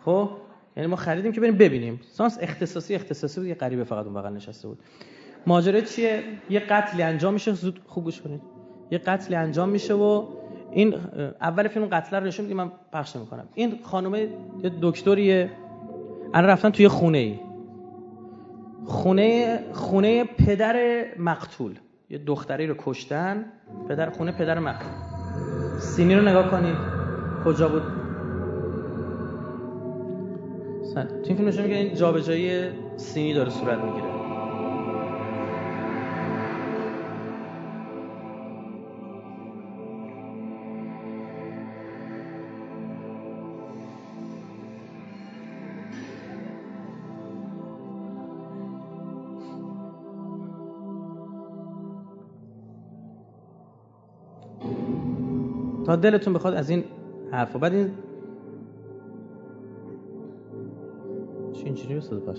خب یعنی ما خریدیم که بریم ببینیم. سانس اختصاصی بود، یه غریبه فقط اون بغل نشسته بود. ماجرا چیه؟ یه قتل انجام میشه، زود خوب گوش کنید. یه قتل انجام میشه و این اول فیلم قتل رو نشون میده، من پخش نمی‌کنم. این خانومه یه دکتریه، الان رفتن توی خونه پدر مقتول، یه دختری رو کشتن، خونه پدر مقتول. سینی رو نگاه کنید کجا بود؟ سن. تو این فیلم نشون میده این جابجایی سینی داره صورت میگیره. تا دلتون بخواد از این حرف و بعد این چی اینجوری بسته پاش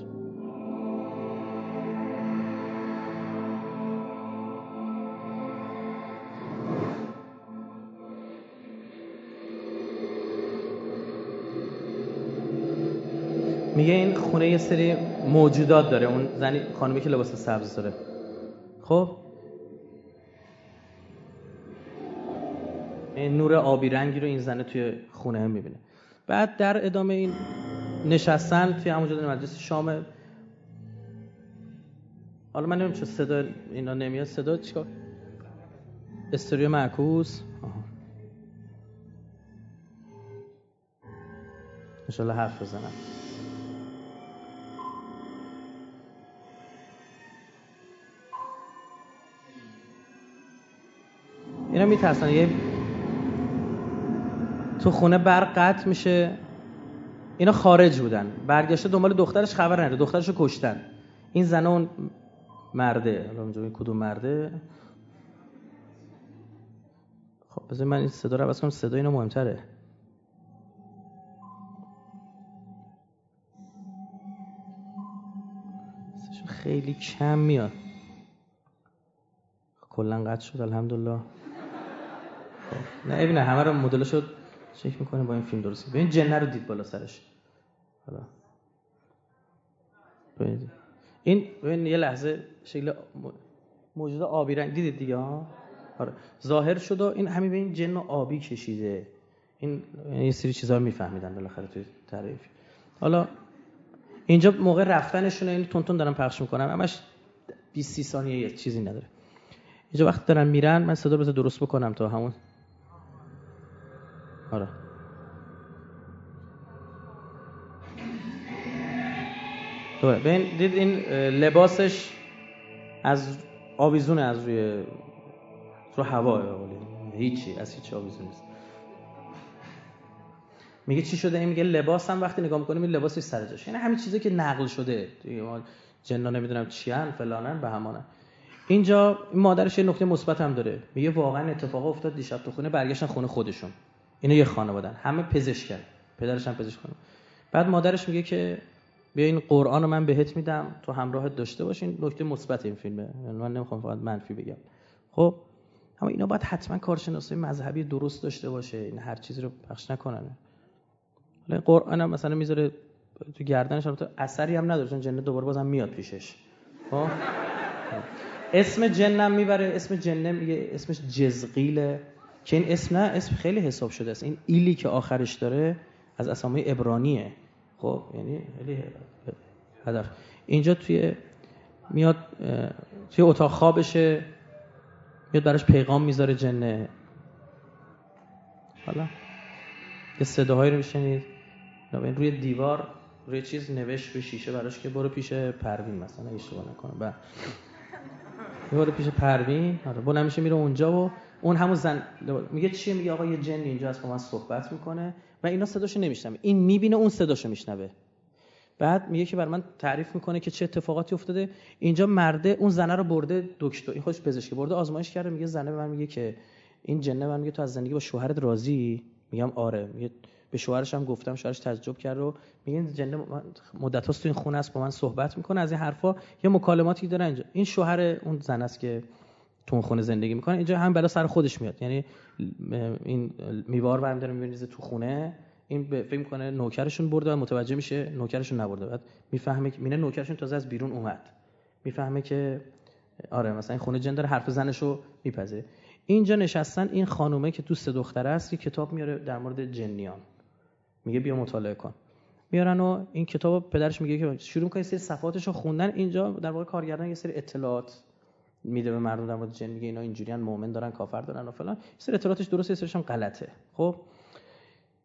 میگه این خونه یه سری موجودات داره. اون زنی خانمی که لباس سبز داره، خب نور آبی رنگی رو این زنه توی خونه هم میبینه. بعد در ادامه این نشستن توی همون جاده مجلس شام. حالا من نمیدونم چه صدا اینا نمیاد. صدا چیکار؟ استریو معکوس. ان شاءالله حرف بزنم. اینا میترسن یه تو خونه برق قطع میشه. اینا خارج بودن، برگشته دنبال دخترش خبر نداره، دخترش رو کشتن. این زن اون مرده، حالا اونجوری کدوم مرده. خب بذار من این صدا رو عوض کنم، صدا اینا مهمتره. صداش خیلی کم میاد. کلا قطع شد الحمدلله. خب نه اینا همه رو مدل شد چک میکنه با این فیلم درستی. ببین جنه رو دید بالا سرش. حالا ببین این، ببین یه لحظه شکل موجود آبی رنگ دیدید دیگه ها. آره ظاهر شد و این همین به این جن آبی کشیده. این یه سری چیزا رو میفهمیدن بالاخره توی تعریف. حالا اینجا موقع رفتنشون این تونتون دارم پخش میکنم، همش 20 30 ثانیه یه چیزی نداره. اینجا وقت دارن میرن. من صدا بذار درست بکنم تا همون. آره دوباره ببین، دید این لباسش از آویزون از روی رو هواه، هیچی از هیچ آویزون نیست. میگه چی شده؟ این میگه لباسم. وقتی نگاه میکنیم این لباسش سر جاش. یعنی همین چیزی که نقل شده دیگه، ما جنا نمیدونم چی ان فلانن بهمانن. اینجا این مادرش یه نکته مثبت هم داره، میگه واقعا اتفاق افتاد دیشب تو خونه، برگشتن خونه خودشون. اینا یه خانواده‌ان، همه پزشکن، پدرش هم پزشکانه. بعد مادرش میگه که بیا این قرآن رو من بهت میدم تو همراهت داشته باش. این نکته مثبت این فیلمه، من نمیخوام فقط منفی بگم. خب اما اینا باید حتما کارشناسی مذهبی درست داشته باشه، این هر چیزی رو پخش نکنن. حالا قرآن هم مثلا میذاره تو گردنش، البته اثری هم نداره چون جن دوباره بازم میاد پیشش. خب اسم جنم میبره، اسم جنم میگه اسمش جزقیله، که این اسم نه اسم خیلی حساب شده است. این ایلی که آخرش داره از اسامی عبرانیه. خب یعنی خیلی هدف. اینجا توی میاد توی اتاق خوابشه، میاد براش پیغام میذاره جنه. حالا یه صداهایی رو میشنید روی دیوار، روی چیز نوشت، روی شیشه براش که برو پیش پروین مثلا اشتباه نکنه. بعد برو پیش پروین. آره بلند میشه میره اونجا و اون همون زن میگه چی؟ میگه آقا یه جن اینجا هست با من صحبت میکنه و اینا صداشو نمیشنوه. این میبینه اون صداشو میشنوه. بعد میگه که بر من تعریف میکنه که چه اتفاقاتی افتاده. اینجا مرده اون زنه رو برده دکتر، این خودش پزشکی، برده آزمایش کرده. میگه زنه به من میگه که این جنه من میگه تو از زندگی با شوهرت راضی؟ میگم آره. میگه به شوهرش هم گفتم، شوهرش تعجب کرد و میگه جنه مدت هاست تو این خونه است با من صحبت میکنه. از این حرفا یه مکالماتی داره اینجا. این شوهر اون زنه است که تو خونه زندگی میکنه. اینجا هم بلا سر خودش میاد، یعنی این میوار برمی داره میبینیزه تو خونه. این فکر میکنه نوکرشون برده و متوجه میشه نوکرشون نبرده. بعد میفهمه که مینه نوکرشون تازه از بیرون اومد. میفهمه که آره مثلا این خونه جن داره حرف زنشو میپذیره. اینجا نشستن این خانومه که دوست دختره است که کتاب میاره در مورد جنیان، میگه بیا مطالعه کن. میارن و این کتابو پدرش میگه که شروع میکنه سری صفحاتشو خوندن. اینجا در واقع کارگردان یه سری اطلاعات میده به مردم در مورد جن، میگه اینا اینجوریان، مؤمن دارن، کافر دارن و فلان. این سری اطلاعاتش درسته، این سریش هم غلطه. خب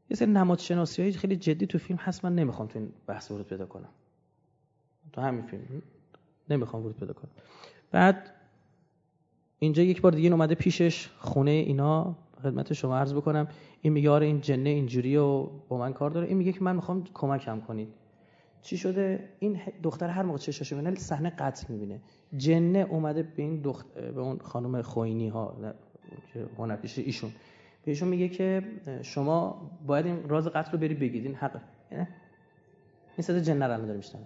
یه سری نمادشناسی‌های خیلی جدی تو فیلم هست، من نمیخوام تو این بحث ورود پیدا کنم، تو همین فیلم نمیخوام ورود پیدا کنم. بعد اینجا یک بار دیگه اومده پیشش خونه اینا، خدمت شما عرض بکنم این میگه آره این جنه اینجوریه و با من کار داره، این میگه که من میخوام کمکم کنید. چی شده؟ این دختر هر موقع چشاشو میبینه صحنه قتل میبینه، جنه اومده به این دختر، به اون خانم خوینی ها که هنرپیشه ایشون، بهشون میگه که شما باید این راز قتل رو بری بگید، این حقه. نه این صدا جنه رو الان داره میشنوه،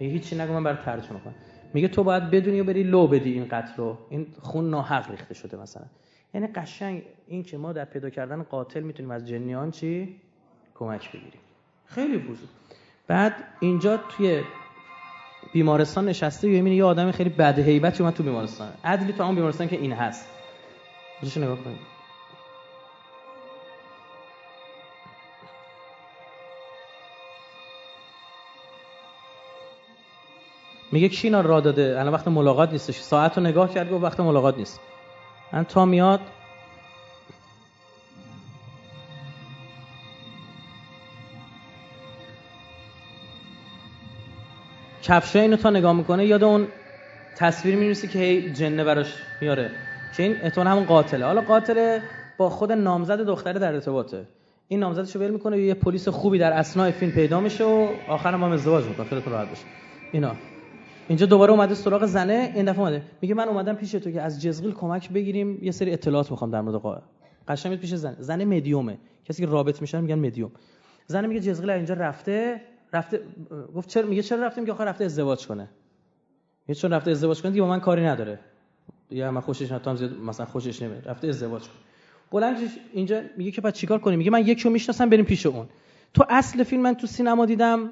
میگه هیچی نگو من برات ترجمه کنم، میگه تو باید بدونی و بری لو بدی این قتل رو، این خون ناحق ریخته شده مثلا. یعنی قشنگ این که ما در پیدا کردن قاتل میتونیم از جنیان چی کمک بگیریم، خیلی بزرگ. بعد اینجا توی بیمارستان نشسته یه آدم خیلی بد هیبتی اومد تو بیمارستان، عدلی تو اون بیمارستان که این هست، بذارش نگاه کنید. میگه کی اینا را داده؟ الان وقت ملاقات نیستش، ساعت رو نگاه کرد گفت وقت ملاقات نیست. من تا میاد کفشه اینو تا نگاه میکنه یاد اون تصویر میرسه که هی جنه براش میاره که این احتمال همون قاتله. حالا قاتله با خود نامزد دختره در ارتباطه، این نامزدشو ول میکنه، یه پلیس خوبی در اثناء فیلم پیدا میشه و آخرام هم ازدواج میکنه. خیلی راحت باشه اینا. اینجا دوباره اومده سراغ زنه، این دفعه اومده میگه من اومدم پیش تو که از جزغیل کمک بگیریم، یه سری اطلاعات میخوام در مورد قاتل. قشنگ پیش زنه، زنه مدیومه، کسی که رابط میشن میگن مدیوم. زنه میگه جزغیل اینجا رفته گفت چرا؟ میگه چرا رفتیم؟ میگه آخه رفته ازدواج کنه. میگه چون رفته ازدواج کنه دیگه با من کاری نداره، یا من خوشش نمیاد زیاد مثلا خوشش نمیاد، رفته ازدواج کنه. بلند اینجا میگه که بعد چیکار کنیم؟ میگه من یکیو میشناسم بریم پیش اون. تو اصل فیلم من تو سینما دیدم،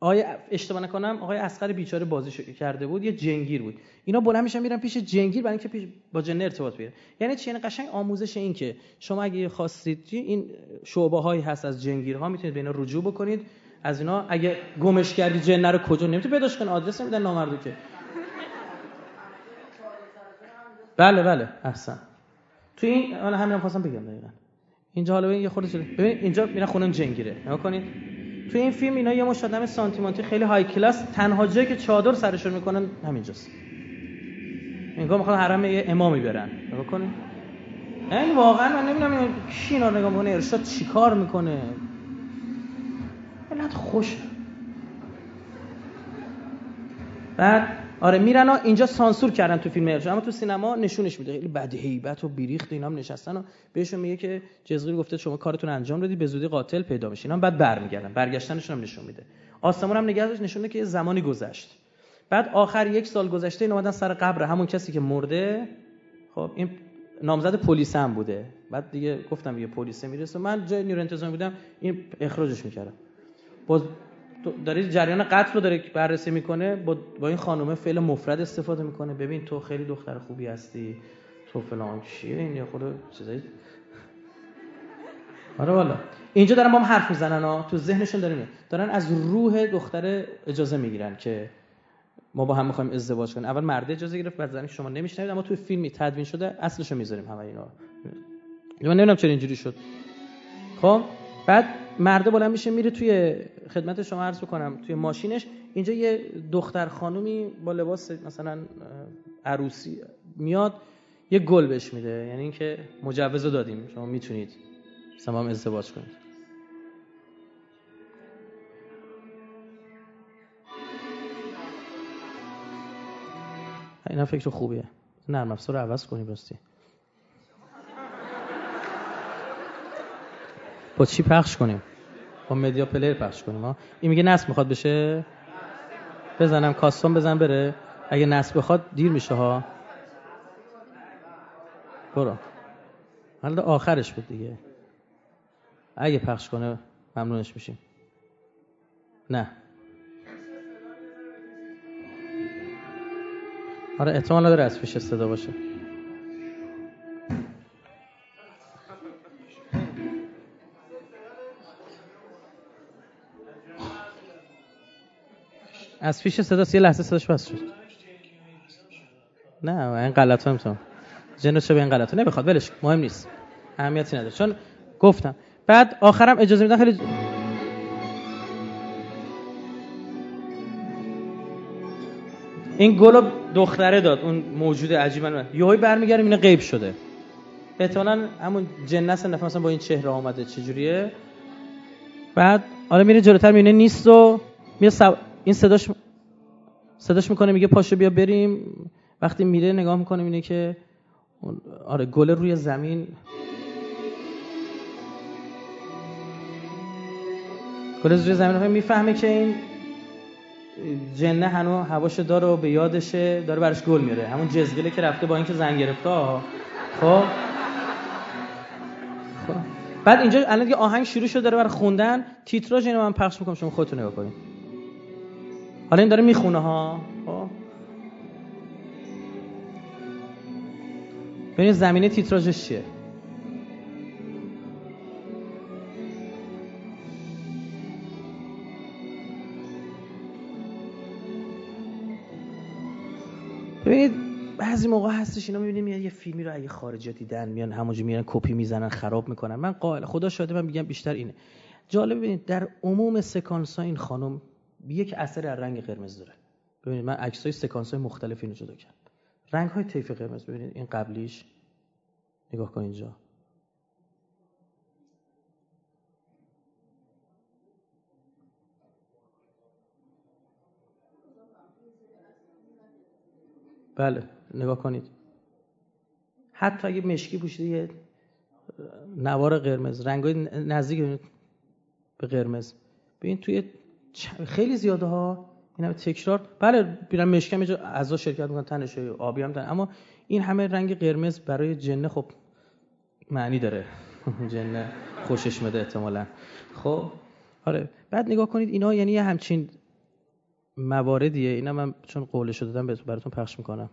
آیا اشتباه نکنم آقای اصغر بیچاره بازی کرده بود، یه جنگیر بود. اینا بلند میشن میرن پیش جنگیر برای اینکه با جن ارتباط بگیرن. یعنی چی؟ یعنی قشنگ آموزش این که شما اگه خواستید این شعبه‌هایی هست از جنگیرها میتونید به اینا رجوع بکنید، از اینا اگه گمش کردی جنه رو کجا نمیتونی پیداش کنی، آدرس نمیدن نامردو که. بله بله احسن. تو این حالا همینم خواستم بگم دقیقاً. اینجا حالا ببین یه خورده ببین اینجا اینا خونم جنگیره. نگاه کنید. تو این فیلم اینا یه مشت آدم سانتیمانتی خیلی های کلاس، تنها جایی که چادر سرشون میکنن همینجاست. انگار میخوان حرم یه امامی برن. نگاه کنید. این واقعا من نمیدونم کی اینا نگاه کنه ارشاد چیکار میکنه. بلد خوش. بعد آره میرن و اینجا سانسور کردن تو فیلم ارشاد، اما تو سینما نشونش میده خیلی بد هیبت و بیریخت و اینا هم نشستن و بهشون میگه که جزغیل گفته شما کارتون انجام دادید، به زودی قاتل پیدا میشه. اینا هم بعد برمیگردن، برگشتنشون هم نشون میده، آسمون هم نگاهش نشون میده که زمانی گذشت. بعد آخر یک سال گذشته اینا اومدن سر قبر همون کسی که مرده. خب این نامزد پلیس هم بوده، بعد دیگه گفتم یه پلیسه میرسه، من جای نیروی انتظامی بودم این اخراجش میکردم. باز داره جریان قتل رو داره بررسی میکنه، با این خانومه فعل مفرد استفاده میکنه، ببین تو خیلی دختر خوبی هستی، تو فلان چیه این، یا خود چیزایی. آره والا اینجا دارن با هم حرف میزنن ها، تو ذهنشون دارن از روح دختر اجازه میگیرن که ما با هم میخوایم ازدواج کنیم. اول مرده اجازه گرفت، بعد زنی که شما نمیشنوید اما تو فیلمی تدوین شده اصلشو میذاریم همه اینا. من نمیدونم چرا اینجوری شد. خب بعد مرده بلند میشه میره توی خدمت شما عرض بکنم توی ماشینش. اینجا یه دختر خانومی با لباس مثلا عروسی میاد، یه گل بهش میده، یعنی اینکه مجوز رو دادیم شما میتونید مثلا با هم ازدواج کنید. اینا فکر خوبیه، نرم افزار رو عوض کنیم راستی. با چی پخش کنیم؟ با مدیا پلیر پخش کنیم ها. این میگه نصب میخواد بشه، بزنم کاستوم بزن بره، اگه نصب بخواد دیر میشه ها. برو حالا آخرش بود دیگه، اگه پخش کنه ممنونش میشیم. نه آره احتمال داره از پیش صدا باشه. از پیش صداست، یه لحظه صداش بس شد. نه این غلطو نمیتونم، جنو چه به این غلطو نمیخواد، ولش مهم نیست، اهمیتی نداره، چون گفتم. بعد آخرم اجازه میدن خیلی این گلو دختره داد، اون موجود عجیب من یهوی برمیگردم اینا غیب شده. احتمالاً همون جنس نفر مثلا با این چهره اومده چجوریه. بعد حالا میره جلوتر میونه نیست و میره این صداش میکنه میگه پاشو بیا بریم. وقتی میره نگاه میکنه اینه که آره گل روی زمین، گل روی زمین. میفهمه که این جنه هنو هواشو داره و به یادشه، داره برش گل میاره. همون جزگله که رفته با اینکه زن گرفته. خب بعد اینجا الان دیگه آهنگ شروع شده داره برای خوندن. تیتراژ اینو من پخش میکنم، شما خودتون نگاه کنید. حالا این داره میخونه ها. خب ببینید زمینه تیتراژش چیه. ببینید بعضی موقع هستش اینا میبینیم یه فیلمی رو اگه خارجی دیدن میان همونجوری میرن کپی میزنن خراب میکنن. من قائل خدا شاهده من میگم بیشتر اینه. جالب ببینید در عموم سکانس‌ها این خانم یک اثر از رنگ قرمز داره. ببینید من عکسای سکانس‌های مختلف اینو جدا کردم. رنگ‌های طیف قرمز. ببینید این قبلیش نگاه کن اینجا. بله نگاه کنید. حتی اگه مشکی پوشیده یه نوار قرمز، رنگ‌های نزدیک به قرمز. ببین توی خیلی زیاده ها اینا تکرار. بله میرن مشکم اینجا اعضا شرکت میکنن، تنش آبی هم تن. اما این همه رنگ قرمز برای جنه خب معنی داره. جنه خوشش میاد احتمالاً. خب آره بعد نگاه کنید اینا یعنی همچین مواردیه. اینا من چون قولشو دادم براتون پخش میکنم.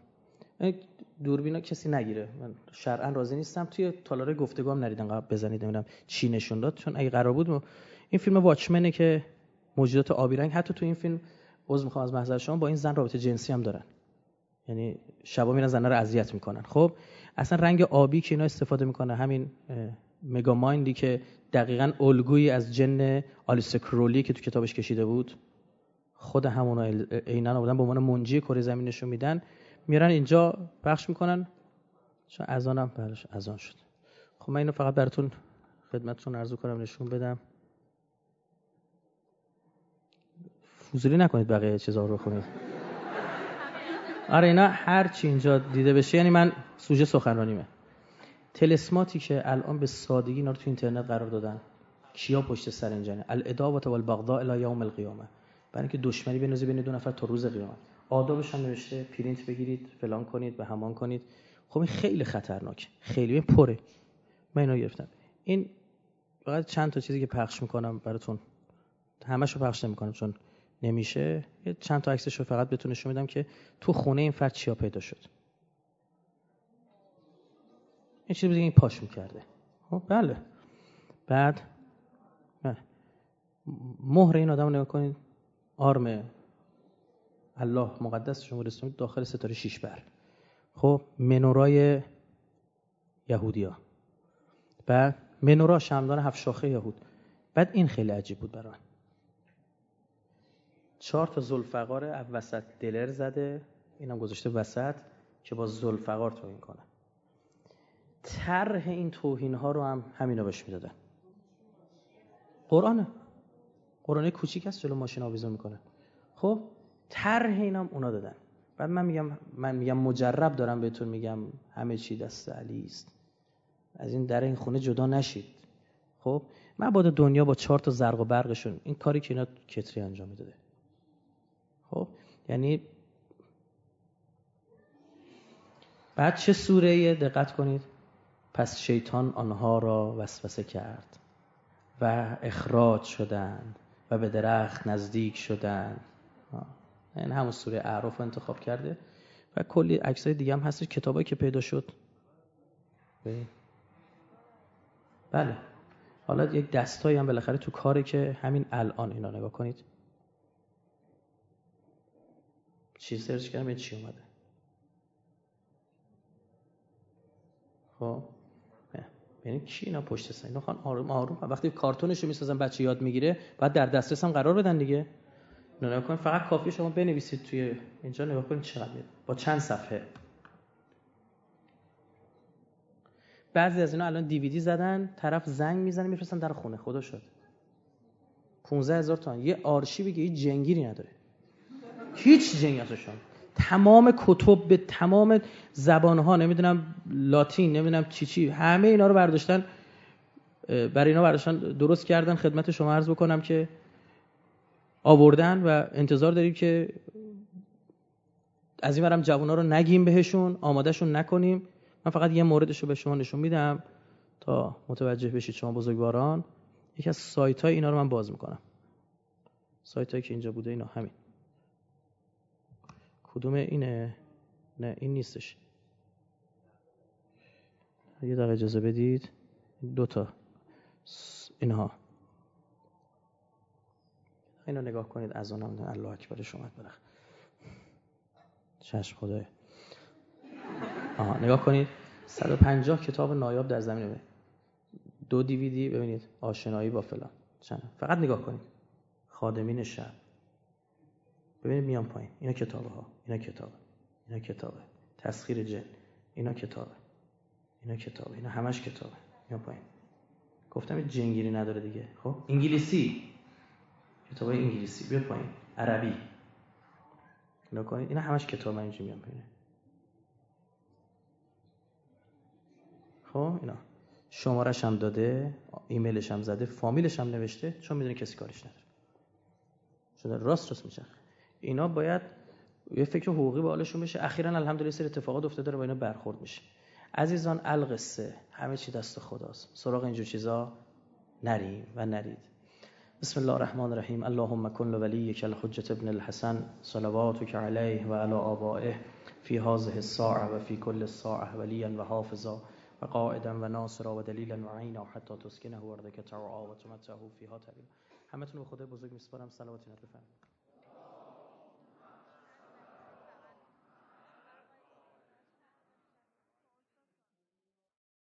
دوربینا کسی نگیره، من شرعاً راضی نیستم. توی تالار گفتگو هم نرید انقدر بزنید نمیدونم چی نشون داد. چون اگه قرار بود این فیلم واچمنه که موجودات آبی رنگ حتی تو این فیلم عذر میخوام از محضر شما با این زن رابطه جنسی هم دارن، یعنی شبا میرن زنها رو اذیت میکنن. خب اصلا رنگ آبی که اینا استفاده میکنه همین مگا مایندی که دقیقاً الگویی از جن آلیستر کرولی که تو کتابش کشیده بود، خود همونا عیناً بودن به عنوان منجی کره زمین نشون میدن. میرن اینجا پخش میکنن. چون اذانم براش اذان شد. خب من اینو فقط براتون خدمتتون عرض کنم نشون بدم. فضولی نکنید بقیه چیزا رو خونید. آره اینا هر چی اینجا دیده بشه، یعنی من سوژه سخنرانیمه. تلسماتی که الان به سادگی اینا رو تو اینترنت قرار دادن، کیا پشت سر اینجانه؟ العداوه والبغضاء الی یوم القیامه. برای اینکه دشمنی بنازی بین دو نفر تا روز قیامت. آدابش هم نوشته، پرینت بگیرید، فلان کنید، به همان کنید. خب این خیلی خطرناکه. خیلی پره. من اینو گرفتم. این فقط چند تا چیزی که پخش می‌کنم براتون. همه‌شو پخش نمی‌کنم چون نمیشه. یه چند تا عکسش رو فقط بتونه نشون میدم که تو خونه این فرد چیا پیدا شد. این چیزی بود که این پاش می‌کرده. خب بله. بعد مهر این آدمو نگاه کنید. آرم الله مقدس جمهوری اسلامی داخل ستاره 6 بر. خب منورای یهودیا. بعد منورا شمعدان 7 شاخه یهود. بعد این خیلی عجیب بود برام. 4 تا ذوالفقار وسط دلر زده، اینم گذاشته وسط که با ذوالفقار توهین کنه. طرح این توهین ها رو هم همینا بهش میدادن. قرآن کوچیک است جلو ماشین آویزون میکنه. خب طرح اینم اونا دادن. بعد من میگم مجرب دارم بهتون میگم همه چی دست علی است. از این در این خونه جدا نشید. خب مبادا دنیا با 4 تا زرق و برقشون این کاری که اینا کتری انجام میداده. خب یعنی بعد چه سوره‌ای دقت کنید. پس شیطان آنها را وسوسه کرد و اخراج شدند و به درخت نزدیک شدند. این همون سوره اعراف رو انتخاب کرده و کلی عکسای دیگه هم هست کتابایی که پیدا شد. بله حالا یک دستایی هم بالاخره تو کاره که همین الان اینا نگاه کنید. چی سرچ کردم این چی اومده. خب یعنی کی اینا پشت سن اینا خوان آروم آروم وقتی کارتونشو میسازن بچه یاد میگیره بعد در دسترس هم قرار بدن دیگه. نگاه کن فقط کافیه شما بنویسید توی اینجا، نگاه کن چقدر با چند صفحه. بعضی از اینا الان دیویدی زدن، طرف زنگ میزنه میفرستن در خونه. خدا شد 15000 تومان یه آرشیوی که هیچ جنگیری نداره، هیچ جنگی ازشون، تمام کتب به تمام زبان‌ها، نمیدونم لاتین، نمیدونم چی، همه اینا رو برداشتن برای اینا برداشتن درست کردن. خدمت شما عرض بکنم که آوردن و انتظار داریم که از این برم جوان‌ها رو نگیم بهشون، آمادهشون نکنیم. من فقط یه موردش رو به شما نشون میدم تا متوجه بشید شما بزرگواران. یکی از سایت‌های اینا رو من باز می‌کنم، سایت‌هایی که اینجا بوده اینا، همین کدوم اینه؟ نه این نیستش، یه دقیقه اجازه بدید. دوتا اینها، اینو نگاه کنید. از اونم الله اکبر شما برخ چشم خدای نگاه کنید. 150 کتاب نایاب در زمین بود، 2 DVD ببینید، آشنایی با فلان چند، فقط نگاه کنید. خادمین شب ببینید میام پایین، اینا کتابه ها، اینا کتابه، اینا کتابه، تسخیر جن، اینا کتابه، اینا کتابه، اینا همش کتابه، میام پایین. گفتم جنگیری نداره دیگه. خب انگلیسی، کتابه انگلیسی بیا پایین، عربی، اینا کنید، اینا همش کتابه، اینجوری میام پایین. خب اینا شمارش هم داده، ایمیلش هم زده، فامیلش هم نوشته، چون میدونه کسی کارش نداره. شده راست میشه. اینا باید یه فکر حقوقی بالاشون بشه. اخیراً الحمدلله سر اتفاقات افتاده داره با اینا برخورد میشه. عزیزان القصه، همه چی دست خداست. سراغ اینجور چیزا نریم و نرید. بسم الله الرحمن الرحیم. اللهم کن لولیک الحجة ابن الحسن صلواتک علیه و علی آبائه فی هذه الساعه و فی کل ساعه ولیا و حافظا و قائدا و ناصرا و دلیلا و عینا حتی تسکنه و اردک ترعا و تمتعه فیها طویلا. همتون به خدای بزرگ میسپارم، صلوات بفرمایید.